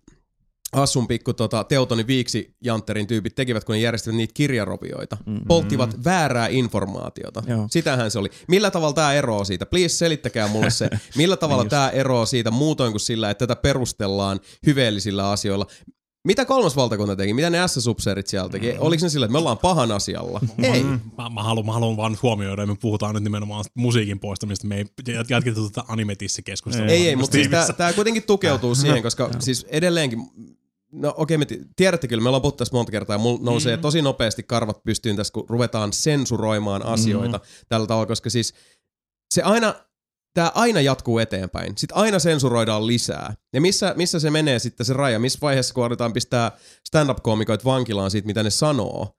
Assun pikku Teutoni Viiksi-jantterin tyypit tekivät, kun ne järjestivät niitä kirjarovioita. Polttivat väärää informaatiota. Joo. Sitähän se oli. Millä tavalla tämä eroaa siitä? Please selittäkää mulle se. Millä tavalla tämä eroaa siitä muutoin kuin sillä, että tätä perustellaan hyveellisillä asioilla? Mitä kolmas valtakunta teki? Mitä ne S-subseerit siellä teki? Oliko ne sillä, että me ollaan pahan asialla? Ei. Mä haluan vaan huomioida, että me puhutaan nyt nimenomaan musiikin poistamista. Me ei jatketa tätä anime-tissikeskustelua. Ei, mutta siis tämä kuitenkin tukeutuu siihen, koska siis edelleenkin... No okei, me tiedätte kyllä, me ollaan puhuttu tässä monta kertaa ja mulla nousee tosi nopeasti karvat pystyyn tässä, kun ruvetaan sensuroimaan asioita tällä tavalla, koska siis tämä aina jatkuu eteenpäin. Sitten aina sensuroidaan lisää. Ja missä se menee sitten se raja? Missä vaiheessa, kun aletaan pistää stand-up-koomikoita vankilaan siitä, mitä ne sanoo,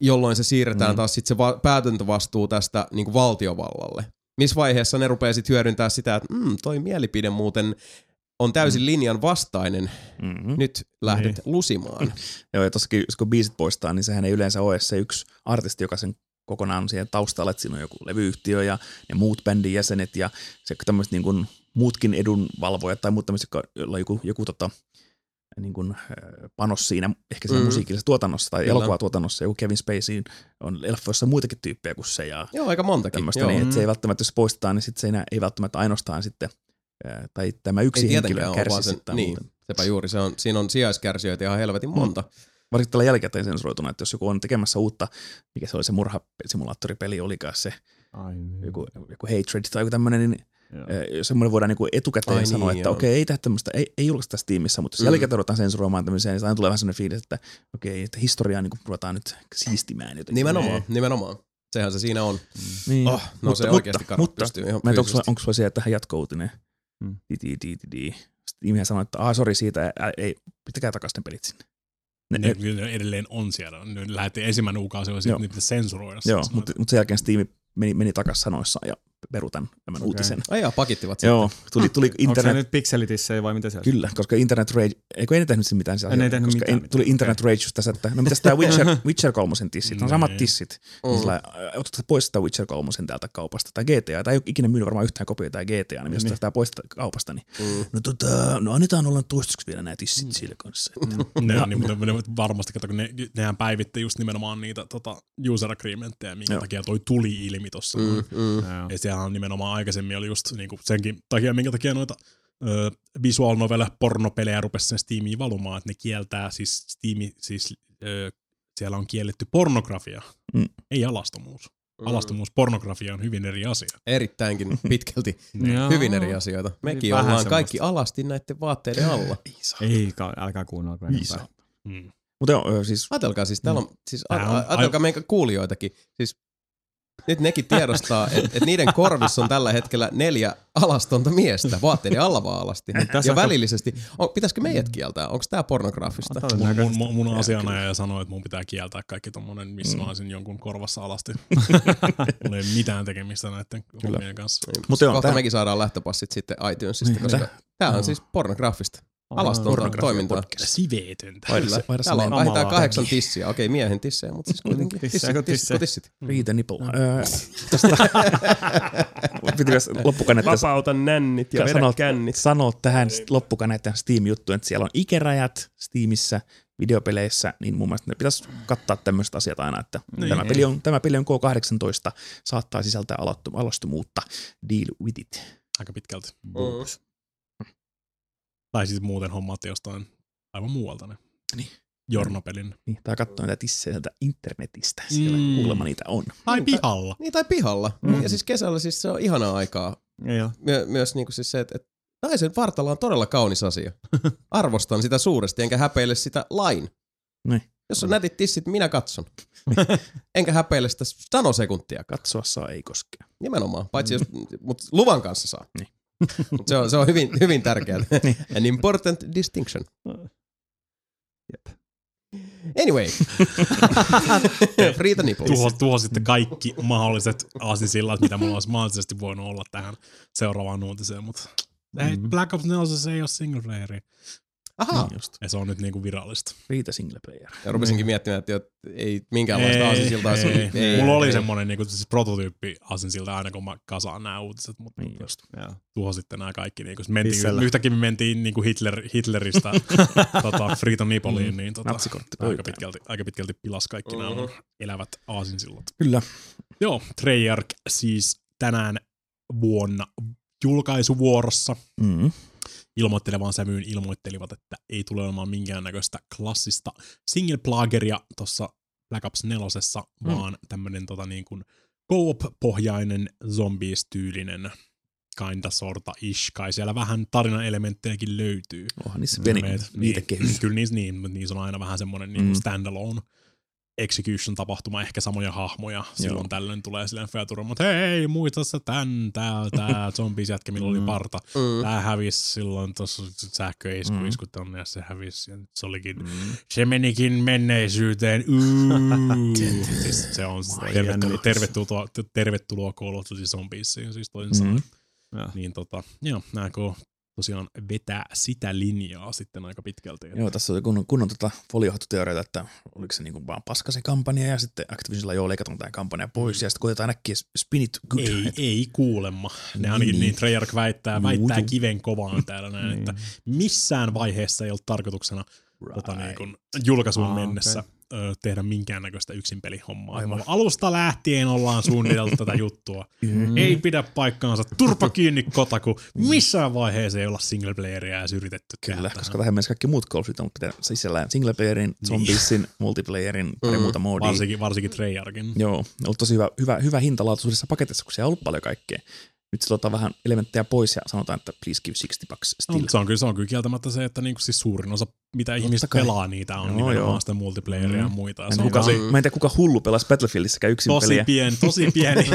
jolloin se siirretään taas sitten se päätäntövastuu tästä niin kuin valtiovallalle? Missä vaiheessa ne rupeaa sitten hyödyntämään sitä, että toi mielipide muuten... on täysin linjan vastainen, nyt lähdet lusimaan. Joo, ja tossakin, kun biisit poistaa, niin sehän ei yleensä ole se yksi artisti, joka sen kokonaan on siihen taustalla, että siinä on joku levyyhtiö ja ne muut bändin jäsenet ja se tämmöiset niin kuin muutkin edunvalvojat tai muut tämmöiset, joilla on joku niin kuin panos siinä, ehkä siinä musiikillisessa tuotannossa tai elokuvatuotannossa, joku Kevin Spaceyin on elfoissa muitakin tyyppejä kuin se ja joo, aika montakin. Tämmöistä, niin, että se ei välttämättä, jos poistetaan, niin sit se ei välttämättä ainoastaan sitten tai tämä yksi henkilö kärsisi sitten niin, muuten. Sepä juuri, siinä on sijaiskärsijöitä ihan helvetin monta. Varsinkin tällä jälkikäteen sensuroituna, että jos joku on tekemässä uutta, mikä se oli se murhasimulaattoripeli, olikaan se joku Hatred tai joku tämmöinen, niin semmoinen voidaan niin etukäteen sanoa, että okei, ei tehdä tämmöistä, ei julkaista tässä tiimissä, mutta jos jälkikäteen ruvetaan sensuroimaan tämmöiseen, niin aina tulee vähän semmoinen fiilis, että okei, että historiaa niin ruvetaan nyt siistimään jotenkin. Nimenomaan. Sehän se siinä on. Niin. No se oikeasti karvat pystyy ihan fyysisesti. Onko sulla siellä tähän jatko-uutinen? Ihminen sanoi, että sori siitä, ei, pitäkää takaisin pelit sinne. Ne edelleen on siellä. Ne lähti ensimmäinen uukaus, ja sitten pitäisi sensuroida. Joo, mutta sen jälkeen Steam meni takaisin sanoissaan ja perutan tämän uutisen. Ajaa, pakittivat sitten. Joo, tuli internet. Onko se nyt Pixelitissä vai mitä siellä? Kyllä, koska Internet Rage, eikö ei ne tehnyt mitään siellä? Tuli Internet Rage just tässä, että no mitäs tää Witcher 3 tissit, on samat tissit. Otetaan pois sitä Witcher 3 täältä kaupasta, tai GTA, tai ei ole ikinä myynyt varmaan yhtään kopioita tai GTA, niin jos tästä pois kaupasta, niin no annetaan olla toistaiseksi vielä nämä tissit siellä kanssa. Ne varmasti, kato, kun nehän päivitti just nimenomaan niitä user agreementteja, minkä takia toi tuli ilmi tossa. Ja sehän on nimenomaan aikaisemmin oli just niinku senkin takia, minkä takia noita visual novella pornopelejä rupesi sen Steamiin valumaan, että ne kieltää siis Steam, siellä on kielletty pornografia, ei alastomuus. Pornografia on hyvin eri asia. Erittäinkin pitkälti hyvin eri asioita. Mekin ollaan semmoista. Kaikki alasti näiden vaatteiden alla. Ei, älkää kuunnella. Mutta siis... Ajatelkaa siis, täällä on, siis ajatelkaa meidän kuulijoitakin, siis nyt nekin tiedostaa, että niiden korvissa on tällä hetkellä 4 alastonta miestä, vaatteiden alla vaan alasti. Ja välillisesti, pitäisikö meidät kieltää? Onko tämä pornograafista? Mun asianajaja sanoi, että mun pitää kieltää kaikki tommonen, missä mä olisin jonkun korvassa alasti. Mulla ei mitään tekemistä näiden hommien kanssa. Kohta mekin saadaan lähtöpassit sitten iTunesista, koska tämä on siis pornograafista. Alastonta toimintaa. Siveetöntä. Täällä on vähintään 8 tissiä. Okei, miehen tissejä, mutta siis kuitenkin tissit. Riitä nipple. Vapauta nännit ja vedä kännit. Sano tähän loppukaneetten Steam-juttuun, että siellä on ikärajat Steamissa, videopeleissä, niin mun mielestä ne pitäisi kattaa tämmöiset asiat aina, että tämä peli on K-18, saattaa sisältää alastomuutta. Deal with it. Aika pitkälti. Tai siis muuten hommaatte jostain aivan muualta ne jornopelin. Niin, tai katsoo näitä tissejä internetistä, siellä kuulemma niitä on. Tai pihalla. Niin, tai pihalla. Ja siis kesällä siis se on ihanaa aikaa. Myös niinku siis se, että Naisen vartalla on todella kaunis asia. Arvostan sitä suuresti, enkä häpeile sitä lain. Niin. Jos on nätit tissit, minä katson. Enkä häpeile sitä nanosekuntia. Katsoa saa ei koskea. Nimenomaan, paitsi jos, mutta luvan kanssa saa. Niin. Se on hyvin, hyvin tärkeää. An important distinction. Jep. Anyway. Riita nipples. Tuho sitten kaikki mahdolliset aasinsillat, mitä mulla olisi mahdollisesti voinut olla tähän seuraavaan uutiseen, mutta Black Ops 4 se ei ole single playeri. Aha. Niin ja se on nyt niinku virallista. Riita single player. Ja rupesinkin miettimään, että ei minkäänlaista aasinsiltaa. Mulla oli semmoinen niinku, siis prototyyppi aasinsilta aina, kun mä kasaan nämä uutiset, mutta niin just. Tuho sitten nämä kaikki. Niinku, yhtäkin me mentiin niinku Hitleristä Frito Nipoliin, niin aika pitkälti pilas kaikki nämä elävät aasinsillat. Kyllä. Joo, Treyarch siis tänään vuonna julkaisuvuorossa. Ilmoittelevan sävyyn ilmoittelivat, että ei tule olemaan minkäännäköistä klassista single-plageria tuossa Black Ops 4:ssä, vaan tämmönen niin kuin co-op-pohjainen zombies-tyylinen kinda sorta-ish. Kai siellä vähän tarinaelementtejäkin löytyy. Onhan niissä viitekehys. Kyllä niissä niin, mutta niissä on aina vähän semmoinen niin standalone execution-tapahtuma, ehkä samoja hahmoja. Silloin tällöin tulee silleen feature, mutta hei, muista sä tän, tää zombies-jätkä, millä oli parta. Tää hävisi silloin tossa sähköisku tonne, ja se hävisi, ja nyt se olikin, se menikin menneisyyteen. Se on tervetuloa koulutusi zombiesiin, siis toisin sanoen. Niin nää tosiaan vetää sitä linjaa sitten aika pitkälti. Joo, tässä oli kunnon foliohattuteoreita, että oliko se niinku vaan paska se kampanja ja sitten Activisionilla leikataan tämä kampanja pois ja sitten koitetaan äkkiä spin it good. Ei kuulemma. Ne ainakin niin Treyarch väittää kiven kovaan täällä näin, että missään vaiheessa ei ollut tarkoituksena julkaisuun mennessä tehdä minkäännäköistä yksinpelihommaa. Alusta lähtien ollaan suunniteltu tätä juttua. Ei pidä paikkaansa. Turpa kiinni Kotaku. Missään vaiheessa ei olla singleplayeria edes yritetty. Kyllä, koska tähän mennessä kaikki muut golfit on pitänyt sisällään singleplayerin, zombiesin, multiplayerin ja muuta moodia. Varsinkin Treyarchin. Joo, on ollut tosi hyvä hintalaatuisuudessa paketissa, kun siellä on ollut paljon kaikkea. Nyt sillä otetaan vähän elementtejä pois ja sanotaan, että please give $60 still. No, se on kyllä kieltämättä se, että niinku siis suurin osa, mitä ihmiset pelaa, niitä on nimenomaan sitä multiplayeria ja muita. Mä en tiedä, kuka hullu pelasi Battlefieldissäkään yksin peliä.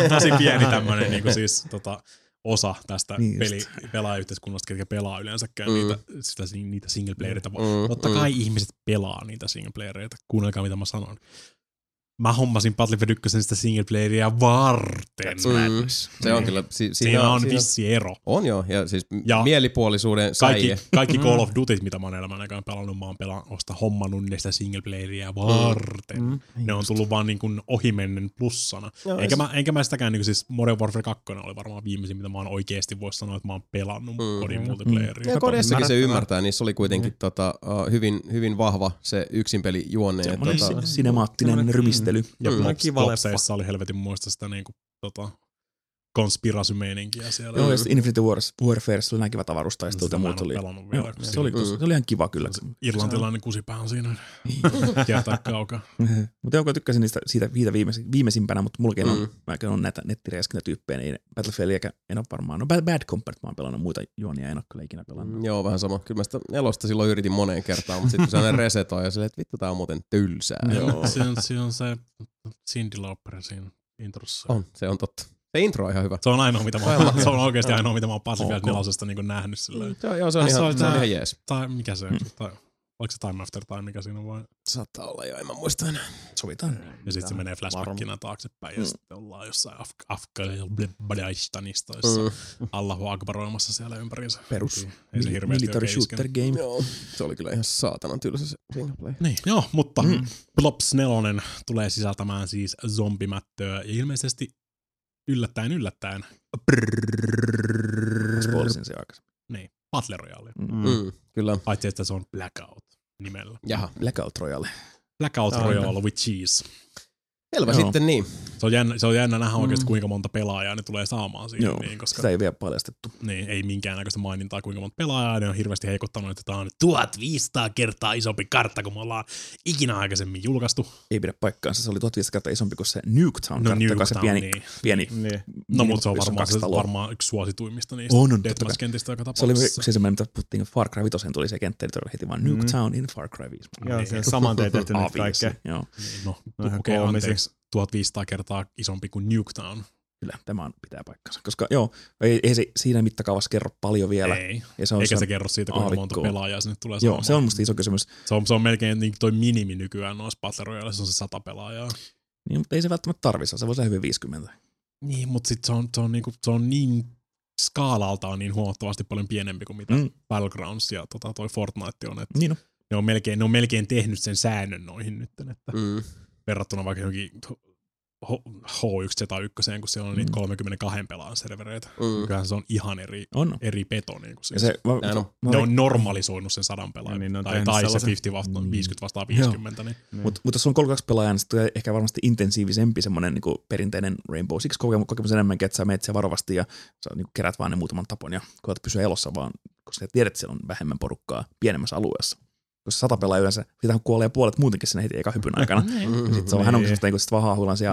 Tosi pieni tämmönen niinku siis osa tästä pelaajayhteiskunnasta, ketkä pelaa yleensäkään niitä singleplayerita. Totta kai ihmiset pelaa niitä singleplayereita. Kuunnelkaa, mitä mä sanon. Mä hommasin Battlefield 1 sitä singleplayeria varten. Se on kyllä. Siinä on vissi ero. On joo, ja siis mielipuolisuuden säie. Kaikki Call of Duty, mitä mä oon elämän aikaan pelannut, mä oon hommannut ne sitä singleplayeria varten. Ne on tullut vaan niin kuin ohimennen plussana. Joo, enkä mä sitäkään, niin siis Modern Warfare 2 oli varmaan viimeisin, mitä mä oon oikeesti voisi sanoa, että mä oon pelannut kodin multiplayeria. Ja kodissakin se ymmärtää, niin se oli kuitenkin hyvin vahva se yksinpelijuonne. Sinemaattinen rymistely. Ja Lopseissa oli helvetin muista sitä niinku, konspirasymeininkiä siellä. Joo, ja sitten Infinity Warfare, se oli nää kivät avaruustajista. Se oli ihan kiva kyllä. Irlantilainen kusipää on siinä. Kiertää kaukaa. Mutta joku tykkäsin niistä siitä viimeisimpänä, mutta mullakin on näitä nettireiskintätyyppejä, niin Battlefieldiäkä en ole varmaan. No Bad Company mä oon pelannut, muita juonia en ole kyllä ikinä pelannut. Joo, vähän sama. Kyllä mä sitä nelosta silloin yritin moneen kertaan, mutta sitten kun se aina resetoi ja silleen, että vittu tää on muuten tylsää. Siinä on se Cyndi Lauper siinä introssa. Se on totta. Se intro on ihan hyvä. Se on ainoa, mitä mä oon Battlefield 4:sta niinku nähnyt silleen. Joo, se on ihan jees. Tai mikä se on? Oliko se Time After Time, mikä siinä on vai? Saattaa olla jo, en mä muista enää. Sovitaan. Ja sit se menee flashbackina taaksepäin ja sitten ollaan jossain Afganistanista, jossa Allahu Akbaroimassa siellä ympäriinsä. Perus. Ei se hirveästi military shooter game. Joo, se oli kyllä ihan saatanan tylsä se singleplay. Niin, joo, mutta Blops 4 tulee sisältämään siis zombimättöä ja ilmeisesti Yllättäen. Spoilsin se aikaisemmin. Niin, Battle Royale. Kyllä. Paitsi, että se on Blackout nimellä. Jaha, Blackout Royale. Blackout Royale with cheese. Selvä sitten niin. Se on jännä nähdä oikeasti kuinka monta pelaajaa ne tulee saamaan siihen. Joo, niin, koska sitä ei vielä paljastettu. Niin, ei minkäännäköistä mainintaa kuinka monta pelaajaa. Ne on hirveästi heikottanut, että tämä on 1500 kertaa isompi kartta, kun me ollaan ikinä aikaisemmin julkaistu. Ei pidä paikkaansa, se oli 1500 kertaa isompi kuin se Nuketown-kartta, joka on se pieni. No mutta se on varmaan yksi suosituimmista niistä Deathmatch-kentistä joka tapauksessa. Se oli semmoinen, mitä puhuttiin, Far Cry 5 tuli se kenttä, eli heti vaan Nuketown in Far Cry 5. Joo, se on samanteen tehty nyt kaikkea. No, okei, anteeksi. 1500 kertaa isompi kuin Nuketown. Kyllä, tämä pitää paikkansa. Koska joo, ei se siinä mittakaavassa kerro paljon vielä. Ei, eikä se kerro siitä, kuinka monta pelaajaa sinne tulee saamaan. Joo, se on musta iso kysymys. Se on melkein niin toi minimi nykyään noissa Battle Royale, se on se 100 pelaajaa. Niin, mutta ei se välttämättä tarvitse, se voi olla hyvin 50. Niin, mutta sit se on niin skaalaltaan niin huomattavasti paljon pienempi kuin mitä Battlegrounds ja toi Fortnite on. Että niin on. Ne on melkein tehnyt sen säännön noihin nyt, että... Verrattuna vaikka johonkin H1Z1, kun siellä on niitä 32 pelaan servereitä. Kyllähän se on ihan eri peto. Niin kuin siis. Ne on normalisoinut sen 100 pelaajan. Niin tai se 50 vastaan 50. Niin. Mutta jos on 32 pelaajan, se tulee ehkä varmasti intensiivisempi semmoinen niin perinteinen Rainbow Six kokemus enemmänkin, että sä menet siellä varovasti ja sä niin kerät vaan ne muutaman tapon ja koetat pysyä elossa vaan, koska sä tiedät, että siellä on vähemmän porukkaa pienemmässä alueessa. Koska 100 pelaa yleensä, sitähän kuolee puolet muutenkin sinne heti eikä hypyn aikana. Sitten hän onkin semmoista, kun sitten vaan haahuillaan siellä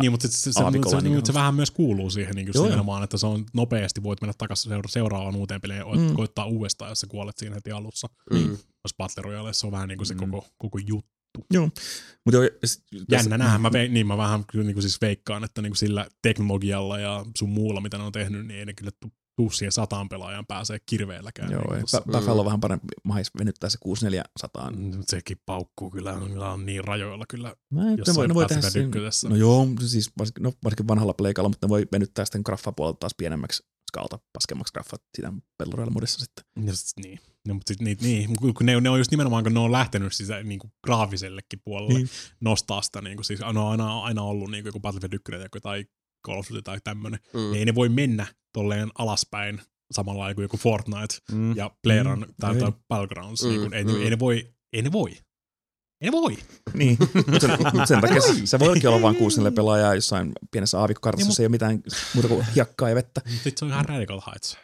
aavikolla. Niin, mutta se vähän myös kuuluu siihen nimenomaan, että se on nopeasti, voit mennä takaisin seuraavaan uuteen peliin ja koittaa uudestaan, jos sä kuolet siinä heti alussa. Jos Battle Royale, se on vähän niin kuin se koko juttu. Joo. Jännä nähdä. Mä vähän siis veikkaan, että sillä teknologialla ja sun muulla, mitä ne on tehnyt, niin ei ne kyllä siihen 100 pelaajan pääsee kirveelläkään. Joo, Buffalo on vähän parempi mahis venyttää se 6-4-100. Sekin paukkuu kyllä, on niin rajoilla kyllä. Ne voi tehdä sen. No joo, siis varsinkin vanhalla pleikalla, mutta ne voi venyttää sitten graffapuolelta taas pienemmäksi skaalta, paskemmaksi graffat siinä pelloreilla-modissa sitten. Niin. No, mutta niin, kun ne on just nimenomaan, kun ne on lähtenyt siis, niin graafisellekin puolelle nostaa sitä, niin kuin, siis aina ollut niin kuin joku Battlefield 1 tai Call tai tämmönen, ei ne voi mennä tolleen alaspäin samalla lailla kuin joku Fortnite ja Playeran tai Battlegrounds. Ei ne voi. Niin, mutta sen takia se voi olla vaan 6-4 pelaajaa jossain pienessä aavikkokartassa, jos ei ole mitään muuta kuin hiekkaa ja vettä. Nyt se on ihan Radical Heights.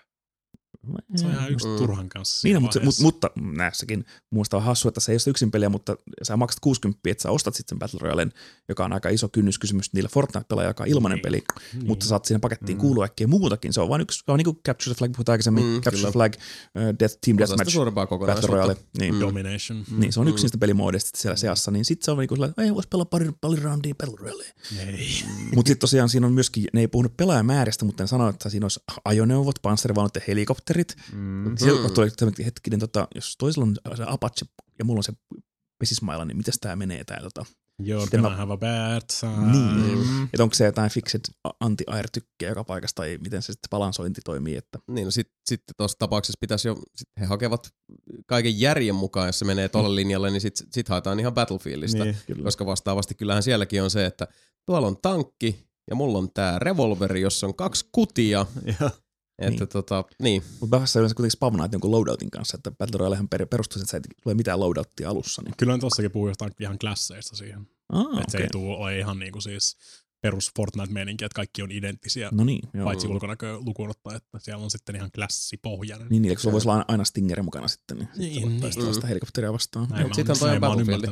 Se on ihan yksi turhan kanssa. Niin, mutta näissäkin muista on hassu, että se ei ole yksin peliä, mutta sä maksat 60, että sä ostat sitten sen Battle Royalen, joka on aika iso kynnyskysymys niillä Fortnite-pelaajilla, joka on ilmainen peli, mutta saat siinä pakettiin kuulua ja muutakin. Se on vain yksi, niin kuin Capture the Flag puhutaan aikaisemmin, Capture the Flag, Team Deathmatch, Battle Royale. Niin. Domination. Niin, se on yksi niistä pelimoodista siellä seassa, niin sitten se on niin kuin sellainen, ei voisi pelaa pari roundia Battle Royale. Mutta sitten tosiaan siinä on myöskin, ne ei puhunut pelaajamääristä, mutta ne sanoo, että siinä olisi ajoneuvot, panssarivaunut ja helikopterit. Siellä tulee hetkinen, jos toisella on se Apache ja mulla on se Vesismaila, niin mitäs tää menee tää? You're gonna have a bad time. Niin. Että onko se jotain fixed anti-air-tykkiä joka paikasta, tai miten se sitten balansointi toimii? Että... Niin, no sitten tuossa tapauksessa pitäisi jo, he hakevat kaiken järjen mukaan, jos se menee tolle linjalle, niin sit haetaan ihan Battlefieldista. Niin, koska vastaavasti kyllähän sielläkin on se, että tuolla on tankki, ja mulla on tää revolveri, jossa on 2 kutia. Että niin. Niin. Mutta vähän sä yleensä kuitenkin spavnaat jonkun loadoutin kanssa, että Battle Royalehan perustuu, että sä ei tule mitään loadouttia alussa. Niin. Kyllä tossakin puhuu jostain ihan klasseista siihen. Että se ei ole ihan niinku siis perus Fortnite-meininki, että kaikki on identtisiä, paitsi ulkonäköä lukuun ottaa, että siellä on sitten ihan klassipohjainen. Niin, kun sulla voisi olla aina Stingeri mukana sitten, niin sitten voisi sitä helikopteria vastaan. Sitten on toi Battlefield.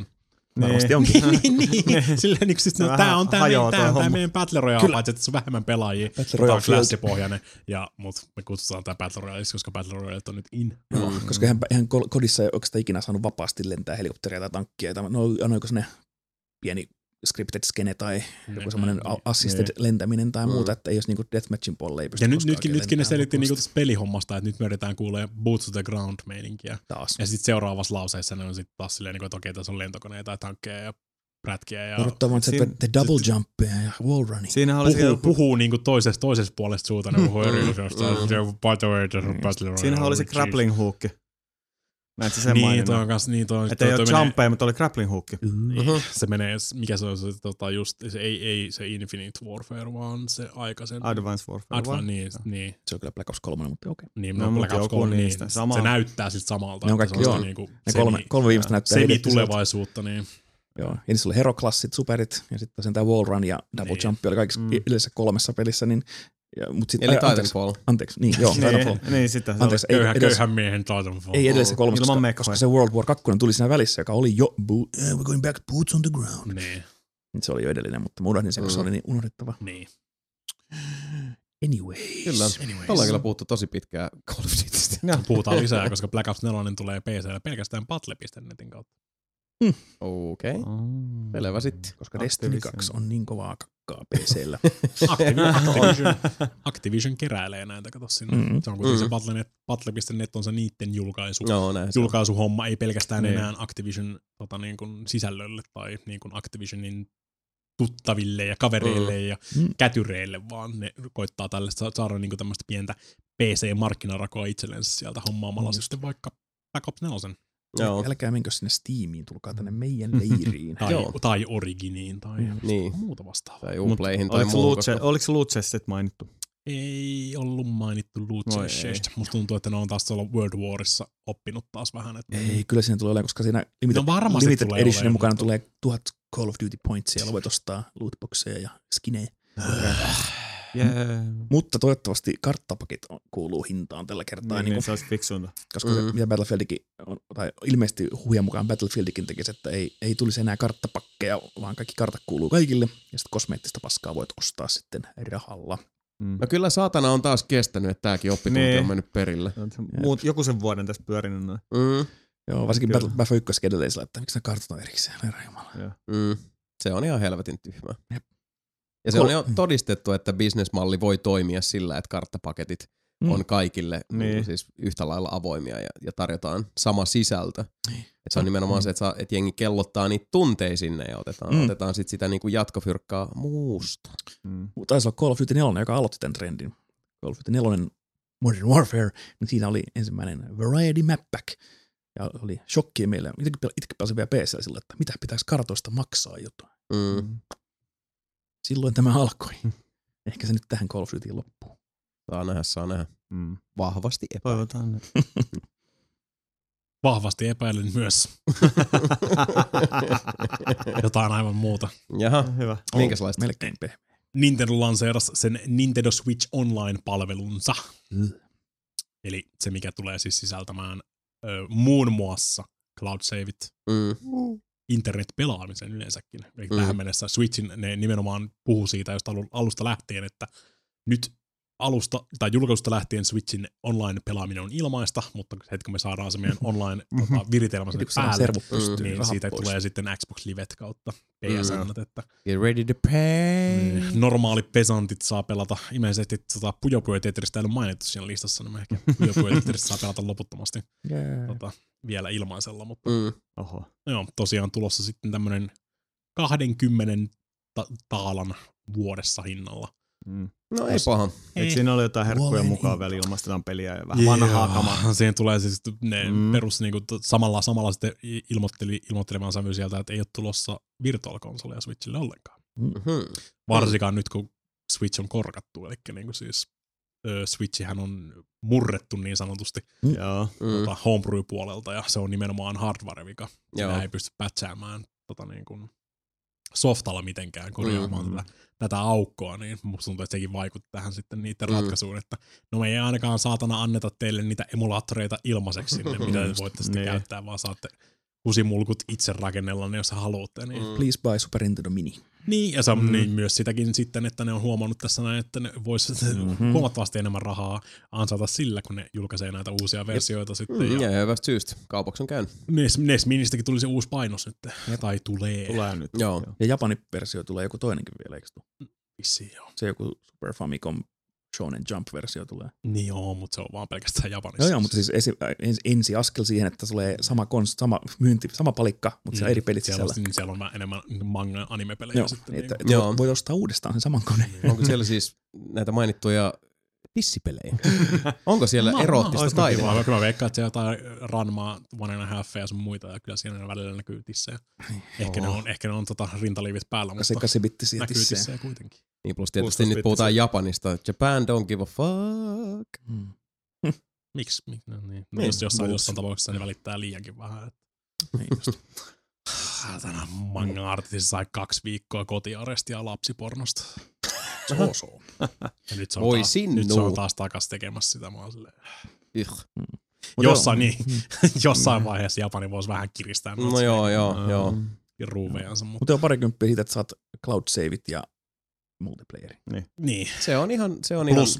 Varmasti onkin. Niin. Silleen niin siis, no, tää on tää meidän Battle Royale, paitsi että se on vähemmän pelaajia. Tää on klassipohjainen, mutta me kutsutaan tää Battle Royale, koska Battle Royale on nyt in. Koska eihän kodissa ei oikeastaan ikinä saanut vapaasti lentää helikopteria tai tankkia. No onko ne pieni scripted skene tai joku semmoinen assisted lentäminen tai muuta, että ei jos niinku deathmatchin puolella ei pysty. Ja nytkin ne selitti niinku tästä pelihommasta, että nyt me yritetään kuulee boots to the ground meininkiä. Ja sitten seuraavassa lauseessa ne on sitten taas silleen, että okei, tässä on lentokoneja tai tankkeja ja prätkiä. Ja the double jump ja wall running. Siinä puhuu niinku toisesta puolesta suuta, ne puhuu eri asioista. Siinähän oli se grappling hookki. Näetkö sen maininnan? Niin, toi on. Että ei ole jumpeja, mutta oli grappling hookki. Se menee, mikä se on se, just, se ei se Infinite Warfare, vaan se aikaisen. Advanced Warfare. Niin. Se on kyllä Black Ops 3, mutta okei. Niin, no, Black Ops 3, niin. Se näyttää siltä samalta. Ne on kaikki, joo. Ne kolme viimeistä näyttää. Semi-tulevaisuutta, niin. Joo, ensin oli heroklassit, superit ja sitten sen tämä wallrun ja double jump oli kaikissa yleensä kolmessa pelissä, niin ja, mut sit, eli Titanfall. Anteeksi, niin joo, Titanfall. Niin, sitä se köyhän miehen Titanfall. Ei edellisessä kolmessa, koska se World War 2 tuli siinä välissä, joka oli jo, we're going back boots on the ground. Niin. Se oli jo edellinen, mutta mä unohdin sen, koska se oli niin unohdettava. Niin. Anyways. Kyllä, ollaan kyllä puhuttu tosi pitkään Call of Dutystä. Puhutaan lisää, koska Black Ops 4 tulee PC:llä pelkästään Battle.netin kautta. Mm. Okei. Okay. Selvä sitten. Koska Destiny 2 on niin kovaa kakkaa PC:llä. Activision keräilee näitä, kato sinne. Se on kuitenkin se Battle.net on se niitten julkaisuhomma, ei pelkästään enää Activision niin kuin sisällölle tai niin kuin Activisionin tuttaville ja kavereille ja kätyreille, vaan ne koittaa tällaista saada niin kuin tämmöistä pientä PC-markkinarakoa itsellensä sieltä hommaamalla sitten vaikka Black Ops 4. Joo. Älkää menkö sinne Steamiin, tulkaa tänne meidän leiriin. tai Originiin tai muuta vastaavaa. Tai Uplayhin tai muuta. Oliko Loot-sestet mainittu? Ei ollut mainittu Loot-sestet. Musta tuntuu, että ne on taas tuolla World Warissa oppinut taas vähän. Että ei, kyllä siinä tulee olemaan, koska siinä Limited Editionin mukana tulee 1000 Call of Duty pointsia. Voit ostaa lootboxeja ja skinejä. Mutta toivottavasti karttapakit kuuluu hintaan tällä kertaa. Niin, se olisi fiksuinta. Koska mitä Battlefieldikin on, tai ilmeisesti huhien mukaan Battlefieldikin tekisi, että ei tulisi enää karttapakkeja, vaan kaikki kartat kuuluu kaikille, ja sitten kosmeettista paskaa voit ostaa sitten rahalla. No kyllä saatana on taas kestänyt, että tämäkin oppitunti on mennyt perille. Joku sen vuoden tässä pyörinyt. Joo, varsinkin Battlefield 1 edelleen, että miksi nämä kartat on erikseen, se on ihan helvetin tyhmää. Jep. Ja se on jo todistettu, että bisnesmalli voi toimia sillä, että karttapaketit on kaikille siis yhtä lailla avoimia ja tarjotaan sama sisältö. Et se on nimenomaan se, että jengi kellottaa niitä tunteja sinne ja otetaan sit sitä niinku jatkofyrkkaa muusta. Taisi olla Call of Duty 4, joka aloitti tämän trendin. Call of Duty 4 Modern Warfare, niin siinä oli ensimmäinen Variety Map Pack. Ja oli shokkia meille. Itsekin pääsin vielä PC:llä sillä, että mitä pitäisi kartoista maksaa jotain. Silloin tämä alkoi. Ehkä se nyt tähän Call of Dutyin loppuu. Saa nähdä. Vahvasti epäilen. Toivotaan. Vahvasti epäilen myös. Jotain aivan muuta. Jaha, hyvä. Minkälaista? Melkein pehmeä. Nintendo lanseerasi sen Nintendo Switch Online-palvelunsa. Eli se, mikä tulee siis sisältämään muun muassa cloud-saveit. Internet-pelaamisen yleensäkin. Tähän mennessä Switchin ne nimenomaan puhuu siitä just alusta lähtien, että nyt alusta tai julkaisusta lähtien Switchin online-pelaaminen on ilmaista, mutta hetken me saadaan se meidän online-viritelmä sinne päälle, niin siitä tulee sitten Xbox Livet kautta PSN. Että get ready to pay. Normaali pesantit saa pelata. Ilmeisesti Puyo Puyo Tetristä ei ole mainittu siinä listassa, niin ehkä Puyo Puyo Tetristä saa pelata loputtomasti. Vielä ilmaisella, mutta joo, tosiaan tulossa sitten tämmönen 20 taalan vuodessa hinnalla. No ei paha. Eikö siinä ole jotain herkkuja mukaan vielä ilmaistetaan peliä ja vähän vanhaa kamaa? Siihen tulee siis ne perus niinku samalla sitten ilmoittelevansa myös sieltä, että ei ole tulossa virtuaalikonsoleja Switchille ollenkaan. Varsinkaan nyt, kun Switch on korkattu, eli niinku siis Switchihän on murrettu niin sanotusti homebrew-puolelta, ja se on nimenomaan hardware-vika. Sinä ei pysty patchaamaan niin kuin softalla mitenkään korjaamaan tätä aukkoa, niin musta tuntuu, että sekin vaikuttaa tähän sitten niiden ratkaisuun, että no me ei ainakaan saatana anneta teille niitä emulaattoreita ilmaiseksi sinne, mitä te voitte sitten käyttää, vaan saatte kusimulkut itse rakennella ne, jos haluatte. Niin. Please buy Super Nintendo Mini. Niin, ja se on myös sitäkin sitten, että ne on huomannut tässä näin, että ne voisivat huomattavasti enemmän rahaa ansaita sillä, kun ne julkaisee näitä uusia versioita sitten. Ja hyvästä syystä. Kaupaksi on käynyt. NES Ministäkin tuli se uusi painos nyt. Tai tulee. Tulee nyt. Joo. Ja Japanin versio tulee joku toinenkin vielä, eikö tule? Vissiin joo. Se joku Super Famicom Shonen Jump-versio tulee. Niin joo, mutta se on vaan pelkästään Japanissa. Joo, mutta siis ensi askel siihen, että tulee sama palikka, mutta siellä eri pelit sisällä. Siellä on vähän enemmän manga anime-pelejä sitten. Niin. Voit ostaa uudestaan sen saman koneen. Onko siellä siis näitä mainittuja pissipelejä? Onko siellä eroottista taivaa? Kyllä mä veikkaan, että siellä jotain Ranmaa, 1.5 ja sun muita, ja kyllä siinä välillä näkyy tissejä. Ehkä ne on rintaliivit päällä, mutta näkyy tissejä kuitenkin. Niin plus tietysti nyt puhutaan Japanista. Japan don't give a fuck. Miksi? No, niin. Jossain tapauksessa ne välittää liiankin vähän. Niin just. Saatana, manga artisti sai 2 viikkoa kotiarestia lapsipornosta. So. Ja nyt se on taas takas tekemässä sitä. Mä oon silleen. Jossain vaiheessa Japani voisi vähän kiristää noita ruuvejansa. Mutta on parikymppiä siitä, että saat cloud saveit ja multiplayeri. Niin. Se on plus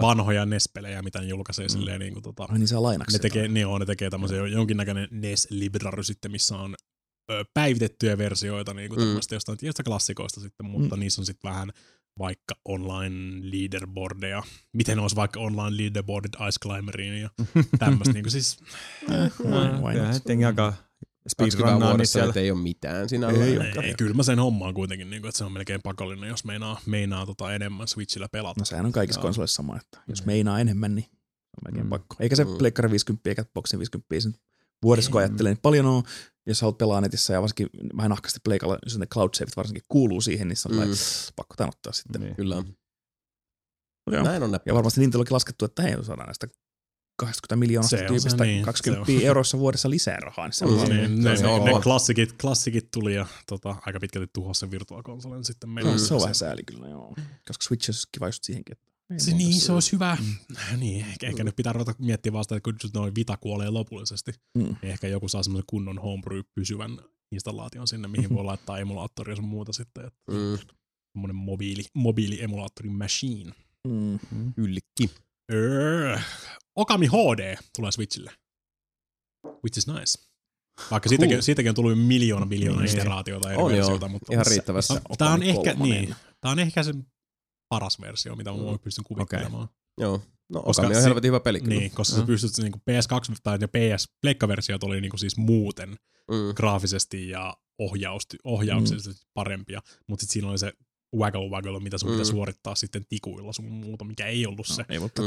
vanhoja NES-pelejä, mitä ne julkaisee silleen niinku tota. Ai niin saa lainaksi. Ne tekee tämmöisen jonkinnäköinen NES-library sitten, missä on päivitettyjä versioita niinku tämmöistä jostain tietystä klassikoista sitten, mutta niissä on sitten vähän vaikka online leaderboardeja. Miten olisi vaikka online leaderboardit Ice Climberiin ja tämmöistä niinku siis. Tietenkin aika speedrunnaa, niin siellä ei ole mitään siinä lailla. Ei, kyllä mä sen hommaan kuitenkin, niin kuin, että se on melkein pakollinen, jos meinaa enemmän Switchillä pelata. No sehän on kaikissa konsoleissa sama, että jos meinaa enemmän, niin on melkein pakko. Eikä se Pleikkari 50 eikä Boxin 50 sen vuodessa, kun ajattelee, niin paljon on, jos haluat pelaa netissä ja varsinkin vähän ahkasti Pleikalla, jos ne cloud saveit varsinkin kuuluu siihen, niin se on pakko tämän ottaa sitten. Niin. Kyllä. Näin on näppä. Ja varmasti Nintelokin laskettu, että hei, saadaan näistä 80 miljoonasta tyypistä 20 euroissa vuodessa lisää rahaa. Ne klassikit tuli ja aika pitkälti tuhosi sen virtuaalikonsolen sitten meillä. Se on vähän sääli kyllä, joo. Koska Switch olisi kiva just siihenkin. Se olisi hyvä. Niin, ehkä nyt pitää ruveta miettiä vasta, että kun noin Vita kuolee lopullisesti, ehkä joku saa semmoisen kunnon homebrew pysyvän installaation sinne, mihin voi laittaa emulaattori ja sun muuta sitten. Semmoinen mobiiliemulaattori machine. Yllikki. Okami HD tulee Switchille. Which is nice. Vaikka siitäkin on tullut miljoona iteraatiota eri versioita. Mutta ihan riittävässä. Tämä on ehkä se paras versio, mitä mä pystyn kuvittelemaan. Okay. Joo. No, Okami on helvetin hyvä peli. Niin, koska sä pystyt niinku PS2 tai PS-pleikkaversiot oli niinku siis muuten graafisesti ja ohjauksellisesti parempia. Mutta sitten siinä oli se waggle, mitä sun pitää suorittaa sitten tikuilla sun muuta, mikä ei ollut se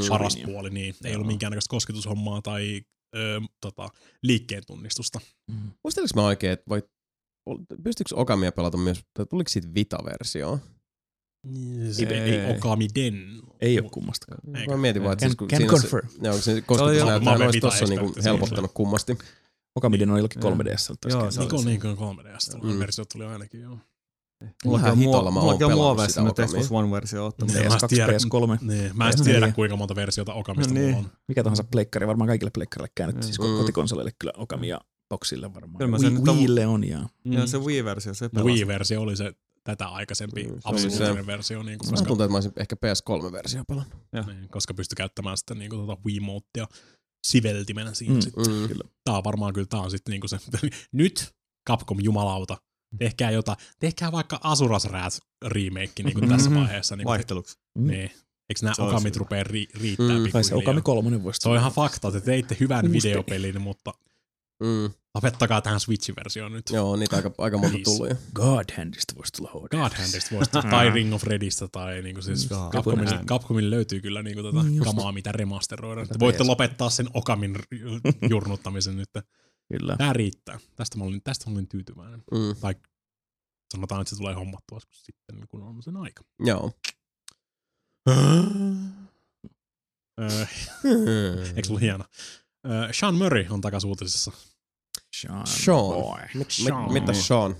paras puoli, niin ei ollut minkäännäköistä kosketushommaa tai liikkeen tunnistusta. Muisteliko mä oikein, että pystyykö Okamia pelata myös, tai tuliko siitä Vita-versioon? Ei Okamiden. Ei ole kummastakaan. Mä mietin vaan, että siinä kosketusnäytelmässä on helpottanut kummasti. Okamiden on jollakin 3DS:ltä. Joo, niin kuin 3DS:ltä. Versio tuli ainakin, joo. Mulla on muoveissa nyt Xbox One-versio ottanut. PS2, PS3. Mä en tiedä, kuinka monta versiota Okamista mulla on. Mikä tahansa pleikkari, varmaan kaikille pleikkarille käännetty. Siis kotikonsoleille kyllä Okami ja Boxille varmaan. Wiille on ja. Ja se Wii-versio. Wii-versio oli se tätä aikaisempi absoluuttinen versio. Mä tuntuu, että mä olisin ehkä PS3-versio pelannut. Koska pystyi käyttämään sitä Wiimotea siveltimenä siinä sitten. Tää on sitten niinku se. Nyt Capcom jumalauta. Tehkää vaikka Asuras Wrath remake niinku tässä vaiheessa. Niinku vaihteluksi. Niin. Eikö nämä Okamit rupee riittää pikkuhiljaa? Tai se Okami 3 vuosi. Se on ihan fakta, että teitte hyvän videopelin, mutta lopettakaa tähän Switch-versioon nyt. Joo, niitä aika monta tullut jo. God Handista voisi tulla HD. God Handista voisi tulla. Tai Ring of Redistä tai niinku siis Capcomille löytyy kyllä niinku tätä kamaa, mitä remasteroida. Voitte lopettaa sen Okamin jurnuttamisen nyt. Kyllä. Tää riittää. Tästä mä olin tyytyväinen. Tai sanotaan, että se tulee hommattua sitten, kun on sen aika. Joo. Eikö ollut hieno? Sean Murray on takas uutisissa. Sean. Mitä Sean?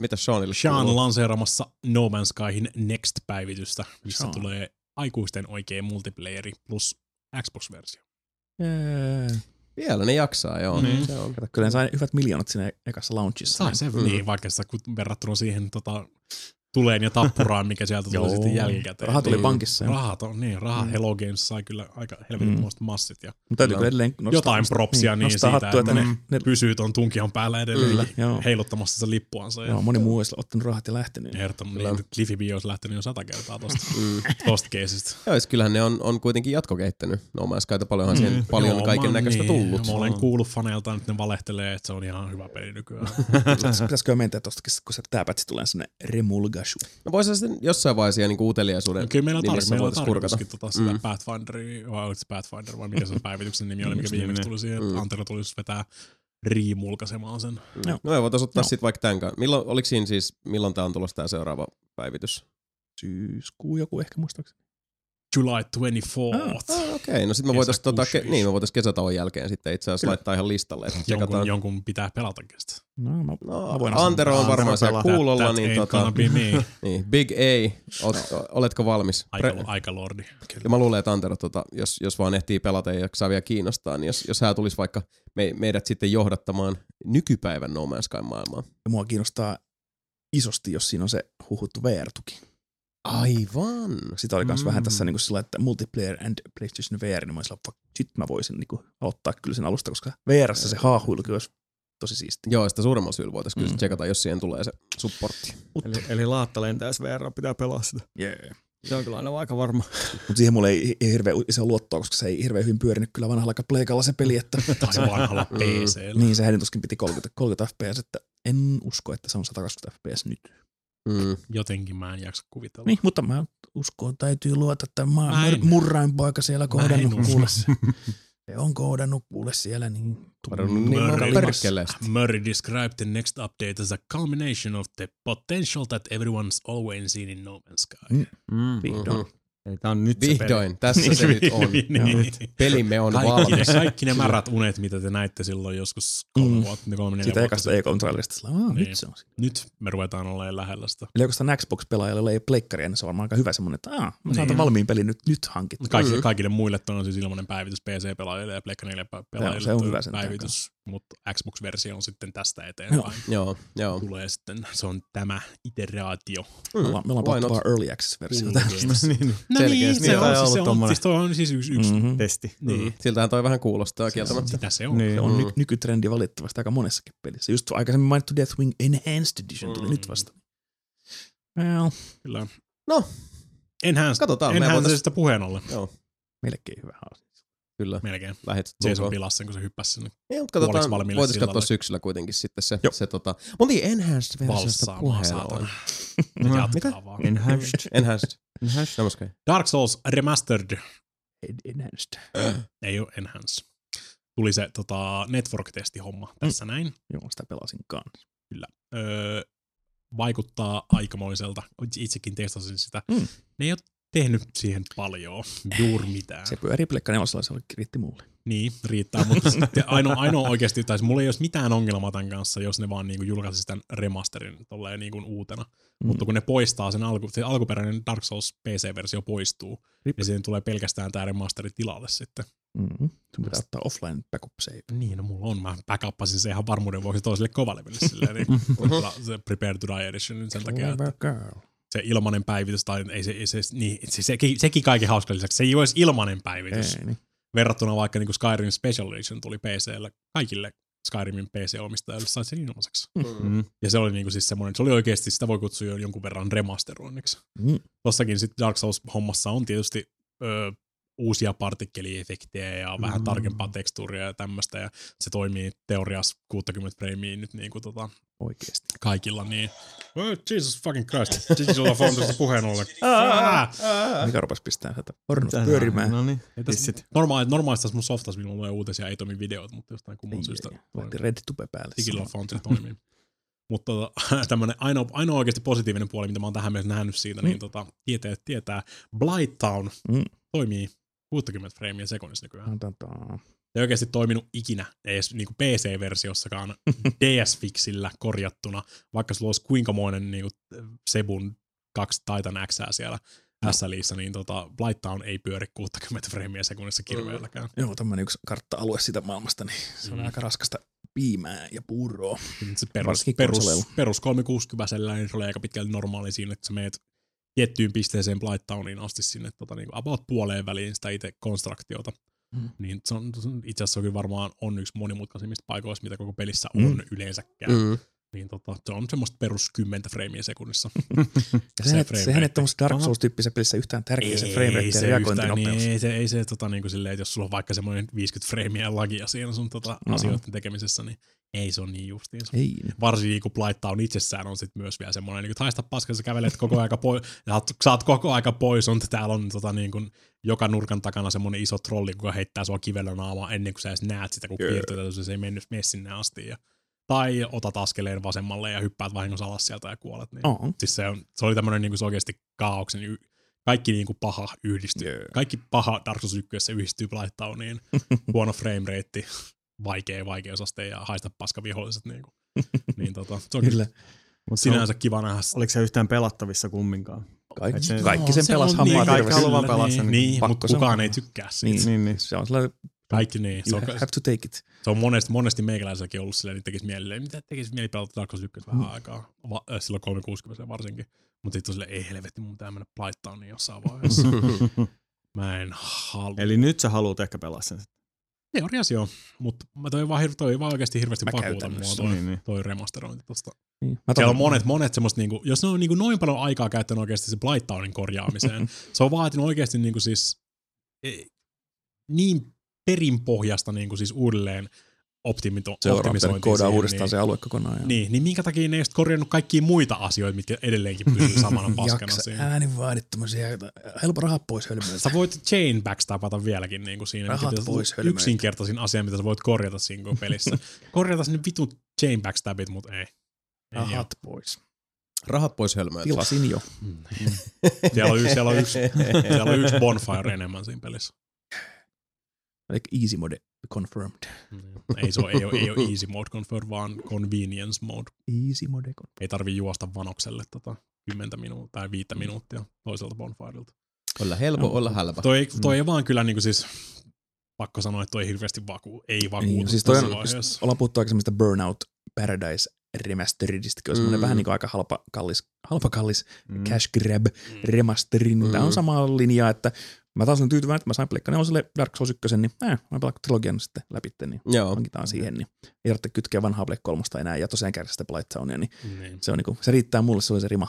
Mitä Seanille? Sean on lanseeramassa No Man's Skyhin Next-päivitystä, missä tulee aikuisten oikea multiplayeri plus Xbox-versio. Vielä ne jaksaa, joo. Mm. Se on. Kyllä ne sai hyvät miljoonat siinä ekassa launchissa. Sain sen. Niin, vaikka sitä verrattuna siihen tuleen ja tappuraan, mikä sieltä tuli sitten jälkikäteen. Rahat oli pankissa. Rahat Hello Games sai kyllä aika helvetin muista massit. Mutta täytyy edelleen jotain propsia niin siitä, hattua, että ne pysyy tuon tunkihan päällä edelleen heiluttamassa sitä lippuansa. Joo, moni muu olisi ottanut rahat ja lähtenyt. Cliffy B olisi lähtenyt jo 100 kertaa tosta keisistä. Joo, kyllähän ne on kuitenkin jatkokehittänyt. No mä äsken paljonhan siihen paljon kaiken näköistä tullut. Mä olen kuullut faneilta, että ne valehtelee, että se on ihan hyvä peli nykyään. Pitäisikö mentää tostakin, kun tämä pätsi tulee sinne remulga? No voisi sitten jossain vaiheessa niinku uteliaisuuden. Kyllä meillä on tarkoituskin sitä Pathfinderia, vai oliko se Pathfinder, vai mikä se päivityksen nimi oli, mikä viimeksi tuli siihen, että Antero tuli vetää riimulkaisemaan sen. No ei, voitaisiin ottaa sitten vaikka tämän kanssa. Milloin tää on tulossa tää seuraava päivitys? Syyskuu joku ehkä muistaakseni. July 24th. Okei, no sit me voitais kesätauon jälkeen sitten itse asiassa laittaa ihan listalle. Jonkun pitää pelata kestä. No, Antero on varmaan siellä kuulolla, niin niin, Big A, oletko valmis? Aikalordi. Ja mä luulen, että Antero, jos vaan ehtii pelata ja saa vielä kiinnostaa, niin jos hän tulisi vaikka meidät sitten johdattamaan nykypäivän No Man's Skyn maailmaan. Mua kiinnostaa isosti, jos siinä on se huhuttu VR-tuki. Aivan. Sitä oli myös vähän tässä niinku sillä, että multiplayer and PlayStation VR, niin mä olisin, fuck, sit mä voisin niinku ottaa kyllä sen alusta, koska VR:ssä se haahuilu kyllä olisi tosi siistiä. Joo, sitä suuremmalla syyllä voitaisiin kyllä tsekata, jos siihen tulee se supportti. Eli laatta lentää, jos VR pitää pelaa sitä. Yeah. Se on kyllä aina aika varma. Mutta siihen mulle ei hirveän iso luottoa, koska se ei hirveän hyvin pyörinyt kyllä vanhalla pleikalla se peli. Että tai se vanhalla PC:llä. Niin, se hänen tuskin piti 30 fps, että en usko, että se on 120 fps nyt. Jotenkin mä en jaksa kuvitella. Niin, mutta mä uskon, täytyy luota, että murrain poika siellä kohdannut kuule. Se on kohdannut kuule siellä niin. Murray described the next update as a culmination of the potential that everyone's always seen in No Man's Sky. Vihdoin. Tämä on nyt vihdoin, se tässä se nyt on. Pelimme on valmis. Kaikki ne märät unet, mitä te näitte silloin joskus 3-4 vuotta. Siitä ekasta E3-trailista. Nyt me ruvetaan olemaan lähellä sitä. Eli onko sitä Xbox-pelaajalle, jolla ei pleikkari ennen, se on varmaan aika hyvä semmoinen, että mä saatan valmiin pelin nyt hankittua. Kaikille muille on siis ilmainen päivitys PC-pelaajille ja pleikkarille pelaajille. Se on hyvä sen päivitys, mutta Xbox-versio on sitten tästä eteenpäin. Joo. Tulee sitten, se on tämä iteraatio. Me ollaan paittaa Early Access-versio tästä. No selkeästi. Niin, se on siis yksi testi. Niin. Siltähän toi vähän kuulostaa kieltämättä. Sitä se on. Niin. Se on nykytrendi valitettavasti aika monessakin pelissä. Just aikaisemmin mainittu Deathwing Enhanced Edition tuli nyt vasta. Kyllä. No, Enhancedista puheen ollen. Joo. Melkein hyvä haaste. Kyllä. Melkein. Jason pilasi sen, kun se hyppäsi sinne. Ei, mutta voitaisiin katsoa syksyllä kuitenkin sitten se mutta niin, Enhanced-versiosta puheen ollen. Jatkaa vaan. Enhanced. Namaskar. Dark Souls Remastered. Enhanced. Ei ole Enhanced. Tuli se network-testi-homma tässä näin. Joo, sitä pelasin kanssa. Kyllä. Vaikuttaa aikamoiselta. Itsekin testasin sitä. Ne ei ole tehnyt siihen paljon, juuri mitään. Se pyörii plekka nelosella, se riitti mulle. Niin, riittää, mutta ainoa oikeasti, tai mulla ei olisi mitään ongelmaa tämän kanssa, jos ne vaan niinku julkaisisi tämän remasterin tolleen niinku uutena. Mutta kun ne poistaa sen alkuperäinen Dark Souls PC-versio poistuu, ja siihen tulee pelkästään tämä remasteri tilalle sitten. Sun pitää ottaa offline backup save. Niin, no mulla on. Mä backuppasin se ihan varmuuden vuoksi toiselle kovaleville silleen, niin se Prepare to Die Edition sen takia, että se ilmanen päivitys, tai sekin kaiken hauskan lisäksi, se ei ole edes ilmanen päivitys. Ei, niin. Verrattuna vaikka niin kuin Skyrim Special Edition tuli PC:llä kaikille Skyrimin PC-omistajille, sai sen ilmaiseksi. Ja se oli niin kuin siis semmoinen, se oli oikeasti, sitä voi kutsua jo jonkun verran remasteroinniksi. Tossakin sitten Dark Souls-hommassa on tietysti uusia partikkeliefektejä ja vähän tarkempaa tekstuuria ja tämmöistä, ja se toimii teoriassa 60 freimiä nyt niinku oikeesti. Kaikilla niin. Oh, Jesus fucking Christ. Digital Founders puheen ollen. Mikä rupesi pistää sieltä pornot pyörimään. No niin. Normaalisti tässä mun softassa minulla tulee uutisia, ei toimi videot, mutta jostain kumman syystä. Lähti RedTube päälle. Digital Founders toimii. Mutta tämmönen ainoa oikeasti positiivinen puoli, mitä mä oon tähän mennessä nähnyt siitä, niin tietää. Blighttown toimii 60 freimiä sekunnissa nykyään. Se ei oikeasti toiminut ikinä, edes niinku PC-versiossakaan DS-fixillä korjattuna, vaikka sulla olisi kuinkamoinen niinku Sebun 2 Titan X:ää siellä SLissä, niin Blighttown ei pyöri 60 freimiä sekunnissa kirveelläkään. Joo, tämmöinen yksi kartta-alue siitä maailmasta, niin se on aika raskasta piimää ja puuroa. Se perus 360-sellainen niin oli aika pitkälti normaali siinä, että sä meet tiettyyn pisteeseen Blightowniin asti sinne niinku about puoleen väliin sitä itse konstraktiota. Niin se on itse asiassa kyllä varmaan on yksi monimutkaisimmista paikoista, mitä koko pelissä on yleensäkään. Niin se on semmoista perus 10 freimiä sekunnissa. Sehän ei tuommoista Dark Souls-tyyppisessä pelissä yhtään tärkeä se frame rate ja reagointinopeus. Ei se niinku silleen, että jos sulla on vaikka semmoinen 50 freimiä lagia siinä sun asioiden tekemisessä, niin ei se on niin justiinsa. Varsinkin kun Blighttown itsessään on sit myös vielä semmoinen, niin kuin haista paskaa, sä kävelet koko aika pois, saat koko aika pois, on täällä on niin kuin joka nurkan takana semmoinen iso trolli, joka heittää sua kivellä naamaa ennen kuin sä edes näet sitä, kun piirteetään, se ei mennyt sinne asti. Tai otat askeleen vasemmalle ja hyppäät vahingossa alas sieltä ja kuolet. Niin. Siis se oli tämmöinen niin kuin se oikeasti kaaoksen kaikki niinku paha yhdistyy. Yeah. Kaikki paha Dark Souls 1 yhdistyy Blightowniin. Huono framerate, vaikeusaste ja haista paska viholliset niinku. Niin se on kyllä. Sinänsä kiva nähdä. Oliko se yhtään pelattavissa kumminkaan? Kaikki sen pelas hammaa terveesti. Niin, mutta kukaan ei tykkää siitä. Niin. Se on sellainen. Kaikki niin. You have to take it. Se on monesti meikäläiselläkin ollut silleen, että tekisi mieli, mitä tekisi mieli pelata Dark Souls 1 vähän aikaa. Silloin 360 varsinkin. Mutta sitten on silleen, ei helvetti, mun pitää mennä Blightowniin jossain vaiheessa. Mä en halua. Eli nyt sä haluut ehkä pelaa sen. Teoriassa joo, mutta toi vaan oikeasti hirveästi pakuuta mua toi remasterointi tosta. Niin. Siellä on monet semmoista, niinku, jos ne on niinku noin paljon aikaa käyttänyt oikeasti se Blightownin korjaamiseen, se on vaatinut oikeasti niinku siis niin perinpohjasta niinku siis uudelleen optimisointiin. Koodaa uudestaan se alue kokonaan. Niin minkä takia ne ei sitten korjannut kaikkia muita asioita, mitkä edelleenkin pysyy samana paskana siinä. Jaksa äänivaadittomisia, helpo rahat pois hölmöiltä. Sä voit chainbackstapata vieläkin niinku siinä. Rahat pois hölmöiltä. Yksinkertaisin asia, mitä sä voit korjata siinä pelissä. Korjata sinne vitun chainbackstapit, mut ei. Rahat pois. Rahat pois hölmöiltä. Tilasin jo. Siellä on yksi bonfire enemmän siinä pelissä. Like easy mode confirmed. Ei ole easy mode confirmed, vaan convenience mode. Easy mode confirmed. Ei tarvii juosta vanokselle 10 minuuttia tai 5 minuuttia toiselta bonfireilta. Olla helpo, olla halpa. Toi ei vaan kyllä niinku siis, pakko sanoa, että toi hirveästi ei vakuuta. Siis ollaan puhuttu aikaisemmin sitä Burnout Paradise remasteridistä, kun on semmoinen vähän niin kuin aika halpa kallis cash grab remasterin. Tää on samaa linjaa, että mä taas olen tyytyväinen, että mä sain Pleikka Neoselle Dark Souls 1, niin mä pelaan trilogian sitten läpitte, niin hankitaan siihen. Niin. Ei tarvitse kytkeä vanhaa Pleikka 3 enää ja tosiaan käydä sitä Blightownia, niin. Se on niinku, se riittää mulle, se oli se rima,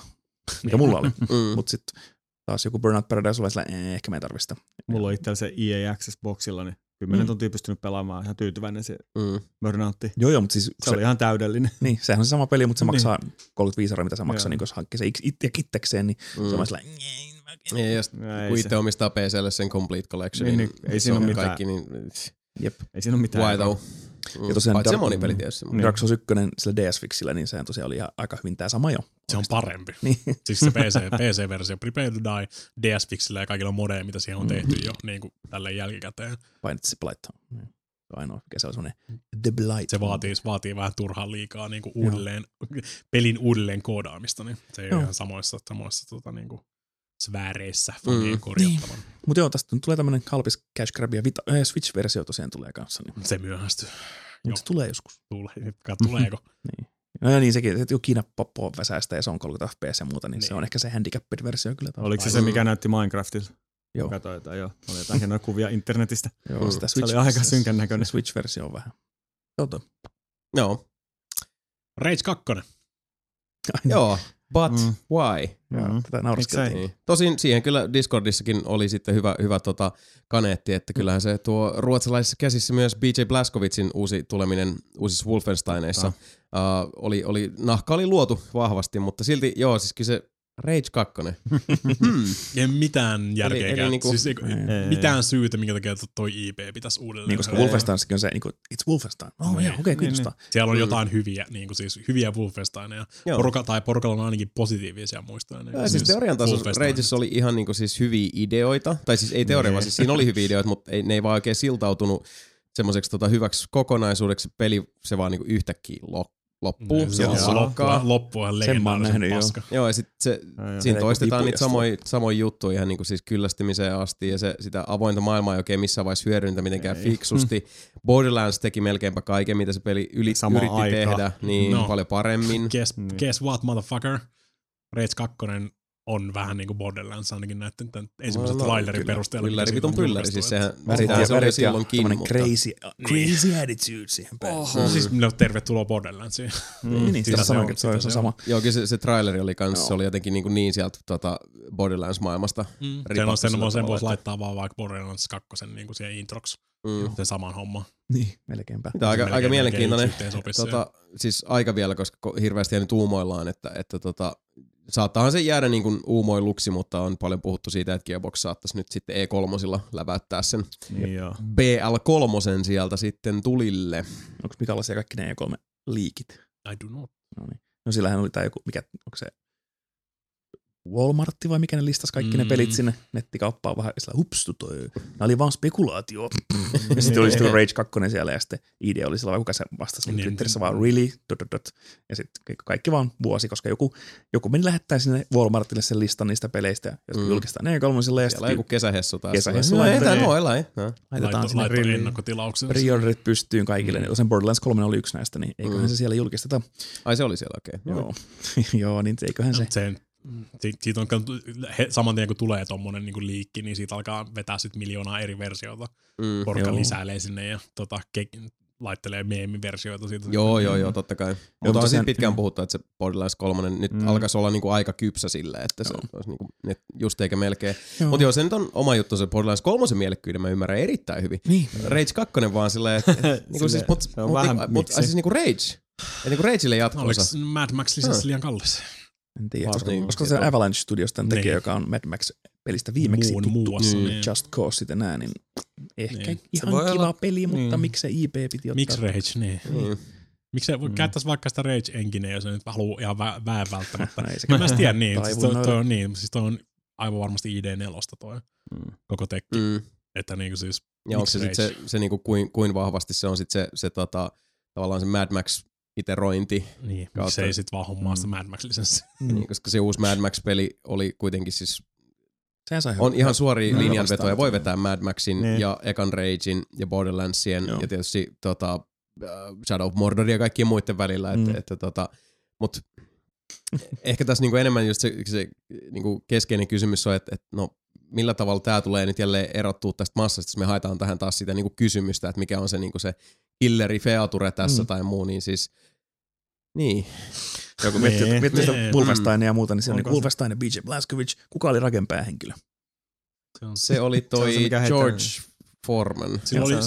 mikä mulla oli. Mutta sitten taas joku Burnout Paradise oli sellainen, ehkä mä en tarvista. Mulla on itsellä se EA Access-boksilla, niin 10 tuntia pystynyt pelaamaan, ihan tyytyväinen se Burnoutti. Joo, mutta siis se oli ihan täydellinen. Niin, sehän on se sama peli, mutta se maksaa 35 euroa, mitä se maksaa, niin jos hankkii se itsekseen, niin se on sellainen. Ja jos itse omistaa PC:lle sen Complete Collectionin, niin ei siinä ole mitään. Kaikki, niin, jep. Ei siinä ole mitään. Ja tosiaan paitsi moni peli tietysti. Dark Souls 1 sillä DS-fixillä, niin sehän tosiaan oli ihan aika hyvin tää sama jo. Se on parempi. Niin. Siis se PC-versio, Prepare to Die, DS-fixillä ja kaikilla modeja, mitä siihen on tehty jo niin kuin tälleen jälkikäteen. Painitsi se Blighttown. Ainoa, mikä se on semmoinen The Blight. Se vaatii vähän turhaan liikaa niin kuin pelin uudelleen koodaamista, niin se ei ole ihan samoissa niin kuin sfääreissä fanien korjattavan. Niin. Mutta joo, tästä tulee tämmönen halpis cash grab ja Switch-versio tosiaan tulee kanssa. Niin. Se myöhästyy. Mutta se tulee joskus. Tuleeko? Niin. No niin, sekin, että Kiina poppo väsäistä ja se on 30 fps ja muuta, niin se on ehkä se handicapped-versio kyllä. Oliko se mikä näytti Minecraftilta? Joo. Katoin, oli jotain hienoja kuvia internetistä. Joo, sitä Switch, se oli aika synkän näköinen. Switch-versio on vähän. Joo. Rage 2. Joo. But why? Tätä nauriskeltiin. Tosin siihen kyllä Discordissakin oli sitten hyvä kaneetti, että kyllähän se tuo ruotsalaisissa käsissä myös BJ Blazkowiczin uusi tuleminen uusissa Wolfensteineissa nahka oli luotu vahvasti, mutta silti joo, siis kyllä se Rage 2. Ei mitään järkeä. Mitään syytä, minkä takia toi IP pitäisi uudelleen. Niin, koska Wolfensteinskin on se, niin kuin, it's Wolfenstein. Okei, kiinnostaa. Siellä on jotain hyviä, niin kuin siis hyviä Wolfensteineja. Porukalla on ainakin positiivisia muistoja. Niin, siis teorian tasossa Rageissa oli ihan niin kuin, siis hyviä ideoita. Tai siis ei teoria, vaan siis siinä oli hyviä ideoita, mutta ne ei vaan oikein siltautunut semmoiseksi hyväksi kokonaisuudeksi. Peli se vaan niin kuin yhtäkkiä loppuu. Loppu on legendaarisen paska. Joo, ja sitten siinä toistetaan niitä samoja juttuja ihan niinku siis kyllästymiseen asti, ja sitä avointa maailmaa ei oikein missään vaiheessa hyödyntä mitenkään fiksusti. Borderlands teki melkeinpä kaiken, mitä se peli yritti tehdä, niin paljon paremmin. Guess what, motherfucker? Rage 2 on vähän niinku Borderlands ainakin näitten ensimmäisen trailerin perusteella. Pylläri, siis sehän väritään silloinkin. Tällainen crazy attitude siihen päin. Siis minä tervetuloa Borderlandsiin. Niin, sitä sanoinkin, että se on sama. Joo, kyllä se traileri oli kanssa, se oli jotenkin niin sieltä Borderlands-maailmasta. Sen voisi laittaa vaan vaikka Borderlands 2 niinku siihen introksi. Se saman homma. Niin, melkeinpä. Tämä on aika mielenkiintoinen. Siis aika vielä, koska hirveästi nyt uumoillaan, että saattaahan se jäädä niin kuin uumoiluksi, mutta on paljon puhuttu siitä, että Gearbox saattaisi nyt sitten E3:lla läpäyttää sen BL3 sieltä sitten tulille. Onko mitalaisia kaikki ne E3-liikit? I do not. No niin. No sillähän oli tämä joku, mikä, onko se Walmartti vai mikä ne listasi kaikki ne pelit sinne nettikauppaan vähän sillä hupstu toi. Nämä oli vaan spekulaatio. Ja sitten oli Rage 2 siellä ja sitten idea oli sillä, kuka se vastasi Twitterissä vaan really. Ja sitten kaikki vaan vuosi, koska joku meni lähettää sinne Walmartille sen listan niistä peleistä ja jotkut julkistaa ne kolmansille. Siellä on joku kesähessu taas. Kesähessu laitetaan. Laitetaan sinne pre-orderit pystyyn kaikille. Sen Borderlands 3 oli yksi näistä, niin eiköhän se siellä julkisteta. Ai se oli siellä, okei. Joo, niin eiköhän se... Siitä on saman tien, kun tulee tommonen niin liikki, niin siitä alkaa vetää sit 1 miljoonaa eri versiota. Porukka lisäilee sinne ja laittelee meemiversioita siitä. Joo, totta kai. Mutta on siitä pitkään puhuttu, että se Borderlands 3 nyt alkaisi olla niinku aika kypsä sille, että se olisi niinku, just eikä melkein. Mutta joo, se nyt on oma juttu, se Borderlands 3 mielekkyyden mä ymmärrän erittäin hyvin. Niin. Rage 2 vaan silleen, niinku, siis, mutta siis niinku Rage. Et niinku Rageille jatkoosa. Oliko Mad Max lisäksi liian kallis? En tiedä, koska se Avalanche Studios tämän tekijä, joka on Mad Max-pelistä viimeksi tuttu, Just Cause sitä nää, niin ehkä ihan kiva olla... peli, mutta miksi se IP piti ottaa? Miksi Rage, Miksi käyttäisi vaikka sitä Rage Engineä, jos nyt haluaa ihan vähän välttämättä. Mä en tiedä, siis toi on aivan varmasti ID4 toi koko tekki. Että niinku siis, miksi Rage? Se niinku kuin vahvasti se on sit se tavallaan se Mad Max iterointi. Niin, se ei sit vaan hommaa sitä Mad Max-lisenssiä. Niin, koska se uusi Mad Max-peli oli kuitenkin siis... On ihan suoria linjanvetoja. Voi vetää Mad Maxin ja ekan Ragein ja Borderlandsien ja tietysti Shadow of Mordorin ja kaikkien muiden välillä. Mut ehkä tässä niinku enemmän just se niinku keskeinen kysymys on, että millä tavalla tää tulee nyt jälleen erottua tästä massasta. Me haetaan tähän taas sitä niinku kysymystä, että mikä on se niinku se killeri feature tässä tai muu, niin siis... Niin. Joku miettii sitä Wolfensteinia ja muuta, niin se on niin Wolfenstein ja BJ Blazkowicz. Kuka oli rakenpäähenkilö? Se oli toi George Foreman. Silloin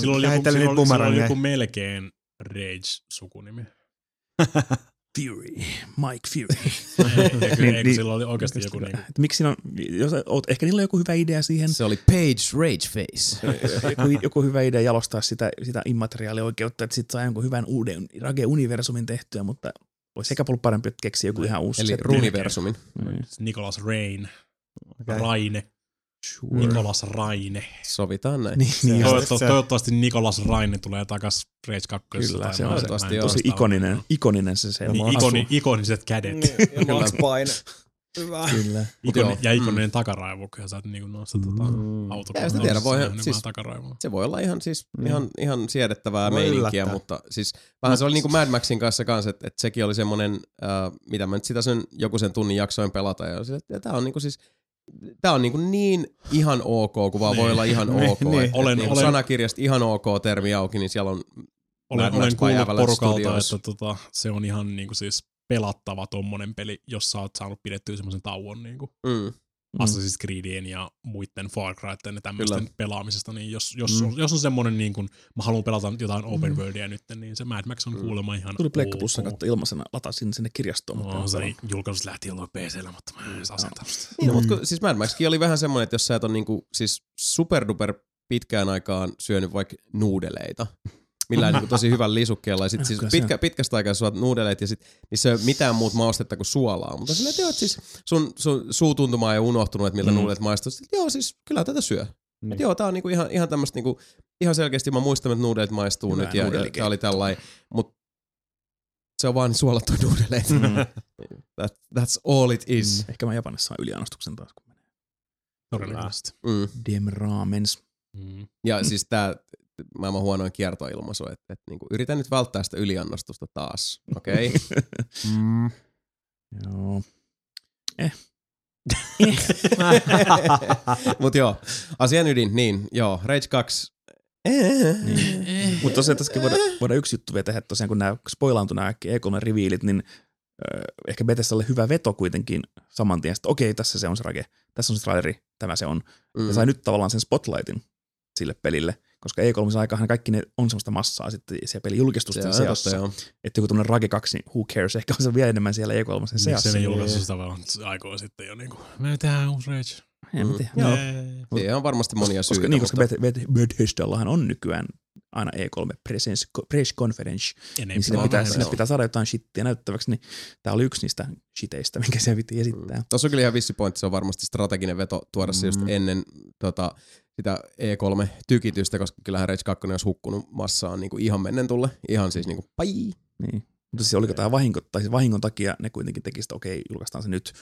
oli joku melkein Rage-sukunimi. Fury, Mike Fury. Eikö sillä oli oikeasti joku niin? Miksi on, jos oot, ehkä niillä on joku hyvä idea siihen. Se oli Page Rageface. joku hyvä idea jalostaa sitä immateriaalioikeutta, että sit saa jonkun hyvän uuden Rage-universumin tehtyä, mutta olisi sekä ollut parempi, että keksiä joku ihan uusi. Eli Runiversumin. Nicholas Raine. Raine. Sure. Nicholas Raine. Sovitaan näin. Toivottavasti Nicholas Raine tulee takas Rage 2. Kyllä, se on tosi ikoninen se. Ikoniset kädet. Ja makspaine. Hyvä. Kyllä. Ja ikoninen takaraivo, kun sä oot niinku noissa autokoneella. Sitä tiedä, se voi olla ihan siis ihan siedettävää meininkiä, mutta siis vähän se oli niinku Mad Maxin kanssa, että sekin oli semmonen, mitä mä nyt sitä sen joku sen tunnin jaksoin pelata. Ja tää on niinku siis... Tää on niin ihan ok, kun vaan voi olla ihan ok. Olen sanakirjasta ihan ok termi auki, niin siellä on... Olen kuullut porukalta, että se on ihan niinku siis pelattava tommonen peli, jos sä oot saanut pidettyä semmoisen tauon niinku Assassin's Creedien ja muiden Far Cryten ja tämmöisten pelaamisesta, niin jos on semmonen niin kuin mä haluan pelata jotain open worldia nyt, niin se Mad Max on kuulemma ihan tuli Pleikka Plussa katsoa ilmaisena, latasin sinne kirjastoon. Se julkaisuus lähti jollain PC:llä, mutta mä en saa asentaa sitä. Niin, mutta siis Mad Maxkin oli vähän semmonen, että jos sä et on niinku siis superduper pitkään aikaan syönyt vaikka nuudeleita, millään niinku tosi hyvän lisukkeella, ja sit siis pitkästä aikaa suot nuudeleet, ja sit niissä ei ole mitään muut maustetta kuin suolaa, mutta silleen, että joo, siis sun suutuntuma ei ole unohtunut, että miltä nuudelet maistuvat, että joo, siis kyllä tätä syö. Että joo, tää on niinku ihan tämmöstä niinku, ihan selkeästi mä muistan, että nuudelet maistuu hyvää nyt, ja tää oli tällainen, mut se on vaan suolattu nuudeleet. That's all it is. Ehkä mä Japanissa saan yliannostuksen taas, kun menee. Todennäköisesti. Dem raamens. Ja siis tää... Maailman huonoin kiertoilmaisu, että niinku, yritän nyt välttää sitä yliannostusta taas, okei? Joo. Mut joo, asian ydin, niin, joo, Rage 2. Mut tosiaan tässäkin voidaan yksi juttu vielä tehdä, tosiaan kun nää spoilaantui nää E3-riviilit, niin ehkä Bethesdalle hyvä veto kuitenkin saman tien, että okei, tässä se on se rake, tässä on se traileri, tämä se on. Ja sai nyt tavallaan sen spotlightin sille pelille. Koska E3-aikahan kaikki ne on semmoista massaa sitten siellä pelin julkistusten seassa. Että joku tämmöinen Rage 2, niin who cares, ehkä on se vielä enemmän siellä E3-sen seassa. Se ei julkaistu sitä vaan aikoa sitten jo niinku, me tehdään uusi Rage. Ei, me tehdään. Joo. Siihen on varmasti monia syitä. Koska Bethesdallahan on nykyään aina E3 press conference, niin sinne pitää saada jotain shittiä näyttäväksi, niin tämä oli yksi niistä shiteistä, minkä se piti esittää. Tuossa on kyllä ihan vissi pointti, se on varmasti strateginen veto tuoda se just ennen sitä E3-tykitystä, koska kyllähän Rage 2 olisi hukkunut massaan niin kuin ihan mennen tulle, ihan siis niin kuin paii. Niin. Mutta siis oliko tämä vahinko, tai siis vahingon takia ne kuitenkin teki sitä, okei, julkaistaan se nyt,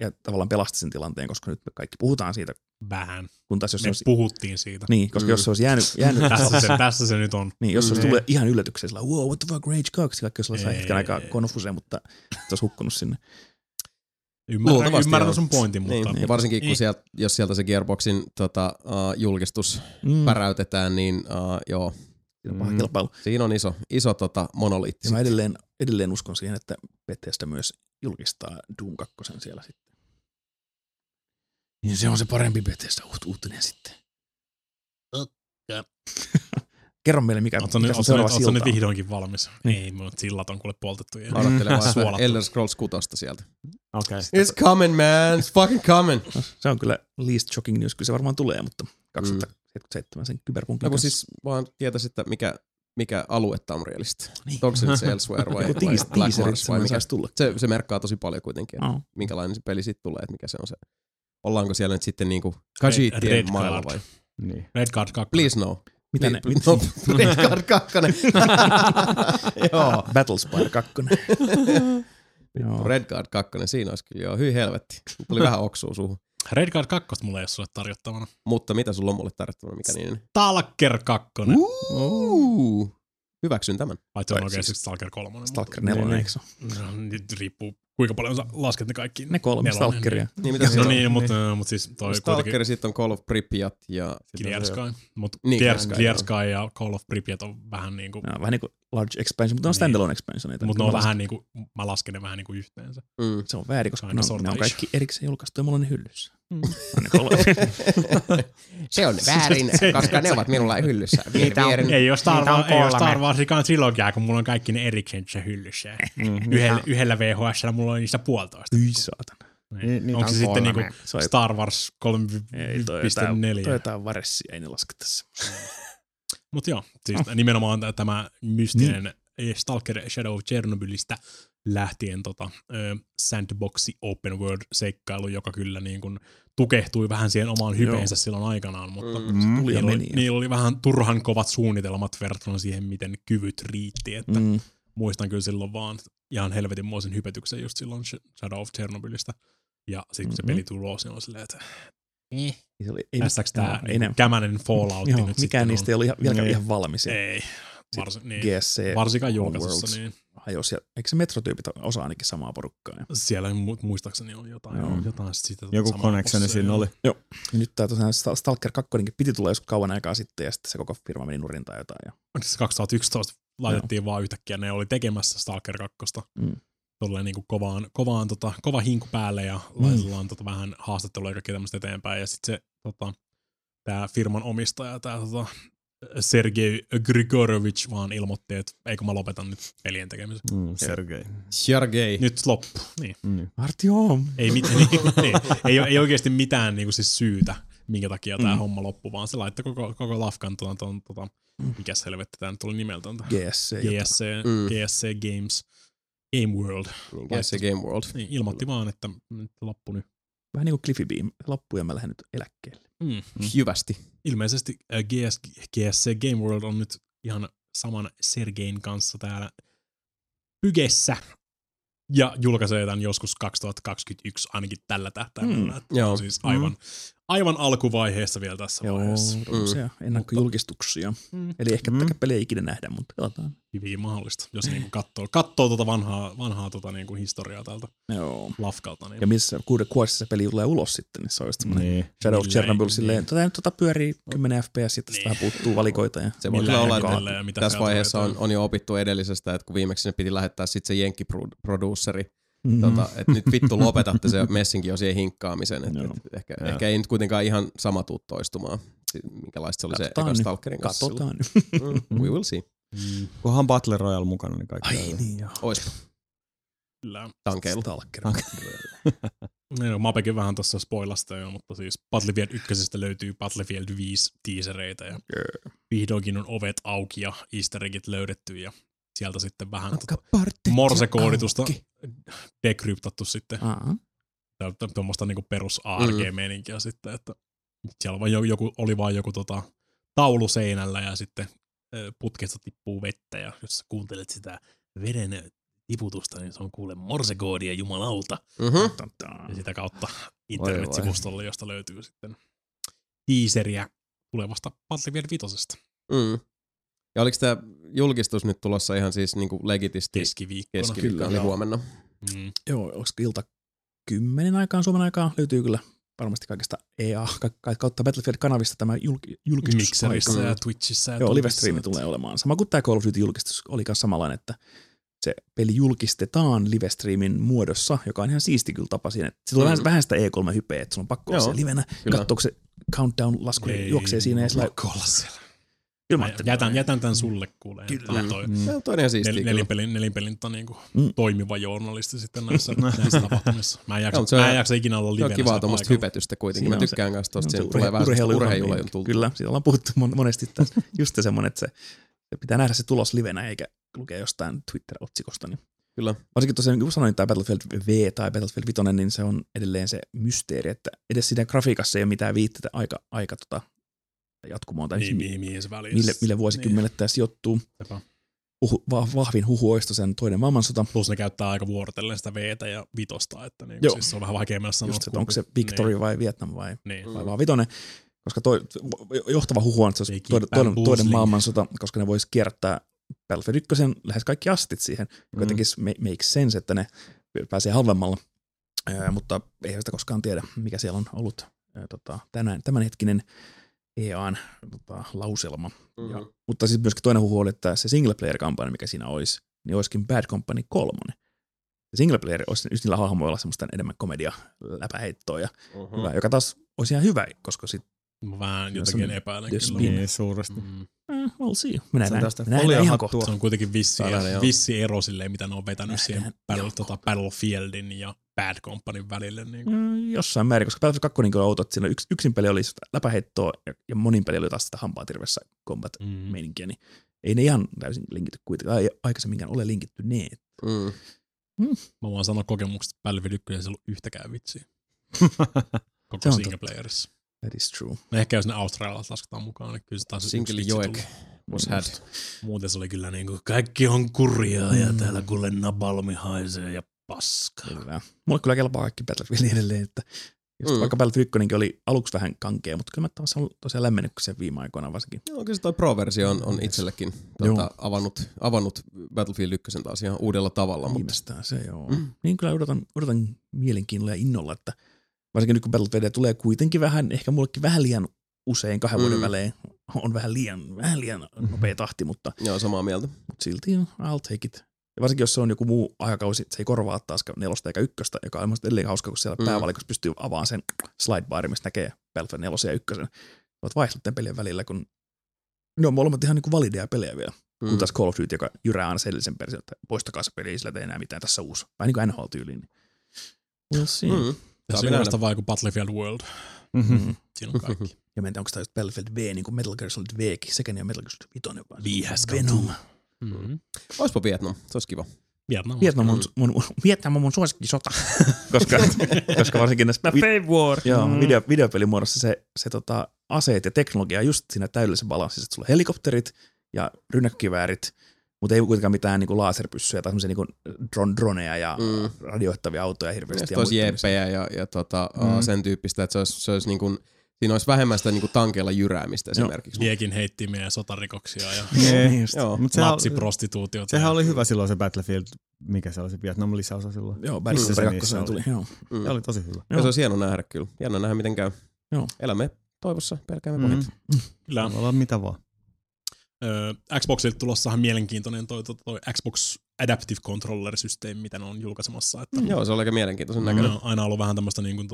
ja tavallaan pelasti sen tilanteen, koska nyt me kaikki puhutaan siitä. Vähän. Kun taas, jos me puhuttiin siitä. Niin, koska jos se olisi jäänyt tässä se nyt on. Niin, jos se olisi tullut ihan yllätykseen, sillä wow, what the fuck, Rage 2, kaikki olisi saa hetken aikaa konfuseen, mutta se olisi hukkunut sinne. Ymmärrän sun pointin, mutta... Niin, varsinkin, kun jos sieltä se Gearboxin julkistus päräytetään, niin joo. Siinä on iso monoliitti. Mä edelleen uskon siihen, että Bethesda myös julkistaa Doom 2 siellä sitten. Niin se on se parempi Bethesda uutinen sitten. Kerro meille, mikä on seuraava silta. Oletko nyt vihdoinkin valmis? Ei, mun sillat on kuule poltettu. Odottelen vaan Elder Scrolls 6 sieltä. Okay. It's coming, man. It's fucking coming. Se on kyllä least shocking news, kyllä se varmaan tulee, mutta 2077 sen Cyberpunkin kanssa. Siis vaan tietäisi, että mikä alue tämä on realista. Niin. Onko se nyt se Elsewhere vai Black Mars vai mikä? Se merkkaa tosi paljon kuitenkin, minkälainen se peli sitten tulee, että mikä se on se. Ollaanko siellä nyt sitten niinku Khajiitien mailla vai? Niin. Red Guard 2. Please no. Mitä ne? No, Red Guard 2. Joo. Battlespire 2. Red Guard 2, siinä olisi kyllä joo. Hyi helvetti. Tuli vähän oksua suuhun. Red Guard 2 mulla ei ole sulle tarjottavana. Mutta mitä sulla on mulle tarjottavana? Mikä niin? Stalker 2. Hyväksyn tämän. Vai se on oikeasti Stalker 3. Stalker 4, eikö se? No, nyt riippuu. Kuinka paljon lasket ne kaikki? Ne kolme Stalkeria. Niin, mutta siis toi Stalkeri, kuitenkin... sitten on Call of Pripyat ja... Clear Sky. Mutta Clear Sky ja Call of Pripyat on vähän niinku... No, vähän niinku large expansion, mutta ne on standalone expansion. Mutta ne on vähän niinku... Mä lasken ne vähän niinku yhteensä. Se on väärin, koska ne on kaikki erikseen julkaistu ja mulla on ne hyllyssä. Se on väärin, koska ne ovat minulla hyllyssä. Ei ole Star Warsikaan trilogiaa, kun mulla on kaikki ne erikseen hyllyssä. Yhdellä VHS:llä mulla on niistä 1,5. Yli saatana. Onko se sitten niinku Star Wars 3.4? Toivotaan varessia, ei ne lasketa semmoista. Mutta joo, siis nimenomaan tämä mystinen Stalker Shadow of Chernobylistä lähtien sandboxi open world -seikkailu, joka kyllä niin kuin tukehtui vähän siihen omaan hypeensä silloin aikanaan, mutta niillä oli vähän turhan kovat suunnitelmat verrattuna siihen, miten kyvyt riitti, että muistan kyllä silloin vaan ihan helvetinmoisen hypetyksen just silloin Shadow of Chernobylistä, ja sitten kun se peli tuloo, niin oli silleen, että tästäks tää kämänen falloutti nyt sitten. Mikään niistä ei ollut vieläkään ihan valmis. Ei. Varsinkaan julkaisussa. Niin. Eikö se metrotyypit osaa ainakin samaa porukkaa? Ja. Siellä muistaakseni on jotain siitä. Joku connectioni siinä oli. Joo. Ja nyt tämä tosiaan Stalker 2 piti tulla joskus kauan aikaa sitten, ja sitten se koko firma meni nurin tai jotain. Ja. 2011 laitettiin vaan yhtäkkiä, ne oli tekemässä Stalker 2. Tolleen niin kuin kova hinku päälle ja laitellaan vähän haastattelua ja kaikkea tämmöistä eteenpäin. Ja sitten se tämä firman omistaja, tämä Sergei Grigorovich vaan ilmoitti, että eikö mä lopetan nyt pelien tekemisen. Sergei. Nyt loppu. Niin. Artyom. Ei oikeasti mitään niinku siis syytä, minkä takia tää homma loppuu, vaan se laittoi koko lafkan mikä helvetti tää nyt oli nimeltään. GSC Games. Game World. GSC Game World. Niin, ilmoitti vaan, että nyt loppu nyt. Vähän niinku Cliffy B. Loppu ja mä lähden nyt eläkkeelle. Hyvästi. Ilmeisesti GSC Game World on nyt ihan saman Sergein kanssa täällä pygessä ja julkaisee tämän joskus 2021 ainakin tällä tähtäimellä. Siis aivan alkuvaiheessa vielä tässä vaiheessa. Ennakko-julkistuksia. Eli ehkä tätä peliä ei ikinä nähdä, mutta pelataan. Hyvin mahdollista, jos niinku katsoo tuota vanhaa niinku historiaa tältä lafkalta. Niin. Ja missä 6 kuussa se peli tulee ulos sitten, niin se on just semmoinen Shadow of Chernobyl silleen, nyt pyörii 10 fps, ja tästä puuttuu valikoita. Ja se voi kyllä olla, että tässä vaiheessa on jo opittu edellisestä, että kun viimeksi ne piti lähettää sitten se jenkkiproduceri, että nyt vittu lopetatte se messinkin osien hinkkaamisen. Ehkä ei nyt kuitenkaan ihan sama tuu toistumaan, minkälaista se oli se eka Stalkerin kanssa. Katsotaan nyt. We will see. Kunhan Battle Royale mukana, niin kaikki. Ai niin joo. Oispa. Tankeilla. Stalkerin. No, Mapekin vähän tuossa spoilasta jo, mutta siis Battlefield 1:stä löytyy Battlefield 5 teasereitä ja vihdoinkin on ovet auki ja easter eggit löydetty ja sieltä sitten vähän morsekooditusta dekryptattu sitten. Tuommoista niinku perus ARG-meininkiä sitten, että siellä vaan oli joku taulu seinällä ja sitten putkesta tippuu vettä ja jos kuuntelet sitä veden tiputusta, niin se on kuule morsekoodia jumalauta. Ja sitä kautta internetsivustolle, josta löytyy sitten teaseriä tulevasta Battlefield 5:stä. Ja oliko tämä julkistus nyt tulossa ihan siis niinku legitisti keskiviikkona, eli huomenna? Joo, onko ilta 10 aikaan Suomen aikaan? Löytyy kyllä varmasti kaikista EA kautta Battlefield-kanavista tämä julkistus. Mixerissä ja Twitchissä. Joo, live-streami tulee olemaan. Sama kuin tämä Call of Duty-julkistus oli myös samanlainen, että se peli julkistetaan live-streamin muodossa, joka on ihan siisti kyllä tapa siinä. Sillä on vähän sitä E3-hypeä, että sulla on pakko olla livenä. Katsoako se countdown-lasku juoksee siinä? Ei, pakko olla siellä. Jätän tämän sulle kuuleen. Kyllä. Toi on ihan siistiä. Nelinpelin toimiva journalisti sitten näissä tapahtumissa. Mä en jaksa ikinä olla livenä. Se on kivaa tuommoista hypetystä kuitenkin. Mä tykkään kanssa tuosta. Siinä tulee vähän urheiluja jutulta. Kyllä, siitä ollaan puhuttu monesti tässä. Just semmoinen, että se pitää nähdä se tulos livenä eikä lukea jostain Twitter-otsikosta. Kyllä. Varsinkin tosiaan, kun sanoin, että Battlefield V tai Battlefield 5, niin se on edelleen se mysteeri, että edes siinä grafiikassa ei ole mitään viitteitä jatkumoon tai mille vuosikymmenelle tämä sijoittuu. Vahvin huhuoisto sen toinen maailmansota. Plus ne käyttää aika vuorotellen sitä V:tä ja Vitosta, että niin, siis se on vähän vaikea mennä sanoa. Just, onko se Victory vai Vietnam vai vaan Vitoinen, koska johtava huhu on, että se olisi toinen maailmansota, koska ne vois kierrättää Battlefield 1 lähes kaikki astit siihen, joka tekisi make sense, että ne pääsee halvemmalla, mutta ei sitä koskaan tiedä, mikä siellä on ollut tämänhetkinen EA:n lauselma. Mutta siis myöskin toinen huhu oli, että se singleplayer-kampanja, mikä siinä olisi, niin olisikin Bad Company 3. Se singleplayer olisi just niillä hahmoilla semmoista enemmän komedia läpäheittoa, ja hyvä, joka taas olisi ihan hyvä, koska sitten vähän jotakin epäilen kyllä. Niin, suuresti. We'll see. Minä nähdään ihan kohta. Se on kuitenkin vissi ero silleen, mitä ne on vetänyt siihen Battlefieldin ja Bad Companyn välille. Niin jossain määrin, koska Battlefield 2 niin on outo, että siinä yksin peli oli läpäheittoa ja monin peli oli taas sitä hampaatirvessä combat-meininkiä, niin ei ne ihan täysin linkitty kuitenkaan. Ei aikaisemminkään ole linkitty ne. Mä voin sanoa kokemuksesta, että Battlefield 1 ei ollut yhtäkään vitsiä. Koko singleplayerissa. That is true. Ehkä jos ne Australialaiset lasketaan mukaan, niin kyllä se taas single joek was had. Muuten se oli kyllä niinku, kaikki on kurjaa ja täällä kuule napalmi haisee ja paskaa. Kyllä. Mulle kyllä kelpaa kaikki Battlefield edelleen, että just vaikka Battlefield 1 oli aluksi vähän kankea, mutta kyllä mä taas on tosiaan lämmennyt sen viime aikoina varsinkin. Joo, kyllä se toi Pro-versio on itsellekin avannut Battlefield 1 taas ihan uudella tavalla. Viimeistään se, joo. Niin kyllä odotan mielenkiinnolla ja innolla, että varsinkin nyt kun Battlefield tulee kuitenkin vähän, ehkä mullekin vähän liian usein 2 vuoden välein, on vähän liian nopea tahti, mutta... Joo, samaa mieltä. Mutta silti I'll take it. Ja varsinkin jos se on joku muu aikakausi, se ei korvaa taas 4 ja 1, joka on edelleen hauska, kun siellä päävalikossa pystyy avaamaan sen slidebari, missä näkee Battlefield 4 ja 1. Olet vaihdellut tämän pelien välillä, kun ne on molemmat ihan niin valideja pelejä vielä. Kun taas Call of Duty, joka jyrää aina edellisen persiä, että poistakaa se peli, ei sillä tee enää mitään tässä uusi. Vähän niin kuin NHL-tyyliin. We'll see. Tässä on yleistä vaan kuin Battlefield World. Siinä on kaikki. Ja mä en tiedä, onko tämä just Battlefield V, niin kuin Metal Gear Solid V:kin. Sekä ne on Metal Gear Solid Vitoinen vaan. Venom. Oispa Vietnam, se olisi kiva. Vietnam on mun suosikkisota. koska varsinkin näissä... War. Joo, videopelimuodossa se aseet ja teknologia just siinä täydellisessä balanssissa. Että sulla on helikopterit ja rynnäkkiväärit, mutta ei kuitenkaan mitään niinku laserpyssyjä tai semmoisia niinku droneja ja radioittavia autoja hirveästi. Ja tosi jeppejä ja sen tyyppistä, että se olisi niinku, siinä olisi vähemmän sitä niinku tankeilla jyräämistä esimerkiksi. Viekin heittimiä ja sotarikoksia ja lapsiprostituutiota. Sehän oli hyvä silloin se Battlefield, mikä se oli se Vietnam lisäosa silloin. Joo, Battlefield 2 tuli. Se oli tosi hyvä. Ja se olisi hieno nähdä kyllä. Hieno nähdä miten käy. Elämme toivossa, pelkäämme pohjat. Kyllä. Ollaan mitä vaan. Xboxilta tulossahan mielenkiintoinen toi Xbox Adaptive Controller-systeemi, mitä ne on julkaisemassa. Että joo, se on aika mielenkiintoisen näköinen. On aina ollut vähän tämmöistä niin kuin,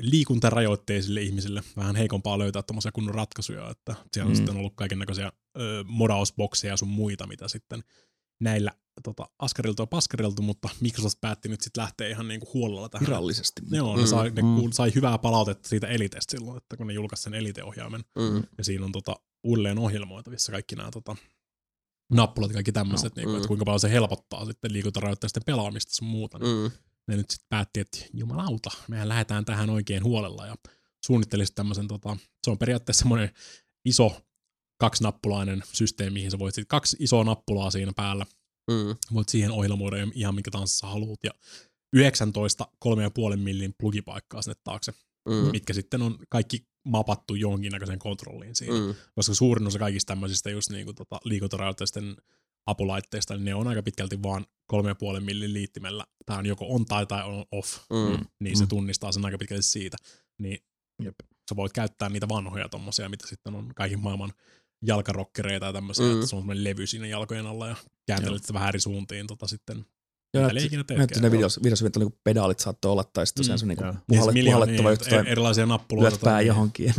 liikuntarajoitteisille ihmisille vähän heikompaa löytää tommosia kunnon ratkaisuja, että siellä on sitten ollut kaikennäköisiä modausbokseja sun muita, mitä sitten näillä askerilta ja paskerilta, mutta Microsoft päätti nyt sitten lähteä ihan niinku huolella tähän. Virallisesti. Ne sai hyvää palautetta siitä Elitestä silloin, että kun ne julkaisi sen Elite-ohjaimen. Ja siinä on uudelleen ohjelmoitavissa kaikki nämä nappulat ja kaikki tämmöiset, että kuinka paljon se helpottaa sitten liikuntarajoitteisten pelaamista sun muuta. Ne nyt sitten päätti, että jumalauta, mehän lähdetään tähän oikein huolella ja suunnittelisi tämmöisen, se on periaatteessa semmoinen iso kaksinappulainen systeemi, mihin sä voit sitten kaksi isoa nappulaa siinä päällä. Voit siihen ohjelmoida ihan minkä tahansa haluat ja 19 3,5 millin plugipaikkaa sinne taakse, mitkä sitten on kaikki mapattu jonkinnäköiseen kontrolliin siinä, koska suurin osa kaikista tämmöisistä just niinku liikuntarajoitteisten apulaitteista, niin ne on aika pitkälti vaan 3,5 millin liittimellä, tää on joko on tai on off, niin se tunnistaa sen aika pitkälti siitä, niin sä voit käyttää niitä vanhoja tommosia, mitä sitten on kaiken maailman jalkarokkereita ja tämmöisiä, että se on semmoinen levy siinä jalkojen alla ja kääntelet sitä vähän eri suuntiin sitten. Näytti ne videossa, että niinku pedaalit saattoi olla tai sitten tosiaan puhallettava yhtä tai erilaisia nappuloita. Lyöt pää johonkin.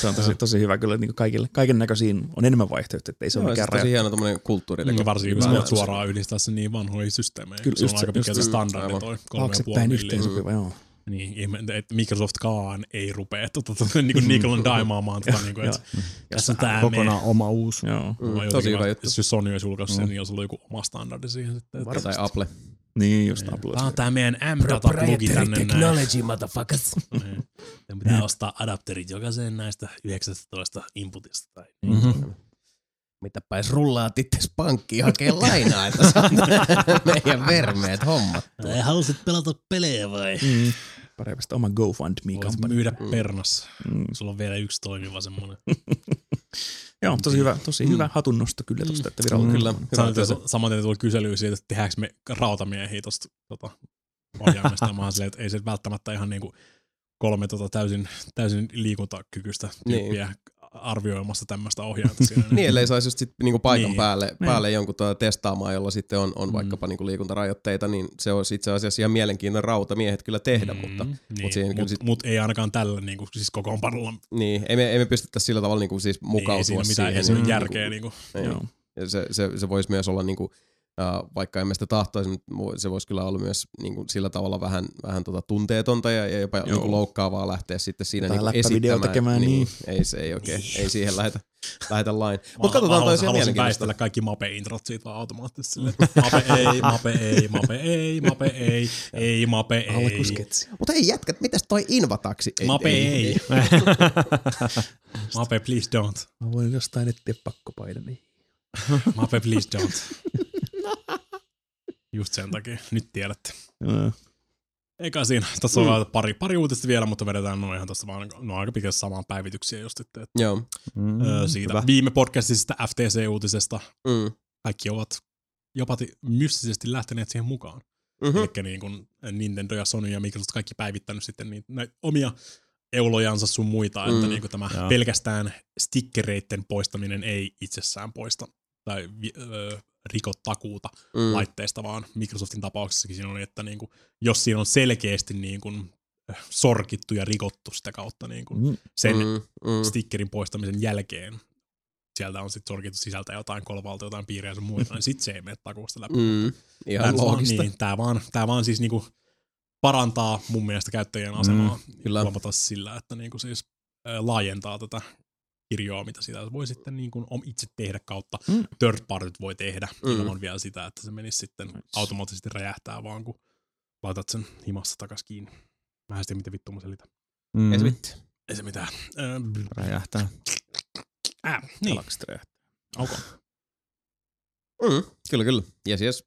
Se on tosi hyvä kyllä niinku kaiken näköisiin on enemmän vaihtoehtoja, ettei se ole mikään raja. Se on tosi hieno tommoinen kulttuuri. Varsinkin jos voit suoraan yhdistää sen niin vanhoihin systeemeihin. Se on aika pitkälti standardi toi 3,5 miljoonaa. Joo. Niin, että Microsoftkaan ei rupea Nickelan daimaamaan. Tässä on tämä kokonaan oma uusi. Tosi hyvä juttu. Jos Sony olisi julkaissut sen, niin olisi ollut joku oma standardi siihen. Tai Apple. Niin, just Apple. Tämä on tämä meidän M-data-plugi tänne. Proprietary technology, motherfuckers. Pitää ostaa adapterit jokaiseen näistä 19 inputista. Mitäpä edes rullaat itses pankkiin hakee lainaa, että saat meidän vermeet hommat. Tai halusit pelata pelejä vai? Parempi sitä oma GoFundMe. Voit myydä pernas. Sulla on vielä yksi toimiva semmoinen. Joo, tosi hyvä hatunnosto kyllä tosta, että viralla kyllä. Samaten tuli kyselyä siitä, että tehdäänkö me rautamiehiä tosta ohjaimesta. Mä oon silleen, että ei se välttämättä ihan niinku kolme täysin liikuntakykyistä tyyppiä. Niin. Arvioimassa tämmöistä ohjainta siinä. Niin, ellei saisi just sit niinku paikan päälle jonkun testaamaan, jolla sitten on vaikkapa niinku liikuntarajoitteita, niin se olisi itse asiassa ihan mielenkiintoinen rautamiehet kyllä tehdä, mutta ei ainakaan tällä niinku, siis kokoonpanolla. Niin, ei me pystyttäisi sillä tavalla niinku, siis mukautua siihen. Ei siinä mitään järkeä. Se voisi myös olla, niinku, vaikka emme sitä tahtoisi, se voisi kyllä olla myös niinku, sillä tavalla vähän tunteetonta ja jopa niinku loukkaavaa lähteä sitten siinä niinku esittämään. Niin. Ei siihen lähetä lain. Mutta katsotaan toisiaan mielenkiintoista. Väistellä kaikki Mape-introt siitä vaan automaattisesti silleen, että Mape ei. Alkusketsi. Mutta hei jätkät, mitäs toi invataksi? Mape ei. Mape, please don't. Mä voin jostain ettei pakkopaidani. Mape, please don't. Just sen takia. Nyt tiedätte. Eikä siinä. Tässä on pari uutista vielä, mutta vedetään noin ihan tuosta vaan aika pitkästi samaan päivityksiä just. Että joo. Siitä hyvä. Viime podcastista FTC-uutisesta kaikki ovat jopa mystisesti lähteneet siihen mukaan. Elikkä niin kun Nintendo ja Sony ja Microsoft kaikki päivittänyt sitten näitä omia eulojansa sun muita, että niin tämä pelkästään stickereiden poistaminen ei itsessään poista tai rikot takuuta laitteesta, vaan Microsoftin tapauksessakin siinä on, että niinku, jos siinä on selkeästi niinku, sorkittu ja rikottu sitä kautta niinku, sen stickerin poistamisen jälkeen, sieltä on sitten sorkittu sisältä jotain kolvalta, jotain piirejä sun muuta, niin sitten se ei mene takuusta läpi. Ihan loogista. Niin, tää vaan siis niinku, parantaa mun mielestä käyttäjien asemaa huomata sillä, että niinku, siis, laajentaa tätä kirjoa, mitä sitä voi sitten niin kuin itse tehdä kautta. Third partyt voi tehdä ilman vielä sitä, että se menisi sitten automaattisesti räjähtää vaan, kun laitat sen himassa takas kiinni. Mä en tiedä, mitä vittu mä selitän. Ei se mitään. Räjähtää. Niin. Kalakset räjähtää. Okay. Kyllä. Yes.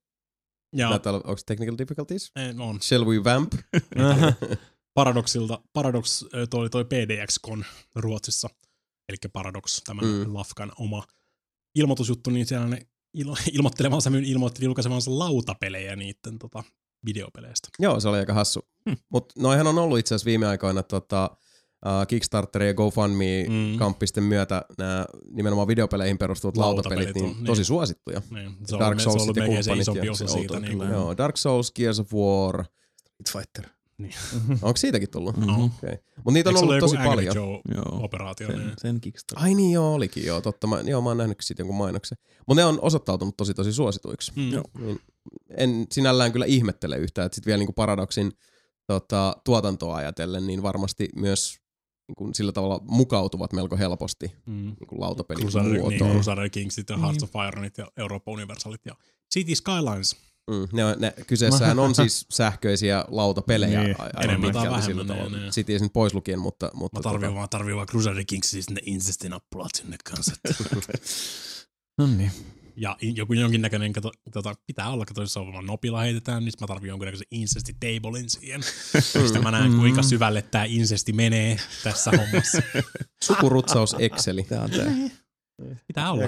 Onko technical difficulties? On. Shall we vamp? Paradox toi PDXCon Ruotsissa. Eli Paradox, tämän Lafkan oma ilmoitusjuttu, niin siellä ne ilmoittelevansa myyn ilmoitti julkaisevansa lautapelejä niiden videopeleistä. Joo, se oli aika hassu. Mutta noihän on ollut itse asiassa viime aikoina Kickstarter ja GoFundMe-kamppisten myötä nämä nimenomaan videopeleihin perustuvat lautapelit niin tosi suosittuja. Niin. Dark Souls ja kumppanit. Dark Souls, Gears of War, Niin. Onko siitäkin tullut? No. Okay. Mutta niitä on ollut tosi paljon. Operaatio sen Kickstarter. Ai niin joo, olikin joo, totta. Mä oon nähnytkin siitä jonkun mainoksen. Mutta ne on osoittautunut tosi suosituiksi. Mm. Joo. En sinällään kyllä ihmettele yhtään, että sit vielä niinku Paradoxin tuotantoa ajatellen, niin varmasti myös niin sillä tavalla mukautuvat melko helposti niin lautapelin muotoon. Crusader Kings, Hearts of Ironit ja Europa Universalit ja City Skylines. Ne kyseessähän on siis sähköisiä lautapelejä aivan pitkällä sillä tavalla. City sen pois lukien, mutta mä tarvii vaan Crusader Kings, siis ne insistinappulat sinne kanssa. No niin. Ja jonkinnäköinen, pitää olla, että jos on nopilla heitetään, niin mä tarvitsen jonkinnäköisen incesti-tablen siihen. Sitten mä näen, kuinka syvälle tää incesti menee tässä hommassa. Sukurutsaus Exceli. Tää on tää. Pitää olla.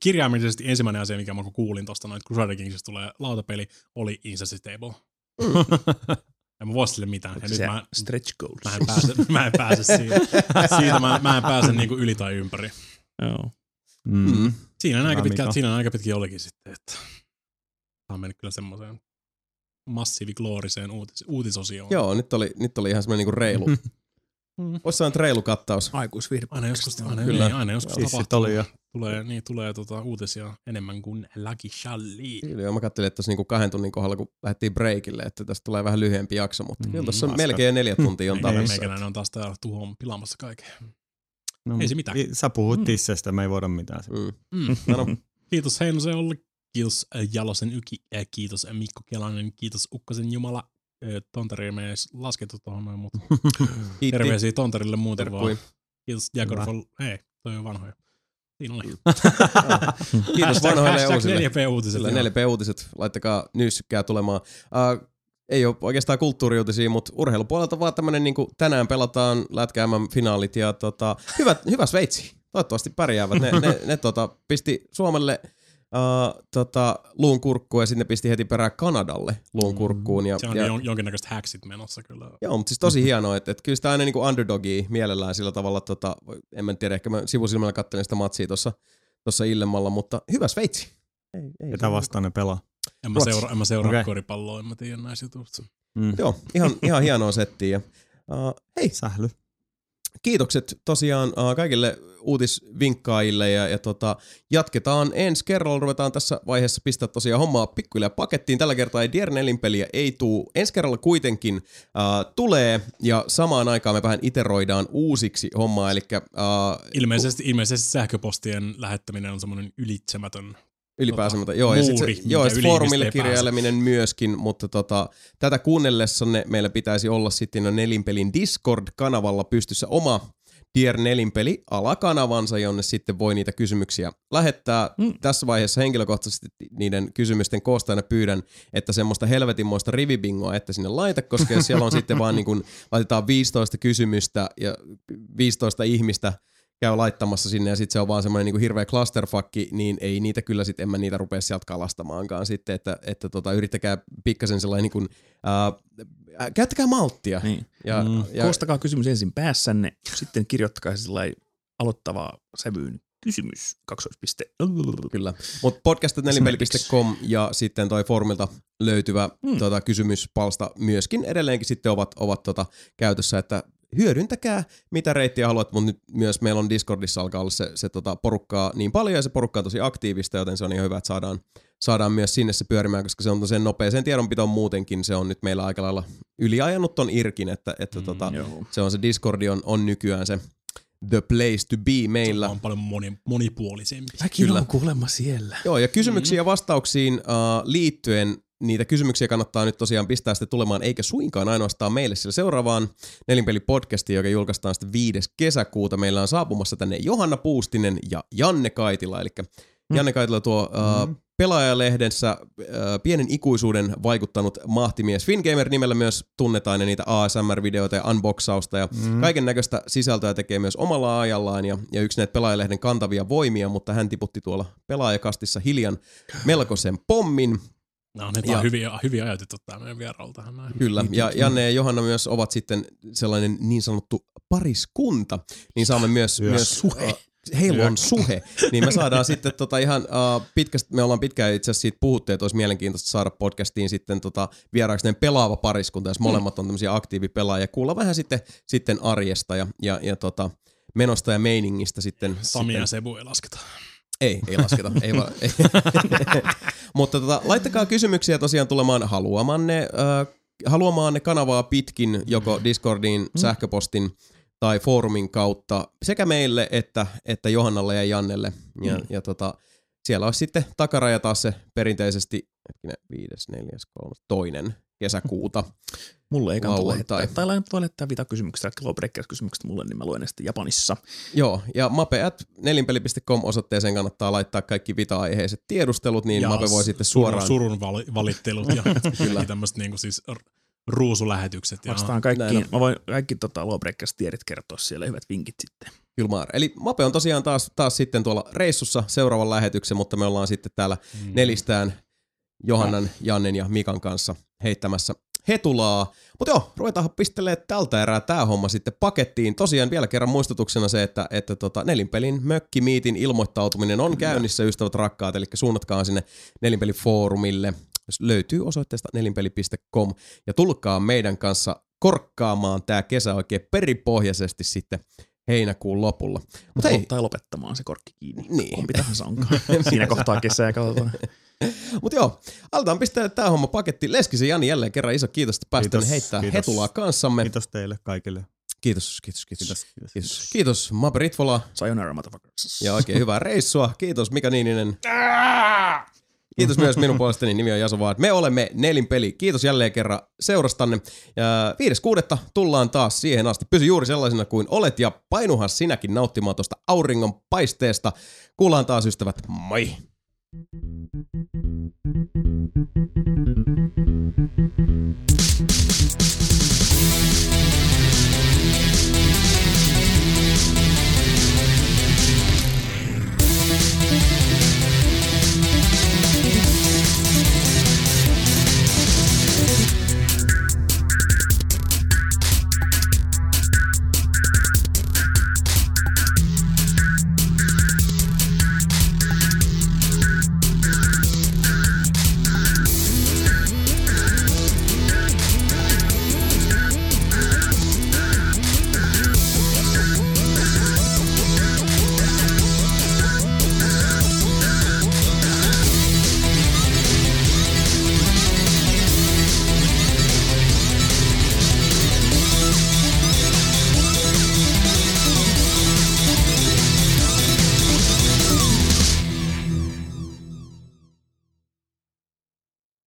Kirjaimellisesti ensimmäinen asia, mikä mä kuulin tosta, että Crusader Kingsista tulee lautapeli, oli incesti-table. En mä voi sille mitään. Ja nyt mä, stretch goals. Mä en pääse siihen. Siitä mä en pääse niinku yli tai ympäri. Joo. Mm. Siinä on aika pitkä olikin sitten, että tämä on mennyt kyllä semmoiseen massiiviklooriseen uutisosioon. Joo, nyt oli ihan semmoinen niinku reilu. Olisi saanut reilu kattaus. Aikuisvirpa. Aina joskus tapahtuu. Tulee uutisia enemmän kuin Lucky Shalli. Kyllä, mä katselin, että tässä niinku 2 tunnin kohdalla, kun lähdettiin breakille, että tästä tulee vähän lyhyempi jakso, mutta kyllä tässä on melkein 4 tuntia on tarvitse. Meikäläinen on taas täällä tuhoon pilaamassa kaikkea. No, ei se mitään. Sä puhut tissestä, me ei voida mitään. Kiitos Heinoselle, kiitos Jalosen Yki, kiitos Mikko Kelanen, kiitos Ukkosen Jumala. Tontari me ei laskettu tuohon noin, mutta terveisiä Tontarille muuten vaan. Kiitos Jakorfol, hei, toi on vanhoja. Siinä oli. Kiitos vanhoille ja uusille. 4P-uutiset, laittakaa nyyssykää tulemaan. Ei ole oikeastaan kulttuuriuutisia, mutta urheilupuolelta vaan tämmönen niinku tänään pelataan Lätkä MM-finaalit ja hyvä Sveitsi. Toivottavasti pärjäävät. Ne pisti Suomelle luun kurkkuun ja sitten pisti heti perään Kanadalle luun kurkkuun. Se on jonkinnäköiset häksit menossa kyllä. Joo, mutta siis tosi hienoa, että kyllä sitä aina niinku underdogia mielellään sillä tavalla, en mä tiedä, ehkä mä sivusilmällä kattelin sitä matsia tuossa illemmalla, mutta hyvä Sveitsi. Ketä vastaan ne pelaa? En mä seuraa koripalloa, en mä tiedä näistä jutuista. Joo, ihan hienoa settiä. Hei. Sähly. Kiitokset tosiaan kaikille uutisvinkkaajille ja jatketaan ensi kerralla. Ruvetaan tässä vaiheessa pistää tosiaan hommaa pikkuhiljaa pakettiin. Tällä kertaa ei Dier 4-peliä ei tuu. Ensi kerralla kuitenkin tulee ja samaan aikaan me vähän iteroidaan uusiksi hommaa. Elikkä, ilmeisesti sähköpostien lähettäminen on semmoinen ylitsemätön ylipääsemättä. Joo, muuri, ja sitten foorumille kirjaileminen myöskin, mutta tätä kuunnellessanne meillä pitäisi olla sitten jo Nelinpelin Discord-kanavalla pystyssä oma Dear Nelinpeli alakanavansa, jonne sitten voi niitä kysymyksiä lähettää. Tässä vaiheessa henkilökohtaisesti niiden kysymysten koostajana pyydän, että semmoista helvetinmoista rivibingoa että sinne laita, koska jos siellä on sitten vaan niin kun laitetaan 15 kysymystä ja 15 ihmistä käy laittamassa sinne ja sitten se on vaan semmoinen niinku hirveä clusterfuckki, niin ei niitä kyllä sitten, en mä niitä rupea sieltä kalastamaankaan sitten, että yrittäkää pikkasen sellainen niin kuin, käyttäkää malttia. Niin. Ja koostakaa kysymys ensin päässänne, sitten kirjoittakaa sellainen aloittavaa sävyyn kysymys, 2. Kyllä, mutta podcast4peli.com ja sitten toi foorumilta löytyvä kysymyspalsta myöskin edelleenkin sitten ovat käytössä, että hyödyntäkää, mitä reittiä haluat, mutta nyt myös meillä on Discordissa alkaa olla se porukkaa niin paljon ja se porukkaa tosi aktiivista, joten se on ihan hyvä, että saadaan myös sinne se pyörimään, koska se on sen nopeaseen tiedonpitoon muutenkin. Se on nyt meillä aika lailla yliajanut ton irkin, että se on se Discordi on nykyään se the place to be meillä. Se on paljon monipuolisempi. Mäkin on kuulemma siellä. Joo, ja kysymyksiin ja vastauksiin liittyen niitä kysymyksiä kannattaa nyt tosiaan pistää sitten tulemaan, eikä suinkaan ainoastaan meille, sillä seuraavaan Nelinpeli-podcastiin, joka julkaistaan sitten 5. kesäkuuta, meillä on saapumassa tänne Johanna Puustinen ja Janne Kaitila, eli Janne Kaitila tuo pelaajalehdessä pienen ikuisuuden vaikuttanut mahtimies Fingamer-nimellä myös tunnetaan, ja niitä ASMR-videoita ja unboxausta ja kaiken näköistä sisältöä tekee myös omalla ajallaan ja yksi näitä pelaajalehden kantavia voimia, mutta hän tiputti tuolla pelaajakastissa hiljan melkoisen pommin. No, ne on hyviä ajatettu tämä meidän vierailu tähän näin. Kyllä, ja Janne ja Johanna myös ovat sitten sellainen niin sanottu pariskunta, niin saamme myös heillä on suhe, niin me saadaan sitten ihan pitkästä, me ollaan pitkään itse asiassa siitä puhuttu, että olisi mielenkiintoista saada podcastiin sitten vieraaksi pelaava pariskunta, jos molemmat on tämmöisiä aktiivipelaajia, kuulla vähän sitten arjesta ja menosta ja meiningistä sitten. Sami ja Sebu ei lasketa. Ei lasketa. Ei. Mutta laittakaa kysymyksiä tosiaan tulemaan haluamaan ne kanavaa pitkin, joko Discordiin, sähköpostin tai foorumin kautta sekä meille että Johannalle ja Jannelle. Ja siellä olisi sitten takaraja taas se perinteisesti 5.4.2. kesäkuuta. Mulle ei kannata lähettää. Tai lähettää vitakysymyksiä, Lawbreakers-kysymykset mulle, niin mä luen ne sitten japanissa. Joo, ja mape@nelinpeli.com osoitteeseen kannattaa laittaa kaikki vita-aiheiset tiedustelut, niin ja Mape voi sitten suoraan... Surun valittelut ja tämmöiset niinku siis ruusulähetykset. Vastaan kaikkiin. Mä voin kaikki Lawbreakers-tiedit kertoa siellä, hyvät vinkit sitten. Julmaar. Eli Mape on tosiaan taas sitten tuolla reissussa seuraavan lähetyksen, mutta me ollaan sitten täällä nelistään Johannan, Jannen ja Mikan kanssa heittämässä hetulaa. Mutta joo, ruvetaan pistelee tältä erää tää homma sitten pakettiin. Tosiaan vielä kerran muistutuksena se, että Nelinpelin mökkimiitin ilmoittautuminen on käynnissä, ystävät rakkaat, eli suunnatkaa sinne Nelinpeli-foorumille. Löytyy osoitteesta nelinpeli.com ja tulkaa meidän kanssa korkkaamaan tää kesä oikein perinpohjaisesti sitten heinäkuun lopulla. Tai lopettamaan se korkki kiinni. Niin. Kumpi tahansa onkaan. Siinä kohtaa kesää katsotaan. Mutta joo, aletaan pistää tää homma pakettiin. Leskisen Jani jälleen kerran iso kiitos, että päästään heittää hetulaa kanssamme. Kiitos teille kaikille. Kiitos. Kiitos Mape Ritvola. Sayonara, motherfuckers. Ja oikein hyvää reissua. Kiitos Mika Niininen. Kiitos myös minun puolestani, nimi on Jason Ward. Me olemme Nelinpeli. Kiitos jälleen kerran seurastanne. 5.6. tullaan taas siihen asti. Pysy juuri sellaisena kuin olet ja painuhan sinäkin nauttimaan tuosta auringon paisteesta. Kuullaan taas ystävät. Moi!